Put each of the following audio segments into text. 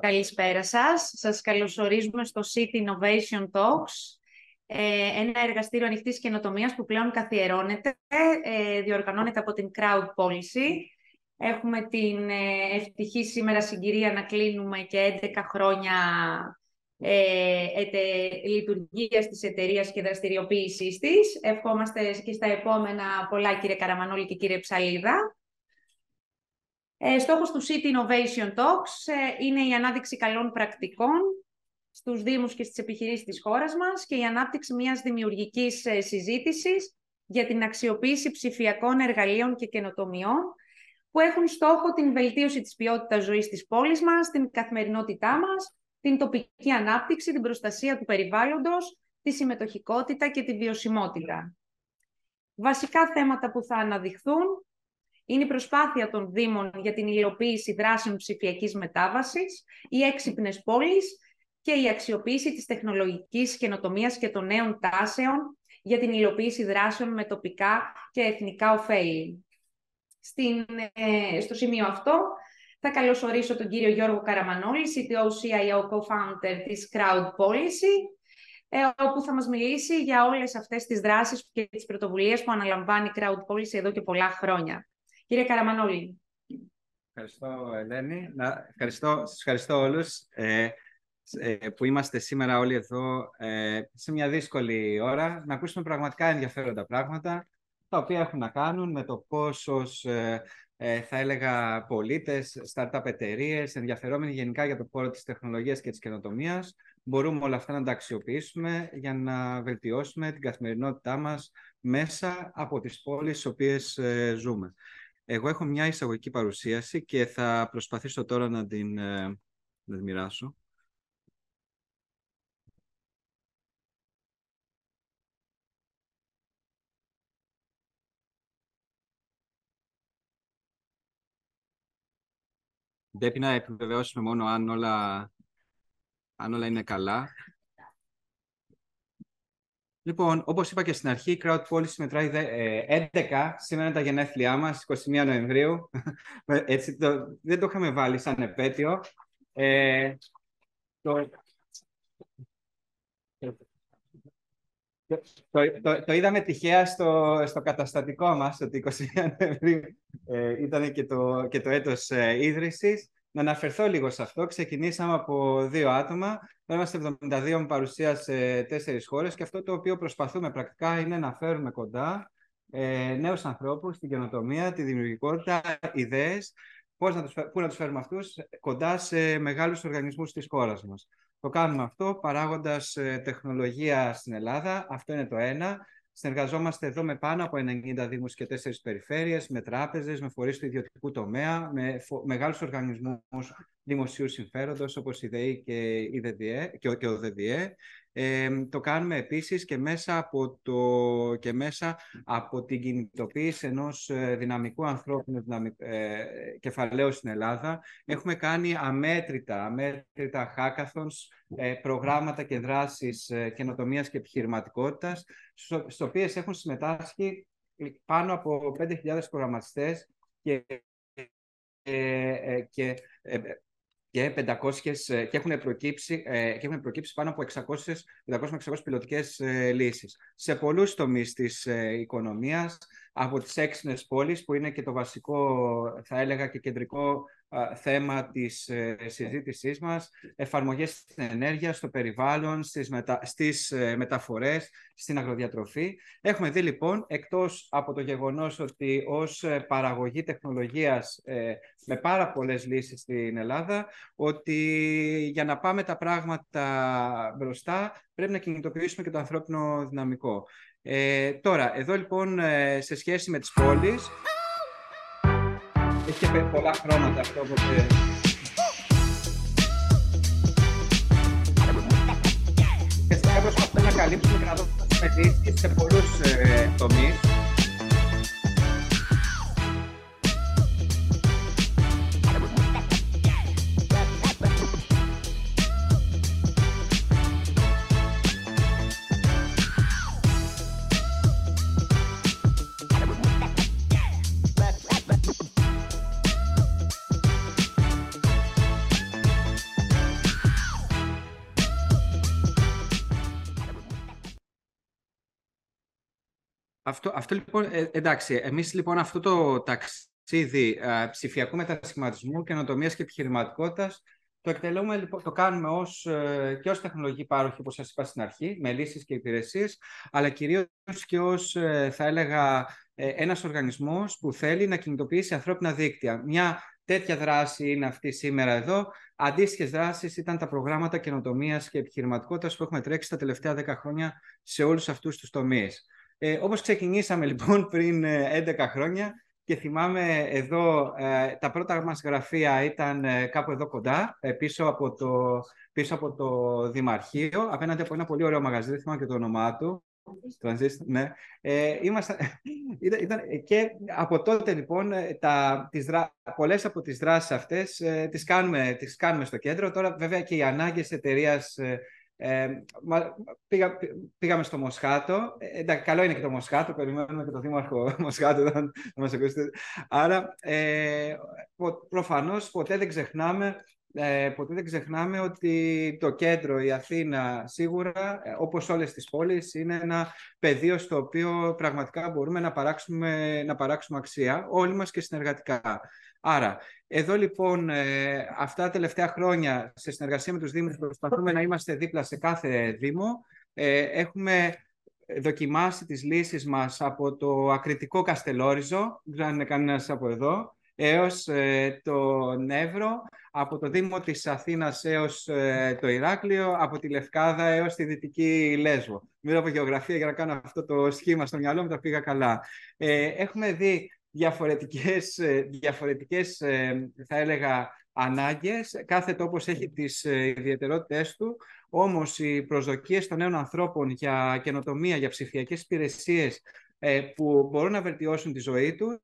Καλησπέρα σας. Σας καλωσορίζουμε στο City Innovation Talks, ένα εργαστήριο ανοιχτής καινοτομίας που πλέον καθιερώνεται, διοργανώνεται από την Crowdpolicy. Έχουμε την ευτυχή σήμερα συγκυρία να κλείνουμε και 11 χρόνια λειτουργίας της εταιρείας και δραστηριοποίησής της. Ευχόμαστε και στα επόμενα πολλά, κύριε Καραμανόλη και κύριε Ψαλίδα. Στόχος του City Innovation Talks είναι η ανάδειξη καλών πρακτικών στους Δήμους και στις επιχειρήσεις της χώρας μας και η ανάπτυξη μιας δημιουργικής συζήτησης για την αξιοποίηση ψηφιακών εργαλείων και καινοτομιών που έχουν στόχο την βελτίωση της ποιότητας ζωής της πόλης μας, την καθημερινότητά μας, την τοπική ανάπτυξη, την προστασία του περιβάλλοντος, τη συμμετοχικότητα και τη βιωσιμότητα. Βασικά θέματα που θα αναδειχθούν είναι η προσπάθεια των Δήμων για την υλοποίηση δράσεων ψηφιακής μετάβασης, οι έξυπνες πόλεις και η αξιοποίηση της τεχνολογικής καινοτομίας και των νέων τάσεων για την υλοποίηση δράσεων με τοπικά και εθνικά ωφέλη. Στο σημείο αυτό θα καλωσορίσω τον κύριο Γιώργο Καραμανόλη, CTO, CIO, co-founder της Crowdpolicy, όπου θα μας μιλήσει για όλες αυτές τις δράσεις και τις πρωτοβουλίες που αναλαμβάνει η Crowdpolicy εδώ και πολλά χρόνια. Κύριε Καραμανόλη. Ευχαριστώ, Ελένη. Σας ευχαριστώ όλους που είμαστε σήμερα όλοι εδώ σε μια δύσκολη ώρα να ακούσουμε πραγματικά ενδιαφέροντα πράγματα τα οποία έχουν να κάνουν με το πώς ως, θα έλεγα, πολίτες, startup εταιρείες, ενδιαφερόμενοι γενικά για το χώρο της τεχνολογίας και της καινοτομίας, μπορούμε όλα αυτά να τα αξιοποιήσουμε για να βελτιώσουμε την καθημερινότητά μας μέσα από τις πόλεις στις οποίες ζούμε. Εγώ έχω μια εισαγωγική παρουσίαση και θα προσπαθήσω τώρα να την μοιράσω. Πρέπει να επιβεβαιώσουμε μόνο αν όλα είναι καλά. Λοιπόν, όπως είπα και στην αρχή, η Crowdpolicy μετράει 11, σήμερα είναι τα γενέθλιά μας, 21 Νοεμβρίου. Έτσι, δεν το είχαμε βάλει σαν επέτειο. Το είδαμε τυχαία στο καταστατικό μας, ότι 21 Νοεμβρίου ήταν και το έτος ίδρυσης. Να αναφερθώ λίγο σε αυτό. Ξεκινήσαμε από 2 άτομα. Τώρα είμαστε 72 με παρουσία σε 4 χώρες και αυτό το οποίο προσπαθούμε πρακτικά είναι να φέρουμε κοντά νέους ανθρώπους, την καινοτομία, τη δημιουργικότητα, ιδέες, πού να τους φέρουμε αυτούς κοντά σε μεγάλους οργανισμούς της χώρας μας. Το κάνουμε αυτό παράγοντας τεχνολογία στην Ελλάδα. Αυτό είναι το ένα. Συνεργαζόμαστε εδώ με πάνω από 90 δήμους και 4 περιφέρειες, με τράπεζες, με φορείς του ιδιωτικού τομέα, με μεγάλους οργανισμούς δημοσίου συμφέροντος όπως η ΔΕΗ και ο ΔΕΔΙΕ. Το κάνουμε επίσης και μέσα από την κινητοποίηση ενός δυναμικού ανθρώπινου κεφαλαίου στην Ελλάδα. Έχουμε κάνει αμέτρητα hackathons, προγράμματα και δράσεις καινοτομίας και επιχειρηματικότητας, στις οποίες έχουν συμμετάσχει πάνω από 5.000 προγραμματιστές και έχουν προκύψει πάνω από 500 με 600 πιλωτικές λύσεις. Σε πολλούς τομείς της οικονομίας, από τις έξυπνες πόλεις, που είναι και το βασικό, θα έλεγα, και κεντρικό θέμα της συζήτησής μας, εφαρμογές στην ενέργεια, στο περιβάλλον, στις μεταφορές, στην αγροδιατροφή. Έχουμε δει λοιπόν, εκτός από το γεγονός ότι ως παραγωγή τεχνολογίας με πάρα πολλές λύσεις στην Ελλάδα, ότι για να πάμε τα πράγματα μπροστά πρέπει να κινητοποιήσουμε και το ανθρώπινο δυναμικό. Τώρα, εδώ λοιπόν σε σχέση με τις πόλεις, έχει και πολλά χρώματα αυτό, οπότε... Φυσικά προσπαθούμε να καλύψουμε και να δώσουμε λύσεις σε πολλούς τομείς. Αυτό λοιπόν, εντάξει, εμείς λοιπόν αυτό το ταξίδι ψηφιακού μετασχηματισμού, καινοτομίας και επιχειρηματικότητας το εκτελούμε, λοιπόν, το κάνουμε και ως τεχνολογική πάροχη, όπως σας είπα στην αρχή, με λύσεις και υπηρεσίες, αλλά κυρίως και ως, θα έλεγα, ένας οργανισμός που θέλει να κινητοποιήσει ανθρώπινα δίκτυα. Μια τέτοια δράση είναι αυτή σήμερα εδώ. Αντίστοιχες δράσεις ήταν τα προγράμματα καινοτομίας και επιχειρηματικότητας που έχουμε τρέξει τα τελευταία 10 χρόνια σε όλους αυτούς τους τομείς. Όπως ξεκινήσαμε λοιπόν πριν 11 χρόνια και θυμάμαι εδώ τα πρώτα μας γραφεία ήταν κάπου εδώ κοντά, πίσω από το Δημαρχείο, απέναντι από ένα πολύ ωραίο μαγαζί, δεν θυμάμαι και το όνομά του. Ναι. Ήταν, και από τότε λοιπόν πολλές από τις δράσεις αυτές τις κάνουμε στο κέντρο. Τώρα βέβαια και οι ανάγκες εταιρείας, πήγαμε στο Μοσχάτο. Καλό είναι και το Μοσχάτο, περιμένουμε και το Δήμαρχο Μοσχάτο να μας ακούσετε. Άρα προφανώς ποτέ δεν ξεχνάμε ότι το κέντρο, η Αθήνα σίγουρα, όπως όλες τις πόλεις, είναι ένα πεδίο στο οποίο πραγματικά μπορούμε να παράξουμε αξία όλοι μας και συνεργατικά. Άρα, εδώ λοιπόν, αυτά τα τελευταία χρόνια, σε συνεργασία με τους Δήμους, προσπαθούμε να είμαστε δίπλα σε κάθε Δήμο. Έχουμε δοκιμάσει τις λύσεις μας από το ακριτικό Καστελόριζο, δεν είναι κανένας από εδώ, έως τον Εύρο, από το Δήμο της Αθήνας έως το Ηράκλειο, από τη Λευκάδα έως τη Δυτική Λέσβο. Μιλάω από γεωγραφία για να κάνω αυτό το σχήμα στο μυαλό μου, τα πήγα καλά. Έχουμε δει διαφορετικές, θα έλεγα, ανάγκες. Κάθε τόπος έχει τις ιδιαιτερότητές του, όμως οι προσδοκίες των νέων ανθρώπων για καινοτομία, για ψηφιακές υπηρεσίες που μπορούν να βελτιώσουν τη ζωή του,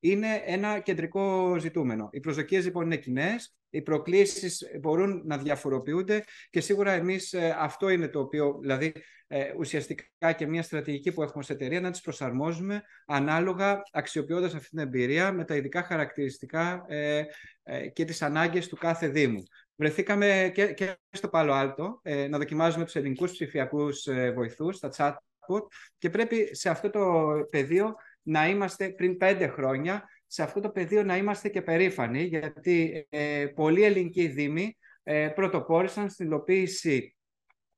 είναι ένα κεντρικό ζητούμενο. Οι προσδοκίες λοιπόν είναι κοινές, οι προκλήσεις μπορούν να διαφοροποιούνται και σίγουρα εμείς αυτό είναι το οποίο, δηλαδή ουσιαστικά και μια στρατηγική που έχουμε ως εταιρεία, να τις προσαρμόζουμε ανάλογα, αξιοποιώντας αυτή την εμπειρία με τα ειδικά χαρακτηριστικά και τις ανάγκες του κάθε Δήμου. Βρεθήκαμε και στο Πάλο Άλτο να δοκιμάζουμε τους ελληνικούς ψηφιακούς βοηθούς, τα chatbot, και πρέπει σε αυτό το πεδίο να είμαστε πριν 5 χρόνια, σε αυτό το πεδίο να είμαστε και περήφανοι, γιατί πολλοί ελληνικοί δήμοι πρωτοπόρησαν στην υλοποίηση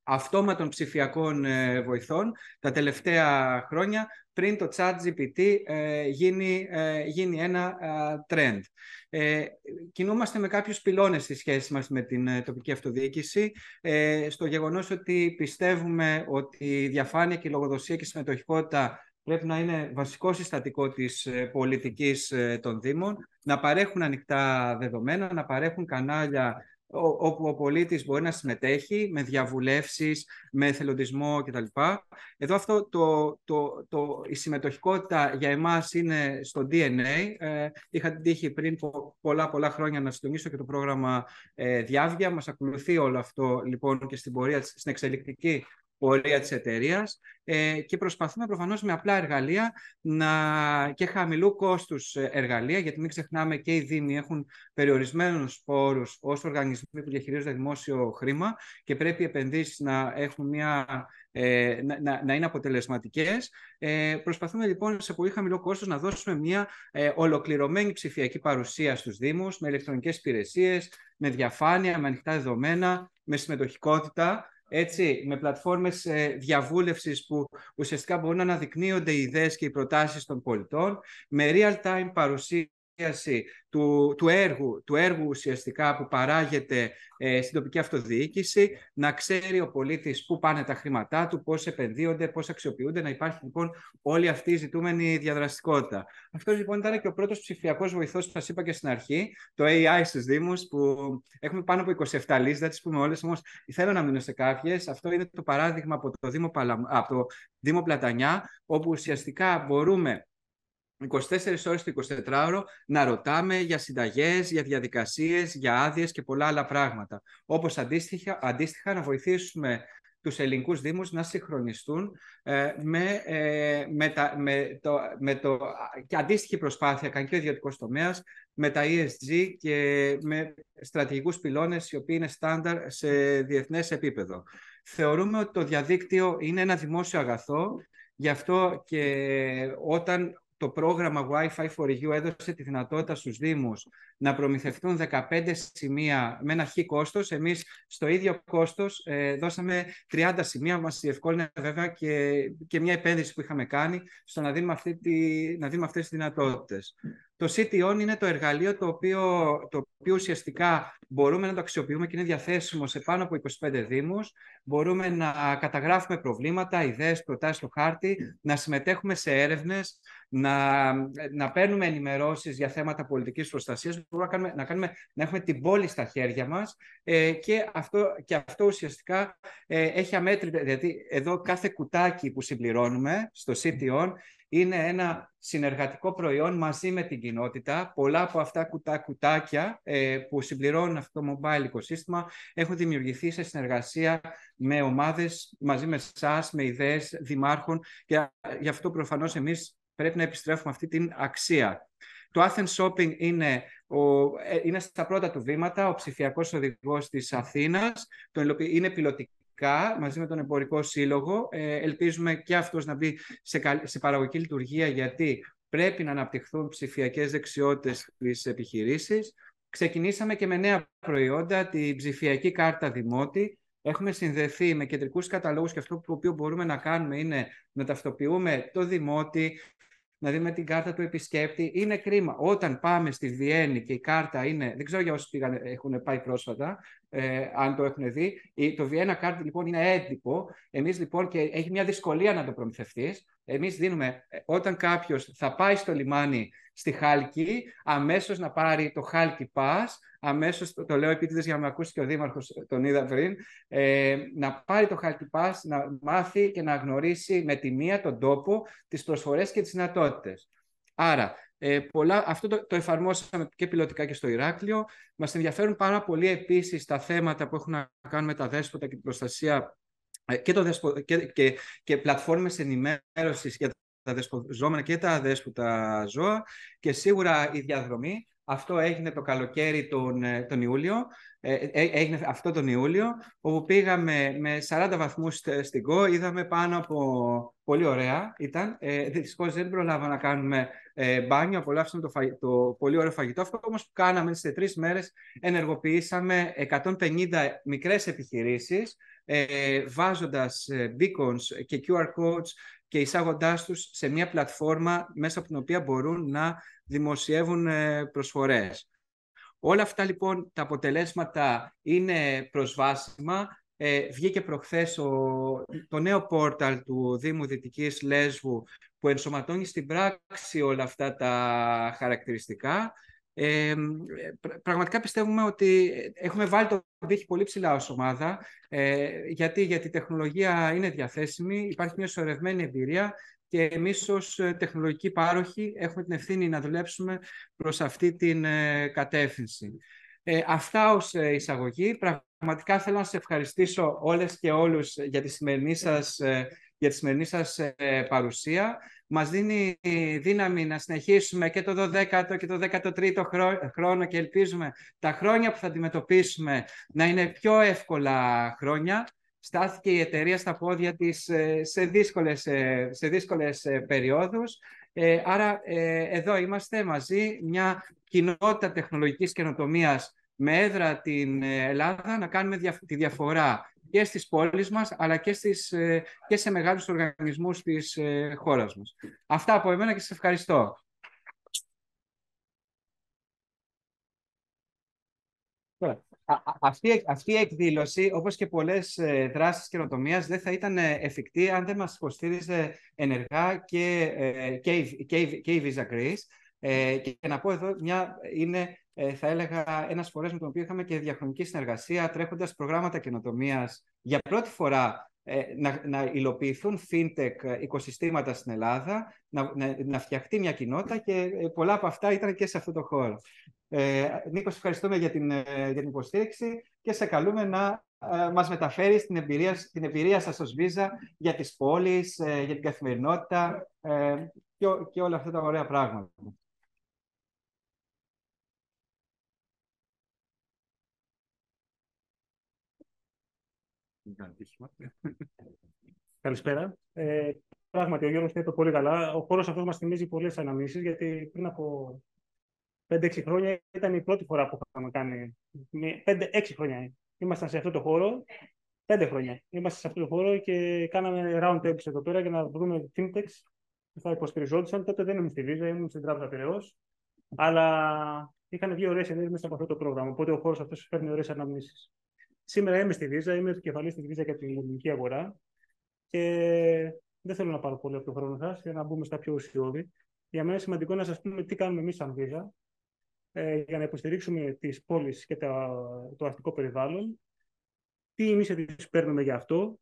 αυτόματων ψηφιακών βοηθών τα τελευταία χρόνια, πριν το ChatGPT γίνει ένα trend. Κινούμαστε με κάποιους πυλώνες στη σχέση μας με την τοπική αυτοδιοίκηση, στο γεγονός ότι πιστεύουμε ότι η διαφάνεια και η λογοδοσία και η συμμετοχικότητα πρέπει να είναι βασικό συστατικό της πολιτικής των Δήμων, να παρέχουν ανοιχτά δεδομένα, να παρέχουν κανάλια όπου ο πολίτης μπορεί να συμμετέχει με διαβουλεύσεις, με εθελοντισμό κτλ. Εδώ αυτό η συμμετοχικότητα για εμάς είναι στο DNA. Είχα την τύχη πριν πολλά χρόνια να συντονίσω και το πρόγραμμα Διαύγεια. Μας ακολουθεί όλο αυτό λοιπόν και στην εξελικτική πορεία της εταιρείας, και προσπαθούμε προφανώς με απλά εργαλεία και χαμηλού κόστους εργαλεία, γιατί μην ξεχνάμε και οι Δήμοι έχουν περιορισμένους πόρους ως οργανισμοί που διαχειρίζονται δημόσιο χρήμα και πρέπει οι επενδύσεις να έχουν να είναι αποτελεσματικές. Προσπαθούμε λοιπόν σε πολύ χαμηλό κόστος να δώσουμε μια ολοκληρωμένη ψηφιακή παρουσία στους Δήμους, με ηλεκτρονικές υπηρεσίες, με διαφάνεια, με ανοιχτά δεδομένα, με συμμετοχικότητα. Έτσι, με πλατφόρμες διαβούλευσης που ουσιαστικά μπορούν να αναδεικνύονται οι ιδέες και οι προτάσεις των πολιτών, με real-time παρουσίαση του έργου ουσιαστικά που παράγεται στην τοπική αυτοδιοίκηση, να ξέρει ο πολίτης πού πάνε τα χρήματά του, πώς επενδύονται, πώς αξιοποιούνται, να υπάρχει λοιπόν όλη αυτή η ζητούμενη διαδραστικότητα. Αυτός λοιπόν ήταν και ο πρώτος ψηφιακός βοηθός που σας είπα και στην αρχή, το AI στους Δήμους, που έχουμε πάνω από 27 λύσεις, δεν τις πούμε όλες, όμως θέλω να μείνω σε κάποιες. Αυτό είναι το παράδειγμα από το Δήμο Πλατανιά, όπου ουσιαστικά μπορούμε 24 ώρες το 24ωρο να ρωτάμε για συνταγές, για διαδικασίες, για άδειες και πολλά άλλα πράγματα. Όπως αντίστοιχα να βοηθήσουμε τους ελληνικούς δήμους να συγχρονιστούν και αντίστοιχη προσπάθεια κάνει και ο ιδιωτικός τομέας με τα ESG και με στρατηγικούς πυλώνες οι οποίοι είναι στάνταρ σε διεθνές επίπεδο. Θεωρούμε ότι το διαδίκτυο είναι ένα δημόσιο αγαθό Γι' αυτό και όταν το πρόγραμμα WiFi For EU έδωσε τη δυνατότητα στους Δήμους να προμηθευτούν 15 σημεία με ένα χι κόστος, εμείς στο ίδιο κόστος δώσαμε 30 σημεία. Μας διευκόλυνε βέβαια και μια επένδυση που είχαμε κάνει στο να δίνουμε, να δίνουμε αυτές τις δυνατότητες. Το City On είναι το εργαλείο το οποίο ουσιαστικά μπορούμε να το αξιοποιούμε και είναι διαθέσιμο σε πάνω από 25 Δήμους. Μπορούμε να καταγράφουμε προβλήματα, ιδέες, προτάσεις στο χάρτη, να συμμετέχουμε σε έρευνες, να παίρνουμε ενημερώσεις για θέματα πολιτικής προστασίας. Μπορούμε να έχουμε την πόλη στα χέρια μας και αυτό ουσιαστικά έχει αμέτρητα. Δηλαδή εδώ κάθε κουτάκι που συμπληρώνουμε στο City On είναι ένα συνεργατικό προϊόν μαζί με την κοινότητα. Πολλά από αυτά κουτάκια που συμπληρώνουν αυτό το mobile οικοσύστημα έχουν δημιουργηθεί σε συνεργασία με ομάδες, μαζί με εσάς, με ιδέες δημάρχων. Και γι' αυτό προφανώς εμείς πρέπει να επιστρέφουμε αυτή την αξία. Το Athens Shopping είναι στα πρώτα του βήματα, ο ψηφιακός οδηγός της Αθήνας. Είναι πιλωτικό. Μαζί με τον Εμπορικό Σύλλογο. Ελπίζουμε και αυτός να μπει σε παραγωγική λειτουργία, γιατί πρέπει να αναπτυχθούν ψηφιακές δεξιότητες στις επιχειρήσεις. Ξεκινήσαμε και με νέα προϊόντα, την ψηφιακή κάρτα Δημότη. Έχουμε συνδεθεί με κεντρικούς καταλόγους και αυτό που μπορούμε να κάνουμε είναι να ταυτοποιούμε το Δημότη, να δούμε την κάρτα του επισκέπτη. Είναι κρίμα όταν πάμε στη Βιέννη και η κάρτα είναι. Δεν ξέρω για όσοι έχουν πάει πρόσφατα, αν το έχουν δει. Το Βιέννα κάρτα λοιπόν είναι έντυπο. Εμείς λοιπόν, και έχει μια δυσκολία να το προμηθευτείς. Εμείς δίνουμε, όταν κάποιος θα πάει στο λιμάνι στη Χάλκη, αμέσως να πάρει το Χάλκη Pass. Αμέσως το λέω επίτηδες για να με ακούσει και ο Δήμαρχος, τον είδα πριν. Να πάρει το Χάλκη Pass, να μάθει και να γνωρίσει με τη μία τον τόπο, τις προσφορές και τις δυνατότητες. Άρα, αυτό το εφαρμόσαμε και πιλωτικά και στο Ηράκλειο. Μας ενδιαφέρουν πάρα πολύ επίσης τα θέματα που έχουν να κάνουν με τα δέσποτα και την προστασία και πλατφόρμες ενημέρωσης για τα δεσποζόμενα και τα δέσποτα ζώα, και σίγουρα η διαδρομή. Αυτό έγινε το καλοκαίρι τον Ιούλιο, έγινε αυτό τον Ιούλιο, όπου πήγαμε με 40 βαθμούς στην ΚΟ, είδαμε πάνω από... Πολύ ωραία ήταν. Δυστυχώς δεν προλάβαμε να κάνουμε μπάνιο, απολαύσαμε το πολύ ωραίο φαγητό. Αυτό όμως που κάναμε, σε 3 μέρες ενεργοποιήσαμε 150 μικρές επιχειρήσεις, βάζοντας beacons και QR codes και εισάγοντάς τους σε μια πλατφόρμα μέσα από την οποία μπορούν να δημοσιεύουν προσφορές. Όλα αυτά λοιπόν τα αποτελέσματα είναι προσβάσιμα. Βγήκε προχθές το νέο πόρταλ του Δήμου Δυτικής Λέσβου που ενσωματώνει στην πράξη όλα αυτά τα χαρακτηριστικά. Πραγματικά πιστεύουμε ότι έχουμε βάλει τον πύχη πολύ ψηλά ως ομάδα, γιατί η τεχνολογία είναι διαθέσιμη, υπάρχει μια σωρευμένη εμπειρία και εμείς ως τεχνολογικοί πάροχοι έχουμε την ευθύνη να δουλέψουμε προς αυτή την κατεύθυνση. Αυτά ως εισαγωγή. Πραγματικά θέλω να σας ευχαριστήσω όλες και όλους για τη σημερινή σας παρουσία. Μας δίνει δύναμη να συνεχίσουμε και το 12ο και το 13ο χρόνο και ελπίζουμε τα χρόνια που θα αντιμετωπίσουμε να είναι πιο εύκολα χρόνια. Στάθηκε η εταιρεία στα πόδια της σε δύσκολες περιόδους. Άρα εδώ είμαστε μαζί, μια κοινότητα τεχνολογικής καινοτομίας με έδρα την Ελλάδα, να κάνουμε τη διαφορά και στις πόλεις μας, αλλά και σε μεγάλους οργανισμούς της χώρας μας. Αυτά από εμένα και σας ευχαριστώ. Αυτή η εκδήλωση, όπως και πολλές δράσεις καινοτομίας, δεν θα ήταν εφικτή αν δεν μας υποστήριζε ενεργά και η Visa Greece. Και να πω εδώ, είναι, θα έλεγα, ένας φορέας με τον οποίο είχαμε και διαχρονική συνεργασία, τρέχοντας προγράμματα καινοτομίας για πρώτη φορά να υλοποιηθούν fintech οικοσυστήματα στην Ελλάδα, να φτιαχτεί μια κοινότητα, και πολλά από αυτά ήταν και σε αυτό το χώρο. Νίκο, ευχαριστούμε για την υποστήριξη και σε καλούμε να μας μεταφέρεις την εμπειρία σας ως Visa για τις πόλεις, για την καθημερινότητα και όλα αυτά τα ωραία πράγματα. Καλησπέρα. Πράγματι, ο Γιώργος τα είπε πολύ καλά. Ο χώρος αυτός μας θυμίζει πολλές αναμνήσεις, γιατί πριν από 5-6 χρόνια ήταν η πρώτη φορά που είχαμε κάνει. 5-6 χρόνια ήμασταν σε αυτό το χώρο. 5 χρόνια είμαστε σε αυτό το χώρο και κάναμε roundtables εδώ πέρα για να βρούμε fintechs που θα υποστηριζόντουσαν. Τότε δεν ήμουν στη Visa, ήμουν στην Τράπεζα Πειραιώς. Αλλά είχαν βγει ωραίες ενέργειες μέσα από αυτό το πρόγραμμα. Οπότε ο χώρος αυτός φέρνει ωραίες αναμνήσεις. Σήμερα είμαι στη Visa, είμαι επικεφαλής της Visa για την ελληνική αγορά. Και δεν θέλω να πάρω πολύ από τον χρόνο σας για να μπούμε στα πιο ουσιώδη. Για μένα είναι σημαντικό να σας πούμε τι κάνουμε εμείς σαν Visa για να υποστηρίξουμε τις πόλεις και το αστικό περιβάλλον. Τι initiatives παίρνουμε για αυτό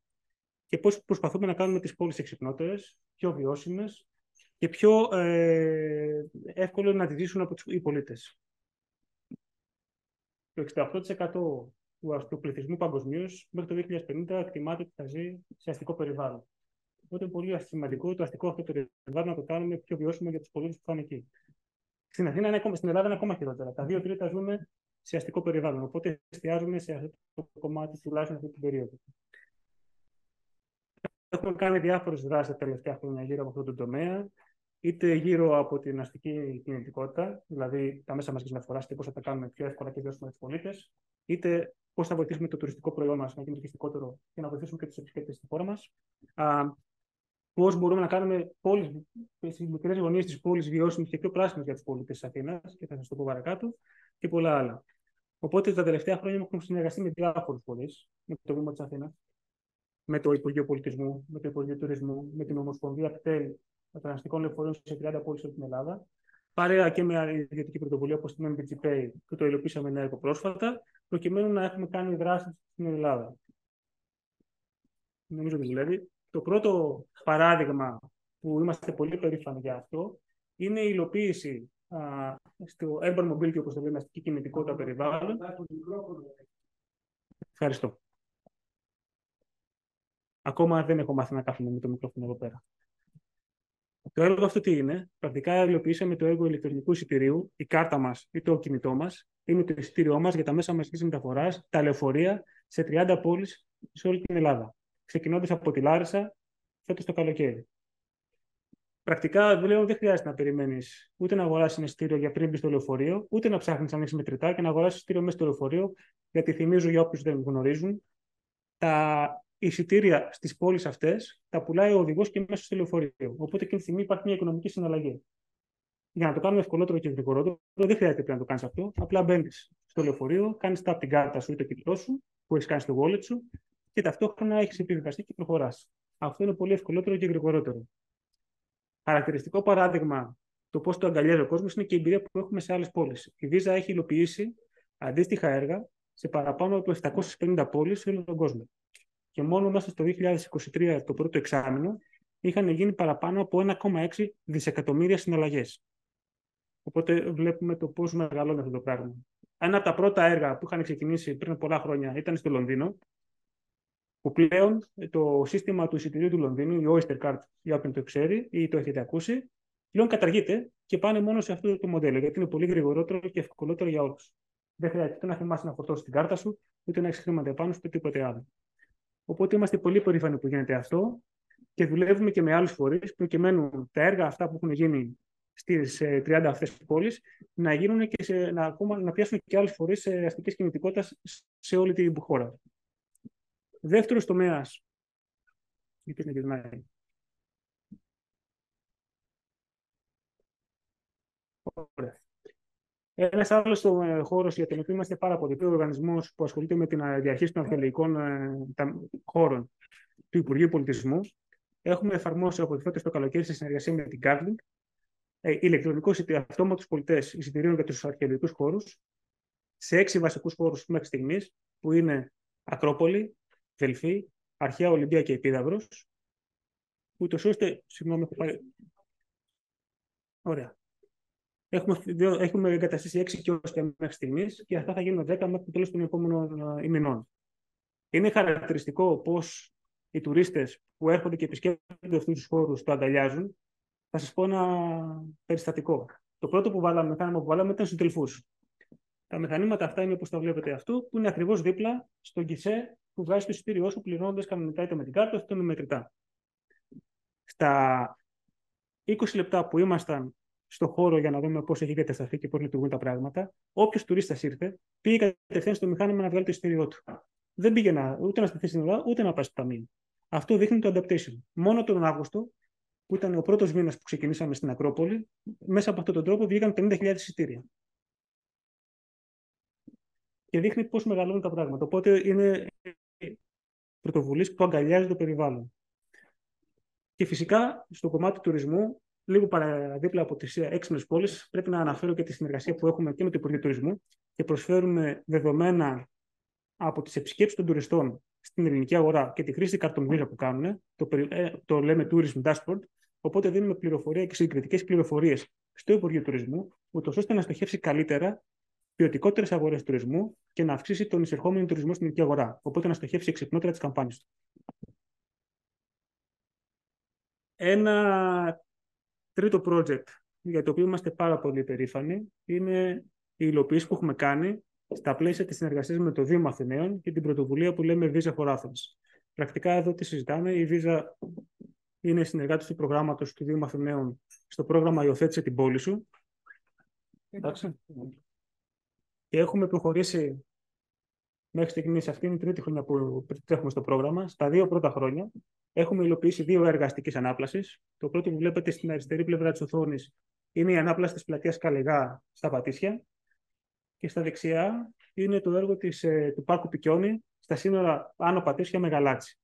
και πώς προσπαθούμε να κάνουμε τις πόλεις εξυπνότερες, πιο βιώσιμες και πιο εύκολο να τη ζήσουν από οι πολίτες. Το 68% του πληθυσμού παγκοσμίως μέχρι το 2050 εκτιμάται ότι θα ζει σε αστικό περιβάλλον. Οπότε είναι πολύ σημαντικό το αστικό αυτό περιβάλλον να το κάνουμε πιο βιώσιμο για τους πολίτες που θα είναι εκεί. Στην Αθήνα είναι ακόμα, στην Ελλάδα είναι ακόμα χειρότερα. Τα 2/3 ζούμε σε αστικό περιβάλλον. Οπότε εστιάζουμε σε αυτό το κομμάτι τουλάχιστον αυτή την περίοδο. Έχουμε κάνει διάφορες δράσεις τα τελευταία χρόνια γύρω από αυτό το τομέα, είτε γύρω από την αστική κινητικότητα, δηλαδή τα μέσα μαζικής μεταφοράς και πώς θα τα κάνουμε πιο εύκολα και βιώσιμα για τους πολίτες, είτε πώς θα βοηθήσουμε το τουριστικό προϊόν μας να γίνει ελκυστικότερο και να βοηθήσουμε και τους επισκέπτες στη χώρα μας. Πώς μπορούμε να κάνουμε στις μικρές γωνίες της πόλης βιώσιμες και πιο πράσινες για τους πολίτες της Αθήνας, και θα σας το πω παρακάτω, και πολλά άλλα. Οπότε τα τελευταία χρόνια έχουμε συνεργαστεί με διάφορους φορείς, με το Βήμα της Αθήνας, με το Υπουργείο Πολιτισμού, με το Υπουργείο Τουρισμού, με την Ομοσπονδία ΠΤΕΛ Μεταναστικών Λεωφορείων σε 30 πόλεις από την Ελλάδα, παρέα και με ιδιωτική πρωτοβουλία όπως την MBG Pay, που το υλοποιήσαμε νέα πρόσφατα, προκειμένου να έχουμε κάνει δράσεις στην Ελλάδα. Νομίζω δηλαδή. Το πρώτο παράδειγμα που είμαστε πολύ περήφανοι για αυτό είναι η υλοποίηση στο Urban Mobility, όπως το λέμε, αστική κινητικότητα περιβάλλον. Ευχαριστώ. Ακόμα δεν έχω μάθει να κάθομαι με το μικρόφωνο εδώ πέρα. Το έργο αυτό τι είναι? Πρακτικά υλοποιήσαμε το έργο ηλεκτρονικού εισιτηρίου, η κάρτα μας ή το κινητό μας, είναι το εισιτήριό μας για τα μέσα μαζικής μεταφοράς, τα λεωφορεία σε 30 πόλεις σε όλη την Ελλάδα. Ξεκινώντας από τη Λάρισα, φέτος το καλοκαίρι. Πρακτικά λέω, δεν χρειάζεται να περιμένεις ούτε να αγοράσεις ένα εισιτήριο για πριν μπεις στο λεωφορείο, ούτε να ψάχνεις αν έχεις μετρητά και να αγοράσεις εισιτήριο μέσα στο λεωφορείο. Γιατί θυμίζω για όποιους δεν γνωρίζουν, τα εισιτήρια στις πόλεις αυτές τα πουλάει ο οδηγός και μέσα στο λεωφορείο. Οπότε εκείνη τη στιγμή υπάρχει μια οικονομική συναλλαγή. Για να το κάνουμε ευκολότερο και γρηγορότερο, δεν χρειάζεται πια να το κάνεις αυτό. Απλά μπαίνεις στο λεωφορείο, κάνεις tap την κάρτα σου ή το κινητό σου που έχεις κάνει στο wallet σου. Και ταυτόχρονα έχεις επιβιβαστεί και προχωράς. Αυτό είναι πολύ ευκολότερο και γρηγορότερο. Χαρακτηριστικό παράδειγμα το πώς το αγκαλιάζει ο κόσμος είναι και η εμπειρία που έχουμε σε άλλες πόλεις. Η Visa έχει υλοποιήσει αντίστοιχα έργα σε παραπάνω από 750 πόλεις σε όλο τον κόσμο. Και μόνο μέσα στο 2023, το πρώτο εξάμηνο, είχαν γίνει παραπάνω από 1,6 δισεκατομμύρια συναλλαγές. Οπότε βλέπουμε το πώς μεγαλώνει αυτό το πράγμα. Ένα από τα πρώτα έργα που είχαν ξεκινήσει πριν πολλά χρόνια ήταν στο Λονδίνο, που πλέον το σύστημα του εισιτηρίου του Λονδίνου, η Oyster Card, για όποιον το ξέρει ή το έχετε ακούσει, πλέον καταργείται και πάνε μόνο σε αυτό το μοντέλο, γιατί είναι πολύ γρηγορότερο και ευκολότερο για όλους. Δεν χρειάζεται ούτε να θυμάσαι να φορτώσεις την κάρτα σου, ούτε να έχεις χρήματα επάνω σου, ούτε τίποτε άλλο. Οπότε είμαστε πολύ περήφανοι που γίνεται αυτό και δουλεύουμε και με άλλους φορείς, προκειμένου τα έργα αυτά που έχουν γίνει στις 30 αυτές πόλεις να γίνουν και να πιάσουν και άλλους φορείς αστικής κινητικότητας σε όλη την χώρα. Δεύτερος τομέας, ένας άλλος χώρος για τον οποίο είμαστε πάρα πολύ, ο οργανισμός που ασχολείται με την διαχείριση των αρχαιολογικών χώρων του Υπουργείου Πολιτισμού, έχουμε εφαρμόσει από τη φέτος το καλοκαίρι σε συνεργασία με την Cardlink, ηλεκτρονικό αυτόματος πολιτές εισιτηρίων για τους αρχαιολογικούς χώρους, σε 6 βασικούς χώρους μέχρι στιγμής, που είναι Ακρόπολη, Δελφή, Αρχαία Ολυμπία και Επίδαυρος, ούτως ώστε. Συγγνώμη, Ωραία. Έχουμε εγκαταστήσει 6 κιόσκια μέχρι στιγμής και αυτά θα γίνουν 10 μέχρι το τέλος των επόμενων ημινών. Είναι χαρακτηριστικό πώς οι τουρίστες που έρχονται και επισκέπτονται αυτούς τους χώρους το αγκαλιάζουν. Θα σας πω ένα περιστατικό. Το πρώτο που βάλαμε ήταν στους Δελφούς. Τα μηχανήματα αυτά είναι όπως τα βλέπετε αυτό, που είναι ακριβώς δίπλα στον κισέ που βγάζει το εισιτήριό σου, πληρώνοντας κανονικά είτε με την κάρτα είτε με μετρητά. Στα 20 λεπτά που ήμασταν στον χώρο για να δούμε πώς έχει κατασταθεί και πώς λειτουργούν τα πράγματα, όποιος τουρίστας ήρθε, πήγε κατευθείαν στο μηχάνημα να βγάλει το εισιτήριό του. Δεν πήγε ούτε να σταθεί στην Ελλάδα, ούτε να πάει στο ταμείο. Αυτό δείχνει το adaptation. Μόνο τον Αύγουστο, που ήταν ο πρώτος μήνας που ξεκινήσαμε στην Ακρόπολη, μέσα από αυτόν τον τρόπο βγήκαν 50.000 εισιτήρια. Και δείχνει πώς μεγαλώνουν τα πράγματα. Οπότε είναι πρωτοβουλίες που αγκαλιάζει το περιβάλλον. Και φυσικά στο κομμάτι του τουρισμού, λίγο παραδίπλα από τις έξυπνες πόλεις, πρέπει να αναφέρω και τη συνεργασία που έχουμε και με το Υπουργείο Τουρισμού και προσφέρουμε δεδομένα από τις επισκέψεις των τουριστών στην ελληνική αγορά και τη χρήση καρτομνήρα που κάνουν. Το λέμε Tourism Dashboard. Οπότε δίνουμε πληροφορία και συγκριτικές πληροφορίες στο Υπουργείο Τουρισμού, ούτως ώστε να στοχεύσει καλύτερα ποιοτικότερες αγορές τουρισμού και να αυξήσει τον εισερχόμενο τουρισμό στην ελληνική αγορά. Οπότε να στοχεύσει εξυπνότερα τις καμπάνιες του. Ένα τρίτο project για το οποίο είμαστε πάρα πολύ περήφανοι είναι η υλοποίηση που έχουμε κάνει στα πλαίσια της συνεργασίας με το Δήμο Αθηναίων και την πρωτοβουλία που λέμε Visa for Athens. Πρακτικά εδώ τι συζητάμε. Η Visa είναι συνεργάτης του προγράμματος του Δήμου Αθηναίων στο πρόγραμμα Υιοθέτησε την πόλη σου. Εντάξει. Και έχουμε προχωρήσει μέχρι στιγμή, σε αυτήν την τρίτη χρονιά που τρέχουμε στο πρόγραμμα. Στα δύο πρώτα χρόνια έχουμε υλοποιήσει δύο έργα αστικής ανάπλασης. Το πρώτο που βλέπετε στην αριστερή πλευρά της οθόνης είναι η ανάπλαση της πλατείας Καλεγά στα Πατήσια. Και στα δεξιά είναι το έργο του Πάρκου Πικιώνη στα σύνορα Άνω Πατήσια με Γαλάτσι.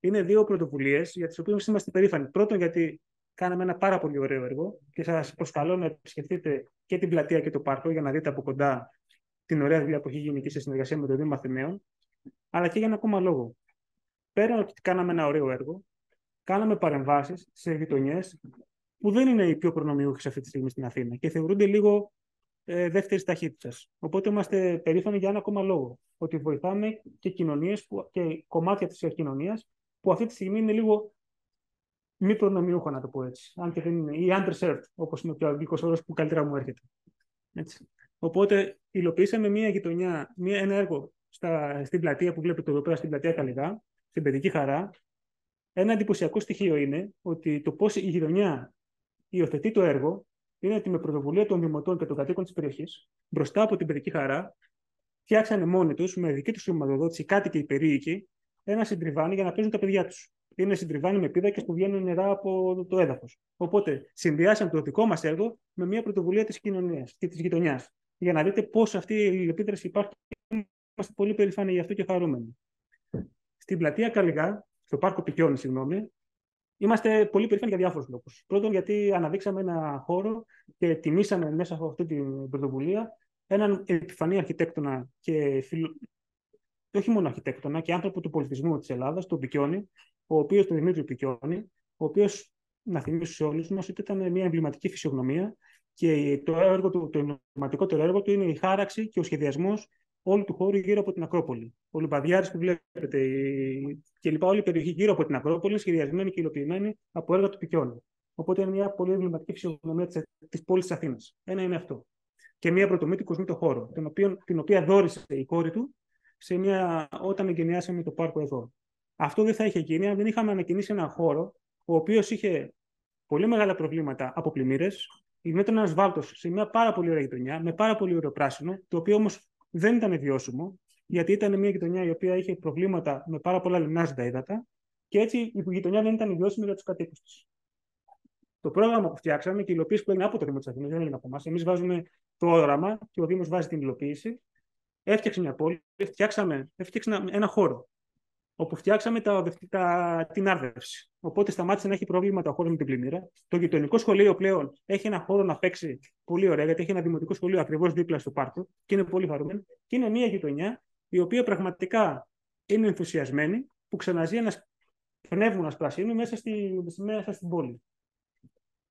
Είναι δύο πρωτοβουλίες για τις οποίες είμαστε περήφανοι. Πρώτον, γιατί κάναμε ένα πάρα πολύ ωραίο έργο και σας προσκαλώ να επισκεφτείτε και την πλατεία και το πάρκο για να δείτε από κοντά την ωραία δουλειά που έχει γίνει και σε συνεργασία με το Δήμο Αθηναίων, αλλά και για ένα ακόμα λόγο. Πέραν ότι κάναμε ένα ωραίο έργο, κάναμε παρεμβάσεις σε γειτονιές που δεν είναι οι πιο προνομιούχες αυτή τη στιγμή στην Αθήνα και θεωρούνται λίγο δεύτερης ταχύτητας. Οπότε είμαστε περήφανοι για ένα ακόμα λόγο. Ότι βοηθάμε και κοινωνίες και κομμάτια της κοινωνίας που αυτή τη στιγμή είναι λίγο μη προνομιούχα, να το πω έτσι. Αν και δεν είναι, ή underserved, όπως είναι ο πιο αγγλικός όρος που καλύτερα μου έρχεται. Έτσι. Οπότε υλοποιήσαμε μια γειτονιά, ένα έργο στην πλατεία που βλέπετε εδώ πέρα, στην πλατεία Καλεγά, στην Παιδική Χαρά. Ένα εντυπωσιακό στοιχείο είναι ότι το πώς η γειτονιά υιοθετεί το έργο είναι ότι με πρωτοβουλία των δημοτών και των κατοίκων της περιοχής, μπροστά από την Παιδική Χαρά, φτιάξανε μόνοι τους, με δική τους χρηματοδότηση, κάτοικοι περίοικοι, ένα συντριβάνι για να παίζουν τα παιδιά τους. Είναι συντριβάνι με πίδακες που βγαίνουν νερά από το έδαφος. Οπότε συνδυάσαμε το δικό μας έργο με μια πρωτοβουλία της κοινωνίας και της γειτονιάς. Για να δείτε πώς αυτή η αλληλεπίδραση υπάρχει. Είμαστε πολύ περήφανοι γι' αυτό και χαρούμενοι. Στην πλατεία Καλεγά, στο Πάρκο Πικιώνη, συγγνώμη, είμαστε πολύ περήφανοι για διάφορους λόγους. Πρώτον, γιατί αναδείξαμε ένα χώρο και τιμήσαμε μέσα από αυτή την πρωτοβουλία έναν επιφανή αρχιτέκτονα και όχι μόνο αρχιτέκτονα, και άνθρωπο του πολιτισμού της Ελλάδας, τον Πικιώνη, τον Δημήτρη Πικιώνη, ο οποίος, να θυμίσω σε όλους μας, ότι ήταν μια εμβληματική φυσιογνωμία. Και το εμβληματικότερο έργο του είναι η χάραξη και ο σχεδιασμός όλου του χώρου γύρω από την Ακρόπολη. Ο Λιμπαδιάρης που βλέπετε και λοιπά, όλη η περιοχή γύρω από την Ακρόπολη, σχεδιασμένη και υλοποιημένη από έργα του Πικιώνη. Οπότε είναι μια πολύ εμβληματική φυσιογνωμία της πόλης της Αθήνας. Ένα είναι αυτό. Και μια πρωτομή του Κοσμήτου χώρο, την οποία δώρισε η κόρη του όταν εγκαινιάσαμε το πάρκο εδώ. Αυτό δεν θα είχε γίνει αν δεν είχαμε ανακοινήσει έναν χώρο, ο οποίος είχε πολύ μεγάλα προβλήματα από πλημμύρες. Γινόταν ένας βάλτος σε μια πάρα πολύ ωραία γειτονιά, με πάρα πολύ ωραίο πράσινο, το οποίο όμως δεν ήταν βιώσιμο, γιατί ήταν μια γειτονιά η οποία είχε προβλήματα με πάρα πολλά λινάζοντα ύδατα, και έτσι η γειτονιά δεν ήταν βιώσιμη για τους κατοίκους της. Το πρόγραμμα που φτιάξαμε και η υλοποίηση που έγινε από το Δήμο της Αθήνας, δεν έγινε από εμάς. Εμείς βάζουμε το όραμα και ο Δήμος βάζει την υλοποίηση. Έφτιαξε μια πόλη, έφτιαξε ένα χώρο, όπου φτιάξαμε την άρδευση. Οπότε σταμάτησε να έχει προβλήματα ο χώρος με την πλημμύρα. Το γειτονικό σχολείο πλέον έχει ένα χώρο να παίξει πολύ ωραία, γιατί έχει ένα δημοτικό σχολείο ακριβώς δίπλα στο πάρκο και είναι πολύ χαρούμενο. Και είναι μια γειτονιά η οποία πραγματικά είναι ενθουσιασμένη, που ξαναζεί ένας πνεύμονας πρασίνου μέσα στην πόλη.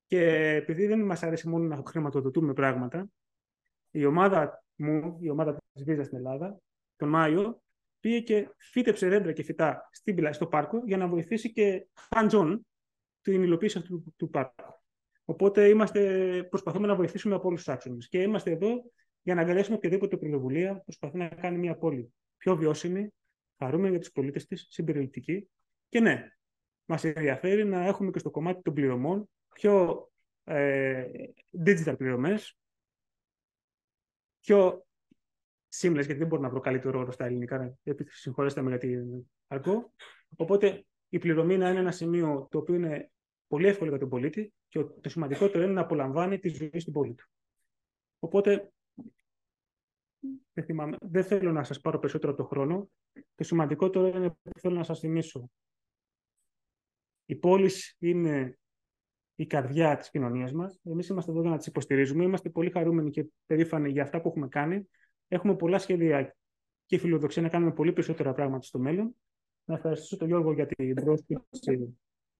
Και επειδή δεν μας αρέσει μόνο να χρηματοδοτούμε πράγματα, η ομάδα μου, η ομάδα της Βίζα στην Ελλάδα, τον Μάιο, πήγε και φύτεψε δέντρα και φυτά στο πάρκο για να βοηθήσει και hands-on την υλοποίηση αυτού του πάρκου. Οπότε προσπαθούμε να βοηθήσουμε από όλους τους άξονες. Και είμαστε εδώ για να αγκαλιάσουμε οποιαδήποτε πρωτοβουλία προσπαθεί να κάνει μια πόλη πιο βιώσιμη, χαρούμενη για τους πολίτες της, συμπεριληπτική. Και ναι, μας ενδιαφέρει να έχουμε και στο κομμάτι των πληρωμών πιο digital πληρωμές, πιο seamless, γιατί δεν μπορώ να βρω καλύτερο όρο στα ελληνικά, συγχωρέστε με για την αργό. Οπότε η πληρωμή να είναι ένα σημείο το οποίο είναι πολύ εύκολο για τον πολίτη και το σημαντικότερο είναι να απολαμβάνει τη ζωή στην πόλη του. Οπότε δεν θέλω να σας πάρω περισσότερο από το χρόνο. Το σημαντικότερο είναι που θέλω να σας θυμίσω. Οι πόλεις είναι η καρδιά της κοινωνίας μας. Εμείς είμαστε εδώ για να τις υποστηρίζουμε. Είμαστε πολύ χαρούμενοι και περήφανοι για αυτά που έχουμε κάνει. Έχουμε πολλά σχέδια και φιλοδοξία να κάνουμε πολύ περισσότερα πράγματα στο μέλλον. Να ευχαριστήσω τον Γιώργο για την πρόσκληση,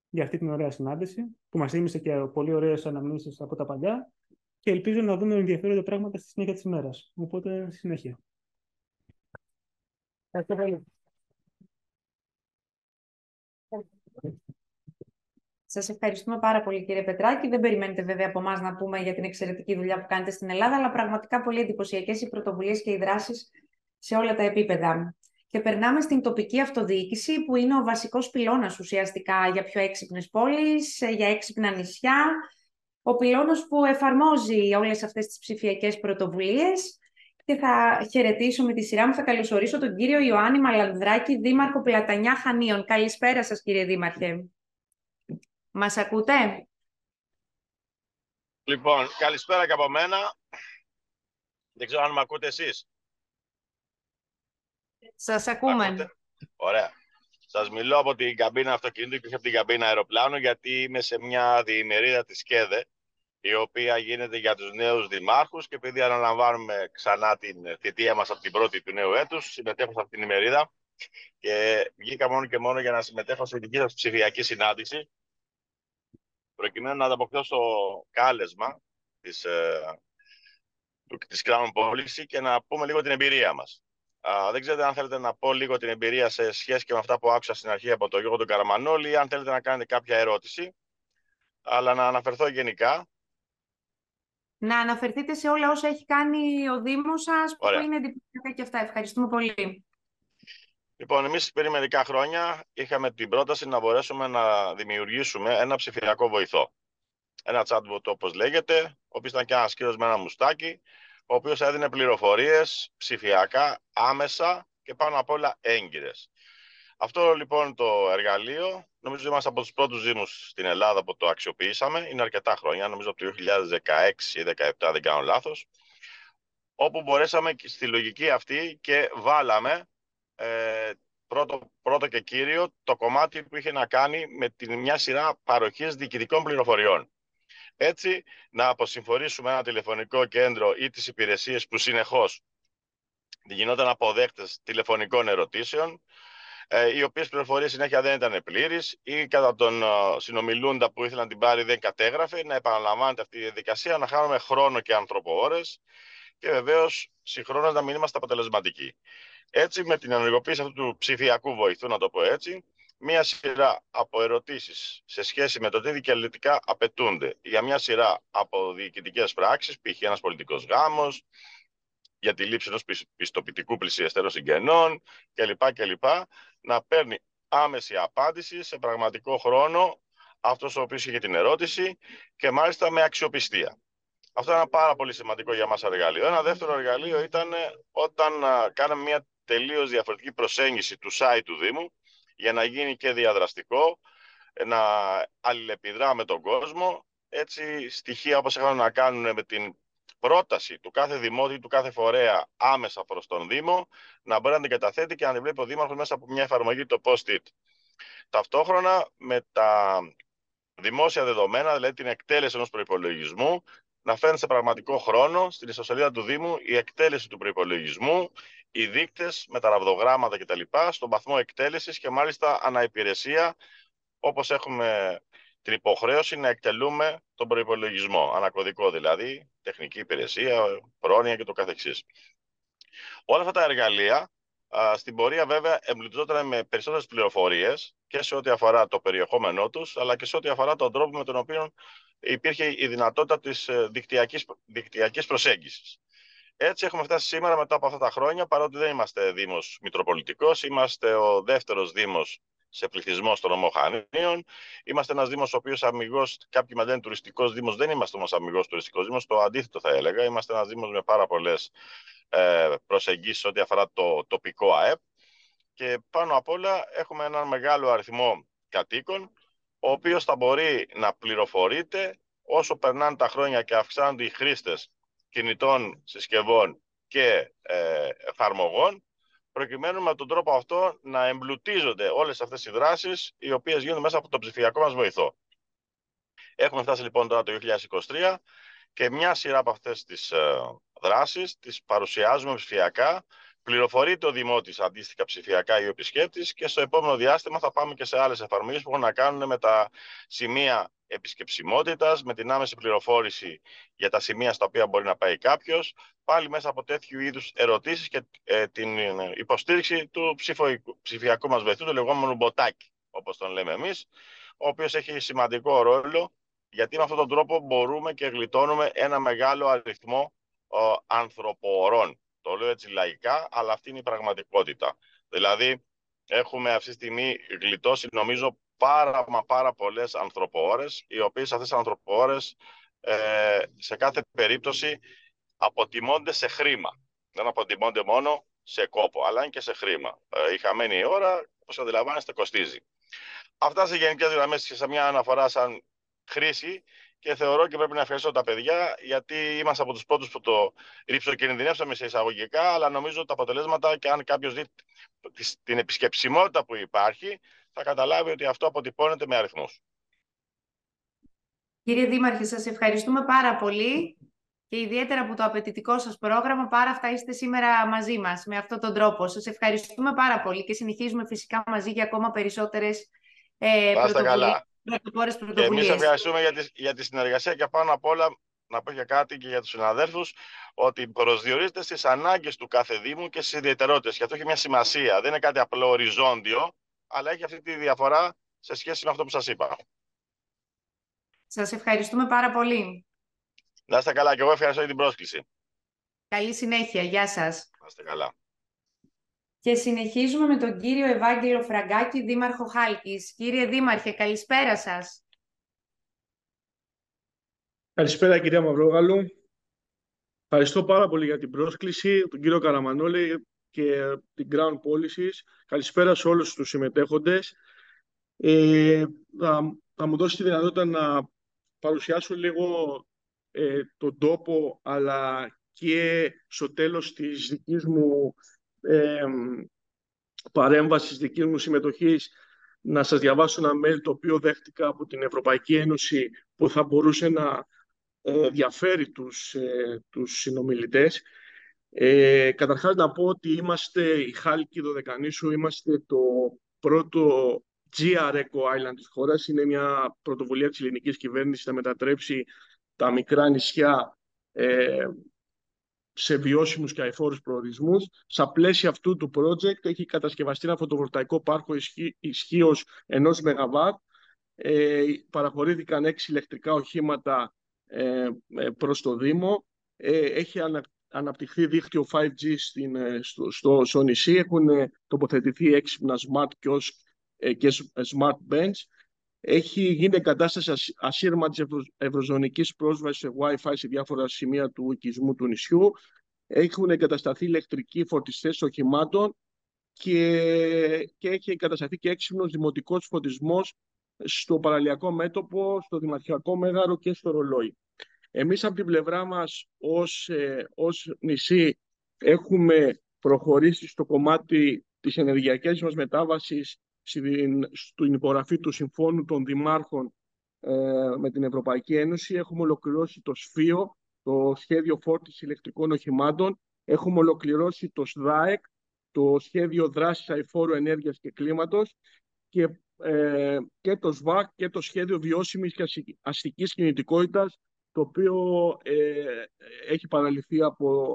για αυτή την ωραία συνάντηση, που μας θύμισε και πολύ ωραίες αναμνήσεις από τα παλιά. Και ελπίζω να δούμε ενδιαφέροντα πράγματα στη συνέχεια της ημέρας. Οπότε, συνέχεια. Ευχαριστώ πολύ. Σας ευχαριστούμε πάρα πολύ, κύριε Πετράκη. Δεν περιμένετε βέβαια από εμάς να πούμε για την εξαιρετική δουλειά που κάνετε στην Ελλάδα, αλλά πραγματικά πολύ εντυπωσιακές οι πρωτοβουλίες και οι δράσεις σε όλα τα επίπεδα. Και περνάμε στην τοπική αυτοδιοίκηση, που είναι ο βασικός πυλώνας ουσιαστικά για πιο έξυπνες πόλεις, για έξυπνα νησιά. Ο πυλώνας που εφαρμόζει όλες αυτές τις ψηφιακές πρωτοβουλίες. Και θα χαιρετήσω με τη σειρά μου, θα καλωσορίσω τον κύριο Ιωάννη Μαλανδράκη, Δήμαρχο Πλατανιά Χανίων. Καλησπέρα σας, κύριε Δήμαρχε. Μας ακούτε? Λοιπόν, καλησπέρα και από μένα. Δεν ξέρω αν με ακούτε εσείς. Σας ακούμε. Ωραία. Σας μιλώ από την καμπίνα αυτοκινήτου και από την καμπίνα αεροπλάνου, γιατί είμαι σε μια διημερίδα της ΚΕΔΕ, η οποία γίνεται για τους νέους δημάρχους, και επειδή αναλαμβάνουμε ξανά την θητεία μας από την 1η του νέου έτους, συμμετέχω σε αυτήν την ημερίδα και βγήκα μόνο και μόνο για να συμμετέχω σε δική σας ψηφιακή συνάντηση, προκειμένου να ανταποκριθώ στο κάλεσμα της Crowdpolicy και να πούμε λίγο την εμπειρία μας. Δεν ξέρετε αν θέλετε να πω λίγο την εμπειρία σε σχέση και με αυτά που άκουσα στην αρχή από τον Γιώργο τον Καραμανόλη, ή αν θέλετε να κάνετε κάποια ερώτηση, αλλά να αναφερθώ γενικά. Να αναφερθείτε σε όλα όσα έχει κάνει ο Δήμος σας, που είναι εντυπωσιακά και αυτά. Ευχαριστούμε πολύ. Λοιπόν, εμείς πριν μερικά χρόνια είχαμε την πρόταση να μπορέσουμε να δημιουργήσουμε ένα ψηφιακό βοηθό. Ένα chatbot, όπως λέγεται, ο οποίος ήταν και ένας κύριος με ένα μουστάκι, ο οποίος έδινε πληροφορίες ψηφιακά, άμεσα και πάνω απ' όλα έγκυρες. Αυτό λοιπόν το εργαλείο, νομίζω είμαστε από τους πρώτους Δήμους στην Ελλάδα που το αξιοποιήσαμε, είναι αρκετά χρόνια, νομίζω από το 2016 ή 2017, δεν κάνω λάθος, όπου μπορέσαμε στη λογική αυτή και βάλαμε πρώτο και κύριο το κομμάτι που είχε να κάνει με μια σειρά παροχής διοικητικών πληροφοριών. Έτσι, να αποσυμφορήσουμε ένα τηλεφωνικό κέντρο ή τις υπηρεσίες που συνεχώς γινόταν αποδέκτες τηλεφωνικών ερωτήσεων, οι οποίες πληροφορίες συνέχεια δεν ήταν πλήρεις ή κατά τον συνομιλούντα που ήθελαν την πάρει δεν κατέγραφε, να επαναλαμβάνεται αυτή η διαδικασία, να χάνουμε χρόνο και ανθρωποώρες και βεβαίως συγχρόνως να μην είμαστε αποτελεσματικοί. Έτσι, με την ενεργοποίηση αυτού του ψηφιακού βοηθού, να το πω έτσι, μία σειρά από ερωτήσεις σε σχέση με το τι δικαιολογητικά απαιτούνται για μία σειρά από διοικητικές πράξεις, π.χ. ένας πολιτικός γάμος, για τη λήψη ενός πιστοποιητικού πλησιαστέρων συγγενών κλπ. Να παίρνει άμεση απάντηση σε πραγματικό χρόνο αυτός ο οποίος είχε την ερώτηση και μάλιστα με αξιοπιστία. Αυτό είναι ένα πάρα πολύ σημαντικό για μας εργαλείο. Ένα δεύτερο εργαλείο ήταν όταν κάναμε μία τελείως διαφορετική προσέγγιση του site του Δήμου, για να γίνει και διαδραστικό, να αλληλεπιδρά με τον κόσμο. Έτσι, στοιχεία όπως είχαν να κάνουν με την πρόταση του κάθε δημότη, του κάθε φορέα άμεσα προς τον Δήμο, να μπορεί να την καταθέτει και να την βλέπει ο Δήμαρχος μέσα από μια εφαρμογή, το post-it. Ταυτόχρονα με τα δημόσια δεδομένα, δηλαδή την εκτέλεση ενός προϋπολογισμού, να φαίνεται σε πραγματικό χρόνο στην ιστοσελίδα του Δήμου η εκτέλεση του προϋπολογισμού, οι δείκτες με τα ραβδογράμματα κτλ. Στον βαθμό εκτέλεσης και μάλιστα αναϋπηρεσία, όπως έχουμε την υποχρέωση να εκτελούμε τον προϋπολογισμό. Ανακωδικό δηλαδή, τεχνική υπηρεσία, πρόνοια και το καθεξής. Όλα αυτά τα εργαλεία στην πορεία βέβαια εμπλουτιζόταν με περισσότερες πληροφορίες και σε ό,τι αφορά το περιεχόμενό τους, αλλά και σε ό,τι αφορά τον τρόπο με τον οποίο υπήρχε η δυνατότητα της δικτυακής προσέγγισης. Έτσι έχουμε φτάσει σήμερα μετά από αυτά τα χρόνια, παρότι δεν είμαστε Δήμος Μητροπολιτικός, είμαστε ο δεύτερος Δήμος σε πληθυσμό των Ομοχανίων. Είμαστε ένας Δήμος ο οποίος αμιγώς, κάποιοι μας λένε τουριστικός Δήμος, δεν είμαστε όμως αμιγώς τουριστικός Δήμος, το αντίθετο θα έλεγα. Είμαστε ένας Δήμος με πάρα πολλές προσεγγίσεις ό,τι αφορά το τοπικό ΑΕΠ. Και πάνω απ' όλα έχουμε έναν μεγάλο αριθμό κατοίκων, ο οποίος θα μπορεί να πληροφορείται όσο περνάνε τα χρόνια και αυξάνονται οι χρήστες κινητών συσκευών και εφαρμογών, προκειμένου με τον τρόπο αυτό να εμπλουτίζονται όλες αυτές οι δράσεις, οι οποίες γίνονται μέσα από το ψηφιακό μας βοηθό. Έχουμε φτάσει λοιπόν τώρα το 2023 και μια σειρά από αυτές τις δράσεις τις παρουσιάζουμε ψηφιακά. Πληροφορείται ο Δημότης αντίστοιχα ψηφιακά ή ο επισκέπτης, και στο επόμενο διάστημα θα πάμε και σε άλλες εφαρμογές που έχουν να κάνουν με τα σημεία επισκεψιμότητας, με την άμεση πληροφόρηση για τα σημεία στα οποία μπορεί να πάει κάποιος, πάλι μέσα από τέτοιου είδους ερωτήσεις και την υποστήριξη του ψηφιακού μας βοηθού, του λεγόμενου μποτάκι, όπως τον λέμε εμείς, ο οποίος έχει σημαντικό ρόλο, γιατί με αυτόν τον τρόπο μπορούμε και γλιτώνουμε ένα μεγάλο αριθμό ανθρωποωρών. Το λέω έτσι λαϊκά, αλλά αυτή είναι η πραγματικότητα. Δηλαδή, έχουμε αυτή τη στιγμή γλιτώσει, νομίζω, πάρα πολλές ανθρωποώρες, οι οποίες αυτές οι ανθρωποώρες σε κάθε περίπτωση αποτιμώνται σε χρήμα. Δεν αποτιμώνται μόνο σε κόπο, αλλά είναι και σε χρήμα. Η χαμένη ώρα, όπως αντιλαμβάνεστε, κοστίζει. Αυτά σε γενικές γραμμές και σε μια αναφορά σαν χρήση. Και θεωρώ και πρέπει να ευχαριστώ τα παιδιά, γιατί είμαστε από τους πρώτους που το ρηψοκινδυνεύσαμε σε εισαγωγικά, αλλά νομίζω ότι τα αποτελέσματα, και αν κάποιος δει την επισκεψιμότητα που υπάρχει, θα καταλάβει ότι αυτό αποτυπώνεται με αριθμούς. Κύριε Δήμαρχε, σας ευχαριστούμε πάρα πολύ και ιδιαίτερα που το απαιτητικό σας πρόγραμμα, πάρα αυτά είστε σήμερα μαζί μας με αυτόν τον τρόπο. Σας ευχαριστούμε πάρα πολύ και συνεχίζουμε φυσικά μαζί για ακόμα περισσότερες πρωτοβουλίες. Και εμείς ευχαριστούμε για τη συνεργασία, και πάνω απ' όλα να πω για κάτι και για τους συναδέλφους, ότι προσδιορίζεται στις ανάγκες του κάθε Δήμου και στις ιδιαιτερότητες. Και αυτό έχει μια σημασία. Δεν είναι κάτι απλό οριζόντιο, αλλά έχει αυτή τη διαφορά σε σχέση με αυτό που σας είπα. Σας ευχαριστούμε πάρα πολύ. Να είστε καλά, και εγώ ευχαριστώ για την πρόσκληση. Καλή συνέχεια. Γεια σας. Να είστε καλά. Και συνεχίζουμε με τον κύριο Ευάγγελο Φραγκάκη, Δήμαρχο Χάλκης. Κύριε Δήμαρχε, καλησπέρα σας. Καλησπέρα, κυρία Μαυρόγαλου. Ευχαριστώ πάρα πολύ για την πρόσκληση, τον κύριο Καραμανόλη και την Crowdpolicy. Καλησπέρα σε όλους τους συμμετέχοντες. Θα μου δώσει τη δυνατότητα να παρουσιάσω λίγο τον τόπο, αλλά και στο τέλος της δικής μου παρέμβασης, δικής μου συμμετοχής, να σας διαβάσω ένα mail το οποίο δέχτηκα από την Ευρωπαϊκή Ένωση, που θα μπορούσε να διαφέρει τους συνομιλητές. Καταρχάς να πω ότι είμαστε η Χάλκη Δωδεκανήσου, είμαστε το πρώτο GR-Eco Island της χώρας. Είναι μια πρωτοβουλία της ελληνικής κυβέρνησης να μετατρέψει τα μικρά νησιά σε βιώσιμους και αειφόρους προορισμούς. Στα πλαίσια αυτού του project έχει κατασκευαστεί ένα φωτοβολταϊκό πάρκο ισχύως 1 ΜΒ. Παραχωρήθηκαν 6 ηλεκτρικά οχήματα προς το Δήμο. Έχει αναπτυχθεί δίκτυο 5G στο νησί. Έχουν τοποθετηθεί έξυπνα smart kiosk και smart bench. Έχει γίνει εγκατάσταση ασύρματης ευρωζωνικής πρόσβασης σε Wi-Fi σε διάφορα σημεία του οικισμού του νησιού. Έχουν εγκατασταθεί ηλεκτρικοί φορτιστές οχημάτων και έχει εγκατασταθεί και έξυπνος δημοτικός φωτισμός στο παραλιακό μέτωπο, στο δημαρχιακό μέγαρο και στο ρολόι. Εμείς από την πλευρά μας ως νησί έχουμε προχωρήσει στο κομμάτι της ενεργειακής μας μετάβασης στην υπογραφή του Συμφώνου των Δημάρχων με την Ευρωπαϊκή Ένωση. Έχουμε ολοκληρώσει το ΣΦΙΟ, το Σχέδιο Φόρτισης Ηλεκτρικών Οχημάτων. Έχουμε ολοκληρώσει το ΣΔΑΕΚ, το Σχέδιο Δράσης Αειφόρου Ενέργειας και Κλίματος, και το ΣΒΑΚ και το Σχέδιο Βιώσιμης και Αστικής Κινητικότητας, το οποίο έχει παραλυθεί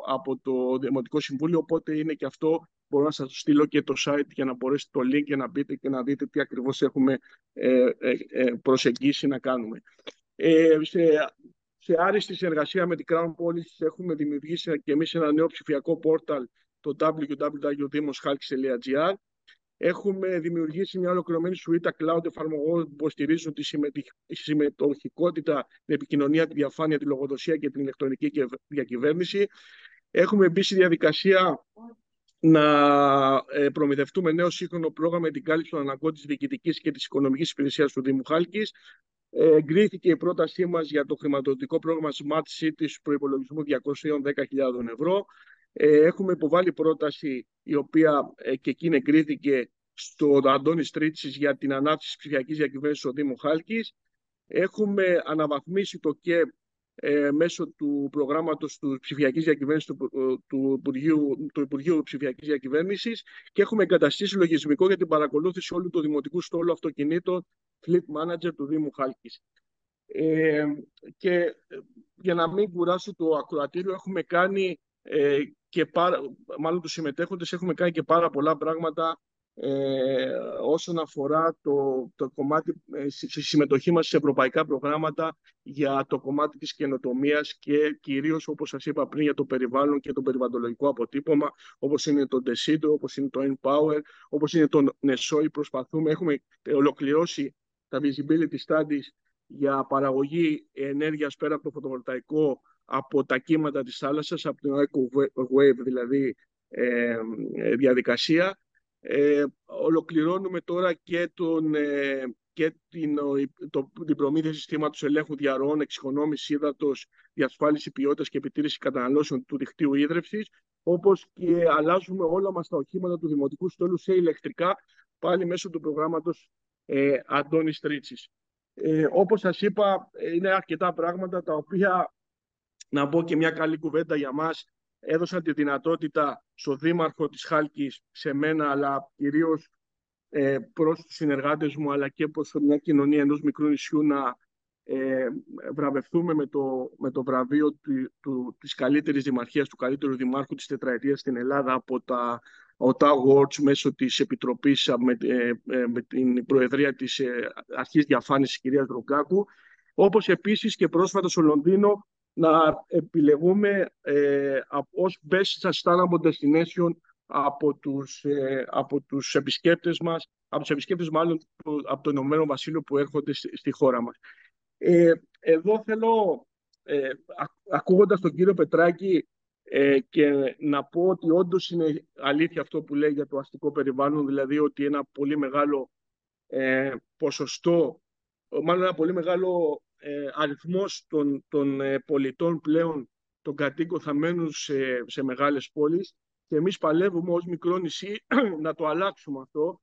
από το Δημοτικό Συμβούλιο, οπότε είναι και αυτό. Μπορώ να σας το στείλω και το site για να μπορέσετε το link και να μπείτε και να δείτε τι ακριβώς έχουμε προσεγγίσει να κάνουμε. Σε άριστη συνεργασία με την Crowdpolicy έχουμε δημιουργήσει και εμείς ένα νέο ψηφιακό πόρταλ, το www.dimos.halkis.gr. Έχουμε δημιουργήσει μια ολοκληρωμένη σουίτα cloud εφαρμογών που υποστηρίζουν τη συμμετοχικότητα, την επικοινωνία, τη διαφάνεια, τη λογοδοσία και την ηλεκτρονική διακυβέρνηση. Έχουμε μπει στη διαδικασία να προμηθευτούμε νέο σύγχρονο πρόγραμμα για την κάλυψη των αναγκών της διοικητικής και της οικονομικής υπηρεσίας του Δήμου Χάλκης. Εγκρίθηκε η πρότασή μας για το χρηματοδοτικό πρόγραμμα Smart Cities προϋπολογισμού 210.000 ευρώ. Έχουμε υποβάλει πρόταση η οποία και εκείνη εγκρίθηκε στο Αντώνη Στρίτσης για την ανάπτυξη ψηφιακής διακυβέρνησης του Δήμου Χάλκης. Έχουμε αναβαθμίσει το ΚΕΠ μέσω του προγράμματος του ψηφιακής διακυβέρνησης του Υπουργείου Ψηφιακής Διακυβέρνησης και έχουμε εγκαταστήσει λογισμικό για την παρακολούθηση όλου του δημοτικού στόλου αυτοκινήτων Fleet Manager του Δήμου Χάλκης. Και για να μην κουράσω το ακροατήριο, έχουμε κάνει τους συμμετέχοντες, έχουμε κάνει και πάρα πολλά πράγματα όσον αφορά το κομμάτι, στη συμμετοχή μας σε ευρωπαϊκά προγράμματα για το κομμάτι της καινοτομίας και κυρίως, όπως σας είπα πριν, για το περιβάλλον και το περιβαλλοντολογικό αποτύπωμα, όπως είναι το DESIDO, όπως είναι το Empower, όπως είναι το NESOI. Προσπαθούμε, έχουμε ολοκληρώσει τα visibility studies για παραγωγή ενέργειας πέρα από το φωτοβολταϊκό, από τα κύματα της θάλασσας, από την eco-wave δηλαδή διαδικασία. Ολοκληρώνουμε τώρα και την προμήθεια συστήματος ελέγχου διαρροών, εξοικονόμηση ύδατος, διασφάλιση ποιότητας και επιτήρηση καταναλώσεων του δικτύου ίδρυυσης, όπως και αλλάζουμε όλα μας τα οχήματα του Δημοτικού Στόλου σε ηλεκτρικά, πάλι μέσω του προγράμματος Αντώνη Στρίτσης. Όπως σας είπα, είναι αρκετά πράγματα τα οποία, να πω και μια καλή κουβέντα για μας, έδωσαν τη δυνατότητα στο Δήμαρχο της Χάλκης, σε μένα, αλλά κυρίως προς τους συνεργάτες μου, αλλά και προς μια κοινωνία ενός μικρού νησιού, να βραβευτούμε με το βραβείο της καλύτερης δημαρχίας, του καλύτερου δημάρχου της τετραετίας στην Ελλάδα από τα OTA Awards, μέσω της Επιτροπής με την Προεδρία της Αρχής Διαφάνειας της κυρίας Δρογκάκου. Όπως επίσης και πρόσφατα στο Λονδίνο, να επιλεγούμε ως Best Sustainable Destination από τους επισκέπτες μας, από το Ηνωμένο Βασίλειο που έρχονται στη χώρα μας. Εδώ θέλω, ακούγοντας τον κύριο Πετράκη, και να πω ότι όντως είναι αλήθεια αυτό που λέει για το αστικό περιβάλλον, δηλαδή ότι ένα πολύ μεγάλο αριθμός των πολιτών πλέον, των κατοίκων, θα μένουν σε μεγάλες πόλεις και εμείς παλεύουμε ως μικρό νησί να το αλλάξουμε αυτό,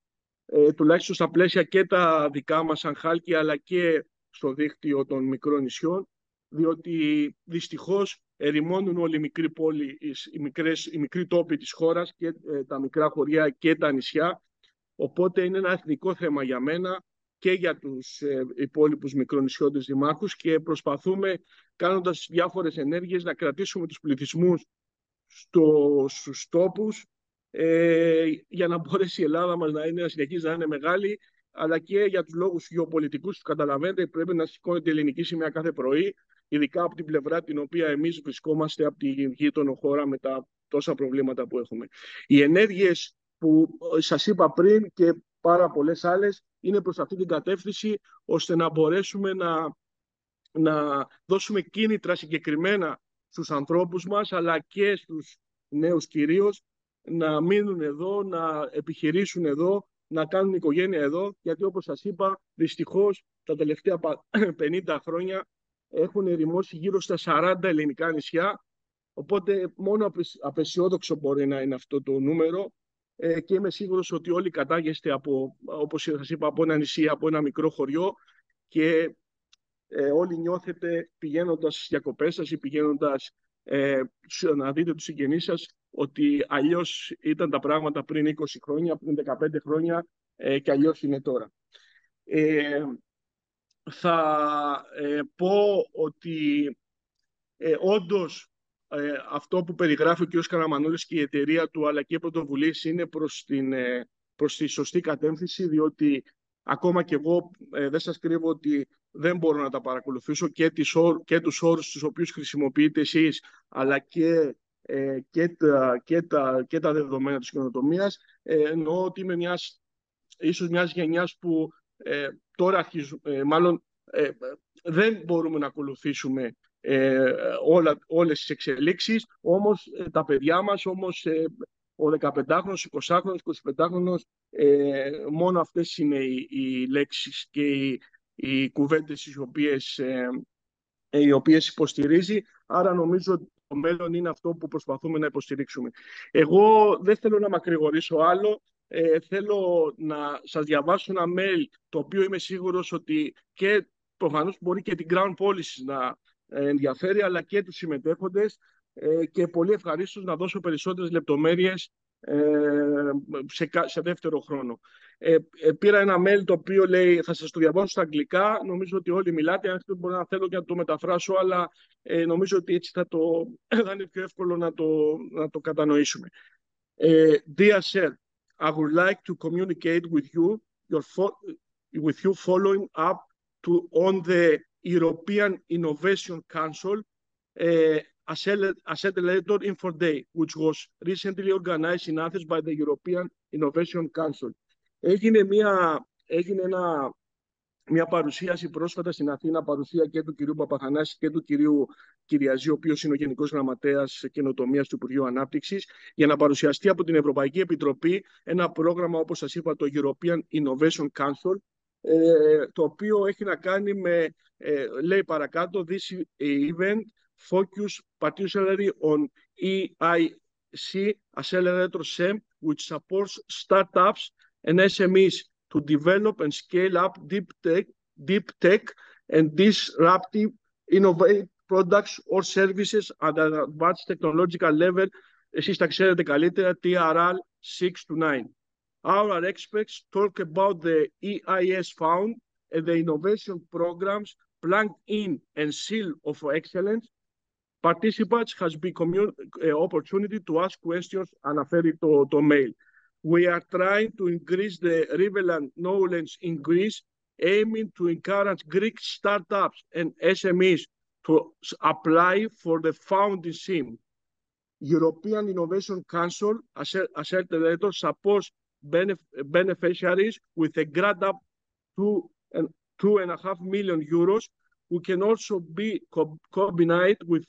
τουλάχιστον στα πλαίσια και τα δικά μας σαν Χάλκη, αλλά και στο δίκτυο των μικρών νησιών, διότι δυστυχώς ερημώνουν όλοι οι μικροί οι μικροί τόποι της χώρας και τα μικρά χωριά και τα νησιά, οπότε είναι ένα εθνικό θέμα για μένα και για τους υπόλοιπους μικρονησιώτες δημάρχους, και προσπαθούμε, κάνοντας διάφορες ενέργειες, να κρατήσουμε τους πληθυσμούς στους τόπους, για να μπορέσει η Ελλάδα μας να συνεχίζει να είναι μεγάλη, αλλά και για τους λόγους γεωπολιτικούς που καταλαβαίνετε, πρέπει να σηκώνεται η ελληνική σημαία κάθε πρωί, ειδικά από την πλευρά την οποία εμείς βρισκόμαστε, από τη γείτονο χώρα, με τα τόσα προβλήματα που έχουμε. Οι ενέργειες που σας είπα πριν και πάρα πολλές άλλες είναι προς αυτή την κατεύθυνση, ώστε να μπορέσουμε να δώσουμε κίνητρα συγκεκριμένα στους ανθρώπους μας, αλλά και στους νέους κυρίως, να μείνουν εδώ, να επιχειρήσουν εδώ, να κάνουν οικογένεια εδώ, γιατί όπως σας είπα, δυστυχώς τα τελευταία 50 χρόνια έχουν ερημώσει γύρω στα 40 ελληνικά νησιά, οπότε μόνο απεσιόδοξο μπορεί να είναι αυτό το νούμερο. Και είμαι σίγουρος ότι όλοι κατάγεστε από, όπως σας είπα, από ένα νησί, από ένα μικρό χωριό, και όλοι νιώθετε, πηγαίνοντας στις διακοπές σας ή πηγαίνοντας να δείτε τους συγγενείς σας, ότι αλλιώς ήταν τα πράγματα πριν 20 χρόνια, πριν 15 χρόνια, και αλλιώς είναι τώρα. Θα πω ότι όντως, αυτό που περιγράφει ο κ. Καραμανόλης και η εταιρεία του, αλλά και οι πρωτοβουλίες, είναι προς τη σωστή κατεύθυνση, διότι ακόμα και εγώ, δεν σας κρύβω ότι δεν μπορώ να τα παρακολουθήσω και τους όρους τους οποίους χρησιμοποιείτε εσείς, αλλά και τα δεδομένα της καινοτομίας. Εννοώ ότι είμαι ίσως μιας γενιάς που τώρα αρχίζουμε, δεν μπορούμε να ακολουθήσουμε όλες τις εξελίξεις, όμως τα παιδιά μας, ο 15χρονος, 20χρονος, 25χρονος, μόνο αυτές είναι οι λέξεις και οι κουβέντες οι οποίες υποστηρίζει. Άρα νομίζω ότι το μέλλον είναι αυτό που προσπαθούμε να υποστηρίξουμε. Εγώ δεν θέλω να μακρηγορήσω άλλο. Θέλω να σας διαβάσω ένα mail, το οποίο είμαι σίγουρος ότι και προφανώς μπορεί και την Crowdpolicy να ενδιαφέρει, αλλά και τους συμμετέχοντες, και πολύ ευχαρίστως να δώσω περισσότερες λεπτομέρειες σε δεύτερο χρόνο. Πήρα ένα mail το οποίο λέει, θα σας το διαβάσω στα αγγλικά, νομίζω ότι όλοι μιλάτε, αν αυτό μπορεί να θέλω και να το μεταφράσω, αλλά νομίζω ότι έτσι θα είναι πιο εύκολο να το κατανοήσουμε. Dear Sir, I would like to communicate with you following up on the European Innovation Council Accelerator Info Day, which was recently organized in Athens by the European Innovation Council. Έγινε μια παρουσίαση πρόσφατα στην Αθήνα, παρουσία και του κυρίου Παπαχανάση και του κυρίου Κυριαζή, ο οποίος είναι ο Γενικός Γραμματέας Καινοτομίας του Υπουργείου Ανάπτυξης, για να παρουσιαστεί από την Ευρωπαϊκή Επιτροπή ένα πρόγραμμα, όπως σας είπα, το European Innovation Council, το οποίο έχει να κάνει με, λέει παρακάτω, this event focus particularly on EIC Accelerator SEM, which supports startups and SMEs to develop and scale up deep tech and disruptive innovative products or services at an advanced technological level. Εσείς τα ξέρετε καλύτερα, TRL 6-9. Our experts talk about the EIS Fund and the innovation programs plugged in and seal of excellence. Participants has been opportunity to ask questions, αναφέρει το mail. We are trying to increase the relevant knowledge in Greece, aiming to encourage Greek startups and SMEs to apply for the founding scheme. European Innovation Council Accelerator supports beneficiaries with a grant up to €2.5 million, who can also be combined with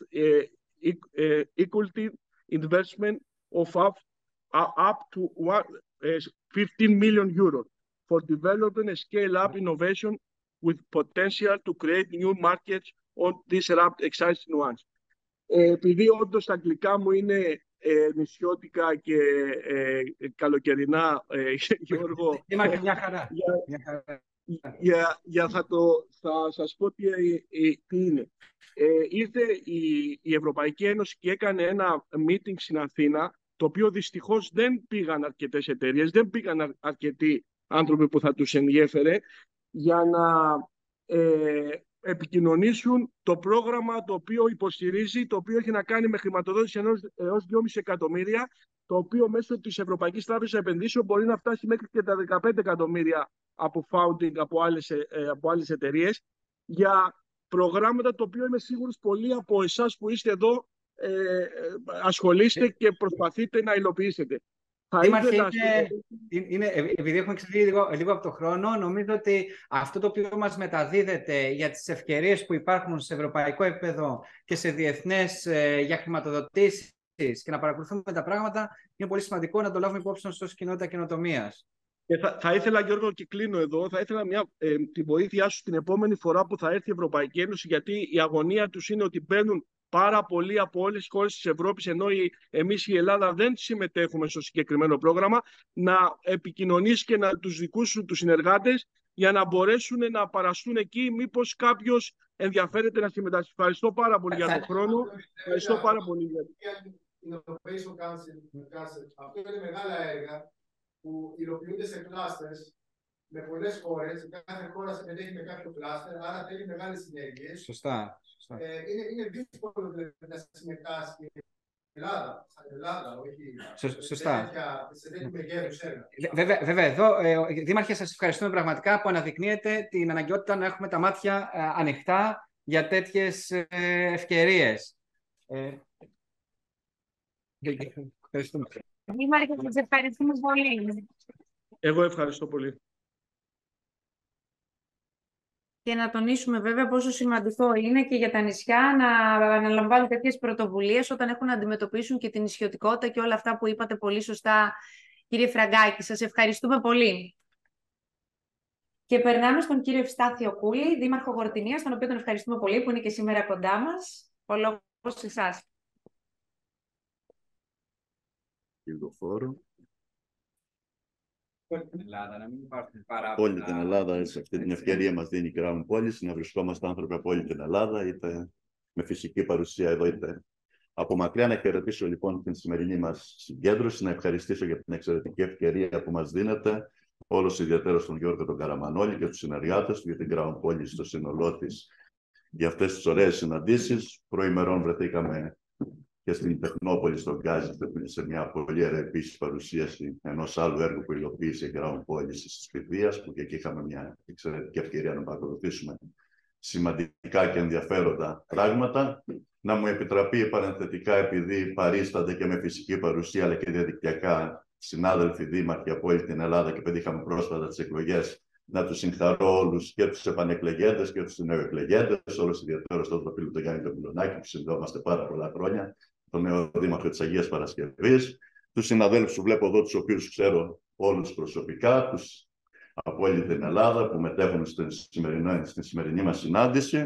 equity investment of up to €15 million for developing and scale up innovation with potential to create new markets or disrupt existing ones. Επειδή όντως τα αγγλικά μου είναι νησιώτικα και καλοκαιρινά, Γιώργο, θα σας πω τι είναι. Ήρθε η Ευρωπαϊκή Ένωση και έκανε ένα meeting στην Αθήνα, το οποίο δυστυχώς δεν πήγαν αρκετές εταιρείες, δεν πήγαν αρκετοί άνθρωποι που θα τους ενδιέφερε, για να επικοινωνήσουν το πρόγραμμα το οποίο υποστηρίζει, το οποίο έχει να κάνει με χρηματοδότηση έως 2,5 εκατομμύρια, το οποίο μέσω της Ευρωπαϊκής Τράπεζας Επενδύσεων μπορεί να φτάσει μέχρι και τα 15 εκατομμύρια από founding, από άλλες εταιρείες, για προγράμματα, το οποίο είμαι σίγουρος πολλοί από εσάς που είστε εδώ ασχολείστε και προσπαθείτε να υλοποιήσετε. Επειδή έχουμε εξελίξει λίγο από το χρόνο, νομίζω ότι αυτό το οποίο μας μεταδίδεται για τις ευκαιρίες που υπάρχουν σε ευρωπαϊκό επίπεδο και σε διεθνές για χρηματοδοτήσεις και να παρακολουθούμε τα πράγματα, είναι πολύ σημαντικό να το λάβουμε υπόψη μας ως κοινότητα καινοτομίας. Θα ήθελα, Γιώργο, και κλείνω εδώ, θα ήθελα τη βοήθειά σου την επόμενη φορά που θα έρθει η Ευρωπαϊκή Ένωση, γιατί η αγωνία τους είναι ότι μπαίνουν πάρα πολλοί από όλες τις χώρες της Ευρώπης, ενώ εμείς η Ελλάδα δεν συμμετέχουμε στο συγκεκριμένο πρόγραμμα, να επικοινωνήσει και να τους δικούσουν τους συνεργάτες, για να μπορέσουν να παραστούν εκεί, μήπως κάποιος ενδιαφέρεται να συμμετάσχει. Ευχαριστώ πάρα πολύ για τον χρόνο. Ευχαριστώ πάρα πολύ. Αυτό είναι μεγάλα έργα που υλοποιούνται σε κλάστερς με πολλές χώρες. Κάθε χώρα συμμετέχει με κάποιο κλάστερ, άρα θέλει μεγάλες συνέργειες. Σωστά. Είναι δύσκολο να συμμετάσχει Ελλάδα, σαν Ελλάδα, όχι σωστά. Σε τέτοιου μεγέθους έργα. Βέβαια, εδώ, δήμαρχε, σας ευχαριστούμε πραγματικά που αναδεικνύεται την αναγκαιότητα να έχουμε τα μάτια ανοιχτά για τέτοιες ευκαιρίες. Ευχαριστούμε. Δήμαρχε, σας ευχαριστούμε πολύ. Εγώ ευχαριστώ πολύ. Και να τονίσουμε βέβαια πόσο σημαντικό είναι και για τα νησιά να αναλαμβάνουν τέτοιες πρωτοβουλίες όταν έχουν να αντιμετωπίσουν και την νησιωτικότητα και όλα αυτά που είπατε πολύ σωστά, κύριε Φραγκάκη. Σας ευχαριστούμε πολύ. Και περνάμε στον κύριο Ευστάθιο Κούλη, δήμαρχο Γορτυνίας, τον οποίο τον ευχαριστούμε πολύ που είναι και σήμερα κοντά μας. Ο λόγος σε εσάς. Όλη την Ελλάδα, σε αυτή την ευκαιρία μας δίνει η Crowdpolicy να βρισκόμαστε άνθρωποι από όλη την Ελλάδα, είτε με φυσική παρουσία εδώ, είτε από μακριά. Να χαιρετήσω λοιπόν την σημερινή μας συγκέντρωση, να ευχαριστήσω για την εξαιρετική ευκαιρία που μας δίνεται, όλος ιδιαίτερος τον Γιώργο τον Καραμανόλη και τους συνεργάτες του, για την Crowdpolicy στο σύνολό της, για αυτές τις ωραίες συναντήσεις. Προημερών βρεθήκαμε και στην Τεχνόπολη, στον Γκάζι, σε μια πολύ ωραία επίσης παρουσίαση ενός άλλου έργου που υλοποίησε η Crowdpolicy της Παιδείας, που και εκεί είχαμε μια εξαιρετική ευκαιρία να παρακολουθήσουμε σημαντικά και ενδιαφέροντα πράγματα. Να μου επιτραπεί παρενθετικά, επειδή παρίστανται και με φυσική παρουσία αλλά και διαδικτυακά συνάδελφοι δήμαρχοι από όλη την Ελλάδα, και επειδή είχαμε πρόσφατα τις εκλογές, να τους συγχαρώ όλους, και τους επανεκλεγέντες και τους νεοεκλεγέντες, όλος ιδιαίτερος τον φίλο του Γιάννη τον Μιλονάκη, που συνδεόμαστε πάρα πολλά χρόνια, τον νέο δήμαρχο της Αγίας Παρασκευής, τους συναδέλφους που βλέπω εδώ, τους οποίους ξέρω όλους προσωπικά, τους από όλη την Ελλάδα που μετέχουν στην σημερινή μας συνάντηση,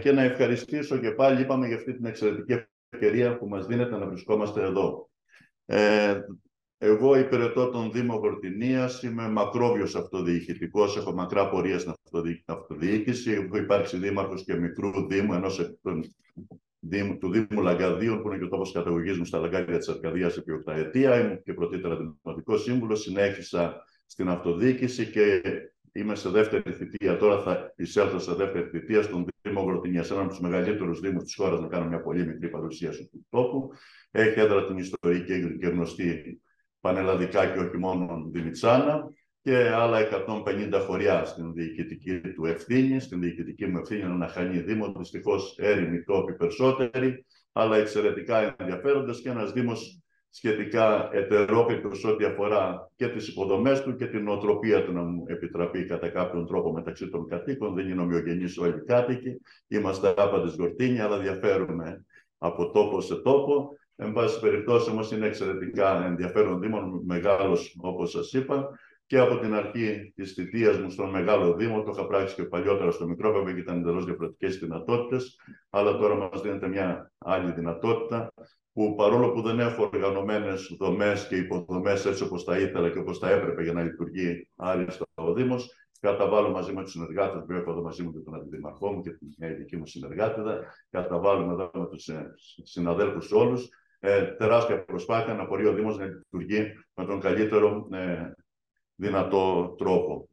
και να ευχαριστήσω και πάλι, είπαμε, για αυτή την εξαιρετική ευκαιρία που μας δίνεται να βρισκόμαστε εδώ. Εγώ υπηρετώ τον Δήμο Γορτυνίας, είμαι μακρόβιος αυτοδιοικητικός, έχω μακρά πορεία στην αυτοδιοίκηση. Έχω υπάρξει δήμαρχος και μικρού δήμου, ενός του Δήμου Λαγκαδίων, που είναι και ο τόπος καταγωγής μου, στα Λαγκάδια της Αρκαδίας, επί 8 ετία. Είμαι και πρωτήτερα δημοτικό σύμβουλο, συνέχισα στην αυτοδιοίκηση και είμαι σε δεύτερη θητεία. Τώρα θα εισέλθω σε δεύτερη θητεία στον Δήμο Γορτυνίας, έναν από τους μεγαλύτερους δήμους της χώρας, να κάνω μια πολύ μικρή παρουσίαση του τόπου. Έχει έδρα την ιστορική και γνωστή πανελλαδικά και όχι μόνο Δημητσάνα, και άλλα 150 χωριά στην διοικητική του ευθύνη, στην διοικητική μου ευθύνη, ένα χανή δήμο, δυστυχώς έρημοι τόποι περισσότεροι, αλλά εξαιρετικά ενδιαφέροντες, και ένας δήμος σχετικά ετερόκλητος ό,τι αφορά και τις υποδομές του και την νοοτροπία του, να μου επιτραπεί, κατά κάποιον τρόπο, μεταξύ των κατοίκων. Δεν είναι ομοιογενείς όλοι οι κάτοικοι, είμαστε άπαντες Γορτύνοι, αλλά διαφέρουμε από τόπο σε τόπο. Εν πάση περιπτώσει, όμως, είναι εξαιρετικά ενδιαφέρον δήμο, μεγάλος όπως σας είπα, και από την αρχή της θητείας μου στον Μεγάλο Δήμο, το είχα πράξει και παλιότερα στο Μικρό, βέβαια, και ήταν εντελώς διαφορετικές δυνατότητες, αλλά τώρα μας δίνεται μια άλλη δυνατότητα, που παρόλο που δεν έχω οργανωμένες δομές και υποδομές έτσι όπως τα ήθελα και όπως τα έπρεπε για να λειτουργεί άριστα ο Δήμος, καταβάλω μαζί με τους συνεργάτες, βλέπω εδώ μαζί μου και τον αντιδήμαρχό μου και την δική μου συνεργάτηδα, καταβάλουμε εδώ με τους συναδέλφους όλους τεράστια προσπάθεια να μπορεί ο Δήμος να λειτουργεί με τον καλύτερο δυνατό τρόπο.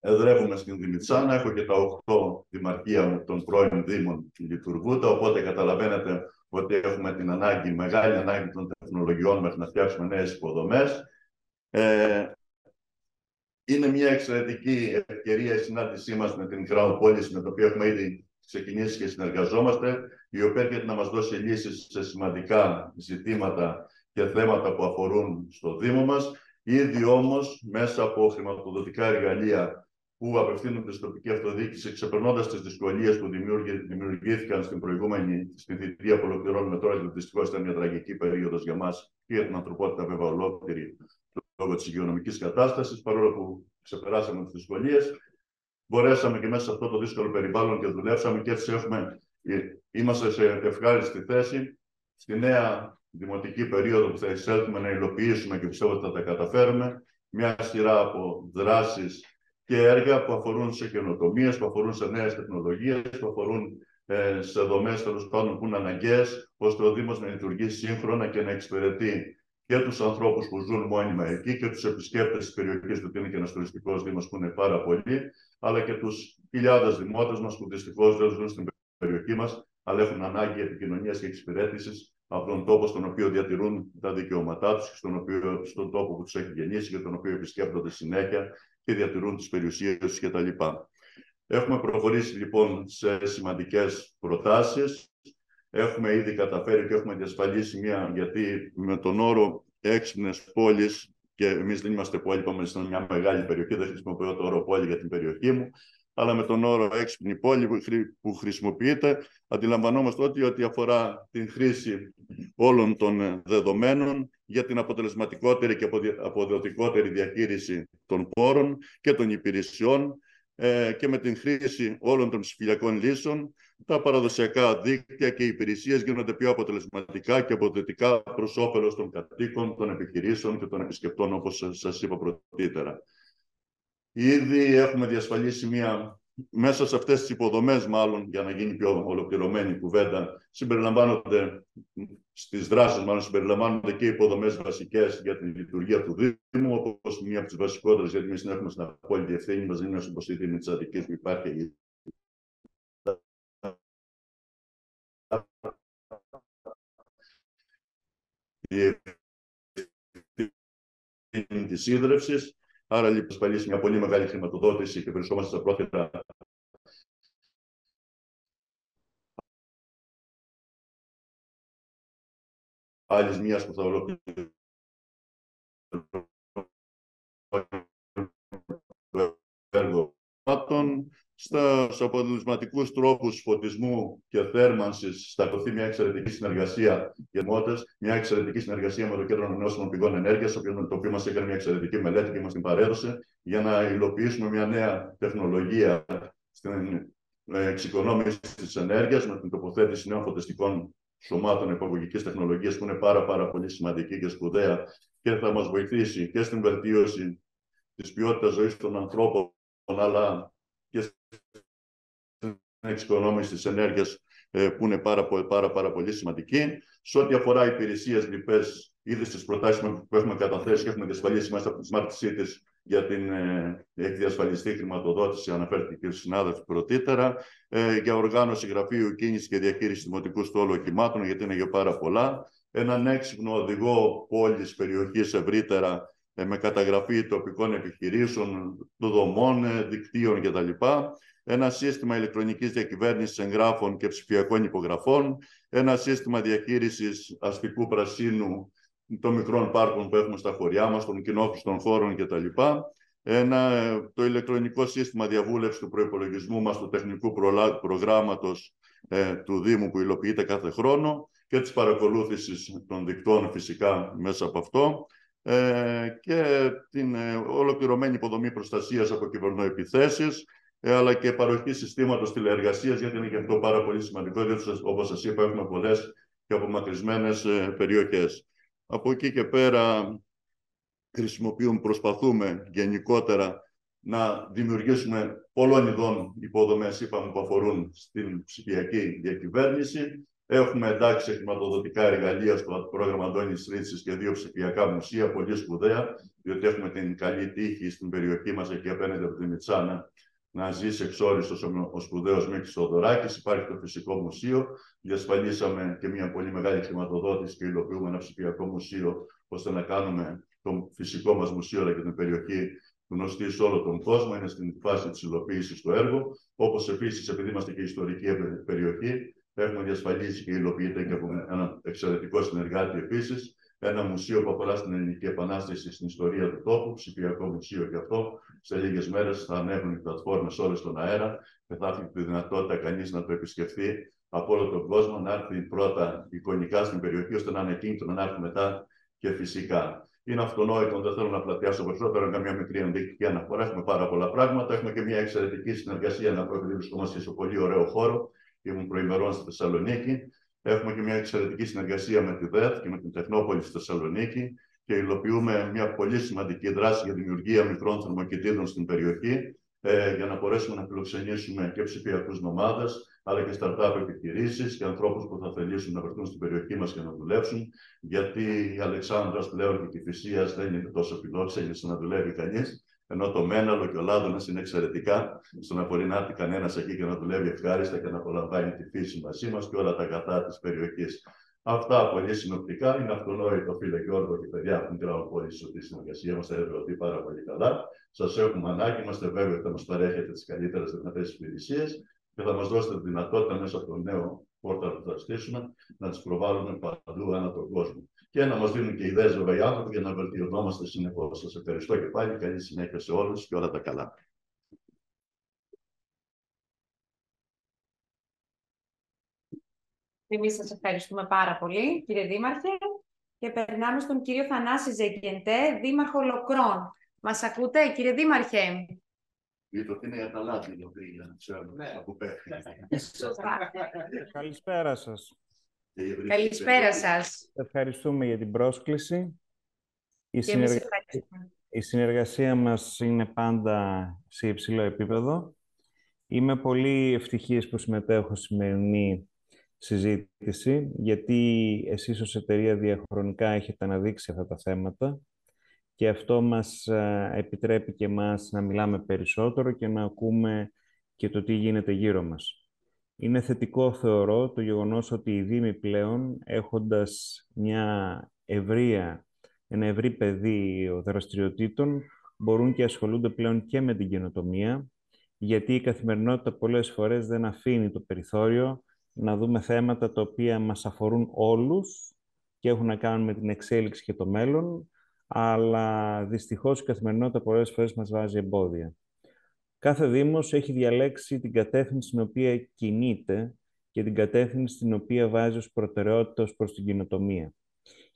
Εδρεύουμε στην Δημητσάνα, έχω και τα 8 δημαρχία μου των πρώην Δήμων λειτουργούντα, οπότε καταλαβαίνετε ότι έχουμε την ανάγκη, μεγάλη ανάγκη των τεχνολογιών μας να φτιάξουμε νέες υποδομές. Είναι μια εξαιρετική ευκαιρία η συνάντησή μας με την Crowdpolicy, με το οποίο έχουμε ήδη ξεκινήσει και συνεργαζόμαστε, η οποία έρχεται να μας δώσει λύσεις σε σημαντικά ζητήματα και θέματα που αφορούν στο Δήμο μας. Ήδη όμως, μέσα από χρηματοδοτικά εργαλεία που απευθύνονται στην τοπική αυτοδιοίκηση, ξεπερνώντας τις δυσκολίες που δημιουργήθηκαν στην προηγούμενη θητεία που ολοκληρώνουμε τώρα, γιατί δυστυχώς ήταν μια τραγική περίοδος για μας και για την ανθρωπότητα, βέβαια, ολόκληρη, λόγω της υγειονομικής κατάστασης, παρόλο που ξεπεράσαμε τις δυσκολίες, μπορέσαμε και μέσα σε αυτό το δύσκολο περιβάλλον και δουλέψαμε, και έτσι είμαστε σε ευχάριστη θέση στη νέα δημοτική περίοδο που θα εισέλθουμε να υλοποιήσουμε, και πιστεύω ότι θα τα καταφέρουμε, μια σειρά από δράσεις και έργα που αφορούν σε καινοτομίες, που αφορούν σε νέες τεχνολογίες, που αφορούν σε δομές, τέλος πάντων, που είναι αναγκαίες, ώστε ο Δήμος να λειτουργεί σύγχρονα και να εξυπηρετεί και τους ανθρώπους που ζουν μόνιμα εκεί και τους επισκέπτες της περιοχής του, ότι είναι και ένας τουριστικός δήμος που είναι πάρα πολλοί, αλλά και τους χιλιάδες δημότες μας που δυστυχώς δεν ζουν στην περιοχή μας, αλλά έχουν ανάγκη επικοινωνίας και εξυπηρέτησης από τον τόπο στον οποίο διατηρούν τα δικαιώματά τους, στον τόπο που τους έχει γεννήσει και τον οποίο επισκέπτονται συνέχεια και διατηρούν τις περιουσίες τους κτλ. Έχουμε προχωρήσει λοιπόν σε σημαντικές προτάσεις. Έχουμε ήδη καταφέρει και έχουμε διασφαλίσει μία, γιατί με τον όρο έξυπνες πόλεις, και εμείς δεν είμαστε πόλη, είπαμε στην μια μεγάλη περιοχή, δεν χρησιμοποιώ το όρο πόλη για την περιοχή μου, αλλά με τον όρο έξυπνη πόλη που χρησιμοποιείται, αντιλαμβανόμαστε ότι αφορά την χρήση όλων των δεδομένων για την αποτελεσματικότερη και αποδοτικότερη διαχείριση των πόρων και των υπηρεσιών, και με την χρήση όλων των ψηφιακών λύσεων, τα παραδοσιακά δίκτυα και οι υπηρεσίες γίνονται πιο αποτελεσματικά και αποδοτικά προς όφελος των κατοίκων, των επιχειρήσεων και των επισκεπτών, όπως σας είπα πρωτήτερα. Ήδη έχουμε διασφαλίσει μέσα σε αυτές τις υποδομές, μάλλον για να γίνει πιο ολοκληρωμένη η κουβέντα, συμπεριλαμβάνονται και υποδομές βασικές για τη λειτουργία του Δήμου, όπως μία από τις βασικότερες, γιατί εμείς έχουμε στην απόλυτη ευθύνη μας, δεν είναι όπως η Δήμη της Αττικής που υπάρχει. Η της ίδρυυσης. Άρα λοιπόν ασφαλίσει μια πολύ μεγάλη χρηματοδότηση και βρισκόμαστε στα πρόθετα άλλης μίας που θα ολοκληρώνει στους αποτελεσματικούς τρόπους φωτισμού και θέρμανσης, θα δοθεί μια εξαιρετική συνεργασία για μότες, μια εξαιρετική συνεργασία με το Κέντρο Ανανεώσιμων Πηγών Ενέργειας, το οποίο μας έκανε μια εξαιρετική μελέτη και μας την παρέδωσε, για να υλοποιήσουμε μια νέα τεχνολογία στην εξοικονόμηση της ενέργειας με την τοποθέτηση νέων φωτιστικών σωμάτων επαγωγικής τεχνολογίας, που είναι πάρα πολύ σημαντική και σπουδαία και θα μας βοηθήσει και στην βελτίωση της ποιότητας ζωής των ανθρώπων, αλλά και στην εξοικονόμηση της ενέργειας, που είναι πάρα πολύ σημαντική. Σε ό,τι αφορά υπηρεσίες λοιπές, ήδη στις προτάσεις που έχουμε καταθέσει και έχουμε διασφαλίσει μέσα από τη Smart Cities για την εκδιασφαλιστή χρηματοδότηση, αναφέρθηκε ο συνάδελφος πρωτήτερα, για οργάνωση γραφείου, κίνηση και διαχείριση δημοτικού στόλου οχημάτων, γιατί είναι για πάρα πολλά. Έναν έξυπνο οδηγό πόλης, περιοχής ευρύτερα, με καταγραφή τοπικών επιχειρήσεων, δομών, δικτύων κτλ. Ένα σύστημα ηλεκτρονικής διακυβέρνησης εγγράφων και ψηφιακών υπογραφών. Ένα σύστημα διαχείρισης αστικού πρασίνου των μικρών πάρκων που έχουμε στα χωριά μας, των κοινόχρηστων χώρων κτλ. Το ηλεκτρονικό σύστημα διαβούλευση του προϋπολογισμού μας, του τεχνικού προγράμματος του Δήμου που υλοποιείται κάθε χρόνο, και της παρακολούθησης των δικτών φυσικά μέσα από αυτό, και την ολοκληρωμένη υποδομή προστασίας από κυβερνοεπιθέσεις, αλλά και παροχή συστήματος τηλεεργασίας, γιατί είναι και αυτό πάρα πολύ σημαντικό, γιατί όπως σας είπα έχουμε πολλές και απομακρυσμένες περιοχές. Από εκεί και πέρα προσπαθούμε γενικότερα να δημιουργήσουμε πολλών ειδών υποδομές, είπαμε, που αφορούν στην ψηφιακή διακυβέρνηση. Έχουμε εντάξει χρηματοδοτικά εργαλεία στο πρόγραμμα Αντώνης Ρίτσης και δύο ψηφιακά μουσεία, πολύ σπουδαία, διότι έχουμε την καλή τύχη στην περιοχή μας, εκεί απέναντι από την Μιτσάνα, να ζήσει εξόριστος ο σπουδαίος Μίκης Θοδωράκης. Υπάρχει το φυσικό μουσείο. Διασφαλίσαμε και μια πολύ μεγάλη χρηματοδότηση και υλοποιούμε ένα ψηφιακό μουσείο, ώστε να κάνουμε το φυσικό μας μουσείο, αλλά και την περιοχή, γνωστή σε όλο τον κόσμο. Είναι στην φάση της υλοποίησης του έργου. Όπως επίσης, επειδή είμαστε και ιστορική περιοχή, έχουμε διασφαλίσει και υλοποιείται και από έναν εξαιρετικό συνεργάτη επίσης, ένα μουσείο που αφορά στην Ελληνική Επανάσταση, στην ιστορία του τόπου, ψηφιακό μουσείο και αυτό. Σε λίγες μέρες θα ανέβουν οι πλατφόρμες όλες στον αέρα και θα έχει τη δυνατότητα κανείς να το επισκεφθεί από όλο τον κόσμο, να έρθει πρώτα εικονικά στην περιοχή, ώστε να είναι κίνητρο να έρθει μετά και φυσικά. Είναι αυτονόητο, δεν θέλω να πλατιάσω περισσότερο, είναι μια μικρή ενδεικτική αναφορά. Έχουμε πάρα πολλά πράγματα. Έχουμε και μια εξαιρετική συνεργασία, να πω, επειδή βρισκόμαστε σε πολύ ωραίο χώρο. Ήμουν προημερών στη Θεσσαλονίκη. Έχουμε και μια εξαιρετική συνεργασία με τη ΔΕΔ και με την Τεχνόπολη στη Θεσσαλονίκη και υλοποιούμε μια πολύ σημαντική δράση για δημιουργία μικρών θερμοκηπίδων στην περιοχή, για να μπορέσουμε να φιλοξενήσουμε και ψηφιακούς νομάδες, αλλά και startup επιχειρήσεις και ανθρώπους που θα θελήσουν να βρεθούν στην περιοχή μας και να δουλέψουν. Γιατί η Αλεξάνδρας πλέον και η Κηφισίας δεν είναι τόσο φιλόξενη να δουλεύει κανείς. Ενώ το Μέναλο και ο Λάδωνας είναι εξαιρετικά στο να μπορεί να έρθει κανένας εκεί και να δουλεύει ευχάριστα και να απολαμβάνει τη φύση μαζί μας και όλα τα αγαθά της περιοχής. Αυτά πολύ συνοπτικά. Είναι αυτονόητο, φίλε Γιώργο και παιδιά από την Crowdpolicy, ότι η συνεργασία μας θα ευρωθεί πάρα πολύ καλά. Σας έχουμε ανάγκη. Είμαστε βέβαιοι ότι θα μας παρέχετε τις καλύτερες δυνατές υπηρεσίες και θα μας δώσετε τη δυνατότητα μέσα από το νέο πόρταλ που θα στήσουμε να τις προβάλλουμε παντού ανά τον κόσμο. Και να μας δίνουν και ιδέες, βέβαια, οι άνθρωποι για να βελτιωνόμαστε συνεχώς. Σας ευχαριστώ και πάλι. Καλή συνέχεια σε όλους και όλα τα καλά. Εμείς σας ευχαριστούμε πάρα πολύ, κύριε Δήμαρχε. Και περνάμε στον κύριο Θανάση Ζεκεντέ, Δήμαρχο Λοκρών. Μας ακούτε, κύριε Δήμαρχε? Είδω ότι είναι για τα λάθη, για να ξέρω από πέρα. Καλησπέρα σας. Καλησπέρα σας. Ευχαριστούμε για την πρόσκληση. Η συνεργασία μας είναι πάντα σε υψηλό επίπεδο. Είμαι πολύ ευτυχής που συμμετέχω στη σημερινή συζήτηση, γιατί εσείς ως εταιρεία διαχρονικά έχετε αναδείξει αυτά τα θέματα και αυτό μας επιτρέπει και εμάς να μιλάμε περισσότερο και να ακούμε και το τι γίνεται γύρω μας. Είναι θετικό, θεωρώ, το γεγονός ότι οι Δήμοι πλέον, έχοντας ένα ευρύ πεδίο δραστηριοτήτων, μπορούν και ασχολούνται πλέον και με την καινοτομία, γιατί η καθημερινότητα πολλές φορές δεν αφήνει το περιθώριο να δούμε θέματα τα οποία μας αφορούν όλους και έχουν να κάνουν με την εξέλιξη και το μέλλον, αλλά δυστυχώς η καθημερινότητα πολλές φορές μας βάζει εμπόδια. Κάθε Δήμος έχει διαλέξει την κατεύθυνση στην οποία κινείται και την κατεύθυνση στην οποία βάζει ως προτεραιότητα ως προς την καινοτομία.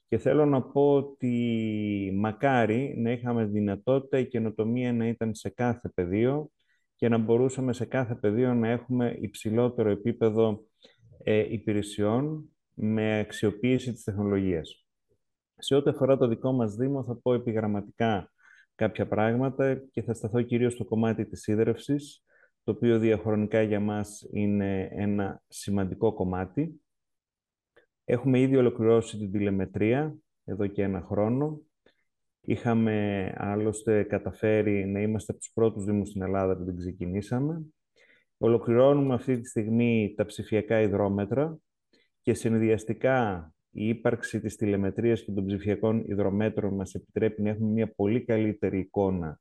Και θέλω να πω ότι μακάρι να είχαμε δυνατότητα η καινοτομία να ήταν σε κάθε πεδίο και να μπορούσαμε σε κάθε πεδίο να έχουμε υψηλότερο επίπεδο υπηρεσιών με αξιοποίηση της τεχνολογίας. Σε ό,τι αφορά το δικό μας Δήμο θα πω επιγραμματικά κάποια πράγματα και θα σταθώ κυρίως στο κομμάτι της σίδερευσης, το οποίο διαχρονικά για μας είναι ένα σημαντικό κομμάτι. Έχουμε ήδη ολοκληρώσει την τηλεμετρία εδώ και ένα χρόνο. Είχαμε άλλωστε καταφέρει να είμαστε από τους πρώτους Δήμους στην Ελλάδα που την ξεκινήσαμε. Ολοκληρώνουμε αυτή τη στιγμή τα ψηφιακά υδρόμετρα και συνδυαστικά η ύπαρξη της τηλεμετρίας και των ψηφιακών υδρομέτρων μας επιτρέπει να έχουμε μια πολύ καλύτερη εικόνα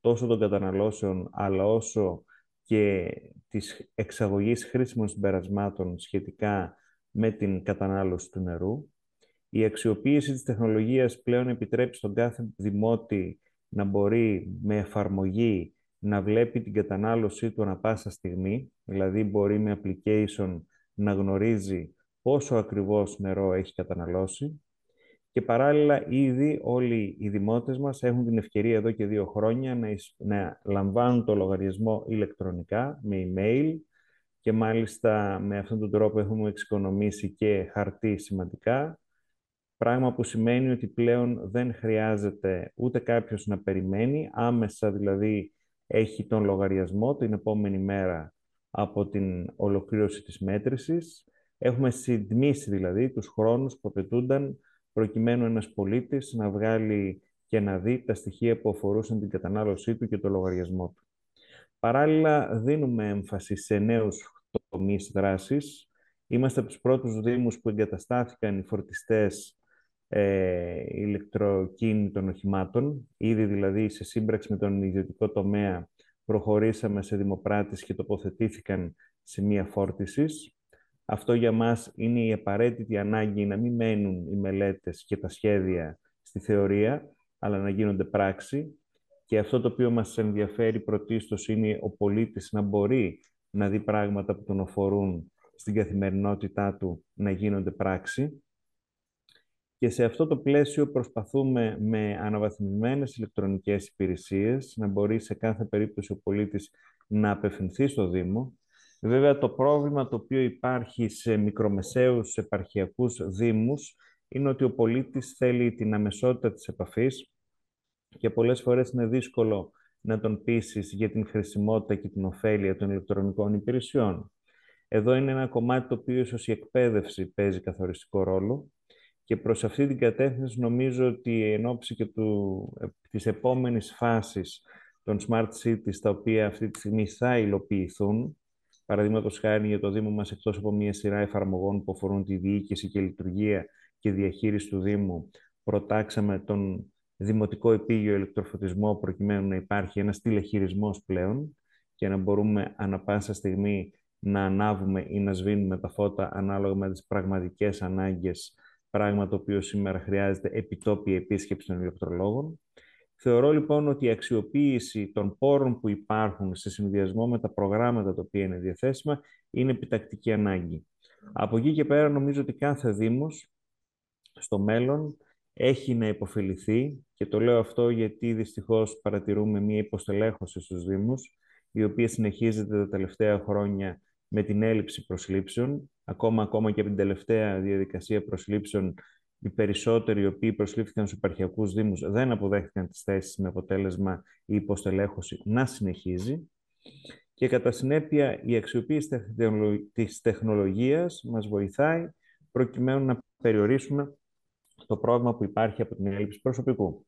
τόσο των καταναλώσεων αλλά όσο και της εξαγωγής χρήσιμων συμπερασμάτων σχετικά με την κατανάλωση του νερού. Η αξιοποίηση της τεχνολογίας πλέον επιτρέπει στον κάθε δημότη να μπορεί με εφαρμογή να βλέπει την κατανάλωσή του ανα πάσα στιγμή, δηλαδή μπορεί με application να γνωρίζει πόσο ακριβώς νερό έχει καταναλώσει. Και παράλληλα ήδη όλοι οι δημότες μας έχουν την ευκαιρία εδώ και 2 χρόνια να λαμβάνουν το λογαριασμό ηλεκτρονικά με email και μάλιστα με αυτόν τον τρόπο έχουμε εξοικονομήσει και χαρτί σημαντικά. Πράγμα που σημαίνει ότι πλέον δεν χρειάζεται ούτε κάποιος να περιμένει, άμεσα δηλαδή έχει τον λογαριασμό την επόμενη μέρα από την ολοκλήρωση της μέτρησης. Έχουμε συντμίσει δηλαδή τους χρόνους που απαιτούνταν προκειμένου ένας πολίτης να βγάλει και να δει τα στοιχεία που αφορούσαν την κατανάλωσή του και το λογαριασμό του. Παράλληλα δίνουμε έμφαση σε νέους τομείς δράσης. Είμαστε από τους πρώτους Δήμους που εγκαταστάθηκαν οι φορτιστές ηλεκτροκίνητων οχημάτων. Ήδη δηλαδή σε σύμπραξη με τον ιδιωτικό τομέα προχωρήσαμε σε δημοπράτηση και τοποθετήθηκαν σημεία φόρτισης. Αυτό για μας είναι η απαραίτητη ανάγκη να μην μένουν οι μελέτες και τα σχέδια στη θεωρία, αλλά να γίνονται πράξη. Και αυτό το οποίο μας ενδιαφέρει πρωτίστως είναι ο πολίτης να μπορεί να δει πράγματα που τον αφορούν στην καθημερινότητά του να γίνονται πράξη. Και σε αυτό το πλαίσιο προσπαθούμε με αναβαθμισμένες ηλεκτρονικές υπηρεσίες να μπορεί σε κάθε περίπτωση ο πολίτης να απευθυνθεί στο Δήμο. Βέβαια, το πρόβλημα το οποίο υπάρχει σε μικρομεσαίους επαρχιακούς Δήμους είναι ότι ο πολίτης θέλει την αμεσότητα της επαφής και πολλές φορές είναι δύσκολο να τον πείσεις για την χρησιμότητα και την ωφέλεια των ηλεκτρονικών υπηρεσιών. Εδώ είναι ένα κομμάτι το οποίο ίσως η εκπαίδευση παίζει καθοριστικό ρόλο και προς αυτή την κατεύθυνση νομίζω ότι εν ώψη και της επόμενης φάσης των Smart Cities, τα οποία αυτή τη στιγμή θα υλοποιηθούν, παραδείγματος χάρη για το Δήμο μας, εκτός από μια σειρά εφαρμογών που αφορούν τη διοίκηση και λειτουργία και διαχείριση του Δήμου, προτάξαμε τον δημοτικό επίγειο ηλεκτροφωτισμό, προκειμένου να υπάρχει ένας τηλεχειρισμός πλέον και να μπορούμε ανά πάσα στιγμή να ανάβουμε ή να σβήνουμε τα φώτα ανάλογα με τις πραγματικές ανάγκες, πράγμα το οποίο σήμερα χρειάζεται επιτόπια επίσκεψη των ηλεκτρολόγων. Θεωρώ λοιπόν ότι η αξιοποίηση των πόρων που υπάρχουν σε συνδυασμό με τα προγράμματα τα οποία είναι διαθέσιμα είναι επιτακτική ανάγκη. Από εκεί και πέρα νομίζω ότι κάθε Δήμος στο μέλλον έχει να υποφεληθεί, και το λέω αυτό γιατί δυστυχώς παρατηρούμε μια υποστελέχωση στους Δήμους, η οποία συνεχίζεται τα τελευταία χρόνια με την έλλειψη προσλήψεων. Ακόμα και από την τελευταία διαδικασία προσλήψεων, οι περισσότεροι οι οποίοι προσλήφθηκαν στους επαρχιακούς Δήμους δεν αποδέχτηκαν τις θέσεις, με αποτέλεσμα η υποστελέχωση να συνεχίζει. Και κατά συνέπεια η αξιοποίηση της τεχνολογίας μας βοηθάει προκειμένου να περιορίσουμε το πρόβλημα που υπάρχει από την έλλειψη προσωπικού.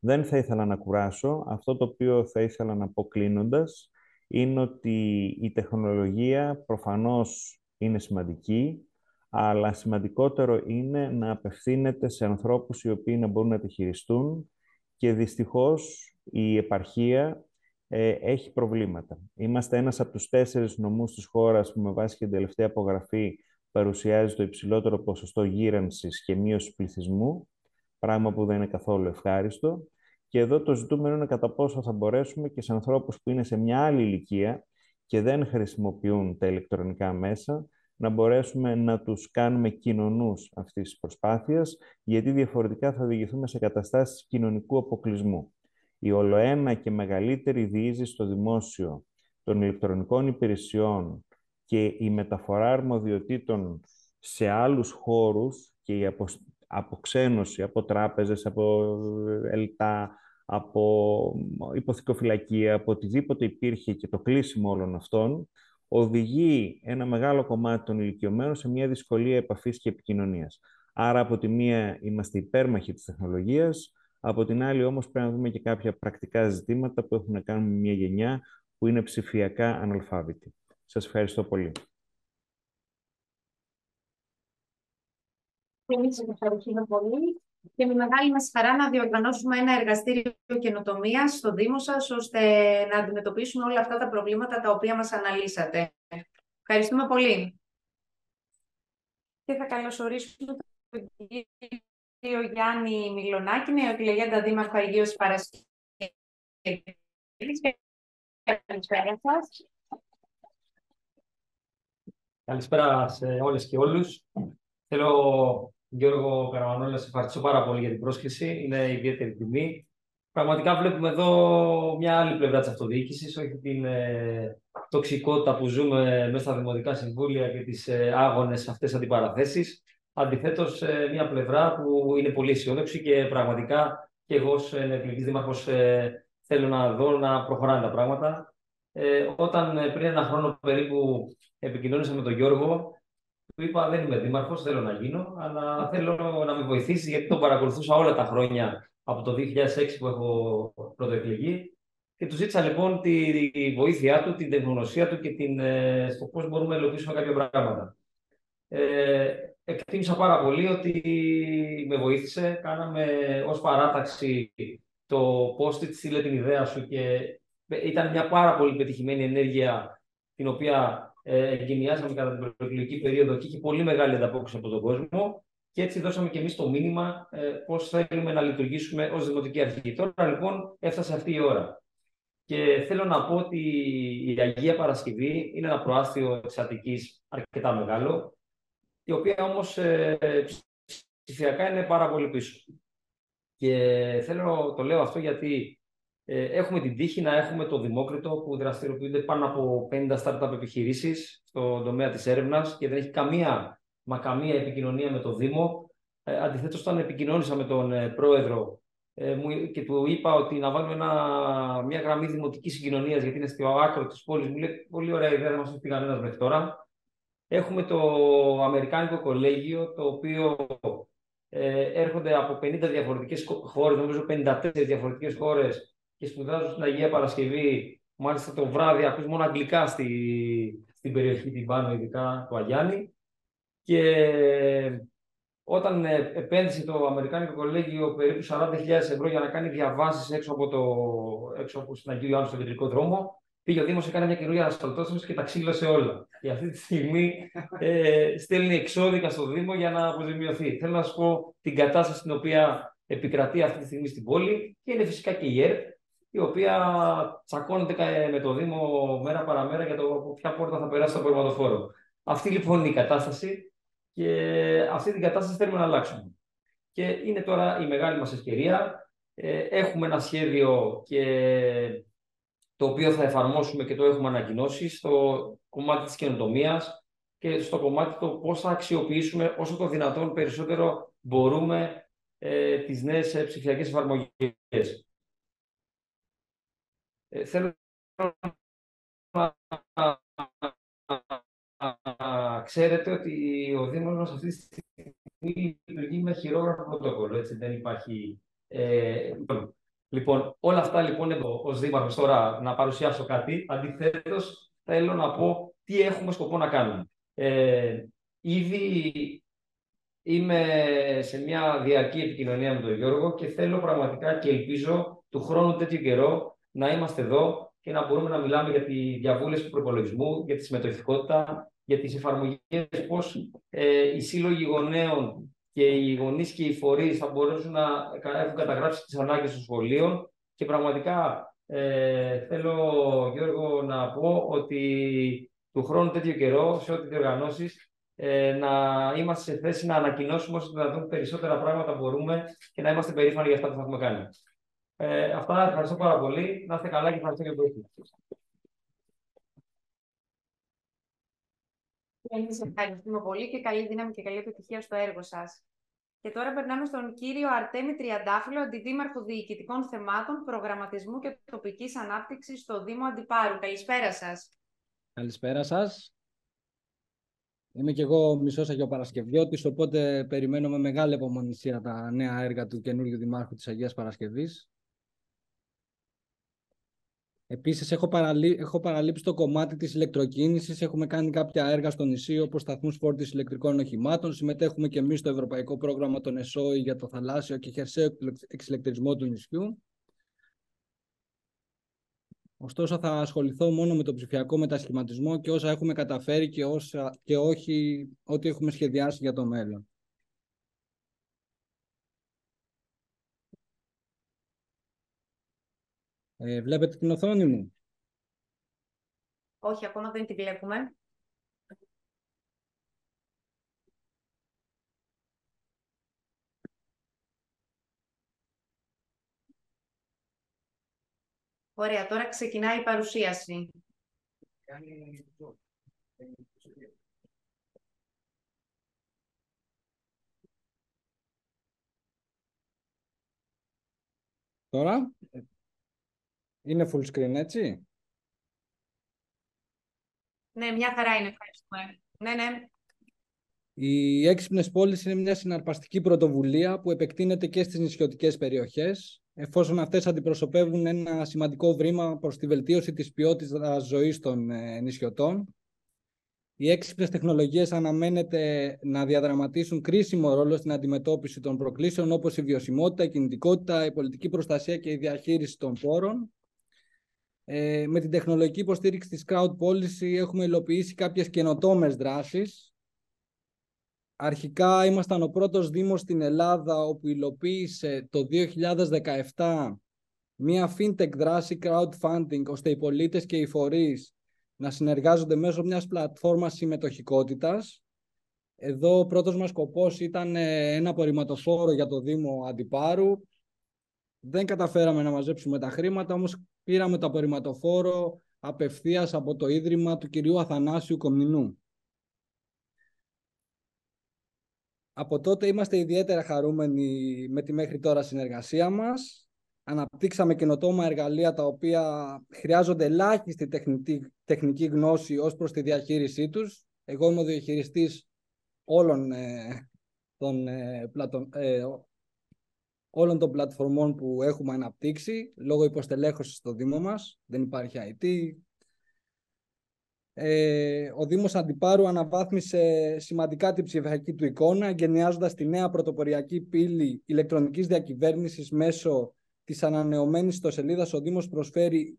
Δεν θα ήθελα να κουράσω. Αυτό το οποίο θα ήθελα να πω κλείνοντας είναι ότι η τεχνολογία προφανώς είναι σημαντική, αλλά σημαντικότερο είναι να απευθύνεται σε ανθρώπους οι οποίοι να μπορούν να τη χειριστούν, και δυστυχώς η επαρχία έχει προβλήματα. Είμαστε ένας από τους 4 νομούς της χώρας που με βάση και την τελευταία απογραφή παρουσιάζει το υψηλότερο ποσοστό γύρανσης και μείωσης πληθυσμού, πράγμα που δεν είναι καθόλου ευχάριστο. Και εδώ το ζητούμενο είναι κατά πόσο θα μπορέσουμε και σε ανθρώπους που είναι σε μια άλλη ηλικία και δεν χρησιμοποιούν τα ηλεκτρονικά μέσα, να μπορέσουμε να τους κάνουμε κοινωνούς αυτής της προσπάθειας, γιατί διαφορετικά θα οδηγηθούμε σε καταστάσεις κοινωνικού αποκλεισμού. Η ολοένα και μεγαλύτερη διείσδυση στο δημόσιο των ηλεκτρονικών υπηρεσιών και η μεταφορά αρμοδιοτήτων σε άλλους χώρους και η αποξένωση από τράπεζες, από ΕΛΤΑ, από υποθηκοφυλακία, από οτιδήποτε υπήρχε, και το κλείσιμο όλων αυτών, οδηγεί ένα μεγάλο κομμάτι των ηλικιωμένων σε μια δυσκολία επαφής και επικοινωνίας. Άρα από τη μία είμαστε υπέρμαχοι της τεχνολογίας, από την άλλη όμως πρέπει να δούμε και κάποια πρακτικά ζητήματα που έχουν να κάνουν με μια γενιά που είναι ψηφιακά αναλφάβητη. Σας ευχαριστώ πολύ. Εμείς σας ευχαριστούμε πολύ και με μεγάλη μας χαρά να διοργανώσουμε ένα εργαστήριο καινοτομίας στο Δήμο σας, ώστε να αντιμετωπίσουν όλα αυτά τα προβλήματα τα οποία μας αναλύσατε. Ευχαριστούμε πολύ. Και θα καλωσορίσουμε τον κύριο Γιάννη Μιλονάκη, είναι ο εκλεγέντα δήμαρχο Αγίας Παρασκευής. Καλησπέρα σας. Καλησπέρα σε όλες και όλους. Θέλω, Γιώργο Καραμανόλη, να σας ευχαριστώ πάρα πολύ για την πρόσκληση. Είναι ιδιαίτερη τιμή. Πραγματικά βλέπουμε εδώ μια άλλη πλευρά της αυτοδιοίκησης, όχι την τοξικότητα που ζούμε μέσα στα δημοτικά συμβούλια και τις άγονες αυτές αντιπαραθέσεις. Αντιθέτως, μια πλευρά που είναι πολύ αισιόδοξη και πραγματικά και εγώ ως εκλεγής δήμαρχος θέλω να δω να προχωράνε τα πράγματα. Όταν πριν ένα χρόνο περίπου επικοινώνησα με τον Γιώργο, του είπα: δεν είμαι δήμαρχος, θέλω να γίνω, αλλά θέλω να με βοηθήσει, γιατί τον παρακολουθούσα όλα τα χρόνια από το 2006 που έχω πρωτοεκλεγεί. Και του ζήτησα λοιπόν τη βοήθειά του, την τεχνογνωσία του και στο πώς μπορούμε να υλοποιήσουμε κάποια πράγματα. Εκτίμησα πάρα πολύ ότι με βοήθησε. Κάναμε ως παράταξη το post-it, στείλε την ιδέα σου, και ήταν μια πάρα πολύ πετυχημένη ενέργεια, την οποία εγκαινιάσαμε κατά την προεκλογική περίοδο και είχε πολύ μεγάλη ανταπόκριση από τον κόσμο, και έτσι δώσαμε και εμείς το μήνυμα πώς θέλουμε να λειτουργήσουμε ως Δημοτική Αρχή. Τώρα λοιπόν έφτασε αυτή η ώρα. Και θέλω να πω ότι η Αγία Παρασκευή είναι ένα προάστιο της Αττικής αρκετά μεγάλο, η οποία όμως ψηφιακά είναι πάρα πολύ πίσω. Και το λέω αυτό γιατί έχουμε την τύχη να έχουμε το Δημόκριτο, που δραστηριοποιούνται πάνω από 50 startup επιχειρήσεις στον τομέα της έρευνας και δεν έχει καμία επικοινωνία με το Δήμο. Αντιθέτως, όταν επικοινώνησα με τον πρόεδρο και του είπα ότι να βάλουμε μια γραμμή δημοτικής συγκοινωνίας, γιατί είναι στο άκρο της πόλης, μου λέει: πολύ ωραία ιδέα, δεν μας πει κανένας μέχρι τώρα. Έχουμε το Αμερικάνικο Κολέγιο, το οποίο έρχονται από 50 διαφορετικές χώρες, νομίζω 54 διαφορετικές χώρες, και σπουδάζουν στην Αγία Παρασκευή, Μάλιστα το βράδυ ακούς μόνο αγγλικά στην περιοχή την πάνω, ειδικά του Αγιάννη. Και όταν επένδυσε το Αμερικάνικο Κολέγιο περίπου 40.000 € για να κάνει διαβάσεις έξω από στην Αγίου Ιωάννου, στον κεντρικό δρόμο, πήγε ο Δήμος, έκανε μια καινούργια ασφαλτόστρωση και τα ξύλωσε όλα. Και αυτή τη στιγμή στέλνει εξώδικα στο Δήμο για να αποζημιωθεί. Θέλω να σας πω την κατάσταση στην οποία επικρατεί αυτή τη στιγμή στην πόλη, και είναι φυσικά και η ΕΡΤ, η οποία τσακώνεται με το Δήμο μέρα παραμέρα για το ποια πόρτα θα περάσει στον προηματοφόρο. Αυτή λοιπόν είναι η κατάσταση, και αυτή την κατάσταση θέλουμε να αλλάξουμε. Και είναι τώρα η μεγάλη μας ευκαιρία. Έχουμε ένα σχέδιο το οποίο θα εφαρμόσουμε και το έχουμε ανακοινώσει στο κομμάτι της καινοτομίας και στο κομμάτι το πώς θα αξιοποιήσουμε όσο το δυνατόν περισσότερο μπορούμε τις νέες ψηφιακές εφαρμογές. Θέλω να ξέρετε ότι ο Δήμος μας αυτή τη στιγμή λειτουργεί με χειρόγραφο πρωτόκολλο, έτσι δεν υπάρχει... Λοιπόν, όλα αυτά λοιπόν εδώ ως Δήμαρχος τώρα να παρουσιάσω κάτι. Αντιθέτως, θέλω να πω τι έχουμε σκοπό να κάνουμε. Ήδη είμαι σε μια διαρκή επικοινωνία με τον Γιώργο και θέλω πραγματικά και ελπίζω του χρόνου τέτοιο καιρό να είμαστε εδώ και να μπορούμε να μιλάμε για τη διαβούλευση του προϋπολογισμού, για τη συμμετοχικότητα, για τις εφαρμογές, πώς οι σύλλογοι γονέων και οι γονείς και οι φορείς θα μπορέσουν να έχουν καταγράψει τις ανάγκες των σχολείων. Και πραγματικά θέλω, Γιώργο, να πω ότι του χρόνου τέτοιο καιρό, σε ό,τι διοργανώσεις, να είμαστε σε θέση να ανακοινώσουμε όσο δυνατόν περισσότερα πράγματα μπορούμε και να είμαστε περήφανοι για αυτά που θα έχουμε κάνει. Αυτά, ευχαριστώ πάρα πολύ. Να είστε καλά και ευχαριστώ για την προσοχή. Ευχαριστούμε πολύ και καλή δύναμη και καλή επιτυχία στο έργο σας. Και τώρα περνάμε στον κύριο Αρτέμη Τριαντάφυλλο, Αντιδήμαρχο Διοικητικών Θεμάτων, Προγραμματισμού και Τοπικής Ανάπτυξης στο Δήμο Αντιπάρου. Καλησπέρα σας. Καλησπέρα σας. Είμαι και εγώ μισός Αγιο Παρασκευιώτης, οπότε περιμένω με μεγάλη απομονησία τα νέα έργα του καινούριου Δημάρχου της Αγίας Παρασκευής. Επίσης, έχω παραλείψει το κομμάτι της ηλεκτροκίνησης. Έχουμε κάνει κάποια έργα στο νησί, όπως σταθμούς φόρτισης ηλεκτρικών οχημάτων. Συμμετέχουμε και εμείς στο Ευρωπαϊκό Πρόγραμμα των ΕΣΟΗ για το θαλάσσιο και χερσαίο εξηλεκτρισμό του νησιού. Ωστόσο, θα ασχοληθώ μόνο με το ψηφιακό μετασχηματισμό και όσα έχουμε καταφέρει και όχι ό,τι έχουμε σχεδιάσει για το μέλλον. Βλέπετε την οθόνη μου? Όχι, ακόμα δεν τη βλέπουμε. Ωραία, τώρα ξεκινάει η παρουσίαση. Τώρα... Είναι full screen, έτσι? Ναι, μια χαρά είναι. Ευχαριστούμε. Ναι, ναι. Οι έξυπνες πόλεις είναι μια συναρπαστική πρωτοβουλία που επεκτείνεται και στις νησιωτικές περιοχές, εφόσον αυτές αντιπροσωπεύουν ένα σημαντικό βήμα προς τη βελτίωση της ποιότητας ζωής των νησιωτών. Οι έξυπνες τεχνολογίες αναμένεται να διαδραματίσουν κρίσιμο ρόλο στην αντιμετώπιση των προκλήσεων, όπως η βιωσιμότητα, η κινητικότητα, η πολιτική προστασία και η διαχείριση των πόρων. Με την τεχνολογική υποστήριξη της Crowdpolicy έχουμε υλοποιήσει κάποιες καινοτόμες δράσεις. Αρχικά ήμασταν ο πρώτος Δήμος στην Ελλάδα όπου υλοποίησε το 2017 μία fintech δράση crowdfunding, ώστε οι πολίτες και οι φορείς να συνεργάζονται μέσω μιας πλατφόρμας συμμετοχικότητας. Εδώ ο πρώτος μας σκοπός ήταν ένα απορριμματοφόρο για το Δήμο Αντιπάρου. Δεν καταφέραμε να μαζέψουμε τα χρήματα, όμως πήραμε το απορριμματοφόρο απευθείας από το Ίδρυμα του κυρίου Αθανάσιου Κομνηνού. Από τότε είμαστε ιδιαίτερα χαρούμενοι με τη μέχρι τώρα συνεργασία μας. Αναπτύξαμε καινοτόμα εργαλεία τα οποία χρειάζονται ελάχιστη τεχνική γνώση ως προς τη διαχείρισή τους. Εγώ είμαι ο διαχειριστής όλων των όλων των πλατφορμών που έχουμε αναπτύξει λόγω υποστελέχωσης στο Δήμο μας. Δεν υπάρχει IT. Ο Δήμος Αντιπάρου αναβάθμισε σημαντικά την ψηφιακή του εικόνα, εγκαινιάζοντας τη νέα πρωτοποριακή πύλη ηλεκτρονικής διακυβέρνησης μέσω της ανανεωμένης ιστοσελίδας. Ο Δήμος προσφέρει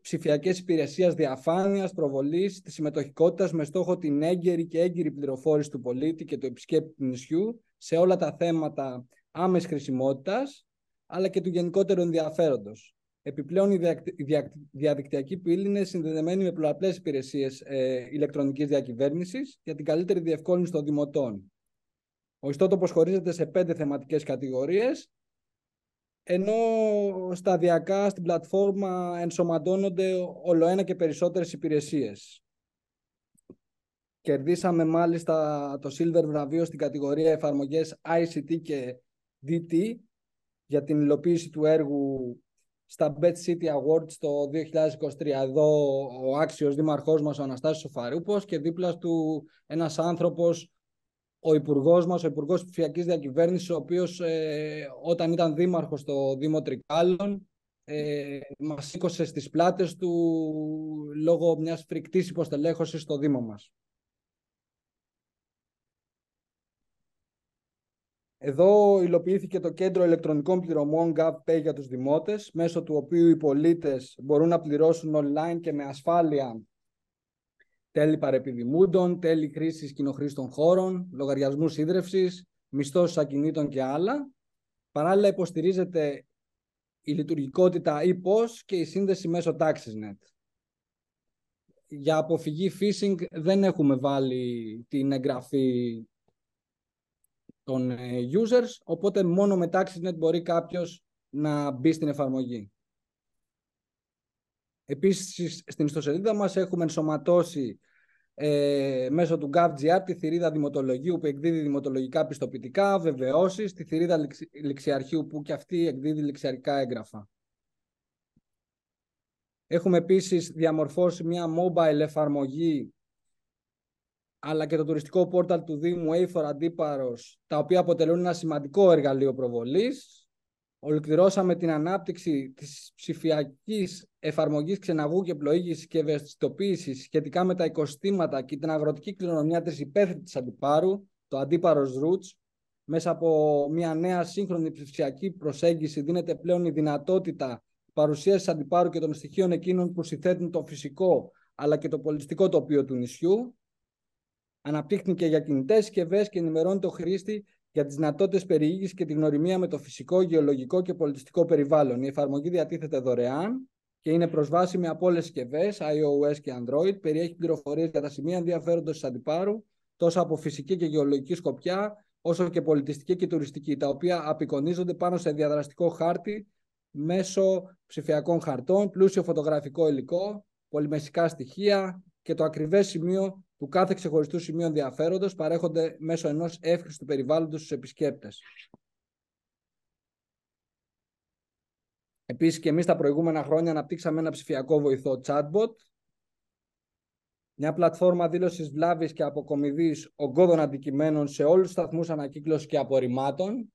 ψηφιακές υπηρεσίες διαφάνειας, προβολής, της συμμετοχικότητας με στόχο την έγκαιρη και έγκυρη πληροφόρηση του πολίτη και του επισκέπτη του νησιού σε όλα τα θέματα άμεσης χρησιμότητας, αλλά και του γενικότερου ενδιαφέροντος. Επιπλέον, η διαδικτυακή πύλη είναι συνδεδεμένη με πολλαπλές υπηρεσίες ηλεκτρονικής διακυβέρνησης για την καλύτερη διευκόλυνση των δημοτών. Ο ιστότοπος χωρίζεται σε 5 θεματικές κατηγορίες, ενώ σταδιακά στην πλατφόρμα ενσωματώνονται ολοένα και περισσότερες υπηρεσίες. Κερδίσαμε μάλιστα το Silver βραβείο στην κατηγορία εφαρμογές ICT και DT για την υλοποίηση του έργου στα Best City Awards το 2023. Εδώ ο άξιος δήμαρχός μας, ο Αναστάσης Σοφαρούπος, και δίπλα του ένας άνθρωπος, ο υπουργός μας, ο υπουργός ψηφιακής διακυβέρνησης, ο οποίος όταν ήταν δήμαρχος στο Δήμο Τρικάλων μας σήκωσε στις πλάτες του λόγω μιας φρικτής υποστελέχωσης στο Δήμο μας. Εδώ υλοποιήθηκε το κέντρο ηλεκτρονικών πληρωμών GovPay για τους δημότες, μέσω του οποίου οι πολίτες μπορούν να πληρώσουν online και με ασφάλεια τέλη παρεπιδημούντων, τέλη χρήσης κοινοχρήστων χώρων, λογαριασμούς ίδρευσης, μισθώσεις ακινήτων και άλλα. Παράλληλα υποστηρίζεται η λειτουργικότητα e-POS και η σύνδεση μέσω TaxisNet. Για αποφυγή phishing δεν έχουμε βάλει την εγγραφή των users, οπότε μόνο με TaxisNet μπορεί κάποιος να μπει στην εφαρμογή. Επίσης, στην ιστοσελίδα μας έχουμε ενσωματώσει μέσω του GovGR τη θηρίδα δημοτολογίου που εκδίδει δημοτολογικά πιστοποιητικά, βεβαιώσεις, τη θηρίδα ληξιαρχείου που και αυτή εκδίδει ληξιαρικά έγγραφα. Έχουμε επίσης διαμορφώσει μια mobile εφαρμογή αλλά και το τουριστικό πόρταλ του Δήμου A4 Αντίπαρος, τα οποία αποτελούν ένα σημαντικό εργαλείο προβολής. Ολοκληρώσαμε την ανάπτυξη της ψηφιακής εφαρμογής ξεναγού και πλοήγησης και ευαισθητοποίησης σχετικά με τα οικοστήματα και την αγροτική κληρονομιά της υπαίθρου της Αντιπάρου, το Αντίπαρος Roots. Μέσα από μια νέα σύγχρονη ψηφιακή προσέγγιση δίνεται πλέον η δυνατότητα παρουσίασης Αντιπάρου και των στοιχείων εκείνων που συνθέτουν το φυσικό αλλά και το πολιτιστικό τοπίο του νησιού. Αναπτύχθηκε για κινητές συσκευές και ενημερώνει το χρήστη για τις δυνατότητες περιήγησης και τη γνωριμία με το φυσικό, γεωλογικό και πολιτιστικό περιβάλλον. Η εφαρμογή διατίθεται δωρεάν και είναι προσβάσιμη από όλες τις συσκευές, iOS και Android. Περιέχει πληροφορίες για τα σημεία ενδιαφέροντος της Αντιπάρου, τόσο από φυσική και γεωλογική σκοπιά, όσο και πολιτιστική και τουριστική, τα οποία απεικονίζονται πάνω σε διαδραστικό χάρτη μέσω ψηφιακών χαρτών, πλούσιο φωτογραφικό υλικό, πολυμεσικά στοιχεία και το ακριβές σημείο του κάθε ξεχωριστού σημείου ενδιαφέροντος παρέχονται μέσω ενός εύχριστου περιβάλλοντος στους επισκέπτες. Επίσης, και εμείς τα προηγούμενα χρόνια αναπτύξαμε ένα ψηφιακό βοηθό chatbot, μια πλατφόρμα δήλωσης βλάβης και αποκομιδής ογκώδων αντικειμένων σε όλους τους σταθμούς ανακύκλωσης και απορριμμάτων.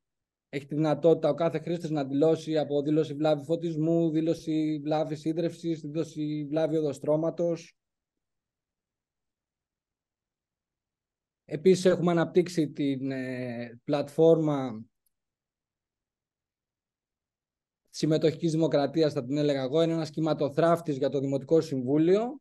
Έχει τη δυνατότητα ο κάθε χρήστης να δηλώσει από δήλωση βλάβη φωτισμού, δήλωση βλάβης ίδρευσης, δήλωση βλάβη οδοστρώματος. Επίσης, έχουμε αναπτύξει την πλατφόρμα συμμετοχικής δημοκρατίας, θα την έλεγα εγώ. Είναι ένας κυματοθράφτης για το Δημοτικό Συμβούλιο.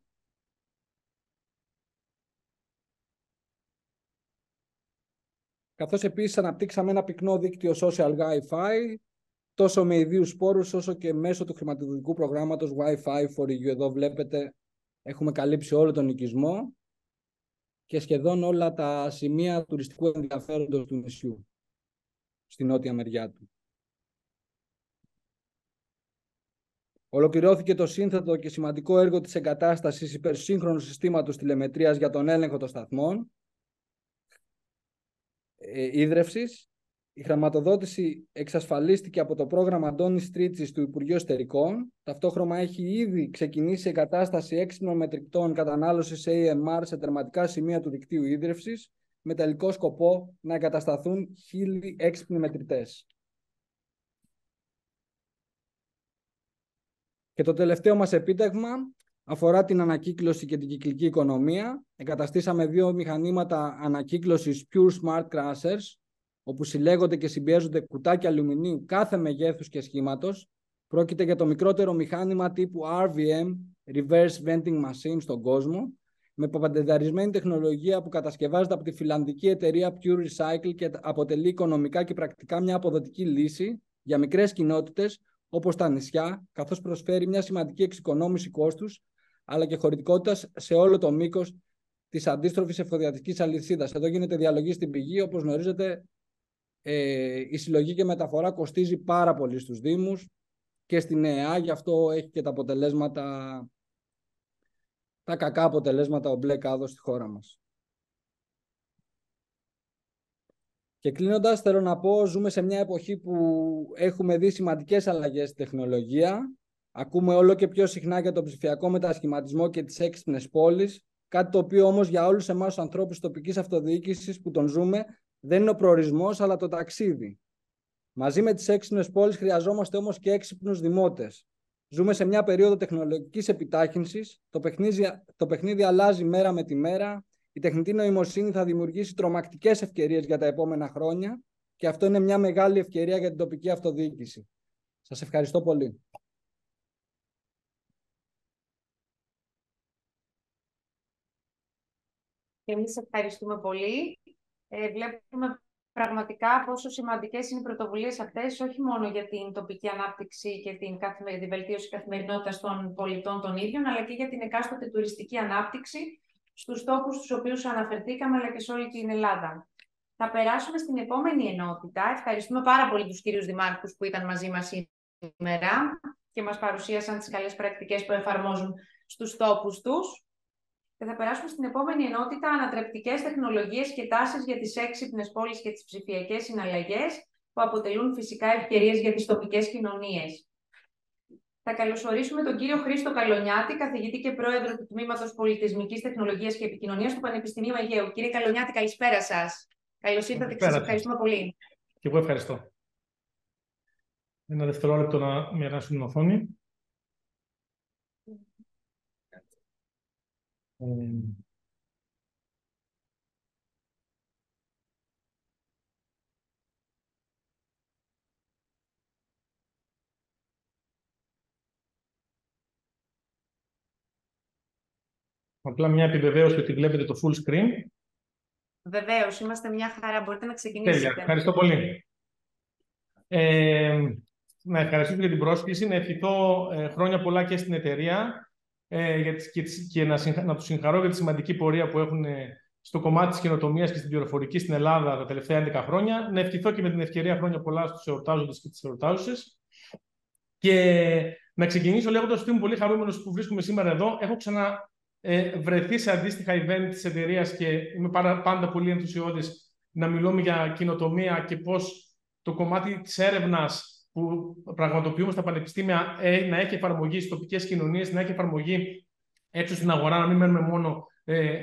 Καθώς επίσης αναπτύξαμε ένα πυκνό δίκτυο social Wi-Fi, τόσο με ιδίους πόρους, όσο και μέσω του χρηματοδοτικού προγράμματος WiFi For EU. Εδώ βλέπετε, έχουμε καλύψει όλο τον οικισμό και σχεδόν όλα τα σημεία τουριστικού ενδιαφέροντος του νησιού, στη νότια μεριά του. Ολοκληρώθηκε το σύνθετο και σημαντικό έργο της εγκατάστασης υπερσύγχρονου συστήματος τηλεμετρίας για τον έλεγχο των σταθμών ίδρευσης. Η χρηματοδότηση εξασφαλίστηκε από το πρόγραμμα Αντώνης Τρίτσης του Υπουργείου Εσωτερικών. Ταυτόχρονα έχει ήδη ξεκινήσει η εγκατάσταση έξυπνων μετρητών κατανάλωσης AMR σε τερματικά σημεία του δικτύου ίδρευσης, με τελικό σκοπό να εγκατασταθούν 1.000 έξυπνοι μετρητές. Και το τελευταίο μας επίτευγμα αφορά την ανακύκλωση και την κυκλική οικονομία. Εγκαταστήσαμε 2 μηχανήματα ανακύκλωσης Pure Smart Crushers, όπου συλλέγονται και συμπιέζονται κουτάκια αλουμινίου κάθε μεγέθους και σχήματος. Πρόκειται για το μικρότερο μηχάνημα τύπου RVM, Reverse Vending Machine, στον κόσμο, με παπαντεδαρισμένη τεχνολογία που κατασκευάζεται από τη φιλανδική εταιρεία Pure Recycle και αποτελεί οικονομικά και πρακτικά μια αποδοτική λύση για μικρές κοινότητες όπως τα νησιά, καθώς προσφέρει μια σημαντική εξοικονόμηση κόστους αλλά και χωρητικότητας σε όλο το μήκος της αντίστροφης εφοδιαστικής αλυσίδας. Εδώ γίνεται διαλογή στην πηγή. Όπως γνωρίζετε, η συλλογή και μεταφορά κοστίζει πάρα πολύ στους Δήμους και στην ΕΑ, γι' αυτό έχει και τα αποτελέσματα, τα κακά αποτελέσματα ο μπλε κάδος στη χώρα μας. Και κλείνοντας, θέλω να πω, ζούμε σε μια εποχή που έχουμε δει σημαντικές αλλαγές στη τεχνολογία. Ακούμε όλο και πιο συχνά για τον ψηφιακό μετασχηματισμό και τις έξυπνες πόλεις, κάτι το οποίο όμως για όλους εμάς τους ανθρώπους τοπικής αυτοδιοίκησης που τον ζούμε δεν είναι ο προορισμός αλλά το ταξίδι. Μαζί με τις έξυπνες πόλεις χρειαζόμαστε όμως και έξυπνους δημότες. Ζούμε σε μια περίοδο τεχνολογικής επιτάχυνσης, το παιχνίδι αλλάζει μέρα με τη μέρα, η τεχνητή νοημοσύνη θα δημιουργήσει τρομακτικές ευκαιρίες για τα επόμενα χρόνια και αυτό είναι μια μεγάλη ευκαιρία για την τοπική αυτοδιοίκηση. Σας ευχαριστώ πολύ. Εμείς ευχαριστούμε πολύ. Βλέπουμε πραγματικά πόσο σημαντικές είναι οι πρωτοβουλίες αυτές, όχι μόνο για την τοπική ανάπτυξη και την βελτίωση καθημερινότητας των πολιτών των ίδιων, αλλά και για την εκάστοτε τουριστική ανάπτυξη στους τόπους στους οποίους αναφερθήκαμε, αλλά και σε όλη την Ελλάδα. Θα περάσουμε στην επόμενη ενότητα. Ευχαριστούμε πάρα πολύ τους κυρίους δημάρχους που ήταν μαζί μας σήμερα και μας παρουσίασαν τις καλές πρακτικές που εφαρμόζουν στους τόπους τους. Και θα περάσουμε στην επόμενη ενότητα, ανατρεπτικές τεχνολογίες και τάσεις για τις έξυπνες πόλεις και τις ψηφιακές συναλλαγές, που αποτελούν φυσικά ευκαιρίες για τις τοπικές κοινωνίες. Θα καλωσορίσουμε τον κύριο Χρήστο Καλονιάτη, καθηγητή και πρόεδρο του Τμήματος Πολιτισμικής Τεχνολογίας και Επικοινωνίας του Πανεπιστημίου Αιγαίου. Κύριε Καλονιάτη, καλησπέρα σας. Καλώς ήρθατε και σας ευχαριστούμε πολύ. Και εγώ ευχαριστώ. Ένα δευτερόλεπτο να μοιράσουν την οθόνη. Απλά μια επιβεβαίωση ότι βλέπετε το full screen. Βεβαίως, είμαστε μια χαρά. Μπορείτε να ξεκινήσετε. Τέλεια, ευχαριστώ πολύ. Να ευχαριστήσω για την πρόσκληση, να ευχηθώ χρόνια πολλά και στην εταιρεία και να τους συγχαρώ για τη σημαντική πορεία που έχουν στο κομμάτι της καινοτομίας και στην πληροφορική στην Ελλάδα τα τελευταία 11 χρόνια. Να ευχηθώ και με την ευκαιρία χρόνια πολλά στους εορτάζοντες και τις εορτάζουσες. Και να ξεκινήσω λέγοντας ότι είμαι πολύ χαρούμενος που βρίσκομαι σήμερα εδώ. Έχω ξαναβρεθεί σε αντίστοιχα event της εταιρείας και είμαι πάντα πολύ ενθουσιώδης να μιλούμε για καινοτομία και πώς το κομμάτι της έρευνας που πραγματοποιούμε στα πανεπιστήμια να έχει εφαρμογή στις τοπικές κοινωνίες, να έχει εφαρμογή έξω στην αγορά, να μην μένουμε μόνο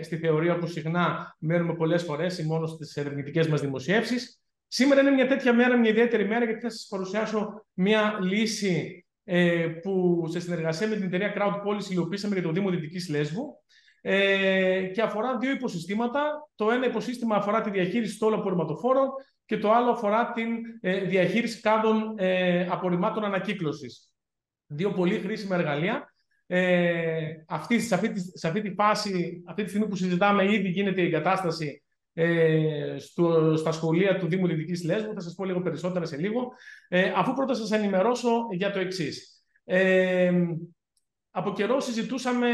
στη θεωρία που συχνά μένουμε πολλές φορές ή μόνο στις ερευνητικές μας δημοσιεύσεις. Σήμερα είναι μια τέτοια μέρα, μια ιδιαίτερη μέρα, γιατί θα σας παρουσιάσω μια λύση που σε συνεργασία με την εταιρεία Crowdpolicy υλοποιήσαμε για το Δήμο Δυτικής Λέσβου και αφορά 2 υποσυστήματα. Το ένα υποσύστημα αφορά τη διαχείριση στόλων απορριμματοφόρων και το άλλο αφορά την διαχείριση κάδων απορριμμάτων ανακύκλωσης. 2 πολύ χρήσιμα εργαλεία. Αυτή τη στιγμή που συζητάμε, ήδη γίνεται η εγκατάσταση στα σχολεία του Δήμου Δυτικής Λέσβου. Θα σας πω λίγο περισσότερα σε λίγο. Αφού πρώτα σας ενημερώσω για το εξής. Από καιρό συζητούσαμε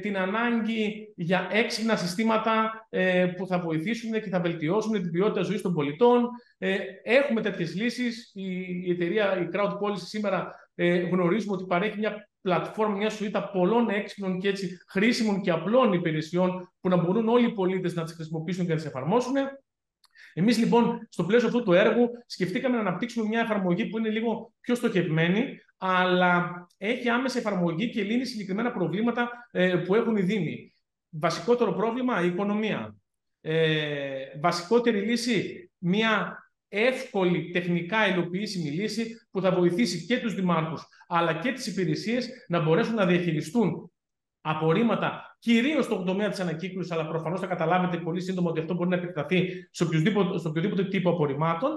την ανάγκη για έξυπνα συστήματα που θα βοηθήσουν και θα βελτιώσουν την ποιότητα ζωής των πολιτών. Έχουμε τέτοιες λύσεις. Η εταιρεία, η Crowdpolicy, σήμερα γνωρίζουμε ότι παρέχει μια πλατφόρμα, μια σουίτα πολλών έξυπνων και έτσι χρήσιμων και απλών υπηρεσιών που να μπορούν όλοι οι πολίτες να τις χρησιμοποιήσουν και να τις εφαρμόσουν. Εμείς λοιπόν, στο πλαίσιο αυτού του έργου, σκεφτήκαμε να αναπτύξουμε μια εφαρμογή που είναι λίγο πιο στοχευμένη, αλλά έχει άμεση εφαρμογή και λύνει συγκεκριμένα προβλήματα που έχουν οι Δήμοι. Βασικότερο πρόβλημα, η οικονομία. Βασικότερη λύση, μια εύκολη, τεχνικά υλοποιήσιμη λύση που θα βοηθήσει και τους δημάρχους αλλά και τις υπηρεσίες να μπορέσουν να διαχειριστούν απορρίμματα, κυρίως στον τομέα της ανακύκλωσης, αλλά προφανώς θα καταλάβετε πολύ σύντομα ότι αυτό μπορεί να επεκταθεί σε οποιοδήποτε τύπο απορριμμάτων,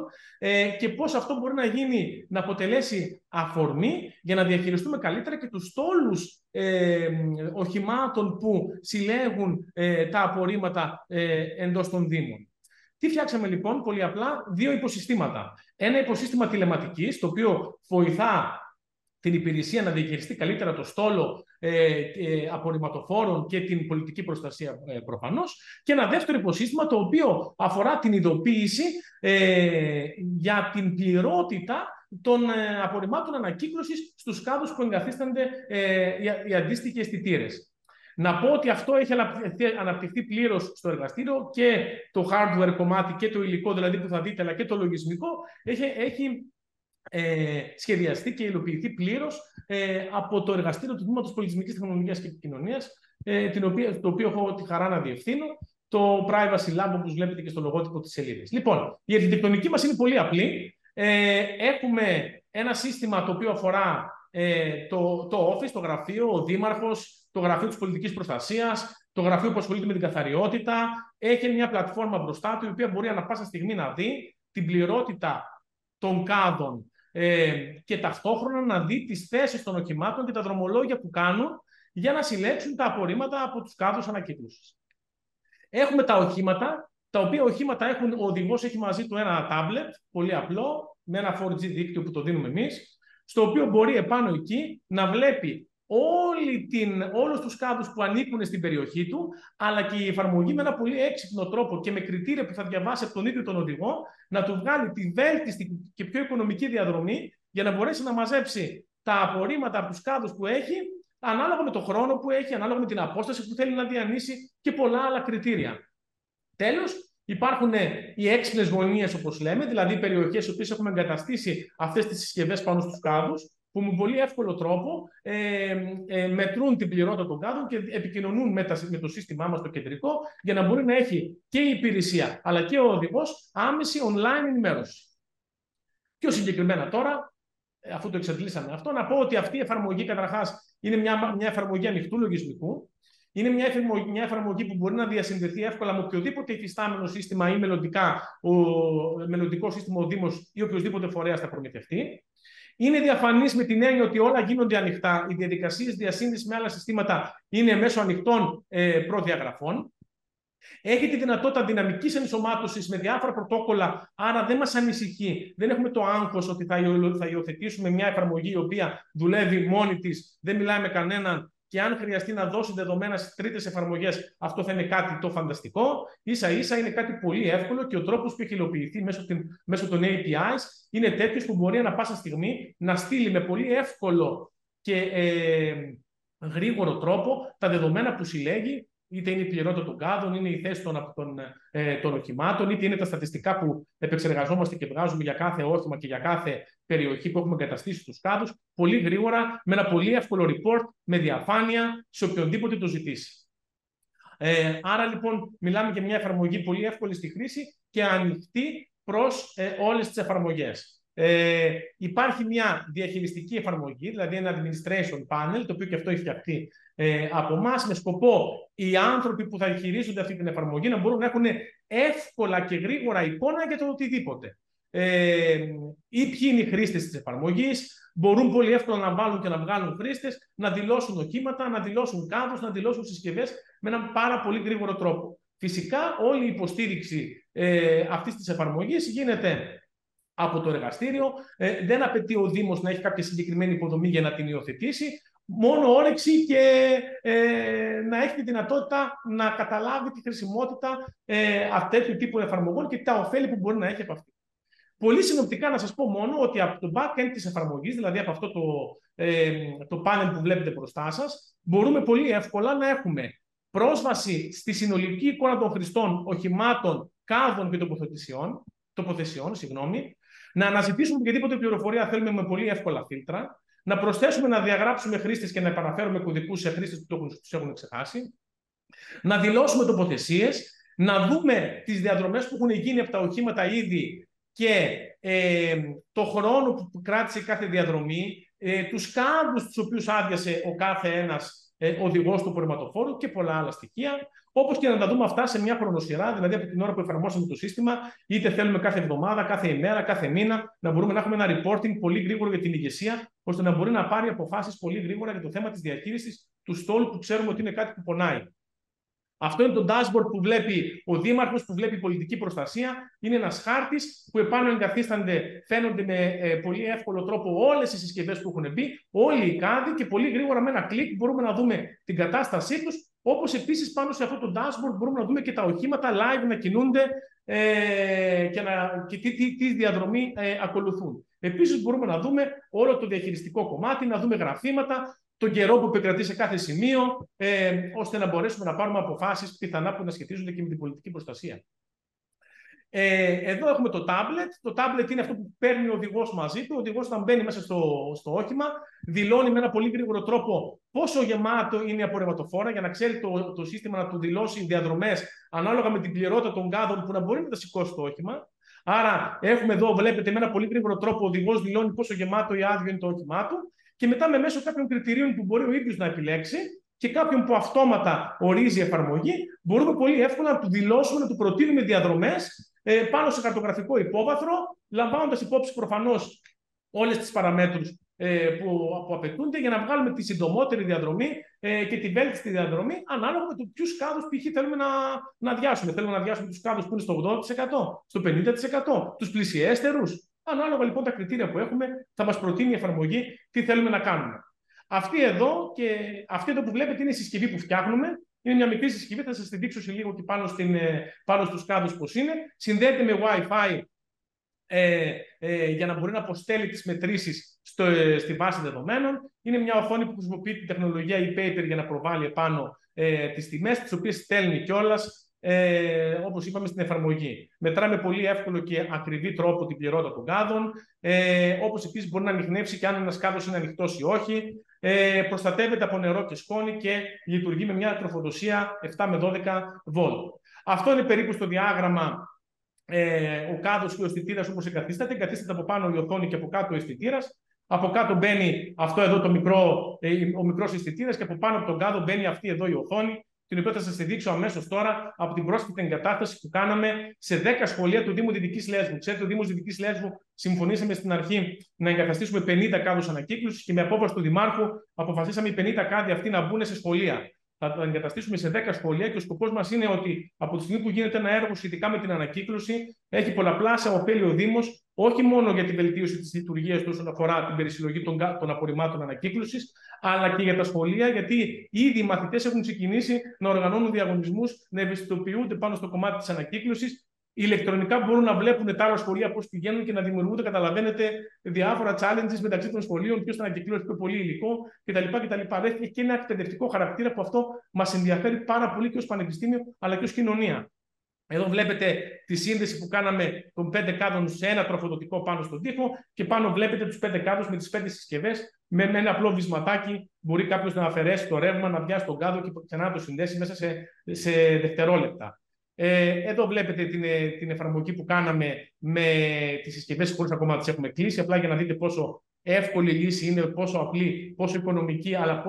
και πώς αυτό μπορεί να γίνει, να αποτελέσει αφορμή για να διαχειριστούμε καλύτερα και τους στόλους οχημάτων που συλλέγουν τα απορρίμματα εντός των Δήμων. Τι φτιάξαμε λοιπόν? Πολύ απλά δύο υποσυστήματα. Ένα υποσύστημα τηλεματικής, το οποίο βοηθά την υπηρεσία να διαχειριστεί καλύτερα το στόλο απορριμματοφόρων και την πολιτική προστασία προφανώς. Και ένα δεύτερο υποσύστημα, το οποίο αφορά την ειδοποίηση για την πληρότητα των απορριμμάτων ανακύκλωσης στους κάδους που εγκαθίστανται οι αντίστοιχοι αισθητήρες. Να πω ότι αυτό έχει αναπτυχθεί πλήρως στο εργαστήριο, και το hardware κομμάτι και το υλικό δηλαδή που θα δείτε, αλλά και το λογισμικό έχει σχεδιαστεί και υλοποιηθεί πλήρως από το εργαστήριο του Τμήματος Πολιτισμικής Τεχνολογίας και Επικοινωνίας, το οποίο έχω τη χαρά να διευθύνω, το Privacy Lab, όπως βλέπετε και στο λογότυπο της σελίδας. Λοιπόν, η αρχιτεκτονική μας είναι πολύ απλή. Έχουμε ένα σύστημα το οποίο αφορά το office, το γραφείο, ο δήμαρχος, το γραφείο της πολιτικής προστασίας, το γραφείο που ασχολείται με την καθαριότητα. Έχει μια πλατφόρμα μπροστά του, η οποία μπορεί ανα πάσα στιγμή να δει την πληρότητα των κάδων και ταυτόχρονα να δει τις θέσεις των οχημάτων και τα δρομολόγια που κάνουν για να συλλέξουν τα απορρίμματα από τους κάδους ανακύκλωσης. Έχουμε τα οχήματα, τα οποία οχήματα έχουν, ο οδηγός έχει μαζί του ένα τάμπλετ, πολύ απλό, με ένα 4G δίκτυο που το δίνουμε εμείς, στο οποίο μπορεί επάνω εκεί να βλέπει όλους τους κάδους που ανήκουν στην περιοχή του, αλλά και η εφαρμογή με ένα πολύ έξυπνο τρόπο και με κριτήρια που θα διαβάσει από τον ίδιο τον οδηγό, να του βγάλει τη βέλτιστη και πιο οικονομική διαδρομή για να μπορέσει να μαζέψει τα απορρίμματα από τους κάδους που έχει, ανάλογα με τον χρόνο που έχει, ανάλογα με την απόσταση που θέλει να διανύσει και πολλά άλλα κριτήρια. Τέλος, υπάρχουν οι έξυπνες γωνίες, όπως λέμε, δηλαδή οι περιοχές στις οποίες έχουμε εγκαταστήσει αυτές τις συσκευές πάνω στους κάδους, που με πολύ εύκολο τρόπο μετρούν την πληρότητα των κάδων και επικοινωνούν με το σύστημά μας το κεντρικό, για να μπορεί να έχει και η υπηρεσία αλλά και ο οδηγός άμεση online ενημέρωση. Πιο συγκεκριμένα τώρα, αφού το εξαντλήσαμε αυτό, να πω ότι αυτή η εφαρμογή καταρχάς είναι μια εφαρμογή ανοιχτού λογισμικού. Είναι μια εφαρμογή που μπορεί να διασυνδεθεί εύκολα με οποιοδήποτε υφιστάμενο σύστημα ή μελλοντικό σύστημα ο Δήμος ή οποιοδήποτε φορέας θα προμηθευτεί. Είναι διαφανής με την έννοια ότι όλα γίνονται ανοιχτά. Οι διαδικασίες διασύνδεσης με άλλα συστήματα είναι μέσω ανοιχτών προδιαγραφών. Έχει τη δυνατότητα δυναμικής ενσωμάτωσης με διάφορα πρωτόκολλα, άρα δεν μας ανησυχεί. Δεν έχουμε το άγχος ότι θα υιοθετήσουμε μια εφαρμογή η οποία δουλεύει μόνη της, δεν μιλάει με κανέναν. Και αν χρειαστεί να δώσει δεδομένα στις τρίτες εφαρμογές, αυτό θα είναι κάτι το φανταστικό. Ίσα-ίσα είναι κάτι πολύ εύκολο, και ο τρόπος που έχει υλοποιηθεί μέσω των APIs είναι τέτοιος που μπορεί ανα πάσα στιγμή να στείλει με πολύ εύκολο και γρήγορο τρόπο τα δεδομένα που συλλέγει, είτε είναι η πληρότητα των κάδων, είναι η θέση των οχημάτων, είτε είναι τα στατιστικά που επεξεργαζόμαστε και βγάζουμε για κάθε όχημα και για κάθε περιοχή που έχουμε εγκαταστήσει στους κάδους, πολύ γρήγορα, με ένα πολύ εύκολο report, με διαφάνεια, σε οποιονδήποτε το ζητήσει. Άρα λοιπόν μιλάμε για μια εφαρμογή πολύ εύκολη στη χρήση και ανοιχτή προς όλες τις εφαρμογές. Υπάρχει μια διαχειριστική εφαρμογή, δηλαδή ένα administration panel, το οποίο και αυτό έχει φτιαχτεί από εμάς, με σκοπό οι άνθρωποι που θα χειρίζονται αυτή την εφαρμογή να μπορούν να έχουν εύκολα και γρήγορα εικόνα για το οτιδήποτε. Ή ποιοι είναι οι χρήστες της εφαρμογής, μπορούν πολύ εύκολα να βάλουν και να βγάλουν χρήστες, να δηλώσουν οχήματα, να δηλώσουν κάδους, να δηλώσουν συσκευές με έναν πάρα πολύ γρήγορο τρόπο. Φυσικά όλη η υποστήριξη αυτής της εφαρμογής γίνεται από το εργαστήριο. Δεν απαιτεί ο Δήμος να έχει κάποια συγκεκριμένη υποδομή για να την υιοθετήσει, μόνο όρεξη και να έχει τη δυνατότητα να καταλάβει τη χρησιμότητα τέτοιου τύπου εφαρμογών και τα ωφέλη που μπορεί να έχει από αυτή. Πολύ συνοπτικά να σας πω μόνο ότι από το back-end της εφαρμογής, δηλαδή από αυτό το panel που βλέπετε μπροστά σας, μπορούμε πολύ εύκολα να έχουμε πρόσβαση στη συνολική εικόνα των χρηστών, οχημάτων, κάδων και τοποθεσιών, να αναζητήσουμε οποιαδήποτε πληροφορία θέλουμε με πολύ εύκολα φίλτρα, να προσθέσουμε, να διαγράψουμε χρήστες και να επαναφέρουμε κωδικούς σε χρήστες που τους έχουν ξεχάσει, να δηλώσουμε τοποθεσίες, να δούμε τις διαδρομές που έχουν γίνει από τα οχήματα ήδη και το χρόνο που κράτησε κάθε διαδρομή, τους κάμπους τους οποίους άδειασε ο κάθε ένας οδηγός του απορριμματοφόρου και πολλά άλλα στοιχεία. Όπως και να τα δούμε αυτά σε μια χρονοσυρά, δηλαδή από την ώρα που εφαρμόσαμε το σύστημα, είτε θέλουμε κάθε εβδομάδα, κάθε ημέρα, κάθε μήνα, να μπορούμε να έχουμε ένα reporting πολύ γρήγορο για την ηγεσία, ώστε να μπορεί να πάρει αποφάσεις πολύ γρήγορα για το θέμα της διαχείρισης του στόλου που ξέρουμε ότι είναι κάτι που πονάει. Αυτό είναι το dashboard που βλέπει ο Δήμαρχος, που βλέπει η πολιτική προστασία. Είναι ένας χάρτης που επάνω εγκαθίστανται, φαίνονται με πολύ εύκολο τρόπο όλες οι συσκευές που έχουν μπει, όλοι οι κάδοι, και πολύ γρήγορα με ένα κλικ μπορούμε να δούμε την κατάστασή τους. Όπως επίσης πάνω σε αυτό το dashboard μπορούμε να δούμε και τα οχήματα live να κινούνται και τι διαδρομή ακολουθούν. Επίσης μπορούμε να δούμε όλο το διαχειριστικό κομμάτι, να δούμε γραφήματα, τον καιρό που επικρατεί σε κάθε σημείο, ώστε να μπορέσουμε να πάρουμε αποφάσεις πιθανά που να σχετίζονται και με την πολιτική προστασία. Εδώ έχουμε το τάμπλετ. Το τάμπλετ είναι αυτό που παίρνει ο οδηγός μαζί του. Ο οδηγός θα μπαίνει μέσα στο όχημα, δηλώνει με ένα πολύ γρήγορο τρόπο πόσο γεμάτο είναι η απορριμματοφόρα, για να ξέρει το σύστημα να του δηλώσει διαδρομές ανάλογα με την πληρότητα των κάδων που να μπορεί να τα σηκώσει το όχημα. Άρα, έχουμε εδώ, βλέπετε, με ένα πολύ γρήγορο τρόπο ο οδηγός δηλώνει πόσο γεμάτο ή άδειο είναι το όχημά του. Και μετά με μέσω κάποιων κριτηρίων που μπορεί ο ίδιος να επιλέξει και κάποιον που αυτόματα ορίζει η εφαρμογή, μπορούμε πολύ εύκολα να του δηλώσουμε, να του προτείνουμε διαδρομές πάνω σε καρτογραφικό υπόβαθρο, λαμβάνοντας υπόψη προφανώς όλες τις παραμέτρους που απαιτούνται, για να βγάλουμε τη συντομότερη διαδρομή και τη βέλτιστη διαδρομή, ανάλογα με το ποιους κάδους π.χ. θέλουμε να αδειάσουμε. Θέλουμε να αδειάσουμε τους κάδους που είναι στο 80%, στο 50%, τους πλησιέστερους. Ανάλογα λοιπόν τα κριτήρια που έχουμε, θα μας προτείνει η εφαρμογή τι θέλουμε να κάνουμε. Αυτή εδώ που βλέπετε είναι η συσκευή που φτιάχνουμε. Είναι μια μικρή συσκευή, θα σας τη δείξω σε λίγο και πάνω στους κάδους πώς είναι. Συνδέεται με Wi-Fi για να μπορεί να αποστέλει τις μετρήσεις στη βάση δεδομένων. Είναι μια οθόνη που χρησιμοποιεί την τεχνολογία e-paper για να προβάλλει επάνω τις τιμές, τις οποίες στέλνει κιόλας. Όπως είπαμε, στην εφαρμογή. Μετράμε πολύ εύκολο και ακριβή τρόπο την πληρότητα των κάδων. Όπως επίσης μπορεί να ανιχνεύσει και αν ένας κάδος είναι ανοιχτός ή όχι. Προστατεύεται από νερό και σκόνη και λειτουργεί με μια τροφοδοσία 7 με 12 βολτ. Αυτό είναι περίπου στο διάγραμμα ο κάδος και ο αισθητήρας όπως εγκαθίσταται. Εγκαθίσταται από πάνω η οθόνη και από κάτω ο αισθητήρας. Από κάτω μπαίνει αυτό εδώ ο μικρός αισθητήρας και από πάνω από τον κάδο μπαίνει αυτή εδώ η οθόνη, την οποία θα σας τη δείξω αμέσως τώρα από την πρόσφατη εγκατάσταση που κάναμε σε 10 σχολεία του Δήμου Δυτικής Λέσβου. Ξέρετε, ο Δήμος Δυτικής Λέσβου συμφωνήσαμε στην αρχή να εγκαταστήσουμε 50 κάδους ανακύκλωσης και με απόφαση του Δημάρχου αποφασίσαμε οι 50 κάδοι αυτοί να μπουν σε σχολεία. Θα τα εγκαταστήσουμε σε 10 σχολεία και ο σκοπός μας είναι ότι από τη στιγμή που γίνεται ένα έργο σχετικά με την ανακύκλωση, έχει πολλαπλάσια ωφέλη ο Δήμος, όχι μόνο για την βελτίωση της λειτουργίας του όσον αφορά την περισυλλογή των απορριμμάτων ανακύκλωσης, αλλά και για τα σχολεία, γιατί ήδη οι μαθητές έχουν ξεκινήσει να οργανώνουν διαγωνισμούς, να ευαισθητοποιούνται πάνω στο κομμάτι της ανακύκλωσης. Ηλεκτρονικά μπορούν να βλέπουν τα άλλα σχολεία πώς πηγαίνουν και να δημιουργούνται, καταλαβαίνετε, διάφορα challenges μεταξύ των σχολείων, ποιος θα ανακυκλώσει πιο πολύ υλικό κτλ. Έχει και ένα εκπαιδευτικό χαρακτήρα που αυτό μας ενδιαφέρει πάρα πολύ και ως πανεπιστήμιο αλλά και ως κοινωνία. Εδώ βλέπετε τη σύνδεση που κάναμε των 5 κάδων σε ένα τροφοδοτικό πάνω στον τοίχο και πάνω βλέπετε τους 5 κάδους με τις 5 συσκευές. Με ένα απλό βυσματάκι μπορεί κάποιος να αφαιρέσει το ρεύμα, να πιάσει τον κάδο και να το συνδέσει μέσα σε δευτερόλεπτα. Εδώ βλέπετε την εφαρμογή που κάναμε με τις συσκευές χωρίς ακόμα τις έχουμε κλείσει, απλά για να δείτε πόσο εύκολη η λύση είναι, πόσο απλή, πόσο οικονομική, αλλά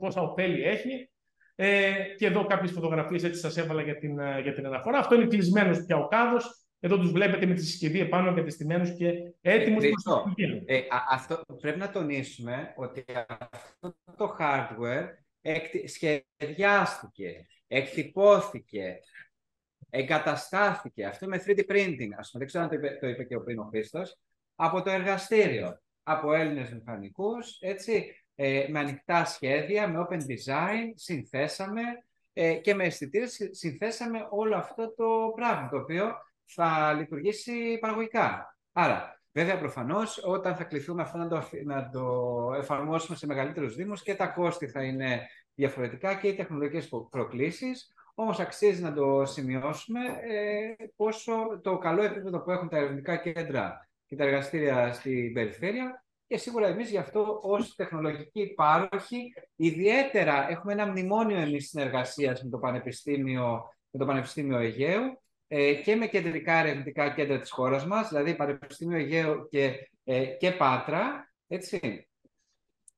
πόσα ωφέλη έχει. Και εδώ κάποιες φωτογραφίες έτσι σας έβαλα για την αναφορά. Αυτό είναι κλεισμένος πια ο κάδος. Εδώ τους βλέπετε με τη συσκευή επάνω, εγκατεστημένους και έτοιμους. Αυτό πρέπει να τονίσουμε, ότι αυτό το hardware σχεδιάστηκε, εκτυπώθηκε, εγκαταστάθηκε, αυτό με 3D printing, ας πούμε, δεν ξέρω αν το είπε και ο πριν ο Χρήστος, από το εργαστήριο, από Έλληνες μηχανικούς, έτσι, με ανοιχτά σχέδια, με open design, συνθέσαμε και με αισθητήρες συνθέσαμε όλο αυτό το πράγμα, το οποίο θα λειτουργήσει παραγωγικά. Άρα, βέβαια, προφανώς, όταν θα κληθούμε αυτό να το εφαρμόσουμε σε μεγαλύτερους δήμους και τα κόστη θα είναι διαφορετικά και οι τεχνολογικές προκλήσεις. Όμως αξίζει να το σημειώσουμε πόσο το καλό επίπεδο που έχουν τα ερευνητικά κέντρα και τα εργαστήρια στην περιφέρεια, και σίγουρα εμείς γι' αυτό ως τεχνολογικοί πάροχοι ιδιαίτερα έχουμε ένα μνημόνιο εμείς συνεργασίας με το Πανεπιστήμιο Αιγαίου, και με κεντρικά ερευνητικά κέντρα της χώρας μας, δηλαδή Πανεπιστήμιο Αιγαίου και Πάτρα, έτσι.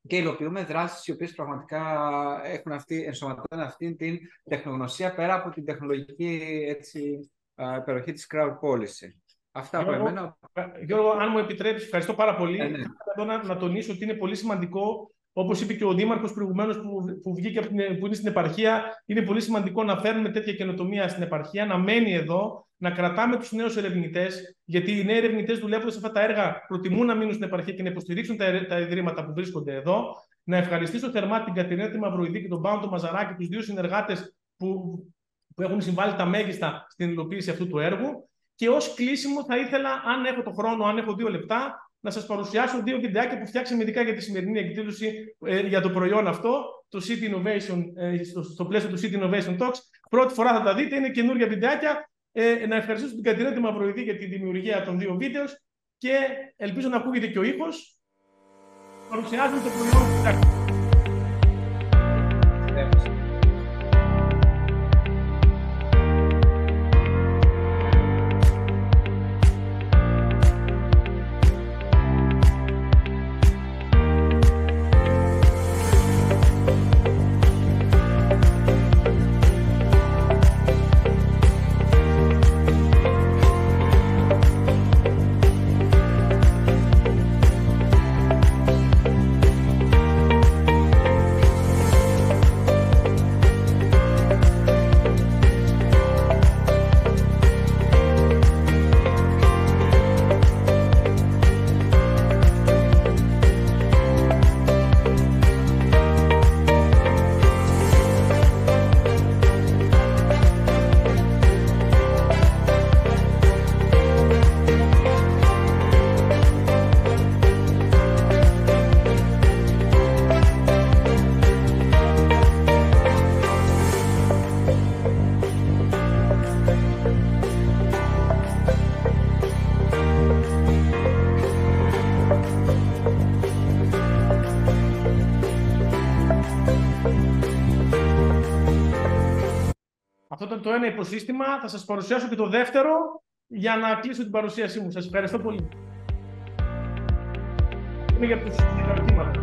Και υλοποιούμε δράσεις οι οποίες πραγματικά έχουν ενσωματώνουν αυτήν την τεχνογνωσία πέρα από την τεχνολογική υπεροχή της Crowdpolicy. Αυτά από εμένα. Γιώργο, αν μου επιτρέψεις, ευχαριστώ πάρα πολύ. Να τονίσω ότι είναι πολύ σημαντικό, όπως είπε και ο Δήμαρχος προηγουμένως που βγήκε που είναι στην επαρχία, είναι πολύ σημαντικό να φέρνουμε τέτοια καινοτομία στην επαρχία, να μένει εδώ, να κρατάμε τους νέους ερευνητές, γιατί οι νέοι ερευνητές δουλεύοντας σε αυτά τα έργα προτιμούν να μείνουν στην επαρχία και να υποστηρίξουν τα ιδρύματα που βρίσκονται εδώ. Να ευχαριστήσω θερμά την Κατερίνα τη Μαυροειδή και τον Πάνο Μαζαράκη, τους δύο συνεργάτες που έχουν συμβάλει τα μέγιστα στην υλοποίηση αυτού του έργου. Και ως κλείσιμο θα ήθελα, αν έχω τον χρόνο, αν έχω 2 λεπτά, να σας παρουσιάσω 2 βιντεάκια που φτιάξαμε ειδικά για τη σημερινή εκδήλωση για το προϊόν αυτό, το City Innovation, στο πλαίσιο του City Innovation Talks. Πρώτη φορά θα τα δείτε, είναι καινούργια βιντεάκια. Να ευχαριστήσω την Κατερίνα τη Μαυροειδή για τη δημιουργία των 2 βίντεο και ελπίζω να ακούγεται και ο ήχος. Παρουσιάζουμε το προϊόν που το ένα υποσύστημα, θα σας παρουσιάσω και το δεύτερο για να κλείσω την παρουσίασή μου. Σας ευχαριστώ πολύ. Είναι για τους συστηματικούς.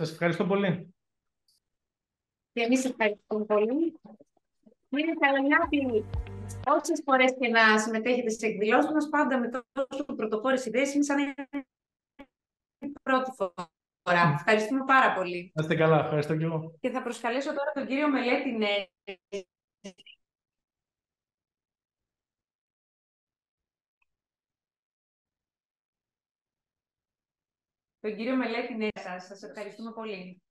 Σας ευχαριστώ πολύ. Και εμείς ευχαριστούμε πολύ. Κύριε Καλαγιάπη, όσες φορές και να συμμετέχετε στις εκδηλώσεις μας, πάντα με τόσο πρωτοπόρες ιδέες, είναι σαν να είναι πρώτη φορά. Ευχαριστούμε πάρα πολύ. Είστε καλά, ευχαριστώ και εγώ. Και θα προσκαλέσω τώρα τον κύριο Μελέτη Νέζη. Τον κύριο Μελέτη Νέζα, σας ευχαριστούμε πολύ.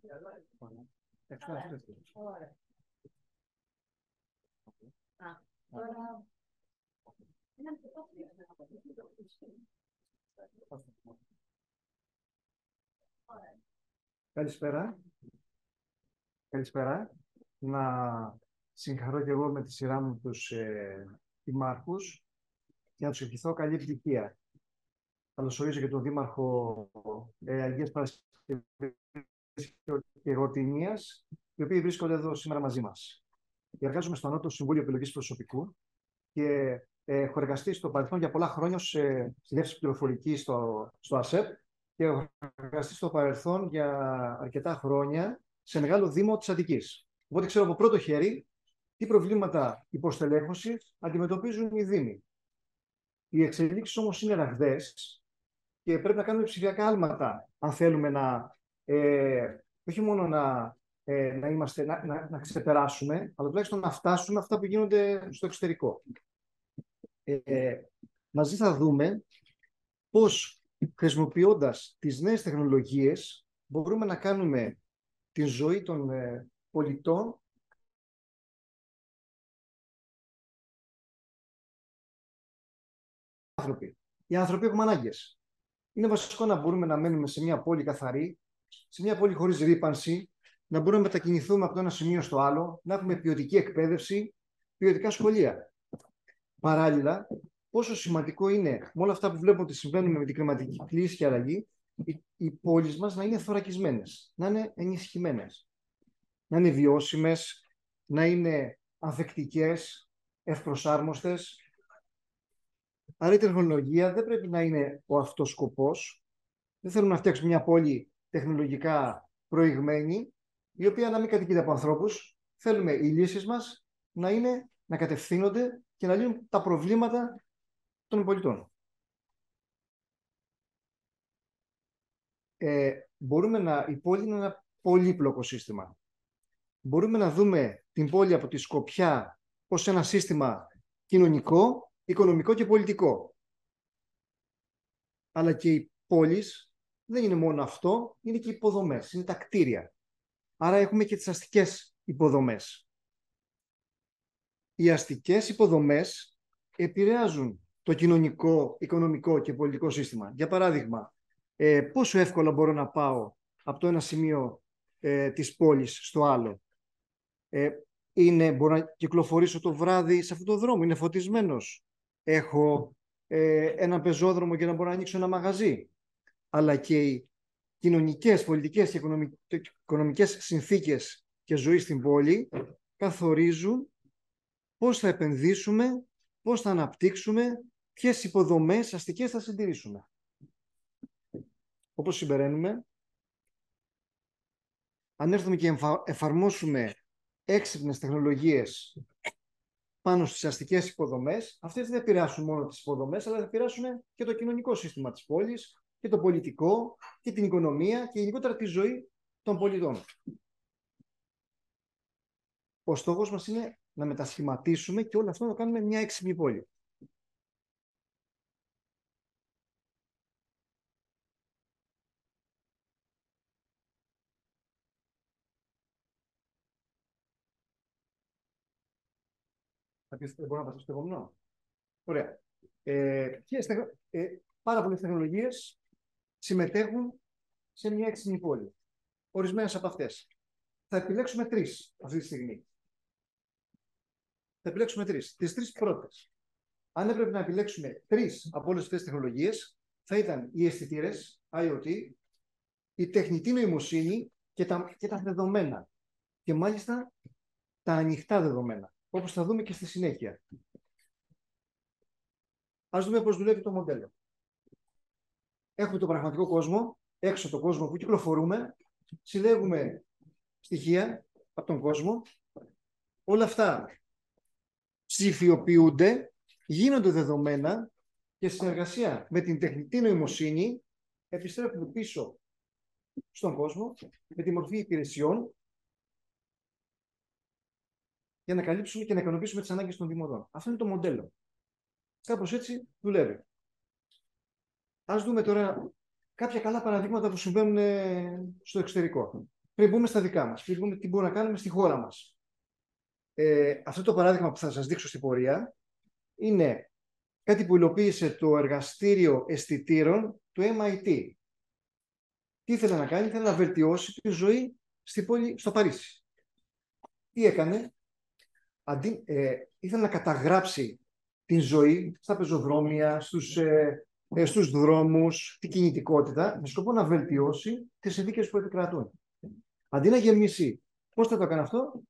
Τώρα... Καλησπέρα. να συγχαρώ και εγώ με τη σειρά μου τους δημάρχους και να τους ευχηθώ καλή επιτυχία. Καλωσορίζω και τον Δήμαρχο Αγίας Παρασκευής και Γορτυνίας, οι οποίοι βρίσκονται εδώ σήμερα μαζί μας. Εργάζομαι στο Ανώτατο Συμβούλιο Επιλογής Προσωπικού και έχω εργαστεί στο παρελθόν για πολλά χρόνια στη διεύθυνση πληροφορική στο ΑΣΕΠ και έχω εργαστεί στο παρελθόν για αρκετά χρόνια σε μεγάλο Δήμο της Αττικής. Οπότε ξέρω από πρώτο χέρι τι προβλήματα υποστελέχωσης αντιμετωπίζουν οι Δήμοι. Οι εξελίξεις όμως είναι ραγδαίες και πρέπει να κάνουμε ψηφιακά άλματα, αν θέλουμε να, όχι μόνο να ξεπεράσουμε, αλλά τουλάχιστον να φτάσουμε αυτά που γίνονται στο εξωτερικό. Μαζί θα δούμε πώς, χρησιμοποιώντας τις νέες τεχνολογίες, μπορούμε να κάνουμε τη ζωή των πολιτών άνθρωποι. Οι άνθρωποι έχουμε ανάγκες. Είναι βασικό να μπορούμε να μένουμε σε μια πόλη καθαρή, σε μια πόλη χωρίς ρύπανση, να μπορούμε να μετακινηθούμε από το ένα σημείο στο άλλο, να έχουμε ποιοτική εκπαίδευση, ποιοτικά σχολεία. Παράλληλα, πόσο σημαντικό είναι με όλα αυτά που βλέπουμε ότι συμβαίνουν με την κλιματική κρίση και αλλαγή, οι πόλεις μας να είναι θωρακισμένες, να είναι ενισχυμένες, να είναι βιώσιμες, να είναι ανθεκτικές, ευπροσάρμοστες. Άρα η τεχνολογία δεν πρέπει να είναι ο αυτός σκοπός. Δεν θέλουμε να φτιάξουμε μια πόλη τεχνολογικά προηγμένη, η οποία να μην κατοικείται από ανθρώπους. Θέλουμε οι λύσεις μας να κατευθύνονται και να λύνουν τα προβλήματα των πολιτών. Η πόλη είναι ένα πολύπλοκο σύστημα. Μπορούμε να δούμε την πόλη από τη σκοπιά ως ένα σύστημα κοινωνικό, οικονομικό και πολιτικό. Αλλά και οι πόλεις δεν είναι μόνο αυτό, είναι και οι υποδομές, είναι τα κτίρια. Άρα έχουμε και τις αστικές υποδομές. Οι αστικές υποδομές επηρεάζουν το κοινωνικό, οικονομικό και πολιτικό σύστημα. Για παράδειγμα, πόσο εύκολα μπορώ να πάω από το ένα σημείο της πόλης στο άλλο. Μπορώ να κυκλοφορήσω το βράδυ σε αυτόν τον δρόμο, είναι φωτισμένος. Έχω ένα πεζόδρομο για να μπορώ να ανοίξω ένα μαγαζί. Αλλά και οι κοινωνικές, πολιτικές και οικονομικές συνθήκες και ζωή στην πόλη καθορίζουν πώς θα επενδύσουμε, πώς θα αναπτύξουμε, ποιες υποδομές αστικές θα συντηρήσουμε. Όπως συμπεραίνουμε, αν έρθουμε και εφαρμόσουμε έξυπνες τεχνολογίες πάνω στις αστικές υποδομές, αυτές δεν επηρεάσουν μόνο τις υποδομές, αλλά θα επηρεάσουν και το κοινωνικό σύστημα της πόλης, και το πολιτικό, και την οικονομία, και γενικότερα τη ζωή των πολιτών. Ο στόχος μας είναι να μετασχηματίσουμε και όλο αυτό να το κάνουμε μια έξυπνη πόλη. Μπορώ να πατήσω το επόμενο. Ωραία. Πάρα πολλές τεχνολογίες συμμετέχουν σε μια έξυπνη πόλη. Ορισμένες από αυτές. Θα επιλέξουμε τρεις αυτή τη στιγμή. Θα επιλέξουμε τρεις. Τις τρεις πρώτες. Αν έπρεπε να επιλέξουμε τρεις από όλες αυτές τις τεχνολογίες, θα ήταν οι αισθητήρες, IoT, η τεχνητή νοημοσύνη και τα δεδομένα. Και μάλιστα τα ανοιχτά δεδομένα, όπως θα δούμε και στη συνέχεια. Ας δούμε πώς δουλεύει το μοντέλο. Έχουμε τον πραγματικό κόσμο, έξω τον κόσμο που κυκλοφορούμε, συλλέγουμε στοιχεία από τον κόσμο, όλα αυτά ψηφιοποιούνται, γίνονται δεδομένα και συνεργασία με την τεχνητή νοημοσύνη επιστρέφουμε πίσω στον κόσμο με τη μορφή υπηρεσιών για να καλύψουμε και να ικανοποιήσουμε τις ανάγκες των δημοτών. Αυτό είναι το μοντέλο. Κάπως έτσι δουλεύει. Ας δούμε τώρα κάποια καλά παραδείγματα που συμβαίνουν στο εξωτερικό. Πριν μπούμε στα δικά μας, πριν μπούμε τι μπορούμε να κάνουμε στη χώρα μας. Αυτό το παράδειγμα που θα σας δείξω στην πορεία είναι κάτι που υλοποίησε το εργαστήριο αισθητήρων του MIT. Τι ήθελε να κάνει, ήθελε να βελτιώσει τη ζωή στο Παρίσι. τι έκανε, ήθελε να καταγράψει την ζωή στα πεζοδρόμια, στους δρόμους, την κινητικότητα, με σκοπό να βελτιώσει τις συνθήκες που επικρατούν. Αντί να γεμίσει, πώς θα το έκανε αυτό,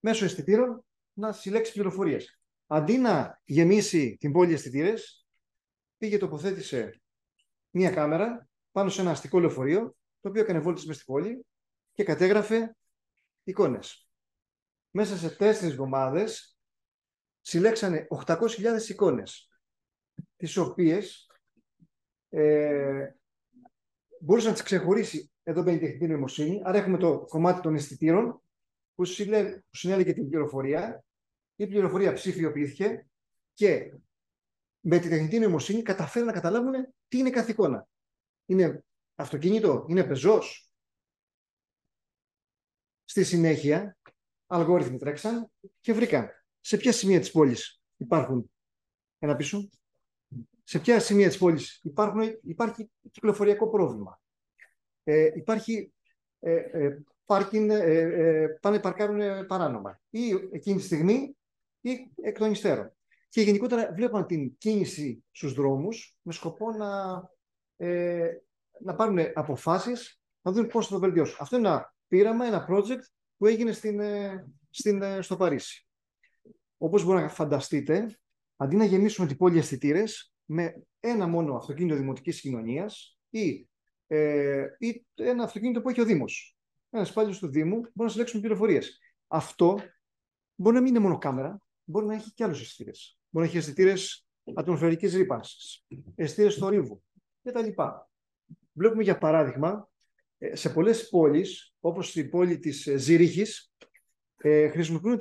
μέσω αισθητήρων να συλλέξει πληροφορίες. Αντί να γεμίσει την πόλη αισθητήρες, πήγε, τοποθέτησε μία κάμερα πάνω σε ένα αστικό λεωφορείο, το οποίο έκανε βόλτες μες στην πόλη και κατέγραφε εικόνες. Μέσα σε 4 εβδομάδες συλλέξανε 800.000 εικόνες, τις οποίες μπορούσε να τις ξεχωρίσει. Εδώ μπαίνει η τεχνητή νοημοσύνη, άρα έχουμε το κομμάτι των αισθητήρων που συνέλεγε την πληροφορία. Η πληροφορία ψηφιοποιήθηκε και με τη τεχνητή νοημοσύνη καταφέρουν να καταλάβουν τι είναι κάθε εικόνα. Είναι αυτοκίνητο, είναι πεζός. Στη συνέχεια, αλγόριθμοι τρέξαν και βρήκαν σε ποια σημεία της πόλης υπάρχουν. Ένα πίσω. Σε ποια σημεία της πόλης υπάρχει κυκλοφοριακό πρόβλημα. Υπάρχει πάρκινγκ, πάνε παρκάρουν παράνομα. Ή εκείνη τη στιγμή ή εκ των υστέρων. Και γενικότερα βλέπαν την κίνηση στους δρόμους με σκοπό να πάρουν αποφάσεις, να δουν πώς θα το βελτιώσουν. Αυτό είναι ένα πείραμα, ένα project που έγινε στο Παρίσι. Όπως μπορεί να φανταστείτε, αντί να γεμίσουμε την πόλη αισθητήρες με ένα μόνο αυτοκίνητο δημοτικής κοινωνίας ή ένα αυτοκίνητο που έχει ο Δήμος. Ένας υπάλληλος του Δήμου μπορεί να συλλέξουν πληροφορίες. Αυτό μπορεί να μην είναι μόνο κάμερα, μπορεί να έχει και άλλους αισθητήρες. Μπορεί να έχει αισθητήρες ατμοσφαιρικής ρύπανσης, αισθητήρες θορύβου κτλ. Βλέπουμε για παράδειγμα σε πολλές πόλεις, όπως η πόλη της Ζήριχης, χρησιμοποιούν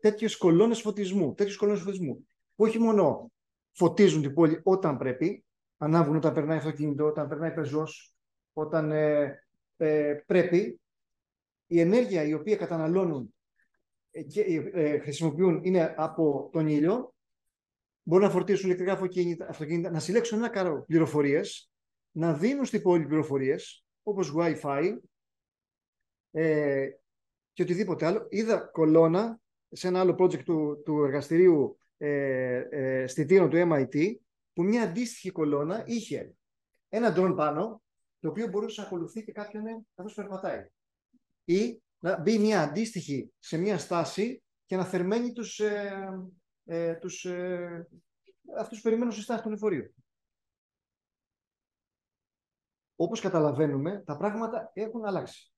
τέτοιες κολόνες φωτισμού, που όχι μόνο φωτίζουν την πόλη όταν πρέπει, ανάβουν όταν περνάει αυτοκίνητο, όταν περνάει πεζός, όταν πρέπει. Η ενέργεια η οποία καταναλώνουν και χρησιμοποιούν είναι από τον ήλιο. Μπορούν να φορτίσουν ηλεκτρικά αυτοκίνητα, να συλλέξουν ένα κάρο πληροφορίες, να δίνουν στην πόλη πληροφορίες, όπως Wi-Fi και οτιδήποτε άλλο. Είδα κολόνα σε ένα άλλο project του εργαστηρίου αισθητήρων του MIT, που μια αντίστοιχη κολόνα είχε ένα drone πάνω, το οποίο μπορούσε να ακολουθεί και κάποιον καθώς περπατάει. Ή να μπει μια αντίστοιχη σε μια στάση και να θερμαίνει αυτούς που περιμένουν στη στάση του λεωφορείου. Όπως καταλαβαίνουμε, τα πράγματα έχουν αλλάξει.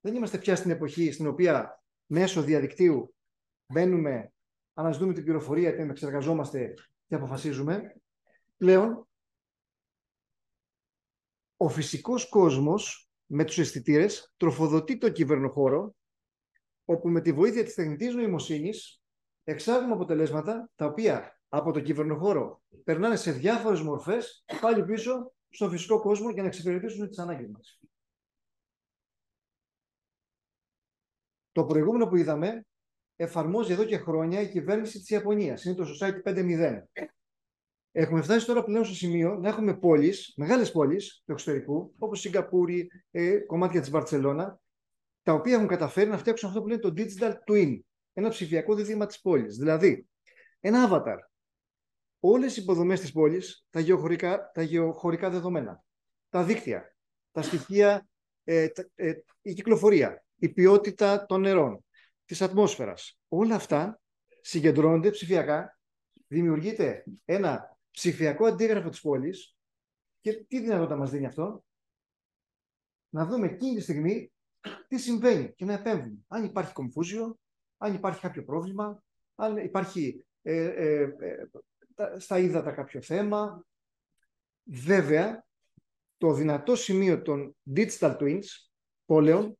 Δεν είμαστε πια στην εποχή στην οποία μέσω διαδικτύου μπαίνουμε, αναζητούμε την πληροφορία, την εξεργαζόμαστε και αποφασίζουμε. Πλέον, ο φυσικός κόσμος με τους αισθητήρες τροφοδοτεί το κυβερνοχώρο, όπου με τη βοήθεια της τεχνητής νοημοσύνης εξάγουμε αποτελέσματα τα οποία από το κυβερνοχώρο περνάνε σε διάφορες μορφές πάλι πίσω στον φυσικό κόσμο για να εξυπηρετήσουν τις ανάγκες μας. Το προηγούμενο που είδαμε εφαρμόζει εδώ και χρόνια η κυβέρνηση της Ιαπωνίας. Είναι το Society 5.0. Έχουμε φτάσει τώρα πλέον στο σημείο να έχουμε πόλεις, μεγάλες πόλεις του εξωτερικού, όπως Σιγκαπούρη, κομμάτια της Βαρσελώνα, τα οποία έχουν καταφέρει να φτιάξουν αυτό που λένε το Digital Twin, ένα ψηφιακό δίδυμα της πόλης. Δηλαδή, ένα avatar. Όλες οι υποδομές της πόλης, τα γεωχωρικά δεδομένα, τα δίκτυα, τα στοιχεία, η κυκλοφορία, η ποιότητα των νερών, της ατμόσφαιρας, όλα αυτά συγκεντρώνονται ψηφιακά, δημιουργείται ένα ψηφιακό αντίγραφο της πόλης και τι δυνατότητα μας δίνει αυτό, να δούμε εκείνη τη στιγμή τι συμβαίνει και να επέμβουμε. Αν υπάρχει κομφούζιο, αν υπάρχει κάποιο πρόβλημα, αν υπάρχει στα ύδατα κάποιο θέμα. Βέβαια, το δυνατό σημείο των digital twins πόλεων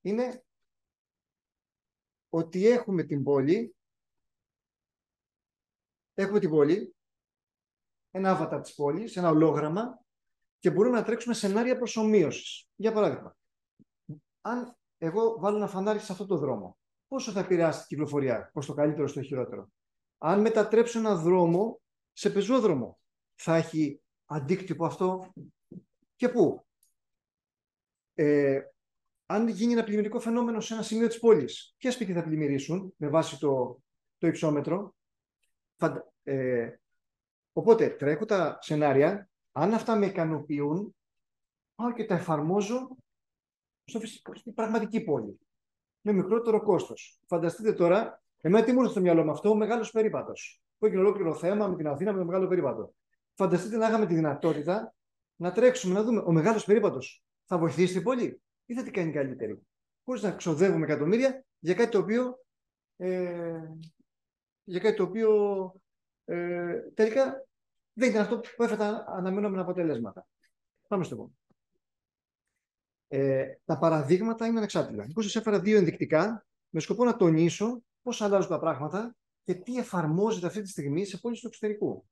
είναι ότι έχουμε την πόλη, ένα avatar της πόλης, ένα ολόγραμμα και μπορούμε να τρέξουμε σενάρια προσομοίωσης. Για παράδειγμα, αν εγώ βάλω ένα φανάρι σε αυτό το δρόμο, πόσο θα επηρεάσει την κυκλοφορία, προς το καλύτερο, στο χειρότερο. Αν μετατρέψω ένα δρόμο σε πεζόδρομο, θα έχει αντίκτυπο αυτό και πού. αν γίνει ένα πλημμυρικό φαινόμενο σε ένα σημείο της πόλης, ποια σπίτια θα πλημμυρίσουν με βάση το υψόμετρο. Οπότε τρέχω τα σενάρια, αν αυτά με ικανοποιούν, πάω και τα εφαρμόζω στην πραγματική πόλη, με μικρότερο κόστος. Φανταστείτε τώρα, εμένα τι μου έρθει στο μυαλό με αυτό, ο μεγάλος περίπατος. Που έγινε ολόκληρο θέμα με την Αθήνα με το μεγάλο περίπατο. Φανταστείτε να είχαμε τη δυνατότητα να τρέξουμε, να δούμε ο μεγάλος περίπατος θα βοηθήσει την πόλη ή θα την κάνει καλύτερη. Χωρίς να ξοδεύουμε εκατομμύρια για κάτι το οποίο, τελικά δεν ήταν αυτό που έφερε τα αναμενόμενα αποτελέσματα. Πάμε στο επόμενο. Τα παραδείγματα είναι ανεξάρτητα. Εγώ σας έφερα δύο ενδεικτικά με σκοπό να τονίσω πώς αλλάζουν τα πράγματα και τι εφαρμόζεται αυτή τη στιγμή σε πόλεις του εξωτερικού.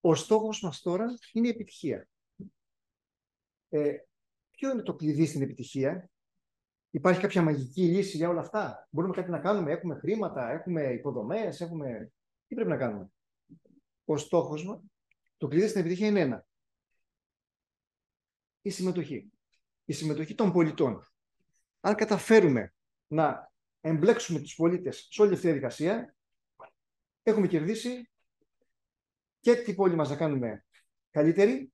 Ο στόχος μας τώρα είναι η επιτυχία. Ποιο είναι το κλειδί στην επιτυχία? Υπάρχει κάποια μαγική λύση για όλα αυτά? Μπορούμε κάτι να κάνουμε? Έχουμε χρήματα? Έχουμε υποδομές? Έχουμε... Τι πρέπει να κάνουμε? Ο στόχος μας, το κλειδί στην επιτυχία είναι ένα. Η συμμετοχή. Η συμμετοχή των πολιτών. Αν καταφέρουμε να εμπλέξουμε τους πολίτες σε όλη αυτή τη διαδικασία, έχουμε κερδίσει και την πόλη μας να κάνουμε καλύτερη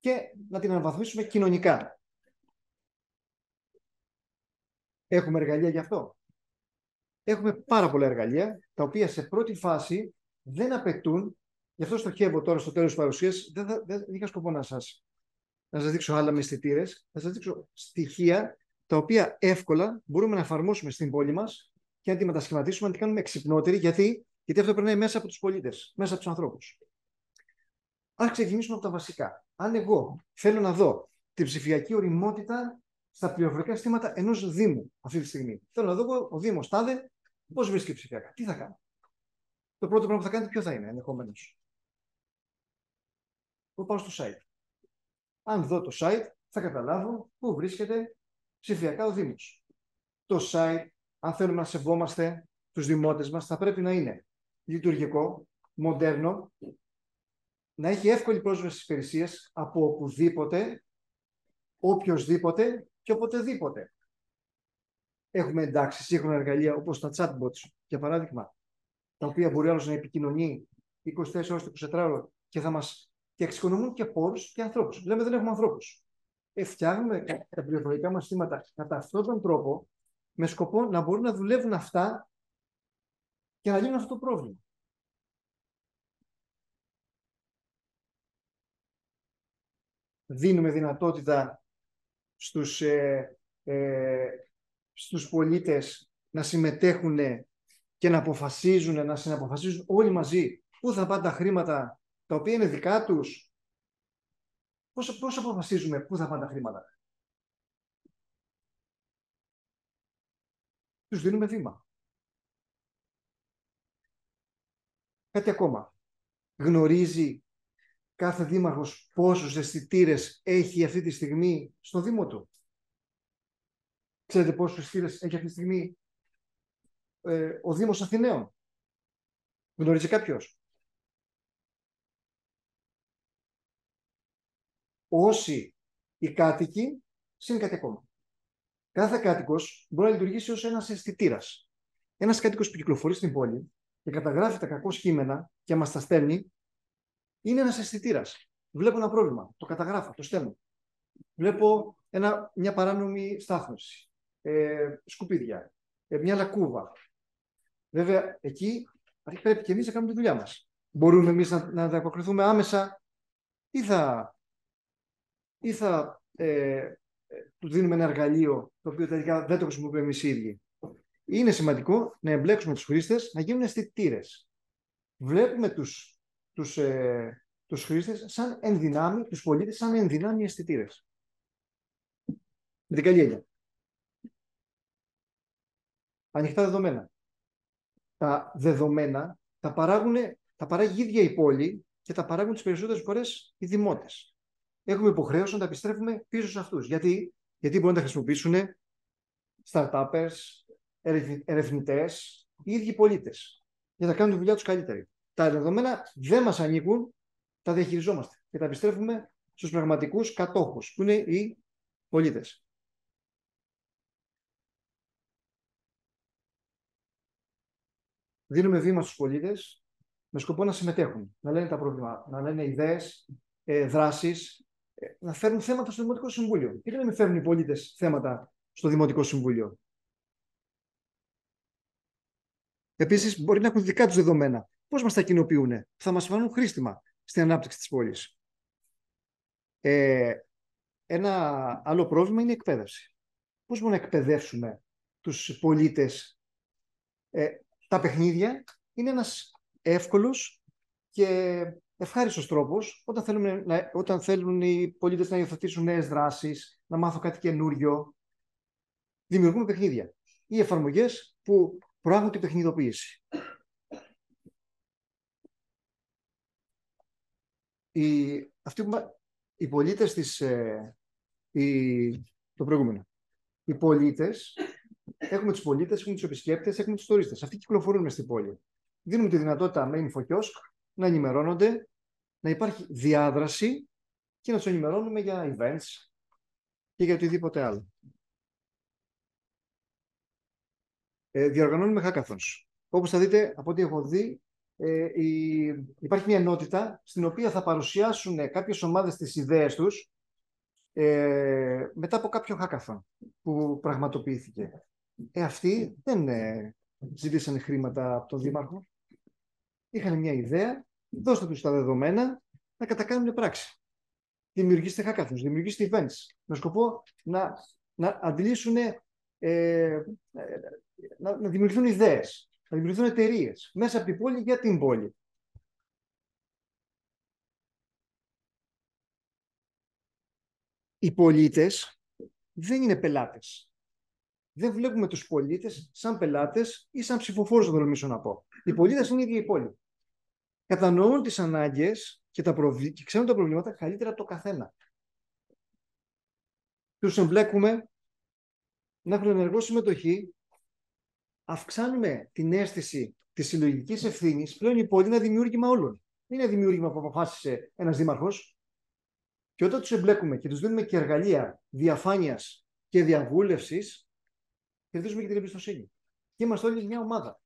και να την αναβαθμίσουμε κοινωνικά. Έχουμε εργαλεία γι' αυτό. Έχουμε πάρα πολλά εργαλεία, τα οποία σε πρώτη φάση δεν απαιτούν, γι' αυτό στοχεύω τώρα στο τέλος της παρουσίας, δεν είχα σκοπό να σας δείξω άλλα με αισθητήρες, να σας δείξω στοιχεία τα οποία εύκολα μπορούμε να εφαρμόσουμε στην πόλη μας και να τη μετασχηματίσουμε, να τη κάνουμε εξυπνότερη, γιατί αυτό περνάει μέσα από τους πολίτες, μέσα από τους ανθρώπους. Ας ξεκινήσουμε από τα βασικά. Αν εγώ θέλω να δω την ψηφιακή ωριμότητα στα πληροφορικά συστήματα ενός Δήμου αυτή τη στιγμή, θέλω να δω ο Δήμος τάδε πώς βρίσκεται ψηφιακά, τι θα κάνω. Το πρώτο πράγμα που θα κάνετε, ποιο θα είναι ενδεχομένως? Εγώ πάω στο site. Αν δω το site, θα καταλάβω πού βρίσκεται ψηφιακά ο Δήμος. Το site, αν θέλουμε να σεβόμαστε τους δημότες μας, θα πρέπει να είναι λειτουργικό, μοντέρνο, να έχει εύκολη πρόσβαση στις υπηρεσίες από οπουδήποτε, οποιοσδήποτε και οποτεδήποτε. Έχουμε εντάξει σύγχρονα εργαλεία όπως τα chatbots, για παράδειγμα, τα οποία μπορεί άλλος να επικοινωνεί 24 ώρες, 24 ώρες και θα μας... Και εξοικονομούν και πόρους και ανθρώπους. Λέμε δεν έχουμε ανθρώπους. Φτιάχνουμε τα πληροφορικά μας συστήματα κατά αυτόν τον τρόπο, με σκοπό να μπορούν να δουλεύουν αυτά και να λύνουν αυτό το πρόβλημα. Δίνουμε δυνατότητα στους πολίτες να συμμετέχουν και να αποφασίζουν, να συναποφασίζουν όλοι μαζί πού θα πάνε τα χρήματα τα οποία είναι δικά τους. Πώς αποφασίζουμε πού θα πάνε τα χρήματα? Τους δίνουμε βήμα. Κάτι ακόμα. Γνωρίζει κάθε δήμαρχος πόσους αισθητήρες έχει αυτή τη στιγμή στο Δήμο του? Ξέρετε πόσους αισθητήρες έχει αυτή τη στιγμή ο Δήμος Αθηναίων? Γνωρίζει κάποιος? Όσοι οι κάτοικοι, συν κάτι ακόμα. Κάθε κάτοικος μπορεί να λειτουργήσει ως ένας αισθητήρας. Ένας κάτοικος που κυκλοφορεί στην πόλη και καταγράφει τα κακώς κείμενα και μας τα στέλνει, είναι ένας αισθητήρας. Βλέπω ένα πρόβλημα, το καταγράφω, το στέλνω. Βλέπω μια παράνομη στάθμευση, σκουπίδια, μια λακκούβα. Βέβαια, εκεί πρέπει και εμείς να κάνουμε τη δουλειά μας. Μπορούμε εμείς να ανταποκριθούμε άμεσα ή θα του δίνουμε ένα εργαλείο το οποίο τελικά δεν το χρησιμοποιούμε εμείς οι ίδιοι. Είναι σημαντικό να εμπλέξουμε τους χρήστες, να γίνουν αισθητήρες. Βλέπουμε τους χρήστες σαν ενδυνάμει, τους πολίτες σαν ενδυνάμει αισθητήρες. Με την καλή έννοια. Ανοιχτά δεδομένα. Τα δεδομένα τα παράγει η ίδια η πόλη και τα παράγουν τις περισσότερες φορές οι δημότες. Έχουμε υποχρέωση να τα επιστρέφουμε πίσω σε αυτούς. Γιατί μπορούν να τα χρησιμοποιήσουν startups, ερευνητές, οι ίδιοι πολίτες, για να κάνουν τη δουλειά τους καλύτερη. Τα δεδομένα δεν μας ανήκουν, τα διαχειριζόμαστε και τα επιστρέφουμε στους πραγματικούς κατόχους, που είναι οι πολίτες. δίνουμε βήμα στους πολίτες με σκοπό να συμμετέχουν, να λένε τα προβλήματα, να λένε ιδέες, δράσεις, να φέρουν θέματα στο Δημοτικό Συμβούλιο. Γιατί να μην φέρουν οι πολίτες θέματα στο Δημοτικό Συμβούλιο? Επίσης, μπορεί να έχουν δικά τους δεδομένα. Πώς μας τα κοινοποιούν? Θα μας φανούν χρήστημα στην ανάπτυξη της πόλης. Ένα άλλο πρόβλημα είναι η εκπαίδευση. Πώς μπορούμε να εκπαιδεύσουμε τους πολίτες? Τα παιχνίδια είναι ένας εύκολος και ευχάριστος τρόπος όταν θέλουν οι πολίτες να υιοθετήσουν νέες δράσεις, να μάθουν κάτι καινούριο. Δημιουργούμε παιχνίδια ή εφαρμογές που προάγουν την παιχνιδοποίηση. Οι πολίτες Οι πολίτες, έχουμε τους πολίτες, έχουμε τους επισκέπτες, έχουμε τους τουρίστες. Αυτοί κυκλοφορούν μες στην πόλη. Δίνουμε τη δυνατότητα με infokiosk να ενημερώνονται, να υπάρχει διάδραση και να τους ενημερώνουμε για events και για οτιδήποτε άλλο. Διοργανώνουμε hackathons. Όπως θα δείτε, από ό,τι έχω δει, υπάρχει μια ενότητα στην οποία θα παρουσιάσουν κάποιες ομάδες τις ιδέες τους μετά από κάποιο hackathon που πραγματοποιήθηκε. Αυτοί δεν ζήτησαν χρήματα από τον Δήμαρχο. Είχαν μια ιδέα, δώστε τους τα δεδομένα να κατακάνουν πράξη. Δημιουργήστε hackathons, δημιουργήστε events με σκοπό να αντιλήσουν, να δημιουργηθούν ιδέες, να δημιουργηθούν εταιρείες μέσα από την πόλη για την πόλη. Οι πολίτες δεν είναι πελάτες. Δεν βλέπουμε τους πολίτες σαν πελάτες ή σαν ψηφοφόρους, θα δρομήσω να πω. Οι πολίτες είναι η ίδια η πόλη. Κατανοούν τις ανάγκες και ξέρουν τα προβλήματα καλύτερα το καθένα. Τους εμπλέκουμε να έχουν ενεργό συμμετοχή. Αυξάνουμε την αίσθηση της συλλογικής ευθύνης. Πλέον η πόλη είναι δημιούργημα όλων. Δεν είναι δημιούργημα που αποφάσισε ένας δήμαρχος. Και όταν τους εμπλέκουμε και τους δίνουμε και εργαλεία διαφάνειας και διαβούλευσης, κερδίζουμε και την εμπιστοσύνη. Και είμαστε όλοι μια ομάδα.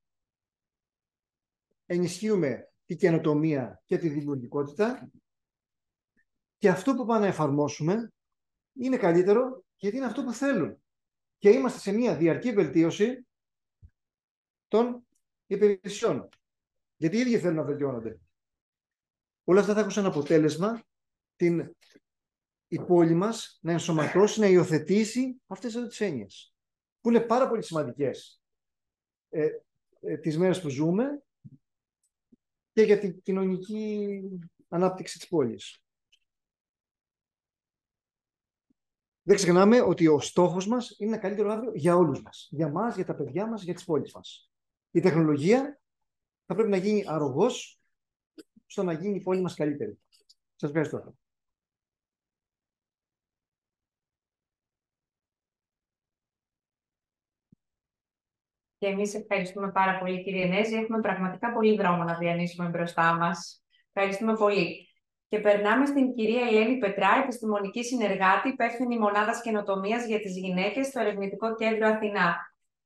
Ενισχύουμε την καινοτομία και τη δημιουργικότητα και αυτό που πάμε να εφαρμόσουμε είναι καλύτερο γιατί είναι αυτό που θέλουν. Και είμαστε σε μια διαρκή βελτίωση των υπηρεσιών. Γιατί οι ίδιοι θέλουν να βελτιώνονται. Όλα αυτά θα έχουν σαν αποτέλεσμα η πόλη μας να ενσωματώσει, να υιοθετήσει αυτές τις έννοιες, που είναι πάρα πολύ σημαντικές τις μέρες που ζούμε και για την κοινωνική ανάπτυξη της πόλης. Δεν ξεχνάμε ότι ο στόχος μας είναι ένα καλύτερο αύριο για όλους μας. Για μας, για τα παιδιά μας, για τις πόλεις μας. Η τεχνολογία θα πρέπει να γίνει αρρωγός στο να γίνει η πόλη μας καλύτερη. Σας ευχαριστώ. Και εμείς ευχαριστούμε πάρα πολύ, κύριε Νέζη. Έχουμε πραγματικά πολύ δρόμο να διανύσουμε μπροστά μας. Ευχαριστούμε πολύ. Και περνάμε στην κυρία Ελένη Πετρά, επιστημονική συνεργάτη, υπεύθυνη μονάδας καινοτομίας για τις γυναίκες στο Ερευνητικό Κέντρο Αθηνά.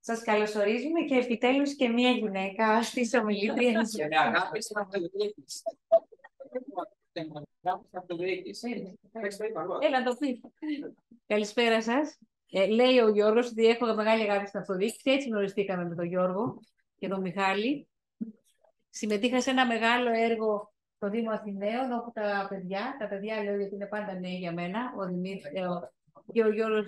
Σας καλωσορίζουμε και επιτέλους και μία γυναίκα στις ομιλήτριες. Έλα, το πει. Καλησπέρα σας. Λέει ο Γιώργος ότι έχω μεγάλη αγάπη στην αυτοδίκηση. Έτσι γνωριστήκαμε με τον Γιώργο και τον Μιχάλη. Συμμετείχα σε ένα μεγάλο έργο στο Δήμο Αθηναίων, όπου τα παιδιά λέω γιατί είναι πάντα νέοι για μένα, ο Δημήτρης και ο Γιώργος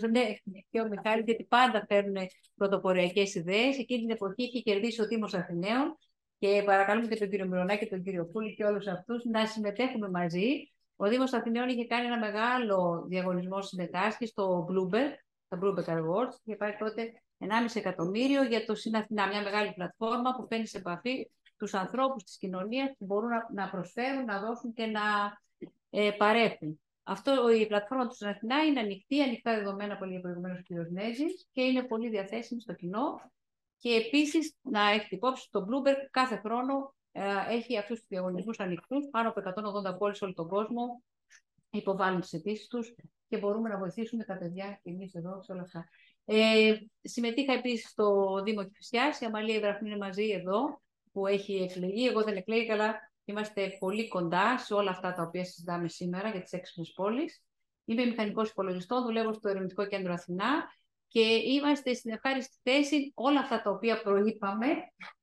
και ο Μιχάλης, γιατί πάντα φέρνουν πρωτοποριακές ιδέες. Εκείνη την εποχή είχε κερδίσει ο Δήμος Αθηναίων και παρακαλούμε και τον κύριο Μυρονά και τον κύριο Πούλη και όλους αυτούς να συμμετέχουμε μαζί. Ο Δήμος Αθηναίων είχε κάνει ένα μεγάλο διαγωνισμό συμμετάσχη στο Bloomberg. Τα Bloomberg Awards, είχε πάρει τότε 1,5 εκατομμύριο για το Συναθηνά, μια μεγάλη πλατφόρμα που φέρνει σε επαφή τους ανθρώπους της κοινωνίας που μπορούν να προσφέρουν, να δώσουν και να παρέχουν. Η πλατφόρμα του Συναθηνά είναι ανοιχτά δεδομένα που έλεγε προηγουμένως ο κ. Νέζης και είναι πολύ διαθέσιμη στο κοινό. Και επίσης να έχετε υπόψη το Bloomberg κάθε χρόνο έχει αυτούς τους διαγωνισμούς ανοιχτούς, πάνω από 180 πόλεις όλο τον κόσμο υποβάλλουν τις αιτήσεις τους. Και μπορούμε να βοηθήσουμε τα παιδιά και εμείς εδώ σε όλα αυτά. Συμμετείχα επίσης στο Δήμο Κηφισιάς, η Αμαλία Ιβραχνή είναι μαζί εδώ, που έχει εκλεγεί. Εγώ δεν εκλέγηκα, αλλά είμαστε πολύ κοντά σε όλα αυτά τα οποία συζητάμε σήμερα για τις έξυπνες πόλεις. Είμαι μηχανικός υπολογιστών, δουλεύω στο Ερευνητικό Κέντρο Αθηνά και είμαστε στην ευχάριστη θέση όλα αυτά τα οποία προείπαμε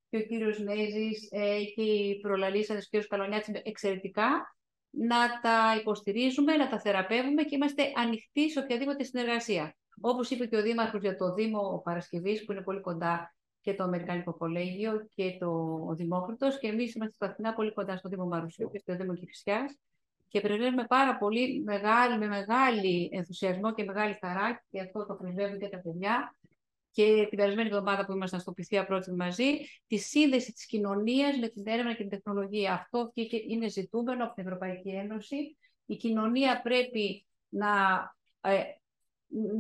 και ο κύριος Νέζης και οι προλαλήσαντες, ο κύριος Καλονιάτης, εξαιρετικά, να τα υποστηρίζουμε, να τα θεραπεύουμε και είμαστε ανοιχτοί σε οποιαδήποτε συνεργασία. Όπως είπε και ο Δήμαρχος για το Δήμο Παρασκευής, που είναι πολύ κοντά και το Αμερικάνικο Κολέγιο και ο Δημόκριτος, και εμείς είμαστε στο Αθηνά πολύ κοντά στο Δήμο Μαρουσίου και στο Δήμο Κηφισιάς. Και περιμένουμε πάρα πολύ με μεγάλη ενθουσιασμό και μεγάλη χαρά, και αυτό το πρεσβεύουν και τα παιδιά. Και την περασμένη εβδομάδα που ήμασταν στο Πυθία Project μαζί, τη σύνδεση της κοινωνίας με την έρευνα και την τεχνολογία. Αυτό είναι ζητούμενο από την Ευρωπαϊκή Ένωση. Η κοινωνία πρέπει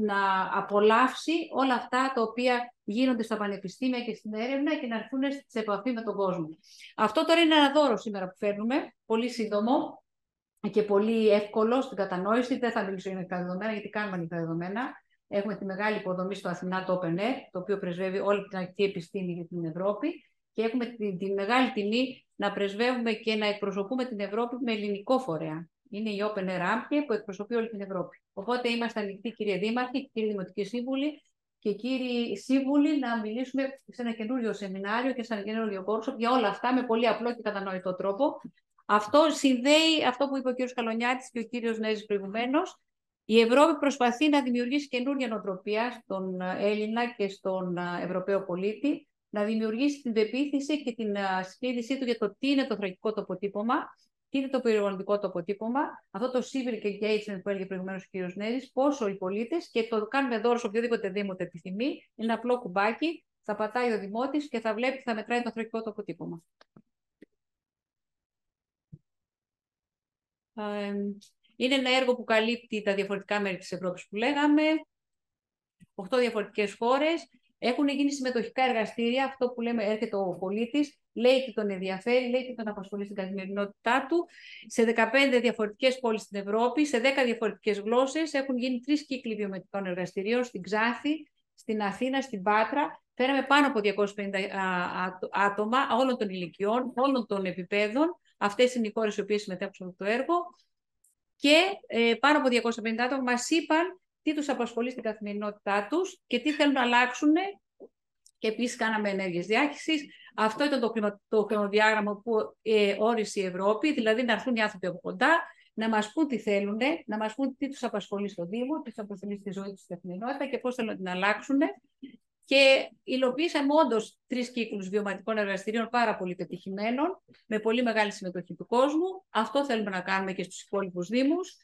να απολαύσει όλα αυτά τα οποία γίνονται στα πανεπιστήμια και στην έρευνα και να έρθουν σε επαφή με τον κόσμο. Αυτό τώρα είναι ένα δώρο σήμερα που φέρνουμε, πολύ σύντομο και πολύ εύκολο στην κατανόηση. Δεν θα μιλήσω για ανοιχτά δεδομένα, γιατί κάνουμε ανοιχτά δεδομένα. Έχουμε τη μεγάλη υποδομή στο Αθηνά, το Open Air, το οποίο πρεσβεύει όλη την ανοιχτή επιστήμη για την Ευρώπη, και έχουμε τη μεγάλη τιμή να πρεσβεύουμε και να εκπροσωπούμε την Ευρώπη με ελληνικό φορέα. Είναι η Open Air Ampia που εκπροσωπεί όλη την Ευρώπη. Οπότε είμαστε ανοιχτοί, κύριε Δήμαρχοι, κύριοι Δημοτικοί Σύμβουλοι και κύριοι Σύμβουλοι, να μιλήσουμε σε ένα καινούριο σεμινάριο και σε ένα καινούριο workshop για όλα αυτά με πολύ απλό και κατανοητό τρόπο. Αυτό συνδέει αυτό που είπε ο κύριος Καλονιάτης και ο κύριος Νέζης προηγουμένως. Η Ευρώπη προσπαθεί να δημιουργήσει καινούργια νοοτροπία στον Έλληνα και στον Ευρωπαίο πολίτη, να δημιουργήσει την πεποίθηση και την συνείδησή του για το τι είναι το θρακικό τοποτύπωμα, τι είναι το περιβαλλοντικό τοποτύπωμα, αυτό το civic engagement που έλεγε προηγουμένως ο κ. Νέρης, πόσο οι πολίτες, και το κάνουμε δώρο σε οποιοδήποτε Δήμο το επιθυμεί. Ένα απλό κουμπάκι, θα πατάει ο Δημότης και θα βλέπει, θα μετράει το θρακικό τοποτύπωμα. Είναι ένα έργο που καλύπτει τα διαφορετικά μέρη της Ευρώπης που λέγαμε, 8 διαφορετικές χώρες. Έχουν γίνει συμμετοχικά εργαστήρια, αυτό που λέμε έρχεται ο πολίτης, λέει και τον ενδιαφέρει, λέει και τον απασχολεί στην καθημερινότητά του. Σε 15 διαφορετικές πόλεις στην Ευρώπη, σε 10 διαφορετικές γλώσσες, έχουν γίνει 3 κύκλοι βιομετρικών εργαστηρίων στην Ξάνθη, στην Αθήνα, στην Πάτρα. Φέραμε πάνω από 250 άτομα όλων των ηλικιών, όλων των επιπέδων. Αυτές είναι οι χώρες οι οποίες συμμετέχουν σε αυτό το έργο. Και πάνω από 250 άτομα μας είπαν τι τους απασχολεί στην καθημερινότητά τους και τι θέλουν να αλλάξουν. Και επίσης κάναμε ενέργειες διάχυσης. Αυτό ήταν το χρονοδιάγραμμα που όρισε η Ευρώπη, δηλαδή να έρθουν οι άνθρωποι από κοντά, να μας πούν τι θέλουν, να μας πούν τι τους απασχολεί στον Δήμο, τι τους απασχολεί στη ζωή τους στην καθημερινότητα και πώς θέλουν να την αλλάξουν. Και υλοποιήσαμε όντως 3 κύκλους βιωματικών εργαστηρίων πάρα πολύ πετυχημένων, με πολύ μεγάλη συμμετοχή του κόσμου. Αυτό θέλουμε να κάνουμε και στους υπόλοιπους Δήμους.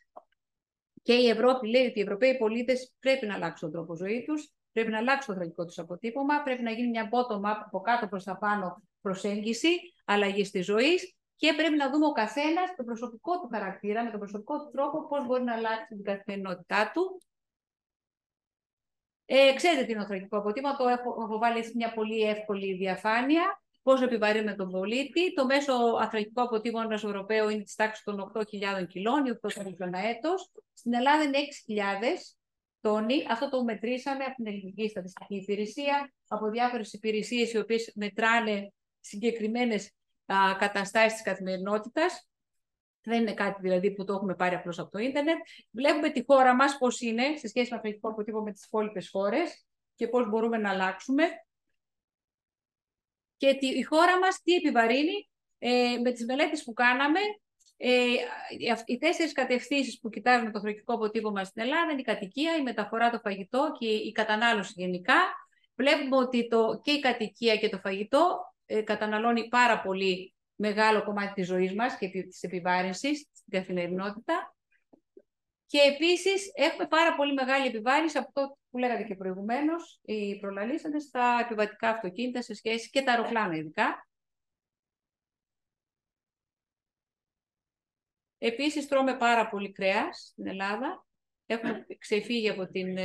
Και η Ευρώπη λέει ότι οι Ευρωπαίοι πολίτες πρέπει να αλλάξουν τον τρόπο ζωής τους, πρέπει να αλλάξουν το θρακικό τους αποτύπωμα, πρέπει να γίνει μια bottom-up, από κάτω προς τα πάνω, προσέγγιση, αλλαγή της ζωής, και πρέπει να δούμε ο καθένας τον προσωπικό του χαρακτήρα, με τον προσωπικό του τρόπο, πώς μπορεί να αλλάξει την καθημερινότητά του. Ξέρετε τι είναι το θρακικό αποτύπωμα, το έχω βάλει σε μια πολύ εύκολη διαφάνεια. Πώς επιβαρύνουμε τον πολίτη. Το μέσο θρακικό αποτύπωμα ενός Ευρωπαίου είναι της τάξης των 8.000 κιλών ή 8.000 ένα έτος. Στην Ελλάδα είναι 6.000 τόνοι. Αυτό το μετρήσαμε από την Ελληνική Στατιστική Υπηρεσία, από διάφορες υπηρεσίες οι οποίες μετράνε συγκεκριμένες καταστάσεις της καθημερινότητας. Δεν είναι κάτι δηλαδή που το έχουμε πάρει απλώς από το ίντερνετ. Βλέπουμε τη χώρα μας πώς είναι σε σχέση με το αποτύπωμα με τις υπόλοιπες χώρες και πώς μπορούμε να αλλάξουμε. Και η χώρα μας τι επιβαρύνει με τις μελέτες που κάναμε. Οι 4 κατευθύνσεις που κοιτάζουν το θρακικό αποτύπωμα στην Ελλάδα είναι η κατοικία, η μεταφορά, το φαγητό και η κατανάλωση γενικά. Βλέπουμε ότι και η κατοικία και το φαγητό καταναλώνει πάρα πολύ μεγάλο κομμάτι της ζωής μας και της επιβάρυνσης στην καθημερινότητα. Και επίσης έχουμε πάρα πολύ μεγάλη επιβάρυνση από αυτό που λέγατε και προηγουμένως, οι προλαλήσαντες, στα επιβατικά αυτοκίνητα σε σχέση και τα αεροπλάνα ειδικά. Επίσης τρώμε πάρα πολύ κρέας στην Ελλάδα. Έχουμε ξεφύγει από την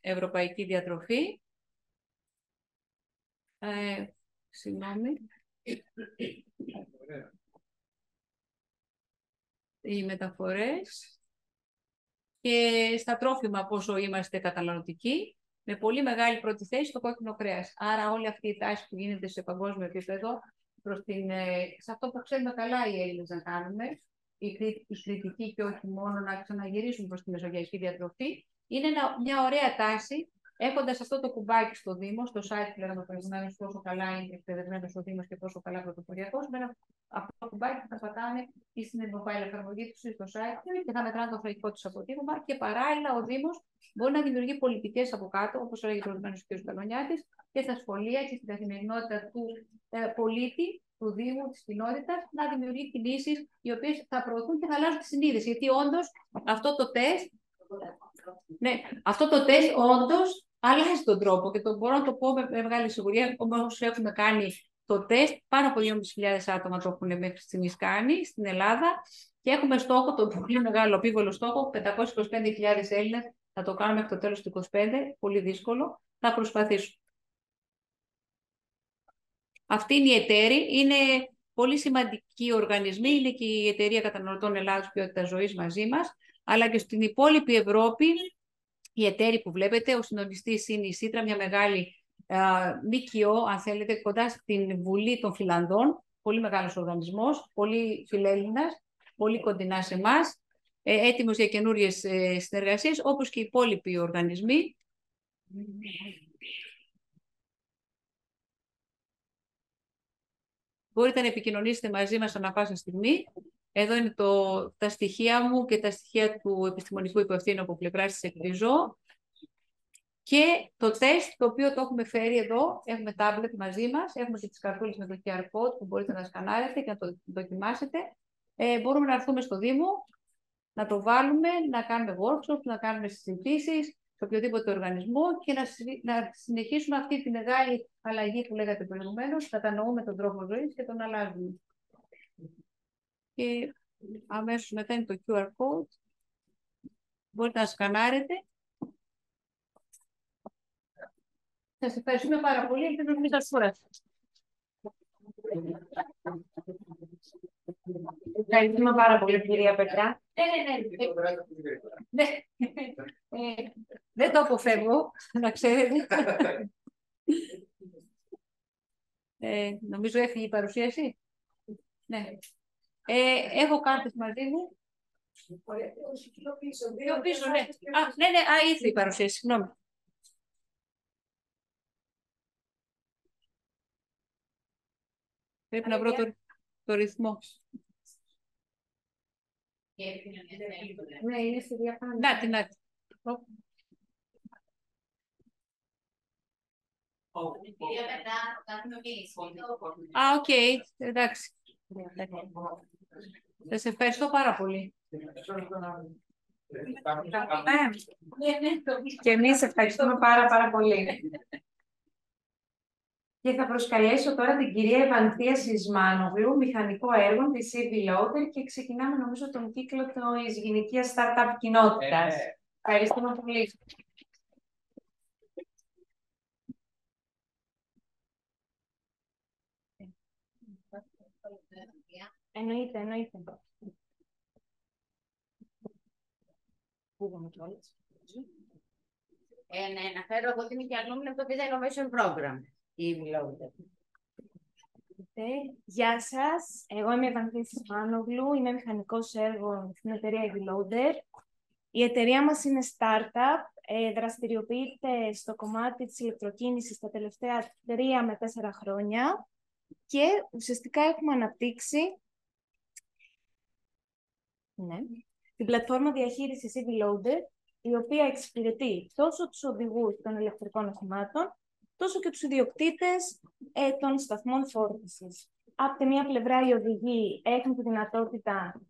ευρωπαϊκή διατροφή. Συγγνώμη. Οι μεταφορές και στα τρόφιμα πόσο είμαστε καταναλωτικοί, με πολύ μεγάλη πρώτη θέση το κόκκινο κρέας. Άρα όλη αυτή η τάση που γίνεται σε παγκόσμιο επίπεδο σε αυτό που ξέρουμε καλά οι Έλληνες να κάνουμε, η κριτική και όχι μόνο να ξαναγυρίσουν προς τη μεσογειακή διατροφή, είναι μια ωραία τάση, έχοντας αυτό το κουμπάκι στο Δήμο, στο site που λέγαμε προηγουμένως, πόσο καλά είναι εκπαιδευμένος ο Δήμος και πόσο καλά πρωτοποριακός, με αυτό το κουμπάκι που θα πατάνε ή στην mobile εφαρμογή του ή στο site και θα μετράνε το φαγικό του αποτύπωμα. Και παράλληλα, ο Δήμος μπορεί να δημιουργεί πολιτικές από κάτω, όπως έλεγε προηγουμένως ο κ. Καλονιάτης, και στα σχολεία και στην καθημερινότητα του πολίτη, του Δήμου, της κοινότητας, να δημιουργεί κινήσεις οι οποίες θα προωθούν και θα αλλάζουν τη συνείδηση. Γιατί όντως αυτό το τεστ όντως αλλάζει τον τρόπο και το μπορώ να το πω με μεγάλη σιγουριά. Όμως έχουμε κάνει το τεστ, πάνω από 2.500 άτομα το έχουν μέχρι στιγμής κάνει στην Ελλάδα και έχουμε στόχο, το πολύ μεγάλο πίβολο στόχο, 525.000 Έλληνες θα το κάνουμε μέχρι το τέλος του 2025, πολύ δύσκολο, θα προσπαθήσουμε. Αυτή είναι η εταίροι, είναι πολύ σημαντικοί οργανισμοί, είναι και η Εταιρεία Καταναλωτών Ελλάδος Ποιότητα Ζωής μαζί μας, αλλά και στην υπόλοιπη Ευρώπη, οι εταίροι που βλέπετε, ο συντονιστής είναι η ΣΥΤΡΑ, μια μεγάλη ΜΚΟ, αν θέλετε, κοντά στην Βουλή των Φιλανδών, πολύ μεγάλος οργανισμός, πολύ φιλέλληνας, πολύ κοντινά σε εμάς, έτοιμος για καινούριες συνεργασίες, όπως και οι υπόλοιποι οργανισμοί. Μπορείτε να επικοινωνήσετε μαζί μας ανά πάσα στιγμή. Εδώ είναι τα στοιχεία μου και τα στοιχεία του επιστημονικού υπευθύνου από πλευράς της ΕΚΡΙΖΟ. Και το τεστ, το οποίο το έχουμε φέρει εδώ, έχουμε τάμπλετ μαζί μας, έχουμε και τις καρτούλες με το QR code που μπορείτε να σκανάρετε και να το δοκιμάσετε. Μπορούμε να έρθουμε στο Δήμο, να το βάλουμε, να κάνουμε workshops, να κάνουμε συζητήσεις σε οποιοδήποτε οργανισμό και να συνεχίσουμε αυτή τη μεγάλη αλλαγή που λέγατε προηγουμένως, κατανοούμε τον τρόπο ζωής και τον αλλάζουμε. Και αμέσως μετά είναι το QR code. Μπορείτε να σκανάρετε. Σας ευχαριστούμε πάρα πολύ. Ελπίζω να μην σας κούρασα. Ευχαριστούμε πάρα πολύ, κυρία Πετρά. Ναι. Δεν το αποφεύγω, να ξέρετε. Νομίζω έφυγε η παρουσίαση. Ναι. Έχω κάρτες μαζί μου. Πίσω, ναι. Ναι, ήρθε η παρουσίαση, συγγνώμη. Πρέπει να βρω το ρυθμό. Ναι, είναι στη διαφάνεια. Να τη. Οκ, εντάξει. Σας ευχαριστώ πάρα πολύ. Και εμείς ευχαριστούμε πάρα πολύ. Και θα προσκαλέσω τώρα την κυρία Ευανθία Σισμάνογλου, μηχανικό έργων της EV Loader και ξεκινάμε νομίζω τον κύκλο της γυναικείας startup κοινότητας. Ευχαριστούμε πολύ. Εννοείται. Να φέρω εγώ την οικιαλούμενη από το Visa Innovation Program, η Μιλόγουτα. Γεια σας, εγώ είμαι η Ευανθία Σισμάνογλου, είμαι μηχανικός έργων στην εταιρεία Eviloader. Η εταιρεία μας είναι startup, δραστηριοποιείται στο κομμάτι της ηλεκτροκίνησης τα τελευταία 3 με 4 χρόνια και ουσιαστικά έχουμε αναπτύξει την πλατφόρμα διαχείρισης EVLoader, η οποία εξυπηρετεί τόσο τους οδηγούς των ηλεκτρικών οχημάτων, τόσο και τους ιδιοκτήτες των σταθμών φόρτισης. Από τη μία πλευρά οι οδηγοί έχουν τη δυνατότητα...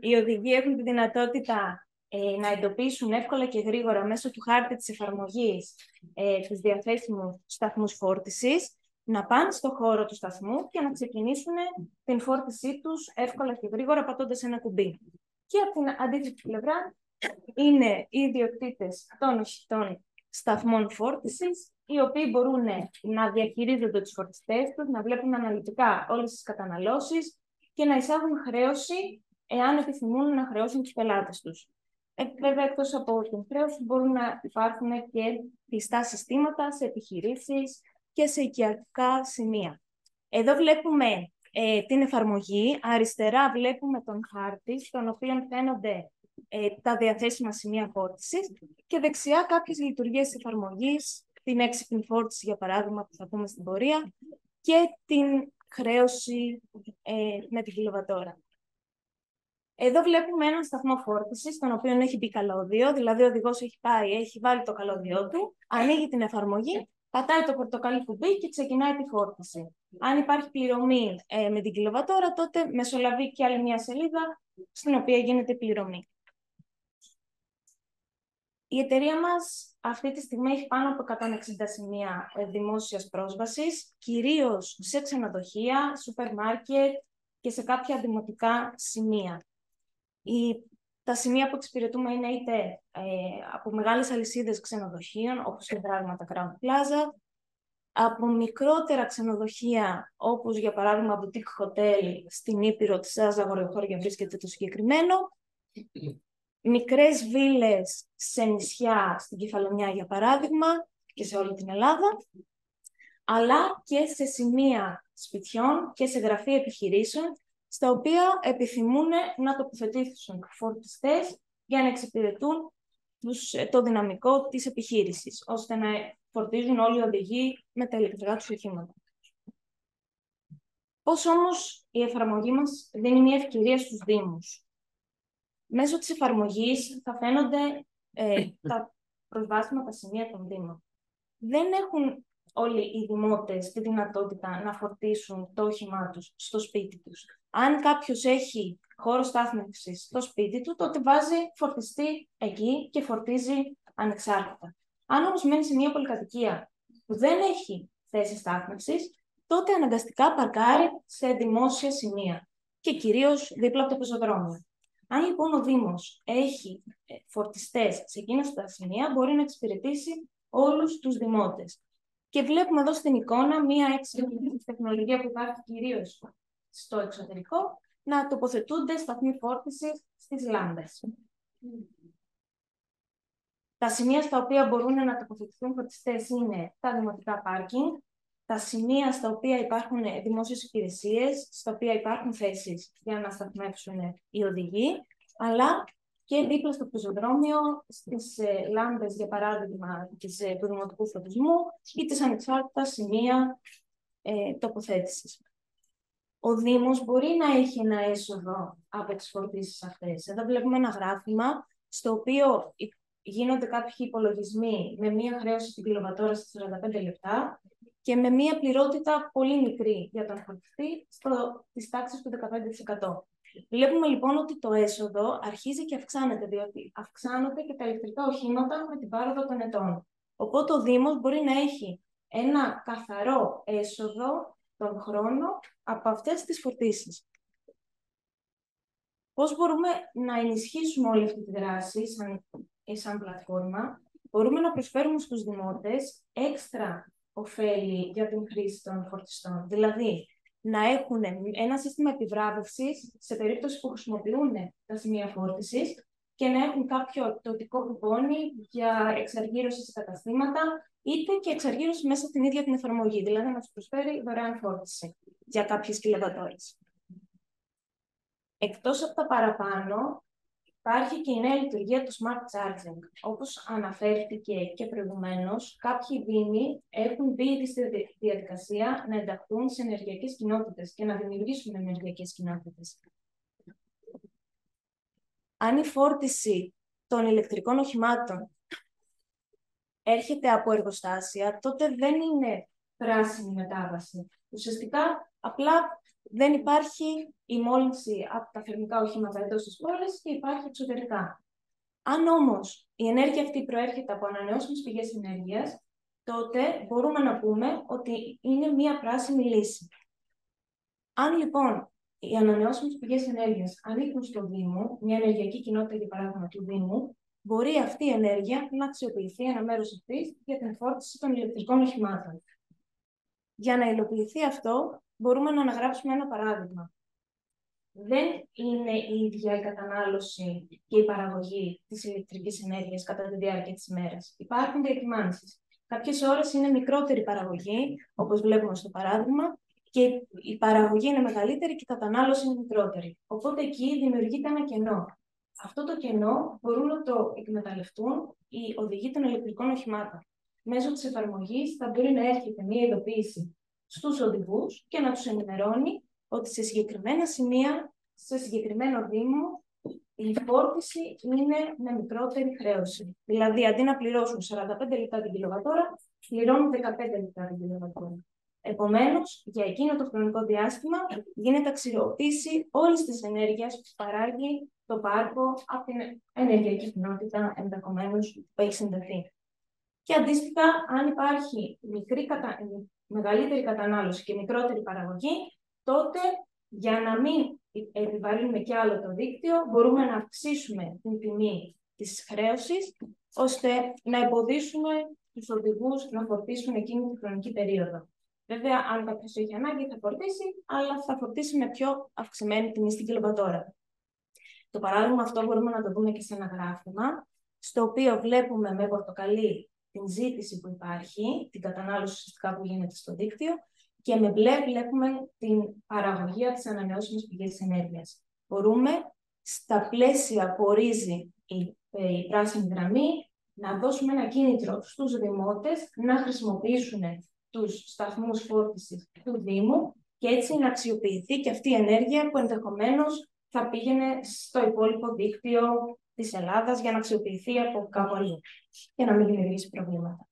Οι οδηγοί έχουν τη δυνατότητα να εντοπίσουν εύκολα και γρήγορα μέσω του χάρτη της εφαρμογής τους διαθέσιμους σταθμούς φόρτισης, να πάνε στον χώρο του σταθμού και να ξεκινήσουν την φόρτισή τους εύκολα και γρήγορα πατώντας ένα κουμπί. Και από την αντίθετη πλευρά είναι οι ιδιοκτήτες των σταθμών φόρτισης, οι οποίοι μπορούν να διαχειρίζονται τους φορτιστές τους, να βλέπουν αναλυτικά όλες τις καταναλώσεις και να εισάγουν χρέωση εάν επιθυμούν να χρεώσουν τους πελάτες τους. Βέβαια, εκτός από την χρέωση, μπορούν να υπάρχουν και πιστά συστήματα σε επιχειρήσεις, και σε οικιακά σημεία. Εδώ βλέπουμε την εφαρμογή. Αριστερά βλέπουμε τον χάρτη, στον οποίο φαίνονται τα διαθέσιμα σημεία φόρτισης και δεξιά κάποιες λειτουργίες εφαρμογής, την έξυπνη φόρτιση, για παράδειγμα, που θα πούμε στην πορεία, και την χρέωση με την κιλοβατόρα. Εδώ βλέπουμε έναν σταθμό φόρτισης, στον οποίο έχει μπει καλώδιο, δηλαδή ο οδηγός έχει πάει, έχει βάλει το καλώδιό του, ανοίγει την εφαρμογή, πατάει το πορτοκαλί κουμπί και ξεκινάει τη φόρτιση. Αν υπάρχει πληρωμή με την κιλοβατόρα, τότε μεσολαβεί και άλλη μια σελίδα στην οποία γίνεται πληρωμή. Η εταιρεία μας αυτή τη στιγμή έχει πάνω από 160 σημεία δημόσιας πρόσβασης, κυρίως σε ξενοδοχεία, σούπερ μάρκετ και σε κάποια δημοτικά σημεία. Τα σημεία που εξυπηρετούμε είναι είτε από μεγάλες αλυσίδες ξενοδοχείων, όπως η Δράγματα Crown Plaza, από μικρότερα ξενοδοχεία, όπως για παράδειγμα boutique hotel στην Ήπειρο της Άζα Γοριοχώρια βρίσκεται το συγκεκριμένο, μικρές βίλες σε νησιά, στην Κεφαλονιά για παράδειγμα, και σε όλη την Ελλάδα, αλλά και σε σημεία σπιτιών και σε γραφεία επιχειρήσεων, στα οποία επιθυμούν να τοποθετήσουν φορτιστές για να εξυπηρετούν το δυναμικό της επιχείρησης, ώστε να φορτίζουν όλοι οι οδηγοί με τα ηλεκτρικά τους οχήματα. Πώς όμως η εφαρμογή μας δίνει μια ευκαιρία στους Δήμους? Μέσω της εφαρμογής θα φαίνονται τα προσβάσιμα τα σημεία των Δήμων. Δεν έχουν όλοι οι δημότες τη δυνατότητα να φορτίσουν το όχημά τους στο σπίτι τους. Αν κάποιος έχει χώρο στάθμευσης στο σπίτι του, τότε βάζει φορτιστή εκεί και φορτίζει ανεξάρτητα. Αν όμως μένει σε μια πολυκατοικία που δεν έχει θέση στάθμευσης, τότε αναγκαστικά παρκάρει σε δημόσια σημεία και κυρίως δίπλα από το πεζοδρόμιο. Αν λοιπόν ο Δήμος έχει φορτιστές σε εκείνα τα σημεία, μπορεί να εξυπηρετήσει όλους τους δημότες. Και βλέπουμε εδώ στην εικόνα μία έξυπνη τεχνολογία που υπάρχει κυρίως στο εξωτερικό, να τοποθετούνται σταθμοί φόρτισης στις λάμπες. Τα σημεία στα οποία μπορούν να τοποθετηθούν φορτιστές είναι τα δημοτικά πάρκινγκ, τα σημεία στα οποία υπάρχουν δημόσιες υπηρεσίες, στα οποία υπάρχουν θέσεις για να σταθμεύσουν οι οδηγοί, αλλά και δίπλα στο πεζοδρόμιο, στις λάμπες, για παράδειγμα, του δημοτικού φωτισμού ή τις ανεξάρτητα σημεία τοποθέτησης. Ο Δήμος μπορεί να έχει ένα έσοδο από τις φορτίσεις αυτές. Εδώ βλέπουμε ένα γράφημα, στο οποίο γίνονται κάποιοι υπολογισμοί με μία χρέωση στην κιλοβατόρα στις 45 λεπτά και με μία πληρότητα πολύ μικρή για τον φορτιστή στις τάξεις του 15%. Βλέπουμε λοιπόν ότι το έσοδο αρχίζει και αυξάνεται, διότι αυξάνονται και τα ηλεκτρικά οχήματα με την πάροδο των ετών. Οπότε ο Δήμος μπορεί να έχει ένα καθαρό έσοδο τον χρόνο από αυτές τις φορτίσεις. Πώς μπορούμε να ενισχύσουμε όλη αυτή τη δράση σαν πλατφόρμα? Μπορούμε να προσφέρουμε στους δημότες έξτρα ωφέλη για την χρήση των φορτιστών. Δηλαδή, να έχουν ένα σύστημα επιβράβευσης σε περίπτωση που χρησιμοποιούν τα σημεία φόρτισης και να έχουν κάποιο τοπικό κουπόνι για εξαργύρωση σε καταστήματα, είτε και εξαργύρωση μέσα στην ίδια την εφαρμογή, δηλαδή να τους προσφέρει δωρεάν φόρτιση για κάποιες κιλοβατόρες. Εκτός από τα παραπάνω, υπάρχει και η νέα λειτουργία του smart charging. Όπως αναφέρθηκε και προηγουμένως, κάποιοι δήμοι έχουν μπει ήδη στη διαδικασία να ενταχθούν σε ενεργειακές κοινότητες και να δημιουργήσουν ενεργειακές κοινότητες. Αν η φόρτιση των ηλεκτρικών οχημάτων έρχεται από εργοστάσια, τότε δεν είναι πράσινη μετάβαση. Ουσιαστικά, απλά δεν υπάρχει η μόλυνση από τα θερμικά οχήματα εντός της πόλης και υπάρχει εξωτερικά. Αν όμως η ενέργεια αυτή προέρχεται από ανανεώσιμες πηγές ενέργειας, τότε μπορούμε να πούμε ότι είναι μία πράσινη λύση. Αν λοιπόν οι ανανεώσιμες πηγές ενέργειας ανήκουν στο Δήμο, μια ενεργειακή κοινότητα για παράδειγμα του Δήμου, μπορεί αυτή η ενέργεια να αξιοποιηθεί ένα μέρος αυτής για την φόρτιση των ηλεκτρικών οχημάτων. Για να υλοποιηθεί αυτό, μπορούμε να αναγράψουμε ένα παράδειγμα. Δεν είναι η ίδια η κατανάλωση και η παραγωγή της ηλεκτρικής ενέργειας κατά τη διάρκεια της ημέρας. Υπάρχουν διακυμάνσεις. Κάποιες ώρες είναι μικρότερη παραγωγή, όπως βλέπουμε στο παράδειγμα, και η παραγωγή είναι μεγαλύτερη και η κατανάλωση είναι μικρότερη. Οπότε εκεί δημιουργείται ένα κενό. Αυτό το κενό μπορούν να το εκμεταλλευτούν οι οδηγοί των ηλεκτρικών οχημάτων. Μέσω της εφαρμογής θα μπορεί να έρχεται μία ειδοποίηση στους οδηγούς και να τους ενημερώνει ότι σε συγκεκριμένα σημεία, σε συγκεκριμένο δήμο, η φόρτιση είναι με μικρότερη χρέωση. Δηλαδή, αντί να πληρώσουν 45 λεπτά την κιλοβατόρα, πληρώνουν 15 λεπτά την κιλοβατόρα. Επομένως, για εκείνο το χρονικό διάστημα γίνεται αξιοποίηση όλης της ενέργειας που παράγει το πάρκο από την ενεργειακή κοινότητα, ενδεχομένως που έχει συνταθεί. Και αντίστοιχα, αν υπάρχει μεγαλύτερη κατανάλωση και μικρότερη παραγωγή, τότε για να μην επιβαρύνουμε κι άλλο το δίκτυο, μπορούμε να αυξήσουμε την τιμή της χρέωσης, ώστε να εμποδίσουμε τους οδηγούς να φορτίσουν εκείνη τη χρονική περίοδο. Βέβαια, αν κάποιος έχει ανάγκη, θα φορτίσει, αλλά θα φορτίσει με πιο αυξημένη τιμή στην κιλοβατόρα. Το παράδειγμα αυτό μπορούμε να το δούμε και σε ένα γράφημα, στο οποίο βλέπουμε με πορτοκαλί την ζήτηση που υπάρχει, την κατανάλωση ουσιαστικά που γίνεται στο δίκτυο, και με μπλε βλέπουμε την παραγωγή από τις ανανεώσιμες πηγές ενέργειας. Μπορούμε, στα πλαίσια που ορίζει η πράσινη γραμμή, να δώσουμε ένα κίνητρο στους δημότες να χρησιμοποιήσουν τους σταθμούς φόρτισης του Δήμου και έτσι να αξιοποιηθεί και αυτή η ενέργεια που ενδεχομένως θα πήγαινε στο υπόλοιπο δίκτυο της Ελλάδας για να αξιοποιηθεί από κάπου αλλού και να μην δημιουργήσει προβλήματα.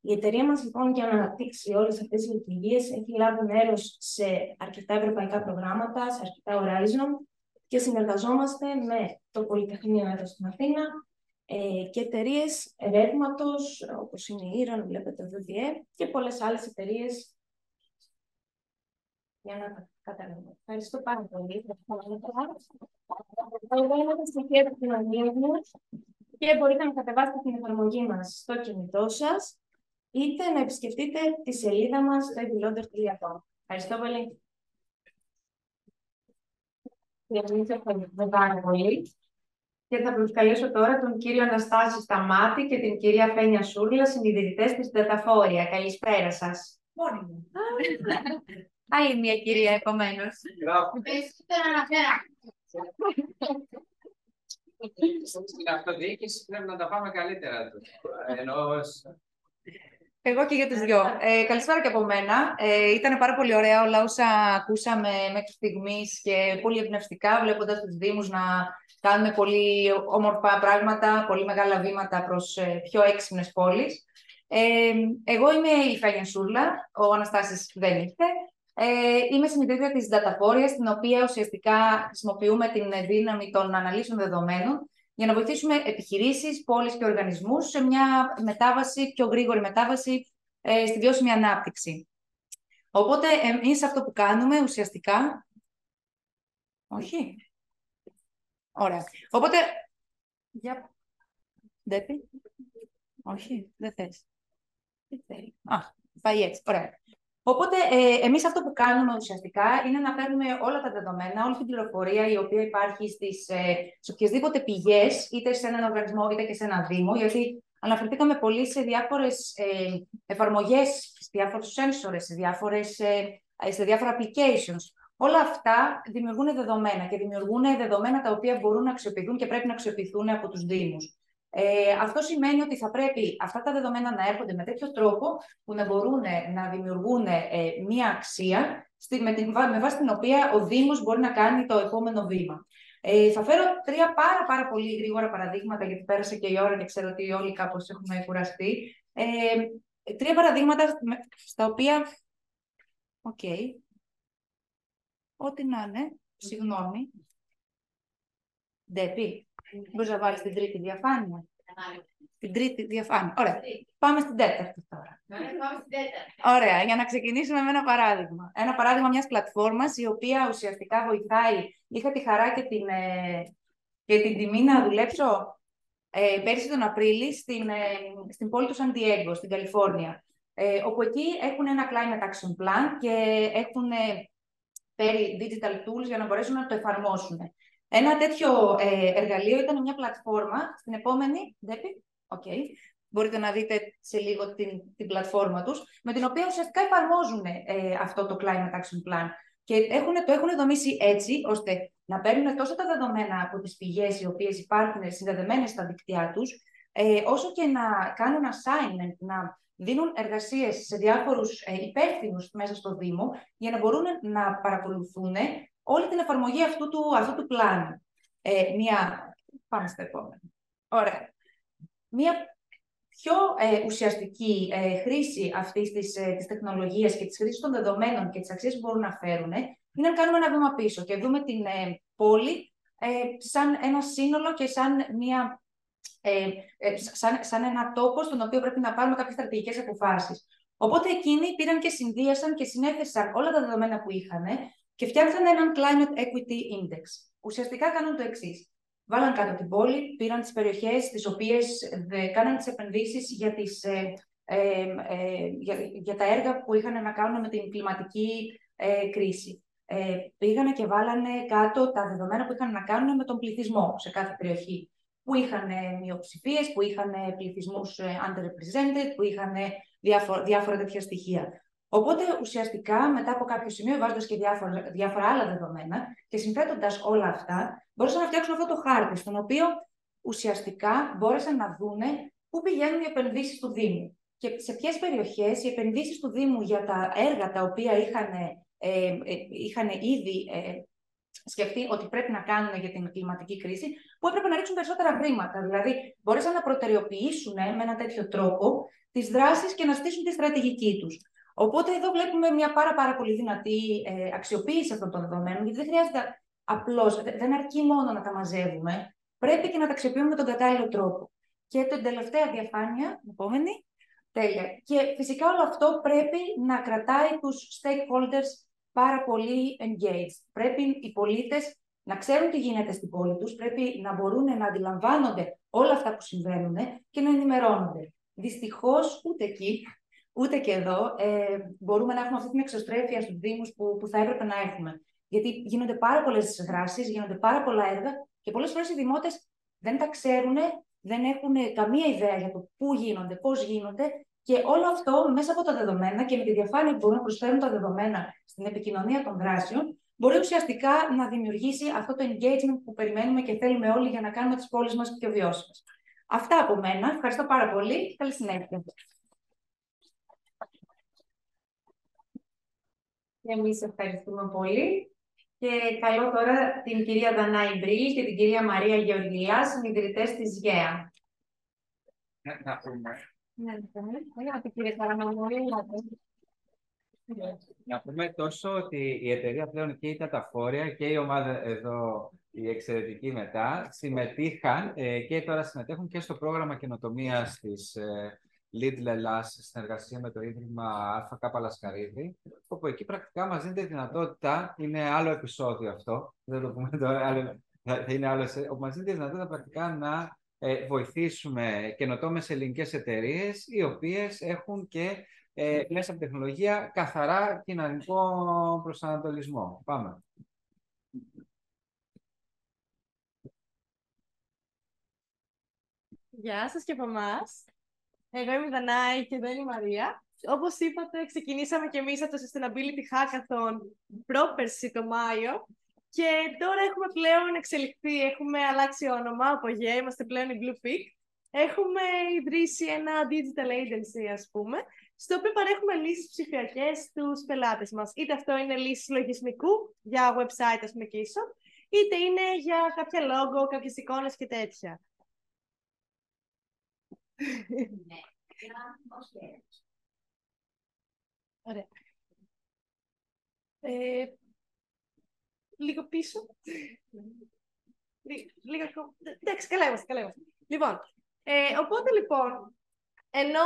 Η εταιρεία μας, λοιπόν, για να αναπτύξει όλες αυτές τις λειτουργίες, έχει λάβει μέρος σε αρκετά ευρωπαϊκά προγράμματα, σε αρκετά Horizon, και συνεργαζόμαστε με το Πολυτεχνείο εδώ στην Αθήνα και εταιρείες ρεύματος, όπως είναι η Ήραν, βλέπετε το ΔΕΗ, και πολλές άλλες εταιρείες. Για να τα καταλαβαίνω. Ευχαριστώ πάρα πολύ. Εγώ είμαι τα στοιχεία του κοινωνίου μας και μπορείτε να κατεβάσετε την εφαρμογή μας στο κινητό σας, είτε να επισκεφτείτε τη σελίδα μας στο epiloader.com. Ευχαριστώ πολύ. Ευχαριστώ πάρα πολύ. Και θα προσκαλέσω τώρα τον κύριο Αναστάση Σταμάτη και την κυρία Φένια Σούρλα, συνειδητητές της Δεταφόρια. Καλησπέρα σας. Μόνοι. Άλλη μια κυρία, επομένως. Περισσότερα αναφέρα. Στην αυτοδιοίκηση πρέπει να τα πάμε καλύτερα. Εγώ και για τους δυο. Καλησπέρα και από μένα. Ήταν πάρα πολύ ωραία όλα όσα ακούσαμε μέχρι στιγμής και πολύ εμπνευστικά, βλέποντας τους Δήμους να κάνουν πολύ όμορφα πράγματα, πολύ μεγάλα βήματα προς πιο έξυπνες πόλεις. Εγώ είμαι η Φένια Σούρλα, ο Αναστάσης δεν ήρθε. Είμαι συνειδητήτρια της Δαταφόριας, στην οποία ουσιαστικά χρησιμοποιούμε την δύναμη των αναλύσεων δεδομένων για να βοηθήσουμε επιχειρήσεις, πόλεις και οργανισμούς σε μια μετάβαση, πιο γρήγορη μετάβαση στη βιώσιμη ανάπτυξη. Οπότε, εμείς αυτό που κάνουμε ουσιαστικά... Όχι. Ωραία. Οπότε... Για... Ντέπι. Όχι, δεν θες. Δεν θέλει. Α, πάει έτσι. Ωραία. Οπότε, εμείς αυτό που κάνουμε ουσιαστικά είναι να παίρνουμε όλα τα δεδομένα, όλη την πληροφορία η οποία υπάρχει σε οποιασδήποτε πηγές, είτε σε έναν οργανισμό είτε και σε έναν Δήμο, γιατί αναφερθήκαμε πολύ σε διάφορες εφαρμογές, σε διάφορους sensors, σε διάφορα applications. Όλα αυτά δημιουργούν δεδομένα και δημιουργούν δεδομένα τα οποία μπορούν να αξιοποιηθούν και πρέπει να αξιοποιηθούν από τους Δήμους. Αυτό σημαίνει ότι θα πρέπει αυτά τα δεδομένα να έρχονται με τέτοιο τρόπο που να μπορούν να δημιουργούν μία αξία με βάση την οποία ο Δήμος μπορεί να κάνει το επόμενο βήμα. Θα φέρω τρία πάρα πολύ γρήγορα παραδείγματα, γιατί πέρασε και η ώρα και ξέρω ότι όλοι κάπως έχουμε κουραστεί. Τρία παραδείγματα στα οποία... Οκ. Ό,τι να είναι. Συγγνώμη. Ντέπι. Μπορείς να βάλεις την τρίτη διαφάνεια. Την τρίτη διαφάνεια. Ωραία. Πάμε στην τέταρτη τώρα. Ωραία. Για να ξεκινήσουμε με ένα παράδειγμα. Ένα παράδειγμα μιας πλατφόρμας η οποία ουσιαστικά βοηθάει. Είχα τη χαρά και την τιμή να δουλέψω πέρσι τον Απρίλη στην πόλη του Σαντιέγκο, στην Καλιφόρνια. Όπου εκεί έχουν ένα climate action plan και έχουν πέρι digital tools για να μπορέσουν να το εφαρμόσουν. Ένα τέτοιο εργαλείο ήταν μια πλατφόρμα, στην επόμενη, okay, μπορείτε να δείτε σε λίγο την πλατφόρμα τους, με την οποία ουσιαστικά εφαρμόζουν αυτό το Climate Action Plan. Και το έχουν δομήσει έτσι, ώστε να παίρνουν τόσο τα δεδομένα από τις πηγές οι οποίες υπάρχουν συνδεδεμένες στα δικτυά τους, όσο και να κάνουν assignment, να δίνουν εργασίες σε διάφορους υπεύθυνους μέσα στο Δήμο, για να μπορούν να παρακολουθούν όλη την εφαρμογή αυτού του πλάνου. Πάμε στα επόμενα. Ωραία. Μια πιο ουσιαστική χρήση αυτής της τεχνολογίας και της χρήσης των δεδομένων και της αξίας που μπορούν να φέρουν είναι να κάνουμε ένα βήμα πίσω και δούμε την πόλη σαν ένα σύνολο και σαν ένα τόπο στον οποίο πρέπει να πάρουμε κάποιες στρατηγικές αποφάσεις. Οπότε εκείνοι πήραν και συνδύασαν και συνέθεσαν όλα τα δεδομένα που είχαν και φτιάξαν έναν Climate Equity Index. Ουσιαστικά κάνουν το εξής. Βάλαν κάτω την πόλη, πήραν τις περιοχές τις οποίες κάναν τις επενδύσεις για τα έργα που είχαν να κάνουν με την κλιματική κρίση. Πήγανε και βάλανε κάτω τα δεδομένα που είχαν να κάνουν με τον πληθυσμό σε κάθε περιοχή. Που είχαν μειοψηφίες, που είχαν πληθυσμούς underrepresented, που είχαν διάφορα τέτοια στοιχεία. Οπότε ουσιαστικά μετά από κάποιο σημείο, βάζοντας και διάφορα άλλα δεδομένα και συνθέτοντας όλα αυτά, μπορούσαν να φτιάξουν αυτό το χάρτη, στον οποίο ουσιαστικά μπόρεσαν να δούνε πού πηγαίνουν οι επενδύσεις του Δήμου και σε ποιες περιοχές οι επενδύσεις του Δήμου για τα έργα τα οποία είχαν ήδη σκεφτεί ότι πρέπει να κάνουν για την κλιματική κρίση, που έπρεπε να ρίξουν περισσότερα χρήματα. Δηλαδή, μπορέσαν να προτεραιοποιήσουν με έναν τέτοιο τρόπο τις δράσεις και να στήσουν τη στρατηγική τους. Οπότε, εδώ βλέπουμε μια πάρα πολύ δυνατή αξιοποίηση αυτών των δεδομένων, γιατί δεν χρειάζεται απλώς, δεν αρκεί μόνο να τα μαζεύουμε, πρέπει και να τα αξιοποιούμε με τον κατάλληλο τρόπο. Και την τελευταία διαφάνεια, επόμενη. Τέλεια. Και φυσικά όλο αυτό πρέπει να κρατάει τους stakeholders πάρα πολύ engaged. Πρέπει οι πολίτες να ξέρουν τι γίνεται στην πόλη τους, πρέπει να μπορούν να αντιλαμβάνονται όλα αυτά που συμβαίνουν και να ενημερώνονται. Δυστυχώς, ούτε εκεί, ούτε και εδώ, μπορούμε να έχουμε αυτή την εξωστρέφεια στους Δήμους που θα έπρεπε να έχουμε. Γιατί γίνονται πάρα πολλές δράσεις, γίνονται πάρα πολλά έργα και πολλές φορές οι δημότες δεν τα ξέρουν, δεν έχουν καμία ιδέα για το πού γίνονται, πώς γίνονται. Και όλο αυτό μέσα από τα δεδομένα και με τη διαφάνεια που μπορούν να προσφέρουν τα δεδομένα στην επικοινωνία των δράσεων, μπορεί ουσιαστικά να δημιουργήσει αυτό το engagement που περιμένουμε και θέλουμε όλοι για να κάνουμε τις πόλεις μας πιο βιώσιμες. Αυτά από μένα. Ευχαριστώ πάρα πολύ. Καλή συνέχεια. Εμείς ευχαριστούμε πολύ. Και καλώ τώρα την κυρία Δανάη Μπρίλη και την κυρία Μαρία Γεωργιά, συνιδρυτές της ΓΕΑ. Να πούμε. Να πούμε τόσο ότι η εταιρεία πλέον και η Ταταφόρια και η ομάδα εδώ, η εξαιρετική μετά, συμμετείχαν και τώρα συμμετέχουν και στο πρόγραμμα καινοτομίας της Lidl Ελλάς σε συνεργασία με το Ίδρυμα ΑΚ Λασκαρίδη, όπου εκεί πρακτικά μας δίνεται δυνατότητα, είναι άλλο επεισόδιο αυτό, δεν το πούμε τώρα, όπου μας δίνεται δυνατότητα πρακτικά να βοηθήσουμε καινοτόμες ελληνικές εταιρείες, οι οποίες έχουν και μέσα από τεχνολογία καθαρά κοινωνικό προσανατολισμό. Πάμε. Γεια σας και από εμάς. Εγώ είμαι η Δανάη και εδώ είναι η Μαρία. Όπως είπατε, ξεκινήσαμε και εμείς από το Sustainability Hackathon πρόπερση το Μάιο. Και τώρα έχουμε πλέον εξελιχθεί, έχουμε αλλάξει όνομα από ΓΕ, είμαστε πλέον η Blue Peak. Έχουμε ιδρύσει ένα digital agency, ας πούμε, στο οποίο παρέχουμε λύσεις ψηφιακές στους πελάτες μας. Είτε αυτό είναι λύσεις λογισμικού, για website, ας πούμε, και e-shop, είτε είναι για κάποια logo, κάποιες εικόνες και τέτοια. Ωραία. Λίγο πίσω. Εντάξει, καλά είμαστε. Λοιπόν, οπότε λοιπόν, ενώ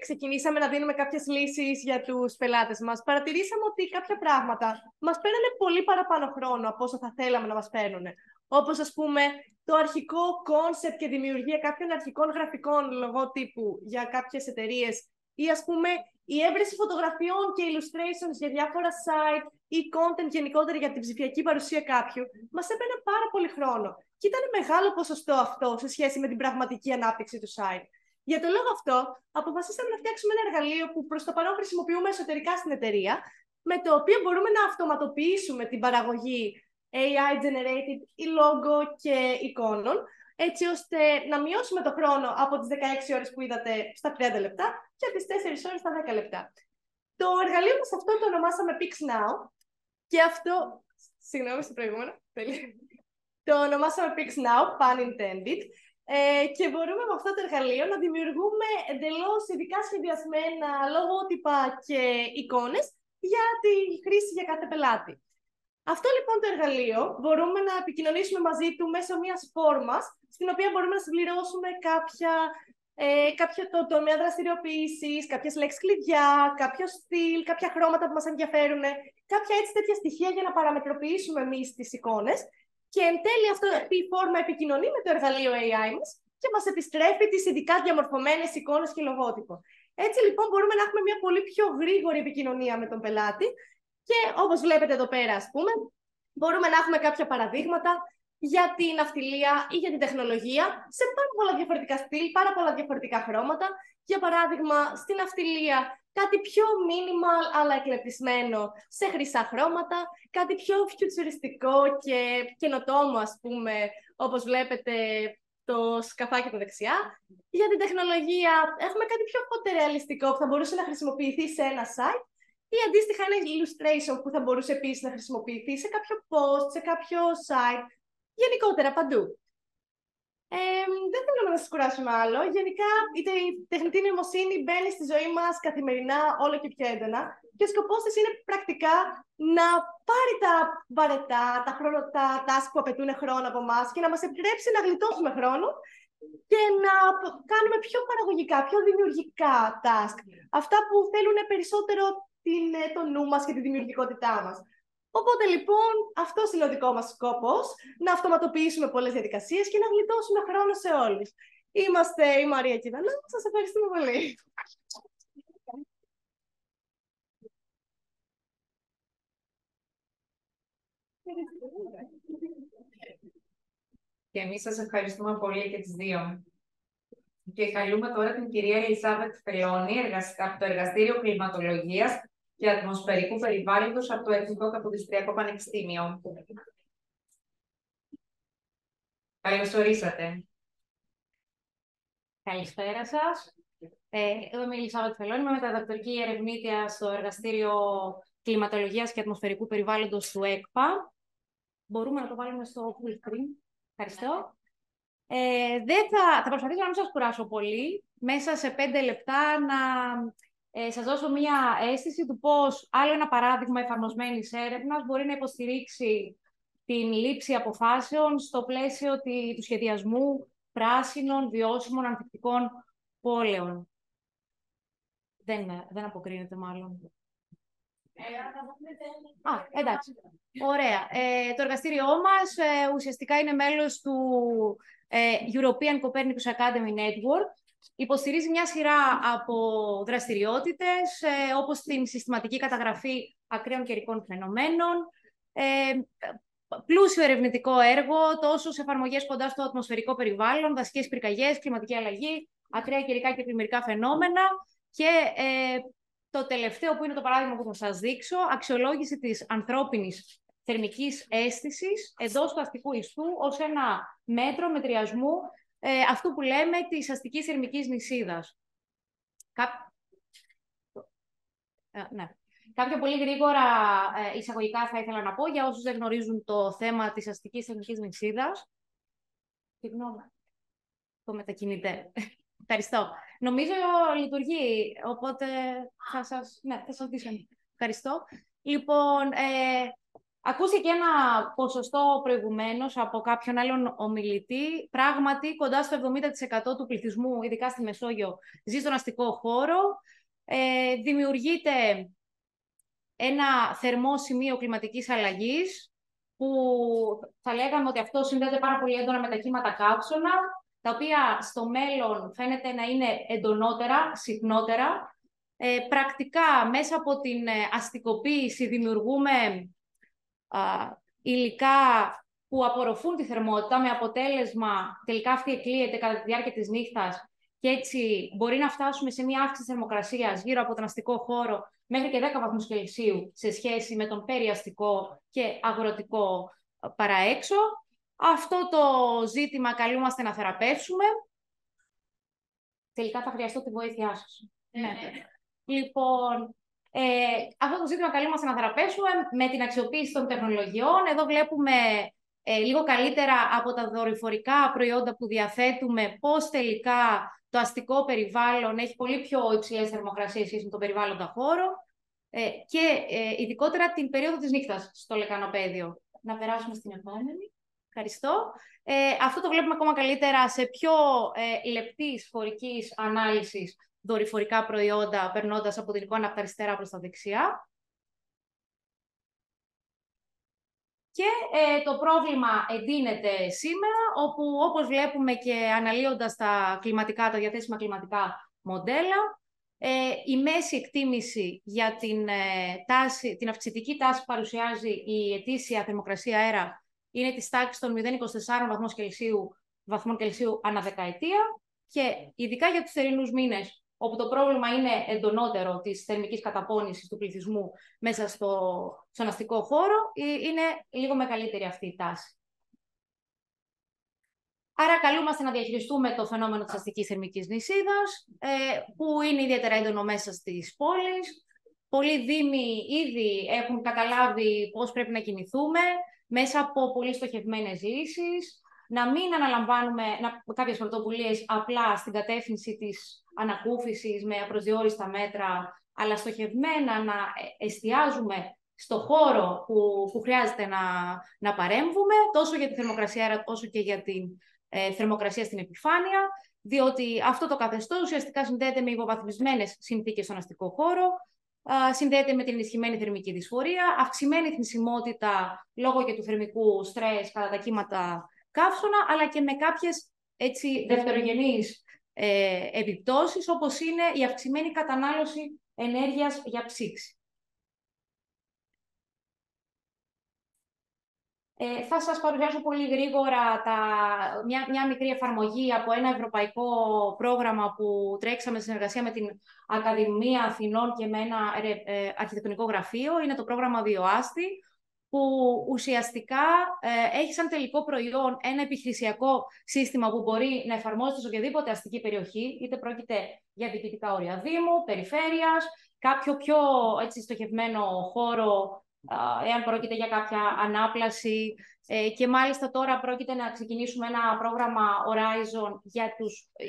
ξεκινήσαμε να δίνουμε κάποιες λύσεις για τους πελάτες μας, παρατηρήσαμε ότι κάποια πράγματα μας παίρνανε πολύ παραπάνω χρόνο από όσο θα θέλαμε να μας παίρνουν. Όπως, ας πούμε, το αρχικό κόνσεπτ και δημιουργία κάποιων αρχικών γραφικών λογοτύπου για κάποιες εταιρείες ή, ας πούμε, η έβρεση φωτογραφιών και illustrations για διάφορα site ή content γενικότερα για την ψηφιακή παρουσία κάποιου, μας έπαιρνε πάρα πολύ χρόνο. Και ήταν μεγάλο ποσοστό αυτό σε σχέση με την πραγματική ανάπτυξη του site. Για τον λόγο αυτό, αποφασίσαμε να φτιάξουμε ένα εργαλείο που προς το παρόν χρησιμοποιούμε εσωτερικά στην εταιρεία, με το οποίο μπορούμε να αυτοματοποιήσουμε την παραγωγή AI-generated ή logo και εικόνων, έτσι ώστε να μειώσουμε το χρόνο από τις 16 ώρες που είδατε στα 30 λεπτά και από τις 4 ώρες στα 10 λεπτά. Το εργαλείο μας αυτό το ονομάσαμε PixNow και αυτό... Συγγνώμη, στο προηγούμενο. Το ονομάσαμε PixNow, pun intended, και μπορούμε με αυτό το εργαλείο να δημιουργούμε εντελώς ειδικά σχεδιασμένα λογότυπα και εικόνες για τη χρήση για κάθε πελάτη. Αυτό λοιπόν το εργαλείο μπορούμε να επικοινωνήσουμε μαζί του μέσω μιας φόρμας, στην οποία μπορούμε να συμπληρώσουμε κάποιο τομέα δραστηριοποίησης, κάποιες λέξεις κλειδιά, κάποιο στυλ, κάποια χρώματα που μας ενδιαφέρουν, κάποια έτσι τέτοια στοιχεία για να παραμετροποιήσουμε εμείς τις εικόνες. Και εν τέλει αυτή η φόρμα επικοινωνεί με το εργαλείο AI μας και μας επιστρέφει τις ειδικά διαμορφωμένες εικόνες και λογότυπο. Έτσι λοιπόν μπορούμε να έχουμε μια πολύ πιο γρήγορη επικοινωνία με τον πελάτη και όπως βλέπετε εδώ πέρα ας πούμε, μπορούμε να έχουμε κάποια παραδείγματα για την ναυτιλία ή για την τεχνολογία, σε πάρα πολλά διαφορετικά στυλ, πάρα πολλά διαφορετικά χρώματα. Για παράδειγμα, στην ναυτιλία κάτι πιο minimal αλλά εκλεπτισμένο σε χρυσά χρώματα, κάτι πιο φιουτσουριστικό και καινοτόμο, ας πούμε, όπως βλέπετε το σκαφάκι του δεξιά. Για την τεχνολογία έχουμε κάτι πιο φωτερεαλιστικό που θα μπορούσε να χρησιμοποιηθεί σε ένα site, ή αντίστοιχα ένα illustration που θα μπορούσε επίσης να χρησιμοποιηθεί σε κάποιο post, σε κάποιο site, γενικότερα παντού. Δεν θέλουμε να σας κουράσουμε άλλο. Γενικά, η τεχνητή νοημοσύνη μπαίνει στη ζωή μας καθημερινά όλο και πιο έντονα και ο σκοπός της είναι πρακτικά να πάρει τα βαρετά, τα task που απαιτούν χρόνο από εμάς και να μας επιτρέψει να γλιτώσουμε χρόνο και να κάνουμε πιο παραγωγικά, πιο δημιουργικά task. Αυτά που θέλουν περισσότερο το νου μας και τη δημιουργικότητά μας. Οπότε, λοιπόν, αυτό είναι ο δικό μας σκόπος, να αυτοματοποιήσουμε πολλές διαδικασίες και να γλιτώσουμε χρόνο σε όλους. Είμαστε η Μαρία Κιδανά, σας ευχαριστούμε πολύ. Και εμείς σας ευχαριστούμε πολύ και τις δύο. Και καλούμε τώρα την κυρία Ελισάβετ Φελώνη, από το Εργαστήριο Κλιματολογίας και Ατμοσφαιρικού Περιβάλλοντος από το Εθνικό Καποδιστριακό Πανεπιστήμιο. Καλώς ορίσατε. Καλησπέρα σας. Εγώ είμαι η Ελισάβετ Φελώνη, είμαι μεταδακτορική ερευνήτρια στο Εργαστήριο Κλιματολογίας και Ατμοσφαιρικού Περιβάλλοντος του ΕΚΠΑ. Μπορούμε να το βάλουμε στο full screen. Ευχαριστώ. Θα προσπαθήσω να μην σας κουράσω πολύ. Μέσα σε 5 λεπτά να... σας δώσω μία αίσθηση του πώς άλλο ένα παράδειγμα εφαρμοσμένης έρευνας μπορεί να υποστηρίξει την λήψη αποφάσεων στο πλαίσιο του σχεδιασμού πράσινων, βιώσιμων, ανθεκτικών πόλεων. Δεν αποκρίνεται μάλλον. Εντάξει. Ωραία. Το εργαστήριό μας ουσιαστικά είναι μέλος του European Copernicus Academy Network. Υποστηρίζει μια σειρά από δραστηριότητες, όπως την συστηματική καταγραφή ακραίων καιρικών φαινομένων, πλούσιο ερευνητικό έργο, τόσο σε εφαρμογές κοντά στο ατμοσφαιρικό περιβάλλον, δασικές πυρκαγιές, κλιματική αλλαγή, ακραία καιρικά και κλιματικά φαινόμενα και το τελευταίο που είναι το παράδειγμα που θα σας δείξω, αξιολόγηση της ανθρώπινης θερμικής αίσθησης εντός του αστικού ιστού ως ένα μέτρο μετριασμού αυτού που λέμε της αστικής θερμικής νησίδας. Ναι. Κάποια πολύ γρήγορα εισαγωγικά θα ήθελα να πω για όσους δεν γνωρίζουν το θέμα της αστικής θερμικής νησίδας. Συγγνώμη, το μετακινητέ. Ευχαριστώ. Νομίζω λειτουργεί, οπότε θα σας δείσω. Ευχαριστώ. Λοιπόν, ακούστηκε ένα ποσοστό προηγουμένως από κάποιον άλλον ομιλητή. Πράγματι, κοντά στο 70% του πληθυσμού, ειδικά στη Μεσόγειο, ζει στον αστικό χώρο. Δημιουργείται ένα θερμό σημείο κλιματικής αλλαγής, που θα λέγαμε ότι αυτό συνδέεται πάρα πολύ έντονα με τα κύματα καύσωνα, τα οποία στο μέλλον φαίνεται να είναι εντονότερα, συχνότερα. Πρακτικά, μέσα από την αστικοποίηση δημιουργούμε υλικά που απορροφούν τη θερμότητα, με αποτέλεσμα τελικά αυτή εκλείεται κατά τη διάρκεια της νύχτας και έτσι μπορεί να φτάσουμε σε μια αύξηση θερμοκρασίας γύρω από τον αστικό χώρο μέχρι και 10 βαθμούς Κελσίου σε σχέση με τον περιαστικό και αγροτικό παραέξω. Αυτό το ζήτημα καλούμαστε να θεραπεύσουμε. Τελικά θα χρειαστώ τη βοήθειά σας. Ναι. Λοιπόν, αυτό το ζήτημα καλούμαστε να θεραπεύσουμε με την αξιοποίηση των τεχνολογιών. Εδώ βλέπουμε λίγο καλύτερα από τα δορυφορικά προϊόντα που διαθέτουμε πώς τελικά το αστικό περιβάλλον έχει πολύ πιο υψηλές θερμοκρασίες σχέση με τον περιβάλλοντα χώρο και ειδικότερα την περίοδο της νύχτας στο λεκανοπαίδιο. Να περάσουμε στην επόμενη. Ευχαριστώ. Αυτό το βλέπουμε ακόμα καλύτερα σε πιο λεπτής χωρικής ανάλυσης δορυφορικά προϊόντα, περνώντας από την εικόνα από τα αριστερά προς τα δεξιά. Και το πρόβλημα εντείνεται σήμερα, όπου όπως βλέπουμε και αναλύοντας τα διαθέσιμα κλιματικά μοντέλα, η μέση εκτίμηση για την αυξητική τάση που παρουσιάζει η ετήσια θερμοκρασία αέρα είναι της τάξης των 0,24 βαθμών Κελσίου ανά δεκαετία και ειδικά για τους θερινούς μήνες, όπου το πρόβλημα είναι εντονότερο της θερμικής καταπώνησης του πληθυσμού μέσα στον αστικό χώρο, είναι λίγο μεγαλύτερη αυτή η τάση. Άρα καλούμαστε να διαχειριστούμε το φαινόμενο της αστικής θερμικής νησίδας, που είναι ιδιαίτερα έντονο μέσα στις πόλεις. Πολλοί δήμοι ήδη έχουν καταλάβει πώς πρέπει να κινηθούμε, μέσα από πολύ στοχευμένες λύσεις, να μην αναλαμβάνουμε κάποιες πρωτοβουλίες απλά στην κατεύθυνση της ανακούφισης με απροσδιόριστα μέτρα, αλλά στοχευμένα να εστιάζουμε στο χώρο που χρειάζεται να παρέμβουμε, τόσο για τη θερμοκρασία αέρα, όσο και για την θερμοκρασία στην επιφάνεια, διότι αυτό το καθεστώς ουσιαστικά συνδέεται με υποβαθμισμένες συνθήκες στον αστικό χώρο, συνδέεται με την ενισχυμένη θερμική δυσφορία, αυξημένη θνησιμότητα λόγω και του θερμικού στρες κατά τα κύματα καύσωνα, αλλά και με κάποιες δευτερογενείς επιπτώσεις, όπως είναι η αυξημένη κατανάλωση ενέργειας για ψήξη. Θα σας παρουσιάσω πολύ γρήγορα μια μικρή εφαρμογή από ένα ευρωπαϊκό πρόγραμμα που τρέξαμε σε συνεργασία με την Ακαδημία Αθηνών και με ένα αρχιτεκτονικό γραφείο. Είναι το πρόγραμμα Βιοάστη, που ουσιαστικά έχει σαν τελικό προϊόν ένα επιχειρησιακό σύστημα που μπορεί να εφαρμόζεται σε οποιαδήποτε αστική περιοχή, είτε πρόκειται για διοικητικά όρια Δήμου, Περιφέρειας, κάποιο πιο στοχευμένο χώρο, εάν πρόκειται για κάποια ανάπλαση. Και μάλιστα τώρα πρόκειται να ξεκινήσουμε ένα πρόγραμμα Horizon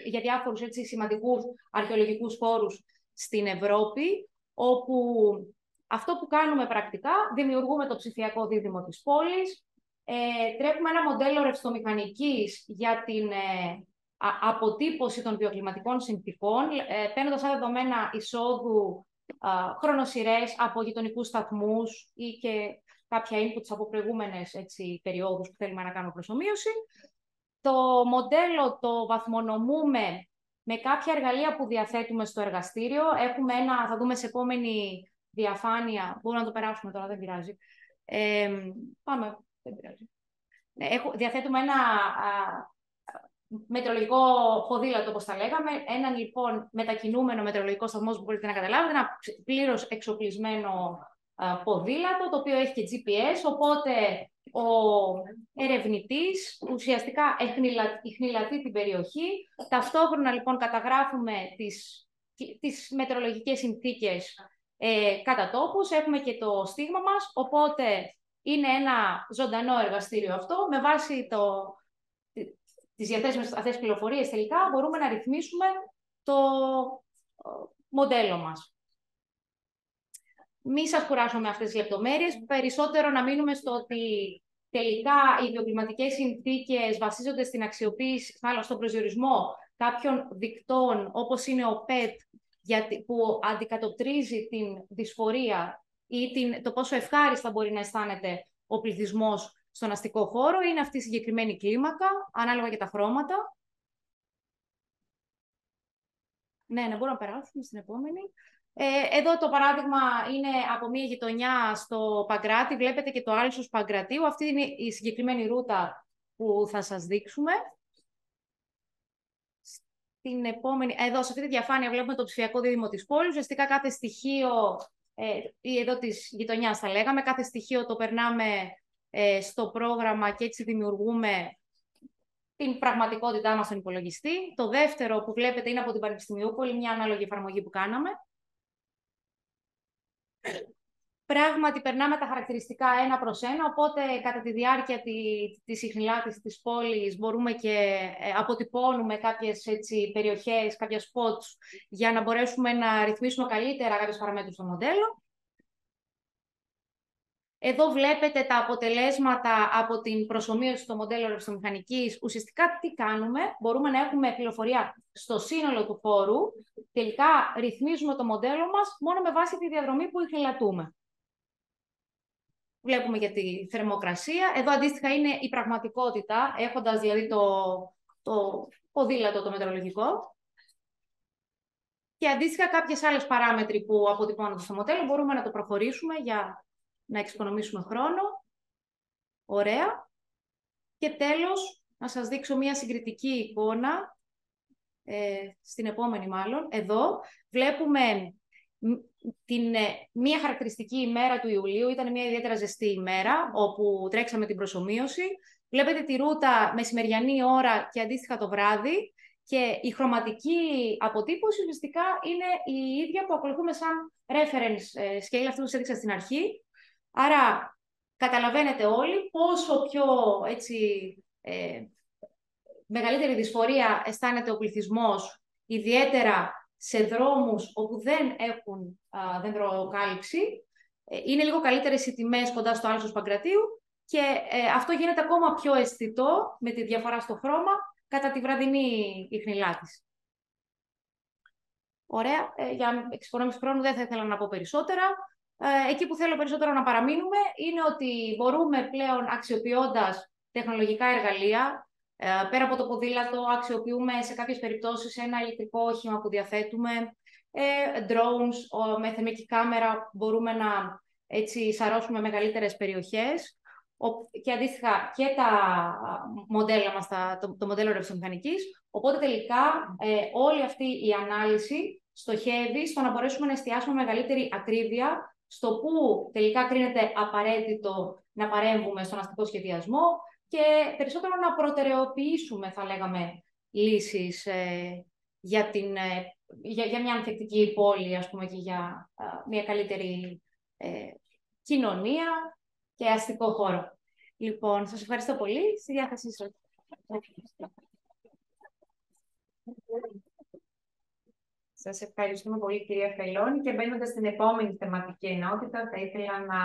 για διάφορους σημαντικούς αρχαιολογικούς χώρους στην Ευρώπη, όπου αυτό που κάνουμε πρακτικά, δημιουργούμε το ψηφιακό δίδυμο της πόλης, τρέχουμε ένα μοντέλο ρευστομηχανικής για την αποτύπωση των βιοκλιματικών συνθήκων, παίρνοντας σαν δεδομένα εισόδου, χρονοσειρές από γειτονικούς σταθμούς ή και κάποια inputs από προηγούμενες περιόδους που θέλουμε να κάνουμε προσομοίωση. Το μοντέλο το βαθμονομούμε με κάποια εργαλεία που διαθέτουμε στο εργαστήριο. Έχουμε ένα, θα δούμε σε επόμενη διαφάνεια, μπορούμε να το περάσουμε τώρα, δεν πειράζει. Πάμε, δεν πειράζει. Διαθέτουμε ένα μετρολογικό ποδήλατο, όπως τα λέγαμε, έναν λοιπόν μετακινούμενο μετρολογικό σταθμό που μπορείτε να καταλάβετε, ένα πλήρως εξοπλισμένο ποδήλατο, το οποίο έχει και GPS, οπότε ο ερευνητής ουσιαστικά ιχνηλατεί την περιοχή. Ταυτόχρονα λοιπόν καταγράφουμε τις μετρολογικές συνθήκες κατά τόπους, έχουμε και το στίγμα μας, οπότε είναι ένα ζωντανό εργαστήριο αυτό, με βάση τις διαθέσιμες αυτές τις πληροφορίες τελικά μπορούμε να ρυθμίσουμε το μοντέλο μας. Μη σας κουράσω με αυτές τις λεπτομέρειες, περισσότερο να μείνουμε στο ότι τελικά οι βιοκλιματικές συνθήκες βασίζονται στην αξιοποίηση, στον προσδιορισμό κάποιων δικτών, όπως είναι ο PET, που αντικατοπτρίζει την δυσφορία ή το πόσο ευχάριστα μπορεί να αισθάνεται ο πληθυσμός στον αστικό χώρο. Είναι αυτή η συγκεκριμένη κλίμακα, ανάλογα και τα χρώματα. Ναι, μπορούμε να περάσουμε στην επόμενη. Εδώ το παράδειγμα είναι από μια γειτονιά στο Παγκράτη. Βλέπετε και το άλσος Παγκρατίου. Αυτή είναι η συγκεκριμένη ρούτα που θα σας δείξουμε. την επόμενη. Εδώ, σε αυτή τη διαφάνεια, βλέπουμε το ψηφιακό δίδυμο της πόλης. Ουσιαστικά κάθε στοιχείο, ή εδώ της γειτονιάς θα λέγαμε, κάθε στοιχείο το περνάμε στο πρόγραμμα και έτσι δημιουργούμε την πραγματικότητά μας στον υπολογιστή. Το δεύτερο που βλέπετε είναι από την Πανεπιστημιούπολη, μια ανάλογη εφαρμογή που κάναμε. Πράγματι, περνάμε τα χαρακτηριστικά ένα προς ένα, οπότε κατά τη διάρκεια της ιχνηλάτης της πόλης μπορούμε και αποτυπώνουμε κάποιες έτσι, περιοχές, κάποια spots, για να μπορέσουμε να ρυθμίσουμε καλύτερα κάποιες παραμέτρους στο μοντέλο. Εδώ βλέπετε τα αποτελέσματα από την προσομοίωση στο μοντέλο ρευστομηχανικής. Ουσιαστικά τι κάνουμε, μπορούμε να έχουμε πληροφορία στο σύνολο του χώρου. Τελικά ρυθμίζουμε το μοντέλο μας μόνο με βάση τη διαδρομή που ηχνηλατούμε. Βλέπουμε για τη θερμοκρασία. Εδώ αντίστοιχα είναι η πραγματικότητα, έχοντας δηλαδή το ποδήλατο το μετρολογικό. Και αντίστοιχα κάποιες άλλες παράμετροι που αποτυπώνονται στο μοντέλο μπορούμε να το προχωρήσουμε για να εξοικονομήσουμε χρόνο. Ωραία. Και τέλος, να σας δείξω μια συγκριτική εικόνα. Στην επόμενη μάλλον. Εδώ βλέπουμε μία χαρακτηριστική ημέρα του Ιουλίου. Ήταν μια ιδιαίτερα ζεστή ημέρα, όπου τρέξαμε την προσομοίωση. Βλέπετε τη ρούτα μεσημεριανή ώρα και αντίστοιχα το βράδυ. Και η χρωματική αποτύπωση ουσιαστικά είναι η ίδια που ακολουθούμε σαν reference scale, αυτό που σας έδειξα στην αρχή. Άρα, καταλαβαίνετε όλοι πόσο πιο έτσι, μεγαλύτερη δυσφορία αισθάνεται ο πληθυσμός, ιδιαίτερα σε δρόμους όπου δεν έχουν δεντροκάλυψη. Είναι λίγο καλύτερες οι τιμές κοντά στο άλσος Παγκρατίου και αυτό γίνεται ακόμα πιο αισθητό με τη διαφορά στο χρώμα κατά τη βραδινή ιχνηλάτηση. Ωραία, για εξοικονόμηση χρόνου δεν θα ήθελα να πω περισσότερα. Εκεί που θέλω περισσότερο να παραμείνουμε είναι ότι μπορούμε πλέον αξιοποιώντας τεχνολογικά εργαλεία, πέρα από το ποδήλατο, αξιοποιούμε σε κάποιες περιπτώσεις ένα ηλεκτρικό όχημα που διαθέτουμε, drones, με θερμική κάμερα μπορούμε να έτσι, σαρώσουμε μεγαλύτερες περιοχές και αντίστοιχα και τα μοντέλα μας, το μοντέλο ρευστομηχανικής. Οπότε τελικά όλη αυτή η ανάλυση στοχεύει στο να μπορέσουμε να εστιάσουμε μεγαλύτερη ακρίβεια στο που τελικά κρίνεται απαραίτητο να παρέμβουμε στον αστικό σχεδιασμό και περισσότερο να προτεραιοποιήσουμε, θα λέγαμε, λύσεις για μια ανθεκτική πόλη, ας πούμε, και για μια καλύτερη κοινωνία και αστικό χώρο. Λοιπόν, σας ευχαριστώ πολύ. Στη διάθεσή σας. Σας ευχαριστούμε πολύ, κυρία Φελώνη. Και μπαίνοντας στην επόμενη θεματική ενότητα, θα ήθελα να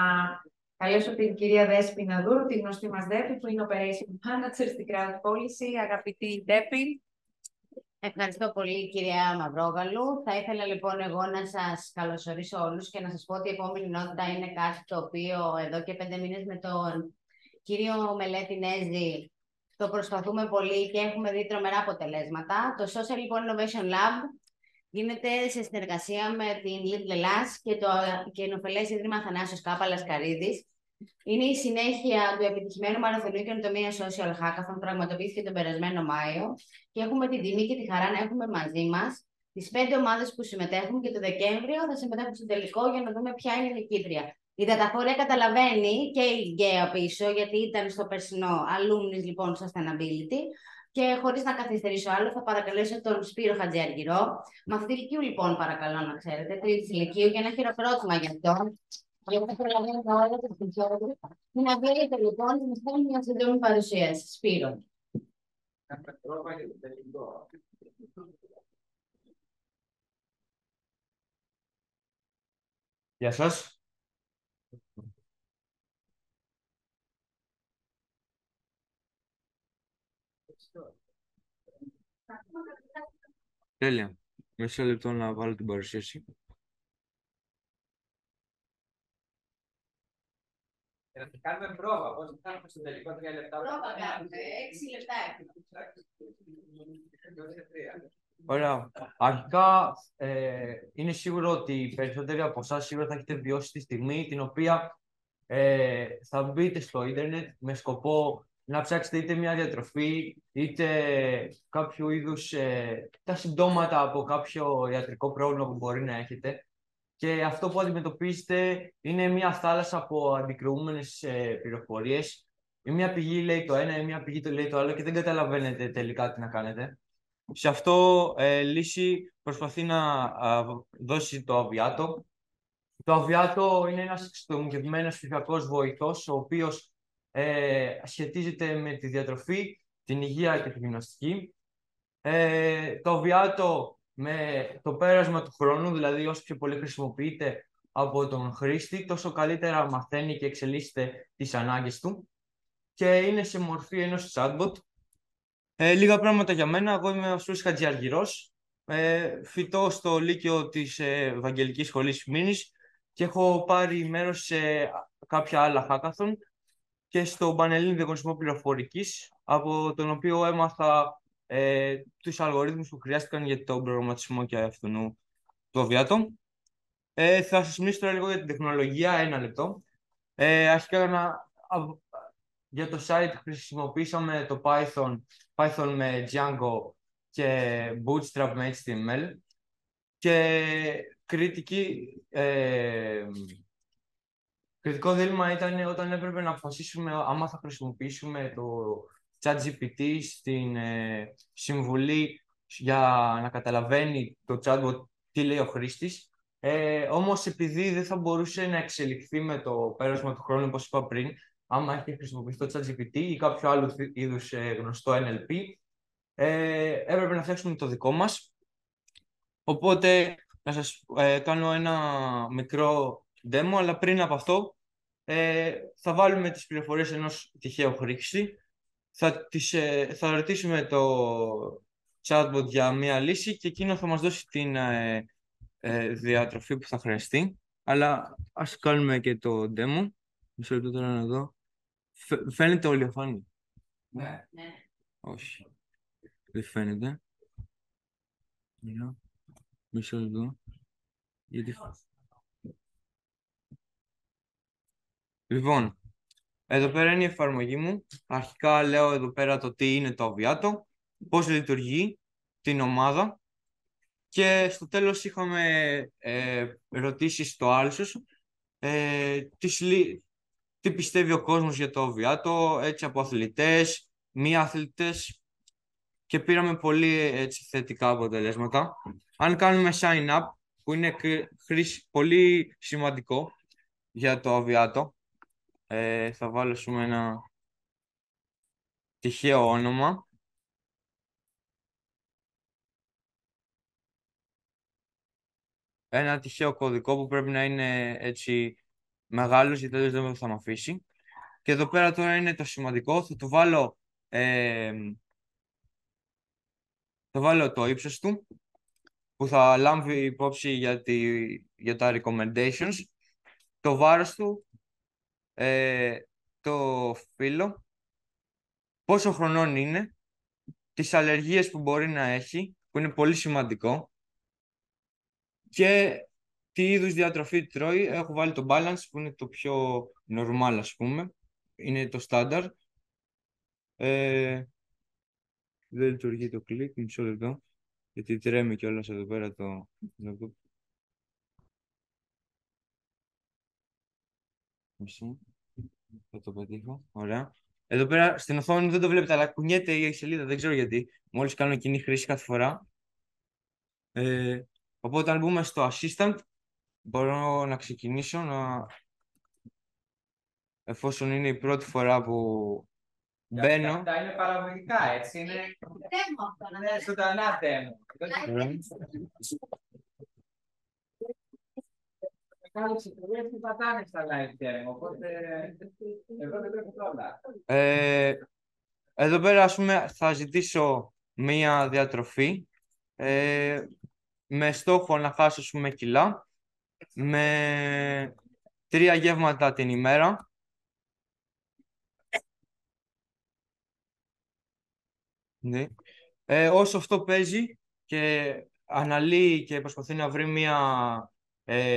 καλέσω την κυρία Δέσποινα Δούρου, τη γνωστή μας Δέπη, που είναι Operation Manager στην Crowdpolicy. Αγαπητή Δέπη. Ευχαριστώ πολύ, κυρία Μαυρόγαλου. Θα ήθελα λοιπόν εγώ να σας καλωσορίσω όλους και να σας πω ότι η επόμενη ενότητα είναι κάτι το οποίο εδώ και 5 μήνες με τον κύριο Μελέτη Νέζη το προσπαθούμε πολύ και έχουμε δει τρομερά αποτελέσματα. Το Social Innovation Lab γίνεται σε συνεργασία με την Little Lass και το Ενοφελές Ίδρυμα Θανάσιος Κάπαλας Καρίδης. Είναι η συνέχεια του επιτυχημένου μαραθωνίου καινοτομία Social Hackathon που πραγματοποιήθηκε τον περασμένο Μάιο και έχουμε την τιμή και τη χαρά να έχουμε μαζί μας τις 5 ομάδες που συμμετέχουν και το Δεκέμβριο θα συμμετέχουν στο τελικό για να δούμε ποια είναι η νικήτρια. Η Δαταφόρια καταλαβαίνει και η Γκέα πίσω, γιατί ήταν στο περσινό Alumni λοιπόν Sustainability. Και χωρίς να καθυστερήσω άλλο, θα παρακαλέσω τον Σπύρο Χατζιαργυρό, μαθητή Λυκείου, λοιπόν, παρακαλώ να ξέρετε, τρίτης Λυκείου, για ένα χειροκρότημα για αυτόν. Για να προλαβαίνει τα ώρα του Σπιτιώδη. Να βγείτε, λοιπόν, να σας κάνω μια σύντομη παρουσίαση. Σπύρο. Γεια σας. Τέλεια. Μισό λεπτό να βάλω την παρουσίαση. Θα κάνουμε πρόβα, πώς θα κάνουμε στο τελικό 3 λεπτά. Πρόβα κάνουμε, 6 λεπτά. Ωραία. Αρχικά είναι σίγουρο ότι περισσότεροι από εσάς σίγουρα θα έχετε βιώσει τη στιγμή την οποία θα μπείτε στο ίντερνετ με σκοπό να ψάξετε είτε μια διατροφή, είτε κάποιο είδους τα συμπτώματα από κάποιο ιατρικό πρόβλημα που μπορεί να έχετε. Και αυτό που αντιμετωπίζετε είναι μια θάλασσα από αντικρουόμενες πληροφορίες. Η μια πηγή λέει το ένα, η μια πηγή το λέει το άλλο και δεν καταλαβαίνετε τελικά τι να κάνετε. Σε αυτό λύση προσπαθεί να δώσει το Αβιάτο. Το Αβιάτο είναι ένας εξειδικευμένος ψηφιακός βοηθός, ο οποίος σχετίζεται με τη διατροφή, την υγεία και τη γυμναστική. Το Αβιάτο με το πέρασμα του χρόνου, δηλαδή όσο πιο πολύ χρησιμοποιείται από τον χρήστη, τόσο καλύτερα μαθαίνει και εξελίσσεται τις ανάγκες του. Και είναι σε μορφή ενός chatbot. Λίγα πράγματα για μένα. Εγώ είμαι ο Σούρης Χατζιαργυρός. Φοιτώ στο Λύκειο της Ευαγγελικής Σχολής Μήνης και έχω πάρει μέρος σε κάποια άλλα hackathon και στον Πανελλήνιο Διαγωνισμό Πληροφορικής, από τον οποίο έμαθα τους αλγορίθμους που χρειάστηκαν για τον προγραμματισμό και αυτού του Αβιάτο. Θα σας μιλήσω τώρα λίγο για την τεχνολογία, 1 λεπτό. Αρχικά για το site χρησιμοποίησαμε το Python με Django και Bootstrap με HTML και κριτικό δίλημμα ήταν όταν έπρεπε να αποφασίσουμε άμα θα χρησιμοποιήσουμε το ChatGPT στην συμβουλή για να καταλαβαίνει το chatbot τι λέει ο χρήστης. Όμως επειδή δεν θα μπορούσε να εξελιχθεί με το πέρασμα του χρόνου, όπως είπα πριν, άμα έχει χρησιμοποιηθεί το ChatGPT ή κάποιο άλλο είδους γνωστό NLP, έπρεπε να φτιάξουμε το δικό μας. Οπότε να σας κάνω ένα μικρό demo, αλλά πριν από αυτό θα βάλουμε τις πληροφορίες ενός τυχαίου χρήστη, θα ρωτήσουμε το chatbot για μία λύση και εκείνο θα μας δώσει την διατροφή που θα χρειαστεί. Αλλά ας κάνουμε και το demo. Μισό λεπτό τώρα να δω. Φαίνεται όλη η αφάνεια? Ναι. Όχι. Δεν φαίνεται. Μισό λεπτό. Γιατί... Λοιπόν, εδώ πέρα είναι η εφαρμογή μου. Αρχικά λέω εδώ πέρα το τι είναι το Αβιάτο, πώς λειτουργεί, την ομάδα. Και στο τέλος είχαμε ερωτήσεις στο Άλσος. Τι πιστεύει ο κόσμος για το Αβιάτο, έτσι από αθλητές, μη αθλητές, και πήραμε πολύ έτσι θετικά αποτελέσματα. Αν κάνουμε sign up, που είναι πολύ σημαντικό για το Αβιάτο, θα βάλουμε ένα τυχαίο όνομα. Ένα τυχαίο κωδικό που πρέπει να είναι έτσι μεγάλος, γιατί τέλος δεν θα με αφήσει. Και εδώ πέρα τώρα είναι το σημαντικό. Θα του βάλω, το ύψος του, που θα λάμβει υπόψη για τα recommendations, το βάρος του, το φύλο, πόσο χρονών είναι, τις αλλεργίες που μπορεί να έχει, που είναι πολύ σημαντικό, και τι είδους διατροφή τρώει. Έχω βάλει το balance που είναι το πιο normal, ας πούμε. Είναι το standard. Δεν λειτουργεί το click, μισό λεπτό. Γιατί τρέμει κιόλας εδώ πέρα το... Μισό. Θα το πετύχω. Ωραία. Εδώ πέρα στην οθόνη δεν το βλέπετε, αλλά κουνιέται η σελίδα. Δεν ξέρω γιατί. Μόλις κάνω κοινή χρήση κάθε φορά. Οπότε αν μπούμε στο assistant, μπορώ να ξεκινήσω, εφόσον είναι η πρώτη φορά που μπαίνω. Αυτά είναι παραγωγικά, έτσι. Είναι ζωντανά τέμω. Μεγάλες ιστορίες που πατάνε στα live τέμω, οπότε εδώ δεν πρέπει όλα. Εδώ πέρα, ας πούμε, θα ζητήσω μία διατροφή με στόχο να χάσω, ας πούμε, κιλά, με 3 γεύματα την ημέρα. Ναι. Όσο αυτό παίζει και αναλύει και προσπαθεί να βρει μία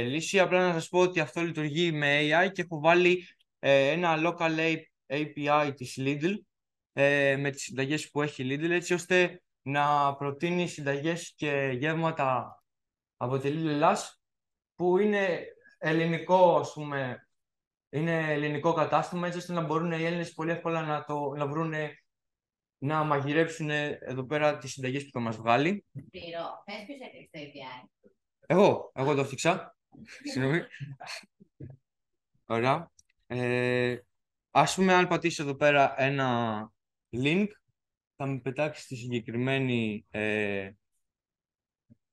λύση, απλά να σας πω ότι αυτό λειτουργεί με AI και έχω βάλει ένα local API της Lidl με τις συνταγές που έχει η Lidl, έτσι ώστε να προτείνει συνταγές και γεύματα από τη Lidl Lass που είναι ελληνικό, ας πούμε, είναι ελληνικό κατάστημα, έτσι ώστε να μπορούν οι Έλληνες πολύ εύκολα να βρουν, να μαγειρέψουν εδώ πέρα τις συνταγές που θα μας βγάλει. Σπύρο, πες ποιος έφτιαξε το API. Εγώ το έφτιαξα. Συγγνώμη. Ωραία. Ας πούμε, αν πατήσω εδώ πέρα ένα link, θα με πετάξει στη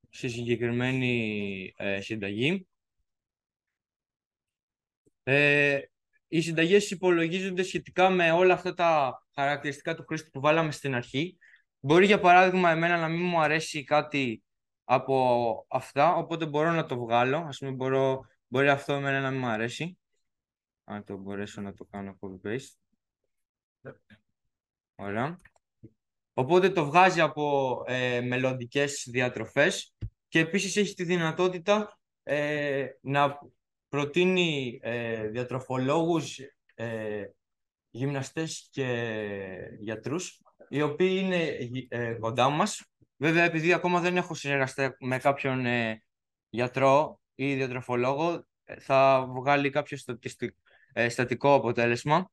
συγκεκριμένη συνταγή. Οι συνταγές υπολογίζονται σχετικά με όλα αυτά τα χαρακτηριστικά του χρήστη που βάλαμε στην αρχή. Μπορεί, για παράδειγμα, εμένα να μην μου αρέσει κάτι από αυτά, οπότε μπορώ να το βγάλω. Ας πούμε, μπορεί αυτό εμένα να μην μου αρέσει. Αν το μπορέσω να το κάνω copy-paste. Ωραία. Οπότε το βγάζει από μελλοντικές διατροφές και επίσης έχει τη δυνατότητα να προτείνει διατροφολόγους, γυμναστές και γιατρούς, οι οποίοι είναι κοντά μας. Βέβαια, επειδή ακόμα δεν έχω συνεργαστεί με κάποιον γιατρό ή διατροφολόγο, θα βγάλει κάποιο στατικό αποτέλεσμα.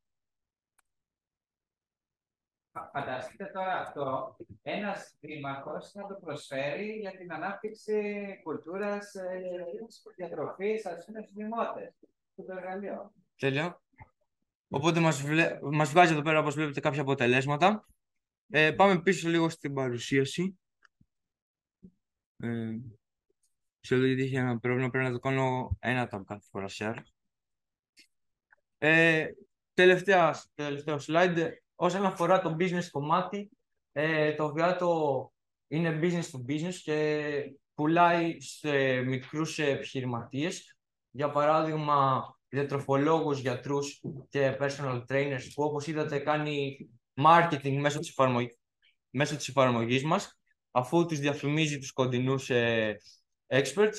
Φανταστείτε τώρα αυτό, ένας δήμαρχος θα το προσφέρει για την ανάπτυξη κουλτούρας διατροφής, ας πούμε, στους δημότες, στο εργαλείο. Τέλεια. Οπότε μας βγάζει εδώ πέρα, όπως βλέπετε, κάποια αποτελέσματα. Πάμε πίσω λίγο στην παρουσίαση. Ξέρω γιατί είχε ένα πρόβλημα, πρέπει να το κάνω ένα tab κάθε φορά share. Τελευταίο slide. Όσον αφορά το business κομμάτι, το Αβιάτο είναι business to business και πουλάει σε μικρούς επιχειρηματίες. Για παράδειγμα, διατροφολόγους, γιατρούς και personal trainers που, όπως είδατε, κάνει marketing μέσω της εφαρμογής μας, αφού τους διαφημίζει τους κοντινούς experts,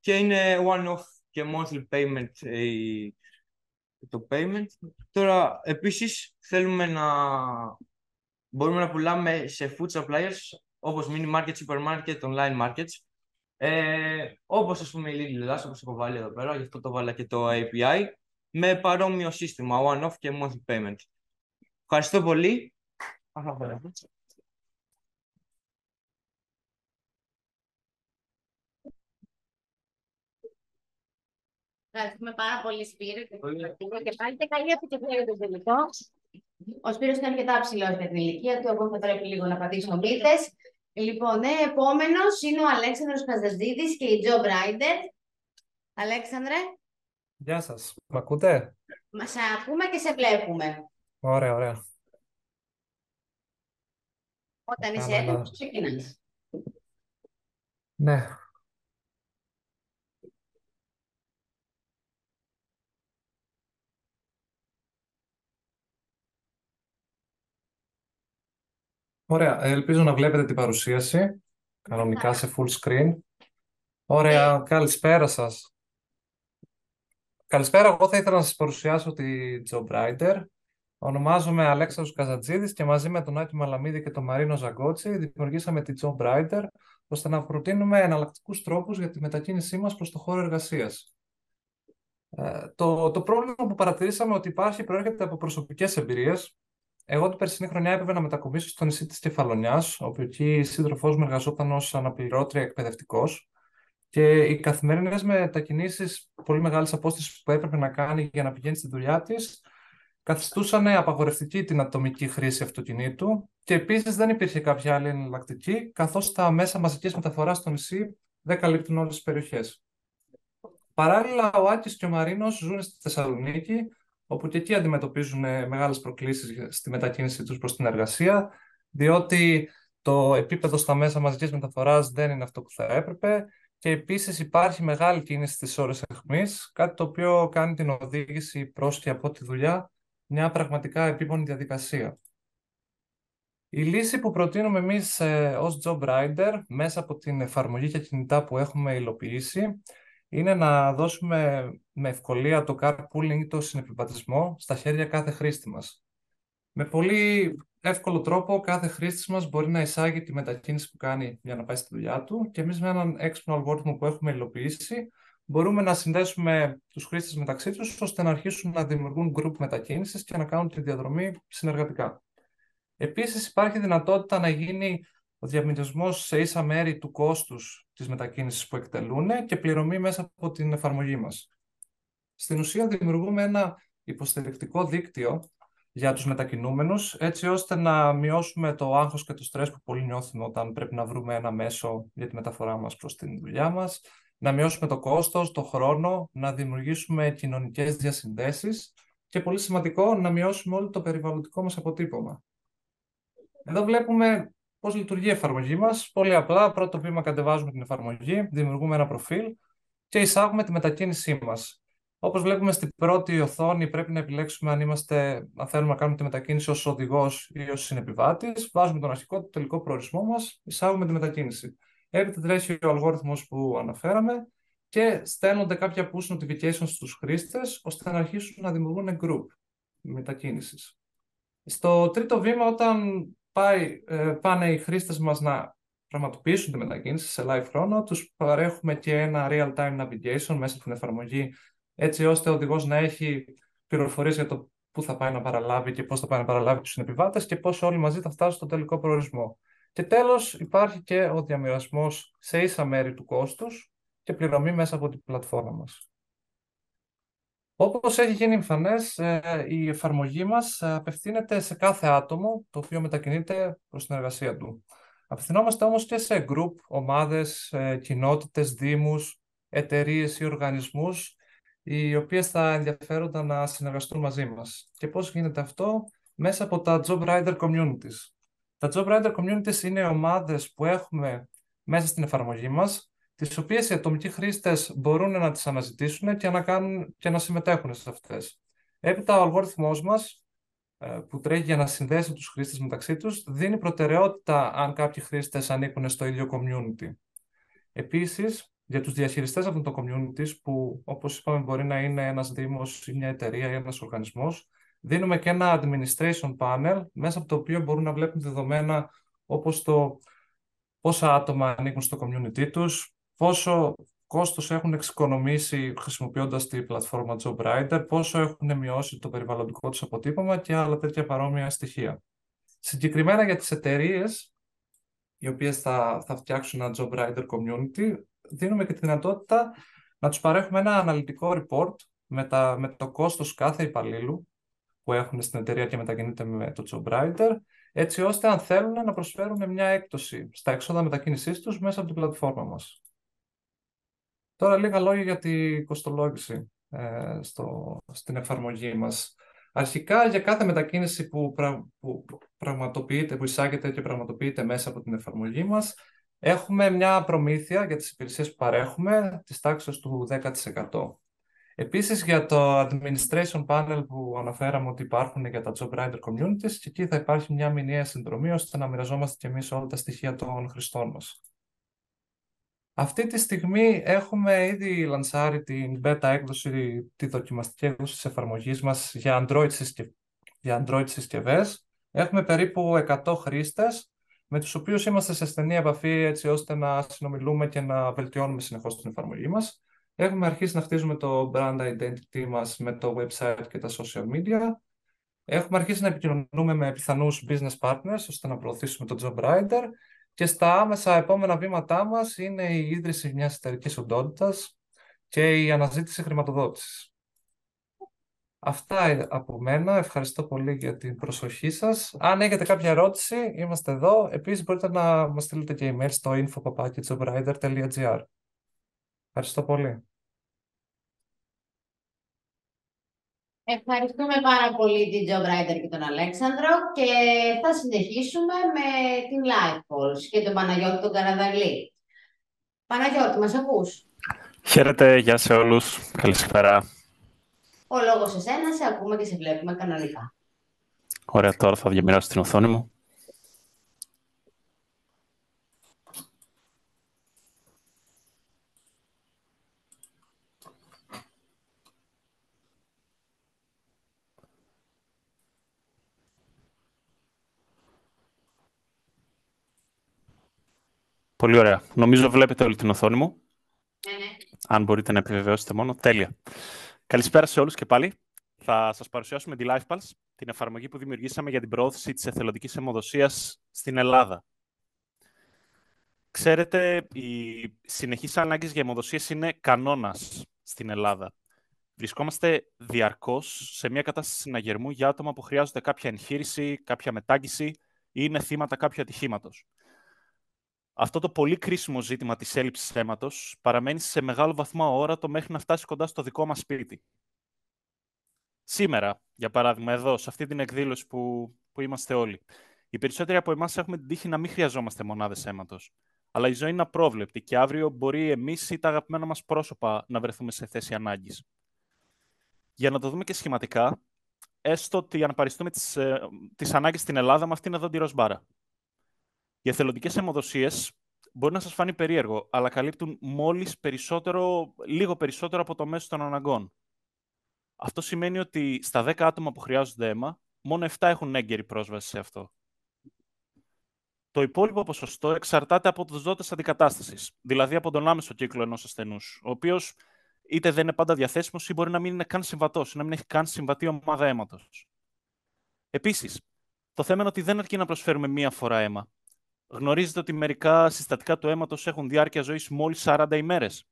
και είναι one-off και monthly payment το payment. Τώρα, επίσης, θέλουμε να μπορούμε να πουλάμε σε food suppliers, όπως mini market, super market, online markets, όπως, ας πούμε, η Lidl Lass, όπως έχω βάλει εδώ πέρα, γι' αυτό το βάλα και το API, με παρόμοιο σύστημα, one-off και monthly payment. Ευχαριστώ πολύ. Ευχαριστούμε πάρα πολύ, Σπύρο, και πάλι και καλή επιτυχία του τελικό. Ο Σπύρος είναι αρκετά ψηλός για την ηλικία του, εγώ θα πρέπει λίγο να πατήσω μπίτες. Λοιπόν, επόμενος είναι ο Αλέξανδρος Καζαζίδης και η Job Rider. Αλέξανδρε. Γεια σας. Μ' ακούτε? Μας ακούμε και σε βλέπουμε. Ωραία, ωραία. Όταν είσαι έτοιμος, ξεκινάς. Ναι. Ωραία, ελπίζω να βλέπετε την παρουσίαση, κανονικά σε full screen. Ωραία, καλησπέρα σας. Καλησπέρα, εγώ θα ήθελα να σας παρουσιάσω τη Job Rider. Ονομάζομαι Αλέξανδρος Καζατζίδης και μαζί με τον Άκη Μαλαμίδη και τον Μαρίνο Ζαγκότσι δημιουργήσαμε τη Job Rider, ώστε να προτείνουμε εναλλακτικούς τρόπους για τη μετακίνησή μας προς το χώρο εργασίας. Το πρόβλημα που παρατηρήσαμε ότι υπάρχει προέρχεται από προσωπικές εμπειρίες. Εγώ την περσινή χρονιά έπρεπε να μετακομίσω στο νησί της Κεφαλονιάς, όπου εκεί η σύντροφός μου εργαζόταν ως αναπληρώτρια εκπαιδευτικός, και οι καθημερινές μετακινήσεις πολύ μεγάλης απόστασης που έπρεπε να κάνει για να πηγαίνει στη δουλειά της καθιστούσαν απαγορευτική την ατομική χρήση αυτοκινήτου, και επίσης δεν υπήρχε κάποια άλλη εναλλακτική, καθώς τα μέσα μαζικής μεταφοράς στο νησί δεν καλύπτουν όλες τις περιοχές. Παράλληλα, ο Άκης και ο Μαρίνος ζουν στη Θεσσαλονίκη, όπου και εκεί αντιμετωπίζουν μεγάλες προκλήσεις στη μετακίνησή τους προς την εργασία, διότι το επίπεδο στα μέσα μαζικής μεταφοράς δεν είναι αυτό που θα έπρεπε, και επίσης υπάρχει μεγάλη κίνηση στις ώρες αιχμής, κάτι το οποίο κάνει την οδήγηση προς και από τη δουλειά μια πραγματικά επίπονη διαδικασία. Η λύση που προτείνουμε εμείς ως Job Rider, μέσα από την εφαρμογή και κινητά που έχουμε υλοποιήσει, είναι να δώσουμε με ευκολία το carpooling ή το συνεπιβατισμό στα χέρια κάθε χρήστη μας. Με πολύ εύκολο τρόπο ο κάθε χρήστης μας μπορεί να εισάγει τη μετακίνηση που κάνει για να πάει στη δουλειά του και εμείς με έναν έξυπνο αλγόριθμο που έχουμε υλοποιήσει μπορούμε να συνδέσουμε τους χρήστες μεταξύ τους ώστε να αρχίσουν να δημιουργούν group μετακίνησης και να κάνουν τη διαδρομή συνεργατικά. Επίσης υπάρχει δυνατότητα να γίνει ο διαμοιρασμός σε ίσα μέρη του κόστους της μετακίνησης που εκτελούν και πληρωμή μέσα από την εφαρμογή μας. Στην ουσία δημιουργούμε ένα υποστηρικτικό δίκτυο για τους μετακινούμενους, έτσι ώστε να μειώσουμε το άγχος και το στρες που πολλοί νιώθουν όταν πρέπει να βρούμε ένα μέσο για τη μεταφορά μας προς την δουλειά μας, να μειώσουμε το κόστος, το χρόνο, να δημιουργήσουμε κοινωνικές διασυνδέσεις και πολύ σημαντικό να μειώσουμε όλο το περιβαλλοντικό μας αποτύπωμα. Εδώ βλέπουμε πώς λειτουργεί η εφαρμογή μας. Πολύ απλά, πρώτο βήμα κατεβάζουμε την εφαρμογή, δημιουργούμε ένα προφίλ και εισάγουμε τη μετακίνησή μας. Όπως βλέπουμε στην πρώτη οθόνη πρέπει να επιλέξουμε αν θέλουμε να κάνουμε τη μετακίνηση ως οδηγός ή ως συνεπιβάτης. Βάζουμε τον αρχικό, το τελικό προορισμό μας, εισάγουμε τη μετακίνηση. Έπειτα τρέχει ο αλγόριθμος που αναφέραμε και στέλνονται κάποια push notifications στους χρήστες ώστε να αρχίσουν να δημιουργούν group μετακίνησης. Στο τρίτο βήμα, όταν πάνε οι χρήστες μας να πραγματοποιήσουν τη μετακίνηση σε live χρόνο, τους παρέχουμε και ένα real-time navigation μέσα στην εφαρμογή, έτσι ώστε ο οδηγός να έχει πληροφορίες για το πού θα πάει να παραλάβει και πώς θα πάει να παραλάβει τους συνεπιβάτες και πώς όλοι μαζί θα φτάσουν στο τελικό προορισμό. Και τέλος, υπάρχει και ο διαμοιρασμός σε ίσα μέρη του κόστους και πληρωμή μέσα από την πλατφόρμα μας. Όπως έχει γίνει εμφανές, η εφαρμογή μας απευθύνεται σε κάθε άτομο το οποίο μετακινείται προς την εργασία του. Απευθυνόμαστε όμως και σε group, ομάδες, κοινότητες, δήμους, εταιρείες ή οργανισμούς, οι οποίες θα ενδιαφέρονταν να συνεργαστούν μαζί μας. Και πώς γίνεται αυτό? Μέσα από τα Job Rider Communities. Τα Job Rider Communities είναι ομάδες που έχουμε μέσα στην εφαρμογή μας, τις οποίες οι ατομικοί χρήστες μπορούν να τις αναζητήσουν και να συμμετέχουν σε αυτές. Έπειτα, ο αλγόριθμός μας που τρέχει για να συνδέσει τους χρήστες μεταξύ τους δίνει προτεραιότητα αν κάποιοι χρήστες ανήκουν στο ίδιο community. Επίσης, για τους διαχειριστές αυτών των communities, που όπως είπαμε μπορεί να είναι ένας δήμος ή μια εταιρεία ή ένας οργανισμός, δίνουμε και ένα administration panel μέσα από το οποίο μπορούν να βλέπουν δεδομένα όπως το πόσα άτομα ανήκουν στο community τους, πόσο κόστος έχουν εξοικονομήσει χρησιμοποιώντας τη πλατφόρμα Job Rider, πόσο έχουν μειώσει το περιβαλλοντικό τους αποτύπωμα και άλλα τέτοια παρόμοια στοιχεία. Συγκεκριμένα για τις εταιρείες, οι οποίες θα φτιάξουν ένα Job Rider Community, δίνουμε και τη δυνατότητα να τους παρέχουμε ένα αναλυτικό report με το κόστος κάθε υπαλλήλου που έχουν στην εταιρεία και μετακινείται με το Job Rider, έτσι ώστε αν θέλουν να προσφέρουν μια έκπτωση στα έξοδα μετακίνησής τους μέσα από την πλατφόρμα μας. Τώρα λίγα λόγια για την κοστολόγηση στην εφαρμογή μας. Αρχικά, για κάθε μετακίνηση που εισάγεται και πραγματοποιείται μέσα από την εφαρμογή μας, έχουμε μια προμήθεια για τις υπηρεσίες που παρέχουμε της τάξης του 10%. Επίσης, για το administration panel που αναφέραμε ότι υπάρχουν για τα Job Rider Communities, και εκεί θα υπάρχει μια μηνιαία συνδρομή ώστε να μοιραζόμαστε και εμείς όλα τα στοιχεία των χρηστών μας. Αυτή τη στιγμή έχουμε ήδη λανσάρει την beta έκδοση, τη δοκιμαστική έκδοση της εφαρμογής μας για Android συσκευές. Έχουμε περίπου 100 χρήστες, με τους οποίους είμαστε σε στενή επαφή έτσι ώστε να συνομιλούμε και να βελτιώνουμε συνεχώς την εφαρμογή μας. Έχουμε αρχίσει να χτίζουμε το brand identity μας με το website και τα social media. Έχουμε αρχίσει να επικοινωνούμε με πιθανούς business partners ώστε να προωθήσουμε το Job Rider. Και στα άμεσα επόμενα βήματά μας είναι η ίδρυση μιας εταιρικής οντότητας και η αναζήτηση χρηματοδότησης. Αυτά από μένα. Ευχαριστώ πολύ για την προσοχή σας. Αν έχετε κάποια ερώτηση, είμαστε εδώ. Επίσης, μπορείτε να μας στείλετε και email στο info@jobrider.gr. Ευχαριστώ πολύ. Ευχαριστούμε πάρα πολύ την Job Rider και τον Αλέξανδρο και θα συνεχίσουμε με την LifePulse και τον Παναγιώτη τον Καραδαλή. Παναγιώτη, μας ακούς? Χαίρετε, γεια σε όλους. Καλησπέρα. Ο λόγος σε εσένα, σε ακούμε και σε βλέπουμε κανονικά. Ωραία, τώρα θα διαμοιράσω την οθόνη μου. Πολύ ωραία. Νομίζω βλέπετε όλη την οθόνη μου. Αν μπορείτε να επιβεβαιώσετε μόνο. Τέλεια. Καλησπέρα σε όλους και πάλι. Θα σας παρουσιάσουμε τη LifePulse, την εφαρμογή που δημιουργήσαμε για την προώθηση της εθελοντικής αιμοδοσίας στην Ελλάδα. Ξέρετε, οι συνεχείς ανάγκες για αιμοδοσίες είναι κανόνας στην Ελλάδα. Βρισκόμαστε διαρκώς σε μια κατάσταση συναγερμού για άτομα που χρειάζονται κάποια εγχείρηση, κάποια μετάγγιση ή είναι θύματα κάποιου ατυχήματος. Αυτό το πολύ κρίσιμο ζήτημα της έλλειψης αίματος παραμένει σε μεγάλο βαθμό αόρατο μέχρι να φτάσει κοντά στο δικό μας σπίτι. Σήμερα, για παράδειγμα, εδώ, σε αυτή την εκδήλωση που είμαστε όλοι, οι περισσότεροι από εμάς έχουμε την τύχη να μην χρειαζόμαστε μονάδες αίματος. Αλλά η ζωή είναι απρόβλεπτη και αύριο μπορεί εμείς ή τα αγαπημένα μας πρόσωπα να βρεθούμε σε θέση ανάγκης. Για να το δούμε και σχηματικά, έστω ότι αναπαριστούμε τις ανάγκες στην Ελλάδα με αυτήν εδώ τη ροσμπάρα. Οι εθελοντικές αιμοδοσίες μπορεί να σας φανεί περίεργο, αλλά καλύπτουν μόλις λίγο περισσότερο από το μέσο των αναγκών. Αυτό σημαίνει ότι στα 10 άτομα που χρειάζονται αίμα, μόνο 7 έχουν έγκαιρη πρόσβαση σε αυτό. Το υπόλοιπο ποσοστό εξαρτάται από τους δότες αντικατάστασης, δηλαδή από τον άμεσο κύκλο ενός ασθενούς, ο οποίος είτε δεν είναι πάντα διαθέσιμος ή μπορεί να μην είναι καν συμβατός ή να μην έχει καν συμβατή ομάδα αίματος. Επίσης, το θέμα είναι ότι δεν αρκεί να προσφέρουμε μία φορά αίμα. Γνωρίζετε ότι μερικά συστατικά του αίματος έχουν διάρκεια ζωής μόλις 40 ημέρες.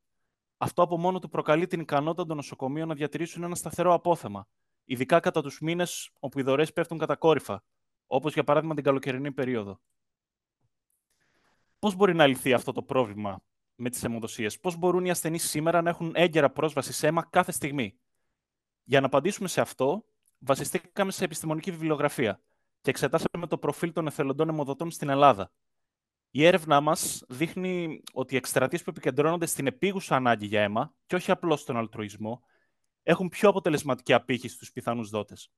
Αυτό από μόνο του προκαλεί την ικανότητα των νοσοκομείων να διατηρήσουν ένα σταθερό απόθεμα, ειδικά κατά τους μήνες όπου οι δωρεές πέφτουν κατακόρυφα, όπως για παράδειγμα την καλοκαιρινή περίοδο. Πώς μπορεί να λυθεί αυτό το πρόβλημα με τις αιμοδοσίες, πώς μπορούν οι ασθενείς σήμερα να έχουν έγκαιρα πρόσβαση σε αίμα κάθε στιγμή? Για να απαντήσουμε σε αυτό, βασιστήκαμε σε επιστημονική βιβλιογραφία και εξετάσαμε το προφίλ των εθελοντών αιμοδοτών στην Ελλάδα. Η έρευνά μας δείχνει ότι οι εκστρατείες που επικεντρώνονται στην επίγουσα ανάγκη για αίμα και όχι απλώς στον αλτρουισμό, έχουν πιο αποτελεσματική απήχηση στους πιθανούς δότες.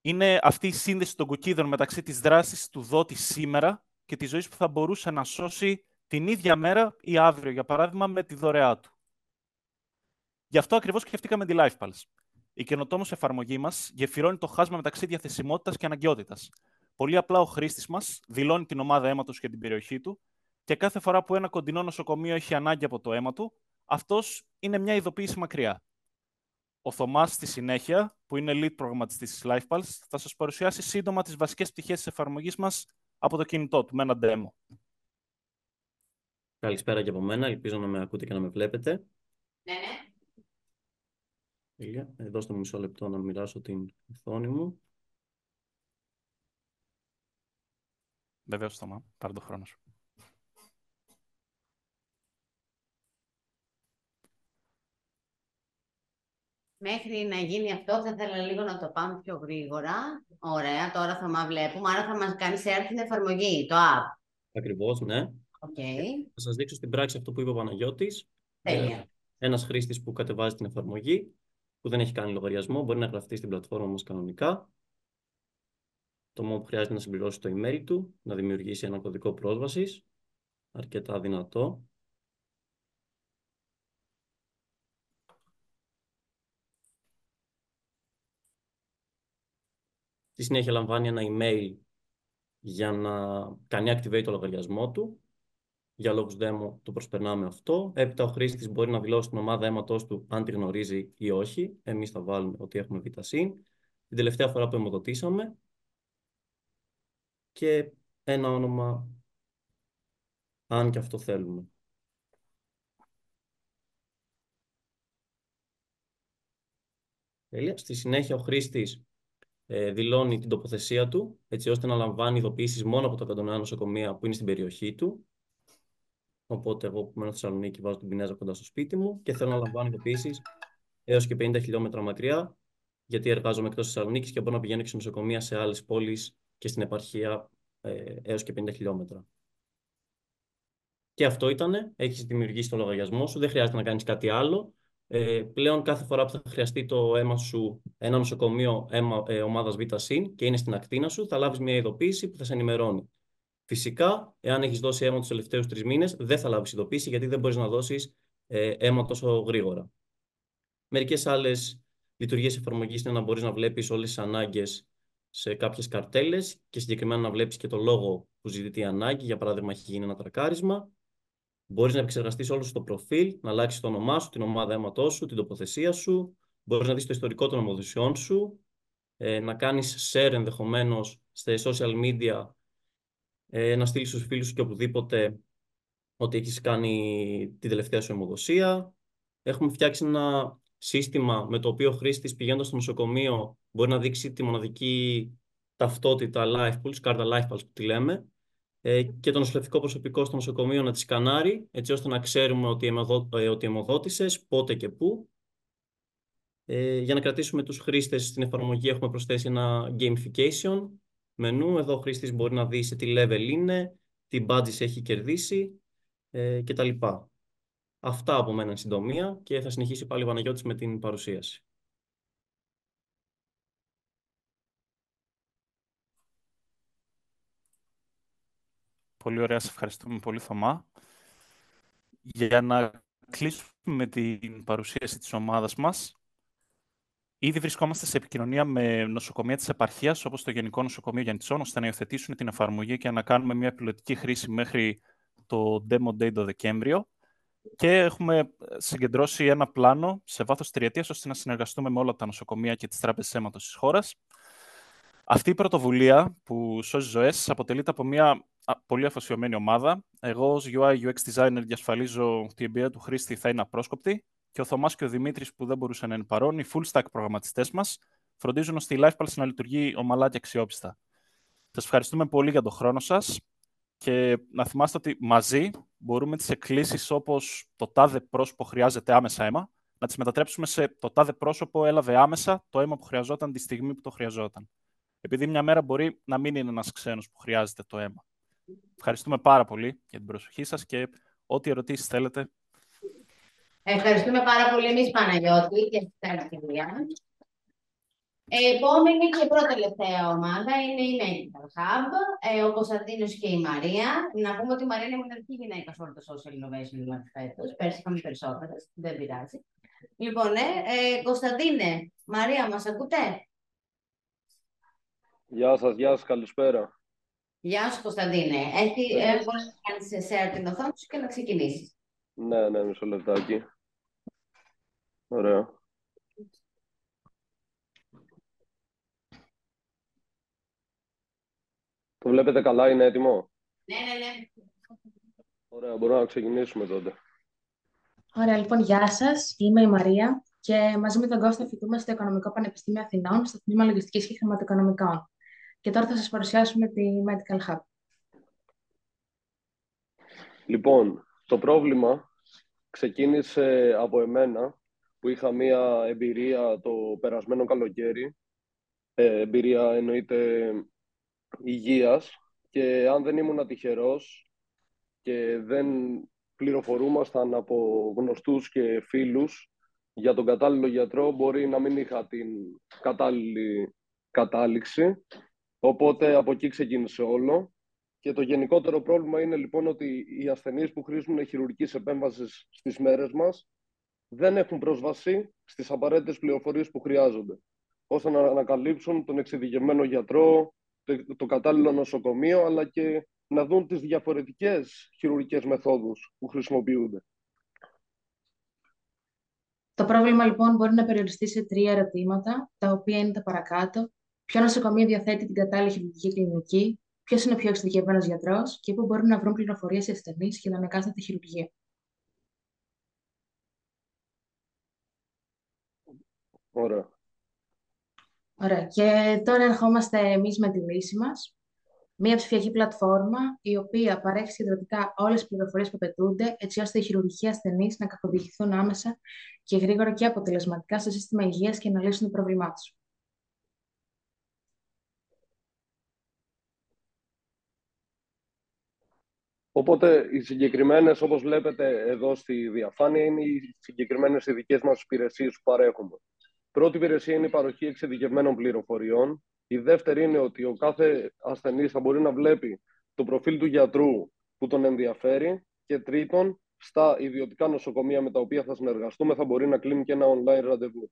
Είναι αυτή η σύνδεση των κουκίδων μεταξύ της δράσης του δότη σήμερα και της ζωής που θα μπορούσε να σώσει την ίδια μέρα ή αύριο, για παράδειγμα, με τη δωρεά του. Γι' αυτό ακριβώς σκεφτήκαμε τη LifePulse. Η καινοτόμως εφαρμογή μας γεφυρώνει το χάσμα μεταξύ διαθεσιμότητας και αναγκαιότητας. Πολύ απλά ο χρήστης μας δηλώνει την ομάδα αίματος και την περιοχή του και κάθε φορά που ένα κοντινό νοσοκομείο έχει ανάγκη από το αίμα του, αυτός είναι μια ειδοποίηση μακριά. Ο Θωμάς, στη συνέχεια, που είναι lead προγραμματιστής της LifePulse, θα σας παρουσιάσει σύντομα τις βασικές πτυχές της εφαρμογής μας από το κινητό του με ένα demo. Καλησπέρα και από μένα. Ελπίζω να με ακούτε και να με βλέπετε. Ναι. Δώστε μου μισό λεπτό να μοιράσω την οθόνη μου. Βεβαίως, Θωμά. Πάρε το χρόνο σου. Μέχρι να γίνει αυτό, θα ήθελα λίγο να το πάμε πιο γρήγορα. Ωραία, τώρα θα μα βλέπουμε. Άρα θα μας κάνει share την εφαρμογή, το app. Ακριβώς, ναι. Okay. Θα σας δείξω στην πράξη αυτό που είπε ο Παναγιώτης. Ένας χρήστης που κατεβάζει την εφαρμογή, που δεν έχει κάνει λογαριασμό, μπορεί να γραφτεί στην πλατφόρμα μας κανονικά. Το μόνο που χρειάζεται να συμπληρώσει το email του, να δημιουργήσει ένα κωδικό πρόσβασης, αρκετά δυνατό. Στη συνέχεια λαμβάνει ένα email για να κάνει activate το λογαριασμό του. Για λόγους demo το προσπερνάμε αυτό. Έπειτα ο χρήστης μπορεί να δηλώσει την ομάδα αίματος του αν τη γνωρίζει ή όχι. Εμείς θα βάλουμε ότι έχουμε β-συν. Την τελευταία φορά που αιμοδοτήσαμε. Και ένα όνομα, αν και αυτό θέλουμε. Τέλεια. Στη συνέχεια ο χρήστης δηλώνει την τοποθεσία του, έτσι ώστε να λαμβάνει ειδοποιήσεις μόνο από τα κοντινά νοσοκομεία που είναι στην περιοχή του. Οπότε, εγώ που μένω στη Θεσσαλονίκη, βάζω την πινέζα κοντά στο σπίτι μου και θέλω να λαμβάνω ειδοποιήσεις έως και 50 χιλιόμετρα μακριά, γιατί εργάζομαι εκτός Θεσσαλονίκης και μπορώ να πηγαίνω και σε νοσοκομεία σε άλλες πόλεις και στην επαρχία έως και 50 χιλιόμετρα. Και αυτό ήτανε. Έχεις δημιουργήσει το λογαριασμό σου, δεν χρειάζεται να κάνεις κάτι άλλο. Πλέον, κάθε φορά που θα χρειαστεί το αίμα σου ένα νοσοκομείο ομάδας Β-συν και είναι στην ακτίνα σου, θα λάβεις μια ειδοποίηση που θα σε ενημερώνει. Φυσικά, εάν έχεις δώσει αίμα τους τελευταίους 3 μήνες, δεν θα λάβεις ειδοποίηση γιατί δεν μπορείς να δώσεις αίμα τόσο γρήγορα. Μερικές άλλες λειτουργίες εφαρμογής είναι να μπορείς να βλέπεις όλες τις ανάγκες σε κάποιες καρτέλες και συγκεκριμένα να βλέπεις και το λόγο που ζητείται η ανάγκη, για παράδειγμα, έχει γίνει ένα τρακάρισμα. Μπορείς να επεξεργαστείς όλο σου το προφίλ, να αλλάξεις το όνομά σου, την ομάδα αίματός σου, την τοποθεσία σου. Μπορείς να δεις το ιστορικό των ομοδοσιών σου, να κάνεις share ενδεχομένως στα social media, να στείλεις στους φίλους σου και οπουδήποτε ότι έχεις κάνει την τελευταία σου αιμοδοσία. Έχουμε φτιάξει ένα σύστημα με το οποίο ο χρήστης πηγαίνοντας στο νοσοκομείο μπορεί να δείξει τη μοναδική ταυτότητα LifePulse, κάρτα LifePulse που τη λέμε, και το νοσηλευτικό προσωπικό στο νοσοκομείο να τη σκανάρει, έτσι ώστε να ξέρουμε ότι αιμοδότησες, πότε και πού. Για να κρατήσουμε τους χρήστες στην εφαρμογή έχουμε προσθέσει ένα gamification μενού. Εδώ ο χρήστης μπορεί να δει σε τι level είναι, τι badges έχει κερδίσει κτλ. Αυτά από μένα εν συντομία και θα συνεχίσει πάλι ο Παναγιώτης με την παρουσίαση. Πολύ ωραία, σας ευχαριστούμε πολύ Θωμά. Για να κλείσουμε με την παρουσίαση της ομάδας μας. Ήδη βρισκόμαστε σε επικοινωνία με νοσοκομεία της επαρχίας, όπως το Γενικό Νοσοκομείο Γιαννητσών, ώστε να υιοθετήσουν την εφαρμογή και να κάνουμε μια πιλωτική χρήση μέχρι το Demo Day το Δεκέμβριο. Και έχουμε συγκεντρώσει ένα πλάνο σε βάθος τριετίας, ώστε να συνεργαστούμε με όλα τα νοσοκομεία και τις τράπεζες αίματος της χώρας. Αυτή η πρωτοβουλία που σώζει ζωές αποτελείται από μια πολύ αφοσιωμένη ομάδα. Εγώ ως UI UX designer διασφαλίζω ότι η εμπειρία του χρήστη θα είναι απρόσκοπτη. Και ο Θωμάς και ο Δημήτρης, που δεν μπορούσαν να είναι παρόν, οι full stack προγραμματιστές μας, φροντίζουν ώστε η LifePulse να λειτουργεί ομαλά και αξιόπιστα. Σας ευχαριστούμε πολύ για τον χρόνο σας και να θυμάστε ότι μαζί μπορούμε τις εκκλήσεις όπως το τάδε πρόσωπο χρειάζεται άμεσα αίμα, να τις μετατρέψουμε σε το τάδε πρόσωπο έλαβε άμεσα το αίμα που χρειαζόταν τη στιγμή που το χρειαζόταν. Επειδή μια μέρα μπορεί να μην είναι ένας ξένος που χρειάζεται το αίμα. Ευχαριστούμε πάρα πολύ για την προσοχή σας και ό,τι ερωτήσεις θέλετε. Ευχαριστούμε πάρα πολύ εμείς, Παναγιώτη, και την Αριστηρία. Η επόμενη και πρώτη-τελευταία ομάδα είναι η Medical Hub, ο Κωνσταντίνος και η Μαρία. Να πούμε ότι η Μαρία είναι μοναδική γυναίκα σε όλο το Social Innovation Lab φέτος. Πέρσι είχαμε περισσότερες, δεν πειράζει. Λοιπόν, Κωνσταντίνε, Μαρία, μας ακούτε? Γεια σας, γεια σας, καλησπέρα. Γεια σου, Κωνσταντίνε. Μπορείς να κάνεις share την οθόνη σου και να ξεκινήσεις. Ναι, ναι, μισό λεπτάκι. Ωραία. Το βλέπετε καλά, είναι έτοιμο? Ναι, ναι, ναι. Ωραία, μπορούμε να ξεκινήσουμε τότε. Ωραία, λοιπόν, γεια σας. Είμαι η Μαρία και μαζί με τον Κώστα φοιτούμε στο Οικονομικό Πανεπιστήμιο Αθηνών, στο τμήμα Λογιστικής και Χρηματοοικονομικών. Και τώρα θα σας παρουσιάσουμε τη Medical Hub. Λοιπόν, το πρόβλημα ξεκίνησε από εμένα, που είχα μία εμπειρία το περασμένο καλοκαίρι. Εμπειρία εννοείται υγείας. Και αν δεν ήμουν τυχερός και δεν πληροφορούμασταν από γνωστούς και φίλους για τον κατάλληλο γιατρό, μπορεί να μην είχα την κατάλληλη κατάληξη. Οπότε από εκεί ξεκίνησε όλο. Και το γενικότερο πρόβλημα είναι λοιπόν ότι οι ασθενείς που χρήζουν χειρουργικής επέμβασης στις μέρες μας δεν έχουν πρόσβαση στις απαραίτητες πληροφορίες που χρειάζονται, ώστε να ανακαλύψουν τον εξειδικευμένο γιατρό, το κατάλληλο νοσοκομείο, αλλά και να δουν τις διαφορετικές χειρουργικές μεθόδους που χρησιμοποιούνται. Το πρόβλημα λοιπόν μπορεί να περιοριστεί σε 3 ερωτήματα, τα οποία είναι τα παρακάτω. Ποιο νοσοκομείο διαθέτει την κατάλληλη χειρουργική κλινική? Ποιος είναι ο πιο εξειδικευμένος γιατρός και πού μπορούν να βρουν πληροφορίες οι ασθενείς για την εκάστοτε χειρουργία? Ωραία. Ωραία. Και τώρα ερχόμαστε εμείς με τη λύση μας. Μία ψηφιακή πλατφόρμα η οποία παρέχει συγκεντρωτικά όλες τις πληροφορίες που απαιτούνται, έτσι ώστε οι χειρουργικοί ασθενείς να καθοδηγηθούν άμεσα και γρήγορα και αποτελεσματικά στο σύστημα υγείας και να λύσουν το πρόβλημά τους. Οπότε οι συγκεκριμένες, όπως βλέπετε εδώ στη διαφάνεια, είναι οι συγκεκριμένες ειδικές μας υπηρεσίες που παρέχουμε. Πρώτη υπηρεσία είναι η παροχή εξειδικευμένων πληροφοριών. Η δεύτερη είναι ότι ο κάθε ασθενής θα μπορεί να βλέπει το προφίλ του γιατρού που τον ενδιαφέρει. Και τρίτον, στα ιδιωτικά νοσοκομεία με τα οποία θα συνεργαστούμε, θα μπορεί να κλείνει και ένα online ραντεβού.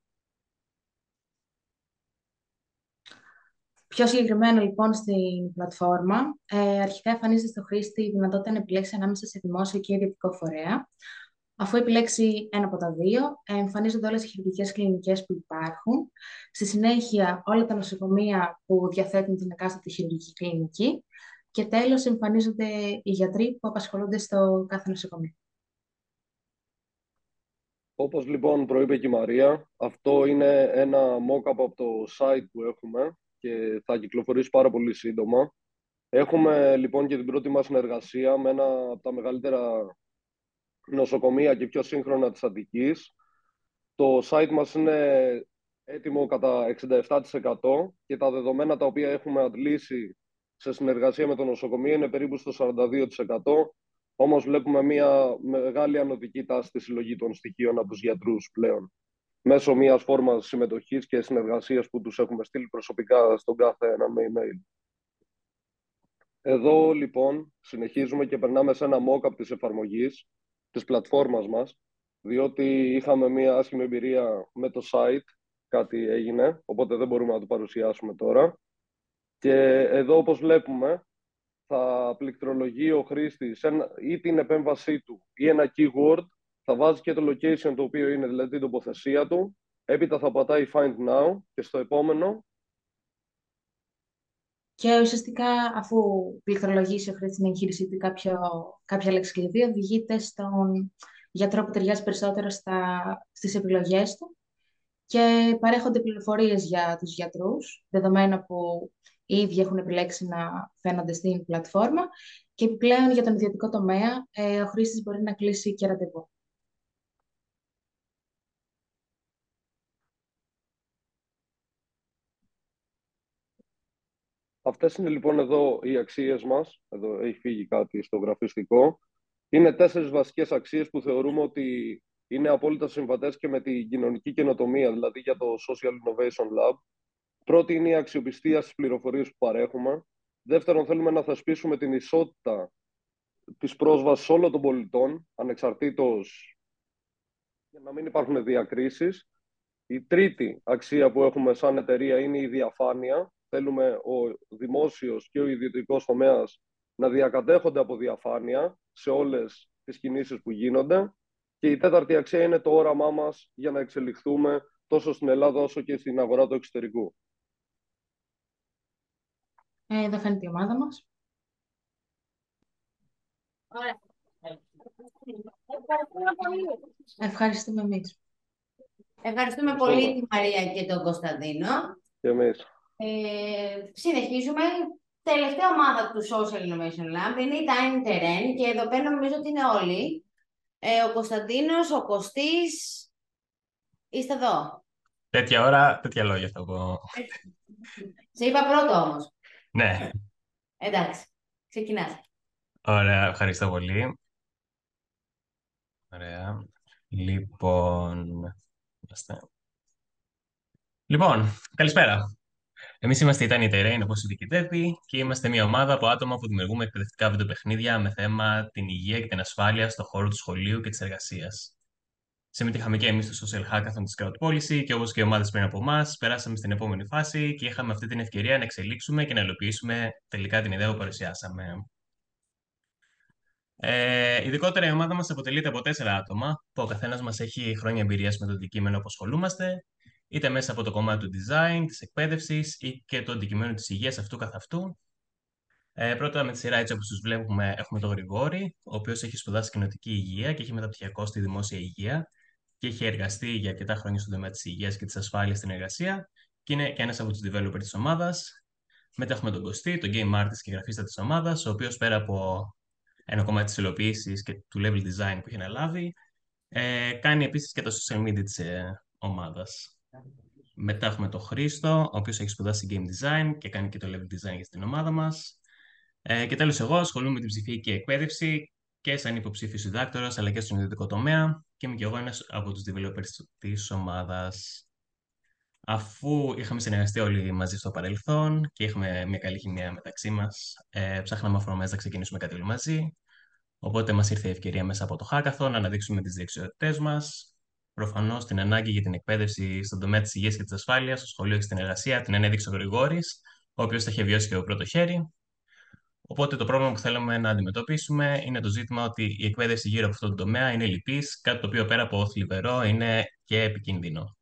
Πιο συγκεκριμένα, λοιπόν, στην πλατφόρμα, αρχικά εμφανίζεται στο χρήστη η δυνατότητα να επιλέξει ανάμεσα σε δημόσιο και ιδιωτικό φορέα. Αφού επιλέξει ένα από τα δύο, εμφανίζονται όλες οι χειρουργικές κλινικές που υπάρχουν. Στη συνέχεια, όλα τα νοσοκομεία που διαθέτουν την εκάστοτε χειρουργική κλινική. Και τέλος, εμφανίζονται οι γιατροί που απασχολούνται στο κάθε νοσοκομείο. Όπως λοιπόν προείπε και η Μαρία, αυτό είναι ένα mock-up από το site που έχουμε και θα κυκλοφορήσει πάρα πολύ σύντομα. Έχουμε λοιπόν και την πρώτη μας συνεργασία με ένα από τα μεγαλύτερα νοσοκομεία και πιο σύγχρονα της Αττικής. Το site μας είναι έτοιμο κατά 67% και τα δεδομένα τα οποία έχουμε αντλήσει σε συνεργασία με το νοσοκομείο είναι περίπου στο 42%. Όμως βλέπουμε μια μεγάλη ανωδική τάση στη συλλογή των στοιχείων από τους γιατρούς πλέον, μέσω μιας φόρμας συμμετοχής και συνεργασίας που τους έχουμε στείλει προσωπικά στον κάθε ένα με email. Εδώ λοιπόν συνεχίζουμε και περνάμε σε ένα mock-up της εφαρμογής, της πλατφόρμας μας, διότι είχαμε μια άσχημη εμπειρία με το site, κάτι έγινε, οπότε δεν μπορούμε να το παρουσιάσουμε τώρα. Και εδώ όπως βλέπουμε, θα πληκτρολογεί ο χρήστης ή την επέμβασή του ή ένα keyword, θα βάζει και το location το οποίο είναι, δηλαδή την τοποθεσία του, έπειτα θα πατάει Find Now και στο επόμενο. Και ουσιαστικά αφού πληκτρολογήσει ο χρήστης την εγχείρησή του κάποια λέξη κλειδί, οδηγείται στον γιατρό που ταιριάζει περισσότερο στις επιλογές του και παρέχονται πληροφορίες για τους γιατρούς, δεδομένα που ήδη έχουν επιλέξει να φαίνονται στην πλατφόρμα και επιπλέον για τον ιδιωτικό τομέα ο χρήστης μπορεί να κλείσει και ραντεβού. Αυτές είναι λοιπόν εδώ οι αξίες μας. Εδώ έχει φύγει κάτι στο γραφιστικό. Είναι 4 βασικές αξίες που θεωρούμε ότι είναι απόλυτα συμβατές και με την κοινωνική καινοτομία, δηλαδή για το Social Innovation Lab. Πρώτη είναι η αξιοπιστία στις πληροφορίες που παρέχουμε. Δεύτερον, θέλουμε να θεσπίσουμε την ισότητα της πρόσβασης όλων των πολιτών, ανεξαρτήτως, για να μην υπάρχουν διακρίσεις. Η τρίτη αξία που έχουμε σαν εταιρεία είναι η διαφάνεια. Θέλουμε ο δημόσιος και ο ιδιωτικός τομέας να διακατέχονται από διαφάνεια σε όλες τις κινήσεις που γίνονται. Και η τέταρτη αξία είναι το όραμά μας για να εξελιχθούμε τόσο στην Ελλάδα όσο και στην αγορά του εξωτερικού. Εδώ φαίνεται η ομάδα μας. Ωραία. Ευχαριστούμε εμείς. Ευχαριστούμε πολύ τη Μαρία και τον Κωνσταντίνο. Και εμείς. Συνεχίζουμε. Τελευταία ομάδα του Social Innovation Lab είναι η Tiny Terrain και εδώ πέρα νομίζω ότι είναι όλοι. Ο Κωνσταντίνος, ο Κωστής. Είστε εδώ. Τέτοια ώρα, τέτοια λόγια θα πω. Σε είπα πρώτο όμως. Ναι. Εντάξει, ξεκινάς. Ωραία, ευχαριστώ πολύ. Ωραία. Λοιπόν, καλησπέρα. Εμείς είμαστε η Tiny Terrain, όπως είπε και η Τέπη, και είμαστε μια ομάδα από άτομα που δημιουργούμε εκπαιδευτικά βιντεοπαιχνίδια με θέμα την υγεία και την ασφάλεια στον χώρο του σχολείου και της εργασίας. Συμμετείχαμε και εμείς στο social hackathon της Crowdpolicy και όπως και οι ομάδες πριν από εμάς, περάσαμε στην επόμενη φάση και είχαμε αυτή την ευκαιρία να εξελίξουμε και να υλοποιήσουμε τελικά την ιδέα που παρουσιάσαμε. Ειδικότερα η ομάδα μας αποτελείται από 4 άτομα, που ο καθένας μας έχει χρόνια εμπειρίας με το αντικείμενο που ασχολούμαστε, είτε μέσα από το κομμάτι του design, της εκπαίδευσης ή και το αντικείμενο της υγείας αυτού καθ' αυτού. Πρώτα με τη σειρά, έτσι όπως τους βλέπουμε, έχουμε τον Γρηγόρη, ο οποίος έχει σπουδάσει κοινοτική υγεία και έχει μεταπτυχιακό στη δημόσια υγεία. Και έχει εργαστεί για αρκετά χρόνια στον τομέα της υγείας και της ασφάλειας στην εργασία και είναι και ένας από τους developers της ομάδας. Μετά έχουμε τον Κωστή, τον game artist και γραφίστα της ομάδας, ο οποίος πέρα από ένα κομμάτι της υλοποίησης και του level design που έχει αναλάβει, κάνει επίσης και τα social media της ομάδας. Μετά έχουμε τον Χρήστο, ο οποίος έχει σπουδάσει game design και κάνει και το level design για την ομάδα μας. Και τέλος, εγώ ασχολούμαι με την ψηφιακή εκπαίδευση και σαν υποψήφιος διδάκτορας, αλλά και στον ιδιωτικό τομέα. Και είμαι και εγώ ένας από τους developers της ομάδας. Αφού είχαμε συνεργαστεί όλοι μαζί στο παρελθόν και είχαμε μια καλή χημεία μεταξύ μας, ψάχναμε αφορμές να ξεκινήσουμε κάτι όλοι μαζί. Οπότε μας ήρθε η ευκαιρία μέσα από το hackathon να αναδείξουμε τις δεξιότητές μας. Προφανώς την ανάγκη για την εκπαίδευση στον τομέα της υγείας και της ασφάλειας, στο σχολείο και στην εργασία, την ανέδειξε ο Γρηγόρης. ο οποίος τα είχε βιώσει και από πρώτο χέρι. Οπότε το πρόβλημα που θέλουμε να αντιμετωπίσουμε είναι το ζήτημα ότι η εκπαίδευση γύρω από αυτό το τομέα είναι λυπής, κάτι το οποίο πέρα από θλιβερό είναι και επικίνδυνο.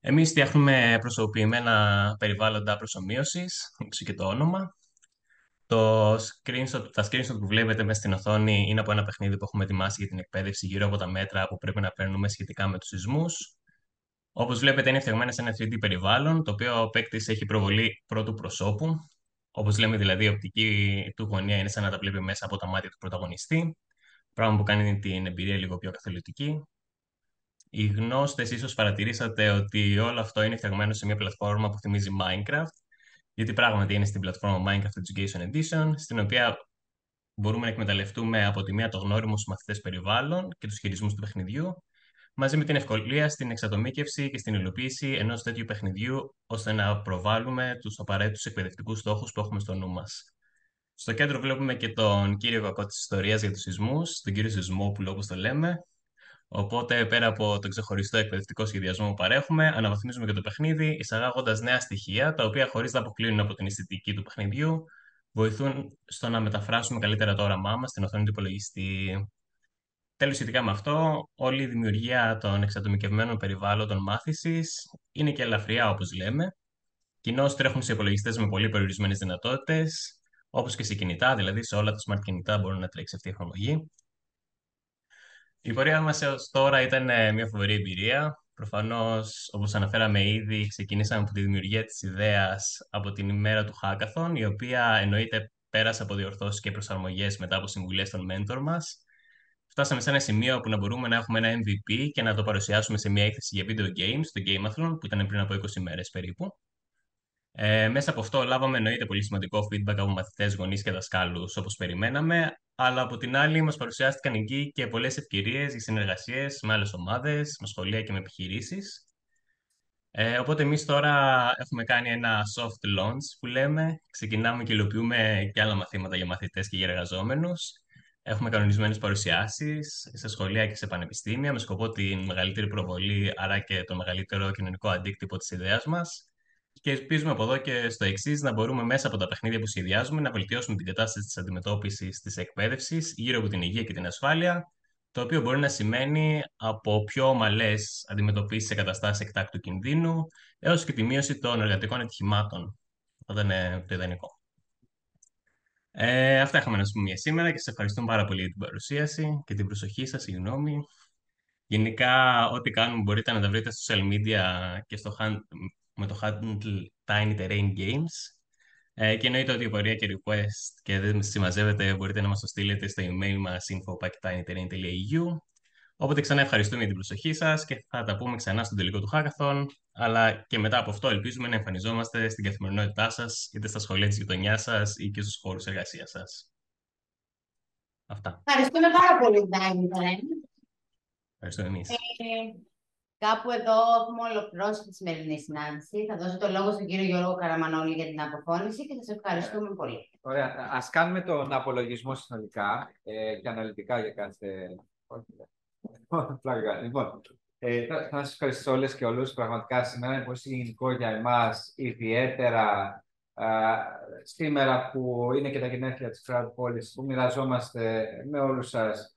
Εμείς φτιάχνουμε προσωποποιημένα περιβάλλοντα προσομοίωσης, όπως και το όνομα. Τα screenshot που βλέπετε μέσα στην οθόνη είναι από ένα παιχνίδι που έχουμε ετοιμάσει για την εκπαίδευση γύρω από τα μέτρα που πρέπει να παίρνουμε σχετικά με τους σεισμούς. Όπως βλέπετε, είναι φτιαγμένα σε ένα 3D περιβάλλον, το οποίο ο παίκτης έχει προβολή πρώτου προσώπου. Όπως λέμε, δηλαδή, η οπτική του γωνία είναι σαν να τα βλέπει μέσα από τα μάτια του πρωταγωνιστή, πράγμα που κάνει την εμπειρία λίγο πιο καθολική. Οι γνώστες ίσως παρατηρήσατε ότι όλο αυτό είναι φτιαγμένο σε μια πλατφόρμα που θυμίζει Minecraft, γιατί πράγματι είναι στην πλατφόρμα Minecraft Education Edition, στην οποία μπορούμε να εκμεταλλευτούμε από τη μία το γνώριμο στους μαθητές περιβάλλον και τους χειρισμούς του παιχνιδιού, μαζί με την ευκολία στην εξατομίκευση και στην υλοποίηση ενός τέτοιου παιχνιδιού, ώστε να προβάλλουμε τους απαραίτητους εκπαιδευτικούς στόχους που έχουμε στο νου μας. Στο κέντρο βλέπουμε και τον κύριο κακό της ιστορίας για τους σεισμούς, τον κύριο Σεισμόπουλο, όπως το λέμε. Οπότε, πέρα από τον ξεχωριστό εκπαιδευτικό σχεδιασμό που παρέχουμε, αναβαθμίζουμε και το παιχνίδι, εισαγάγοντας νέα στοιχεία, τα οποία χωρίς να αποκλίνουν από την αισθητική του παιχνιδιού, βοηθούν στο να μεταφράσουμε καλύτερα το όραμά μας στην οθόνη του υπολογιστή. Τέλος, σχετικά με αυτό, όλη η δημιουργία των εξατομικευμένων περιβάλλοντων μάθησης είναι και ελαφριά, όπως λέμε. Κοινώς τρέχουν σε υπολογιστές με πολύ περιορισμένες δυνατότητες, όπως και σε κινητά, δηλαδή σε όλα τα smart κινητά μπορούν να τρέξει αυτή η εφαρμογή. Η πορεία μας έως τώρα ήταν μια φοβερή εμπειρία. Προφανώς, όπως αναφέραμε ήδη, ξεκινήσαμε από τη δημιουργία της ιδέας από την ημέρα του Hackathon, η οποία εννοείται πέρασε από διορθώσεις και προσαρμογές μετά από συμβουλές των μέντορ μας. Φτάσαμε σε ένα σημείο που να μπορούμε να έχουμε ένα MVP και να το παρουσιάσουμε σε μια έκθεση για video games, το Gameathlon, που ήταν πριν από 20 μέρες περίπου. Μέσα από αυτό λάβαμε εννοείται πολύ σημαντικό feedback από μαθητές, γονείς και δασκάλους, όπως περιμέναμε, αλλά από την άλλη μας παρουσιάστηκαν εκεί και πολλές ευκαιρίες για συνεργασίες με άλλες ομάδες, με σχολεία και με επιχειρήσεις. Οπότε εμείς τώρα έχουμε κάνει ένα soft launch που λέμε, ξεκινάμε και υλοποιούμε και άλλα μαθήματα για μαθητές και για εργαζόμενους. Έχουμε κανονισμένες παρουσιάσεις σε σχολεία και σε πανεπιστήμια με σκοπό τη μεγαλύτερη προβολή, άρα και το μεγαλύτερο κοινωνικό αντίκτυπο της ιδέας μας. Και ελπίζουμε από εδώ και στο εξής να μπορούμε μέσα από τα παιχνίδια που σχεδιάζουμε να βελτιώσουμε την κατάσταση της αντιμετώπισης της εκπαίδευσης γύρω από την υγεία και την ασφάλεια, το οποίο μπορεί να σημαίνει από πιο ομαλές αντιμετωπίσεις σε καταστάσεις εκτάκτου κινδύνου έως και τη μείωση των εργατικών ατυχημάτων. Αυτό είναι το ιδανικό. Αυτά είχαμε να σας πούμε για σήμερα και σας ευχαριστούμε πάρα πολύ για την παρουσίαση και την προσοχή σας, συγγνώμη. Γενικά, ό,τι κάνουμε μπορείτε να τα βρείτε στο social media και με το handle Tiny Terrain Games. Και εννοείται ότι η πορεία και request και δεν συμμαζεύετε μπορείτε να μας το στείλετε στο email μας info@tinyterrain.eu. Οπότε ξανά ευχαριστούμε για την προσοχή σας και θα τα πούμε ξανά στον τελικό του Hackathon, αλλά και μετά από αυτό ελπίζουμε να εμφανιζόμαστε στην καθημερινότητά σας, είτε στα σχολεία της γειτονιάς σας ή και στους χώρους εργασίας σας. Αυτά. Ευχαριστούμε πάρα πολύ, Ντάνιελ. Ευχαριστούμε εμείς. Κάπου εδώ έχουμε ολοκληρώσει τη σημερινή συνάντηση. Θα δώσω το λόγο στον κύριο Γιώργο Καραμανόλη για την αποφώνηση και σας ευχαριστούμε πολύ. Ωραία. Ας κάνουμε τον απολογισμό συνολικά και αναλυτικά για κάθε... Λοιπόν, θα σας ευχαριστήσω όλες και όλους. Πραγματικά σήμερα είναι πολύ συγκινητικό για εμάς, ιδιαίτερα σήμερα που είναι και τα γενέθλια της Crowdpolicy, που μοιραζόμαστε με όλους σας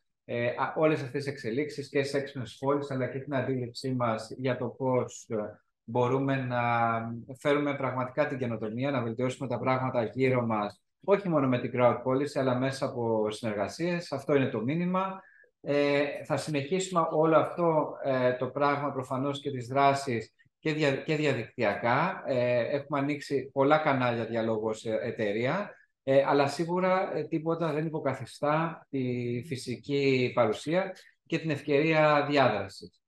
όλες αυτές τις εξελίξεις και στις έξυπνες πόλεις, αλλά και την αντίληψή μας για το πώς μπορούμε να φέρουμε πραγματικά την καινοτομία, να βελτιώσουμε τα πράγματα γύρω μας, όχι μόνο με την Crowdpolicy, αλλά μέσα από συνεργασίες. Αυτό είναι το μήνυμα. Θα συνεχίσουμε όλο αυτό το πράγμα προφανώς και τις δράσεις και, διαδικτυακά. Έχουμε ανοίξει πολλά κανάλια διαλόγου ως εταιρεία, αλλά σίγουρα τίποτα δεν υποκαθιστά τη φυσική παρουσία και την ευκαιρία διάδρασης.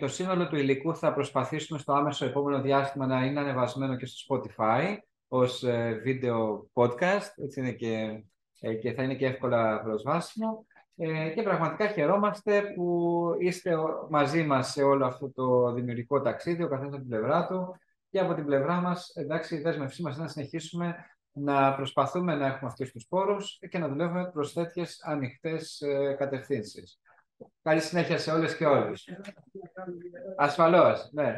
Το σύνολο του υλικού θα προσπαθήσουμε στο άμεσο επόμενο διάστημα να είναι ανεβασμένο και στο Spotify ως βίντεο podcast, έτσι είναι και θα είναι και εύκολα προσβάσιμο. Και πραγματικά χαιρόμαστε που είστε μαζί μας σε όλο αυτό το δημιουργικό ταξίδι, ο καθένας από την πλευρά του και από την πλευρά μας, εντάξει, η δέσμευσή μας να συνεχίσουμε να προσπαθούμε να έχουμε αυτούς τους πόρους και να δουλεύουμε προς τέτοιες ανοιχτές κατευθύνσεις. Καλή συνέχεια σε όλες και όλους. Ασφαλώς, ναι.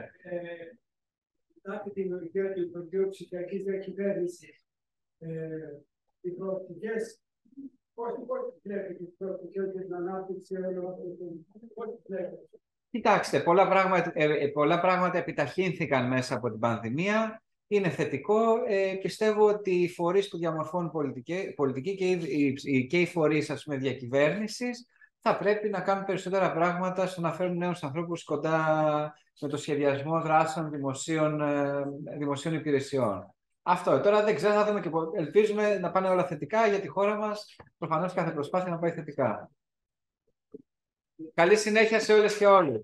μετά τη δημιουργία του Υπουργείου Ψηφιακής Διακυβέρνησης, οι προοπτικές, πώς βλέπετε τις προοπτικές για την ανάπτυξη όλων, πώς βλέπετε? Κοιτάξτε, πολλά πράγματα επιταχύνθηκαν μέσα από την πανδημία. Είναι θετικό. Πιστεύω ότι οι φορείς που διαμορφώνουν πολιτική και οι φορείς, ας πούμε, διακυβέρνησης θα πρέπει να κάνουν περισσότερα πράγματα στο να φέρουν νέους ανθρώπους κοντά με το σχεδιασμό δράσεων δημοσίων υπηρεσιών. Αυτό. Τώρα δεν ξέρω, θα δούμε και ελπίζουμε να πάνε όλα θετικά για τη χώρα μας. Προφανώς κάθε προσπάθεια να πάει θετικά. Καλή συνέχεια σε όλες και όλους.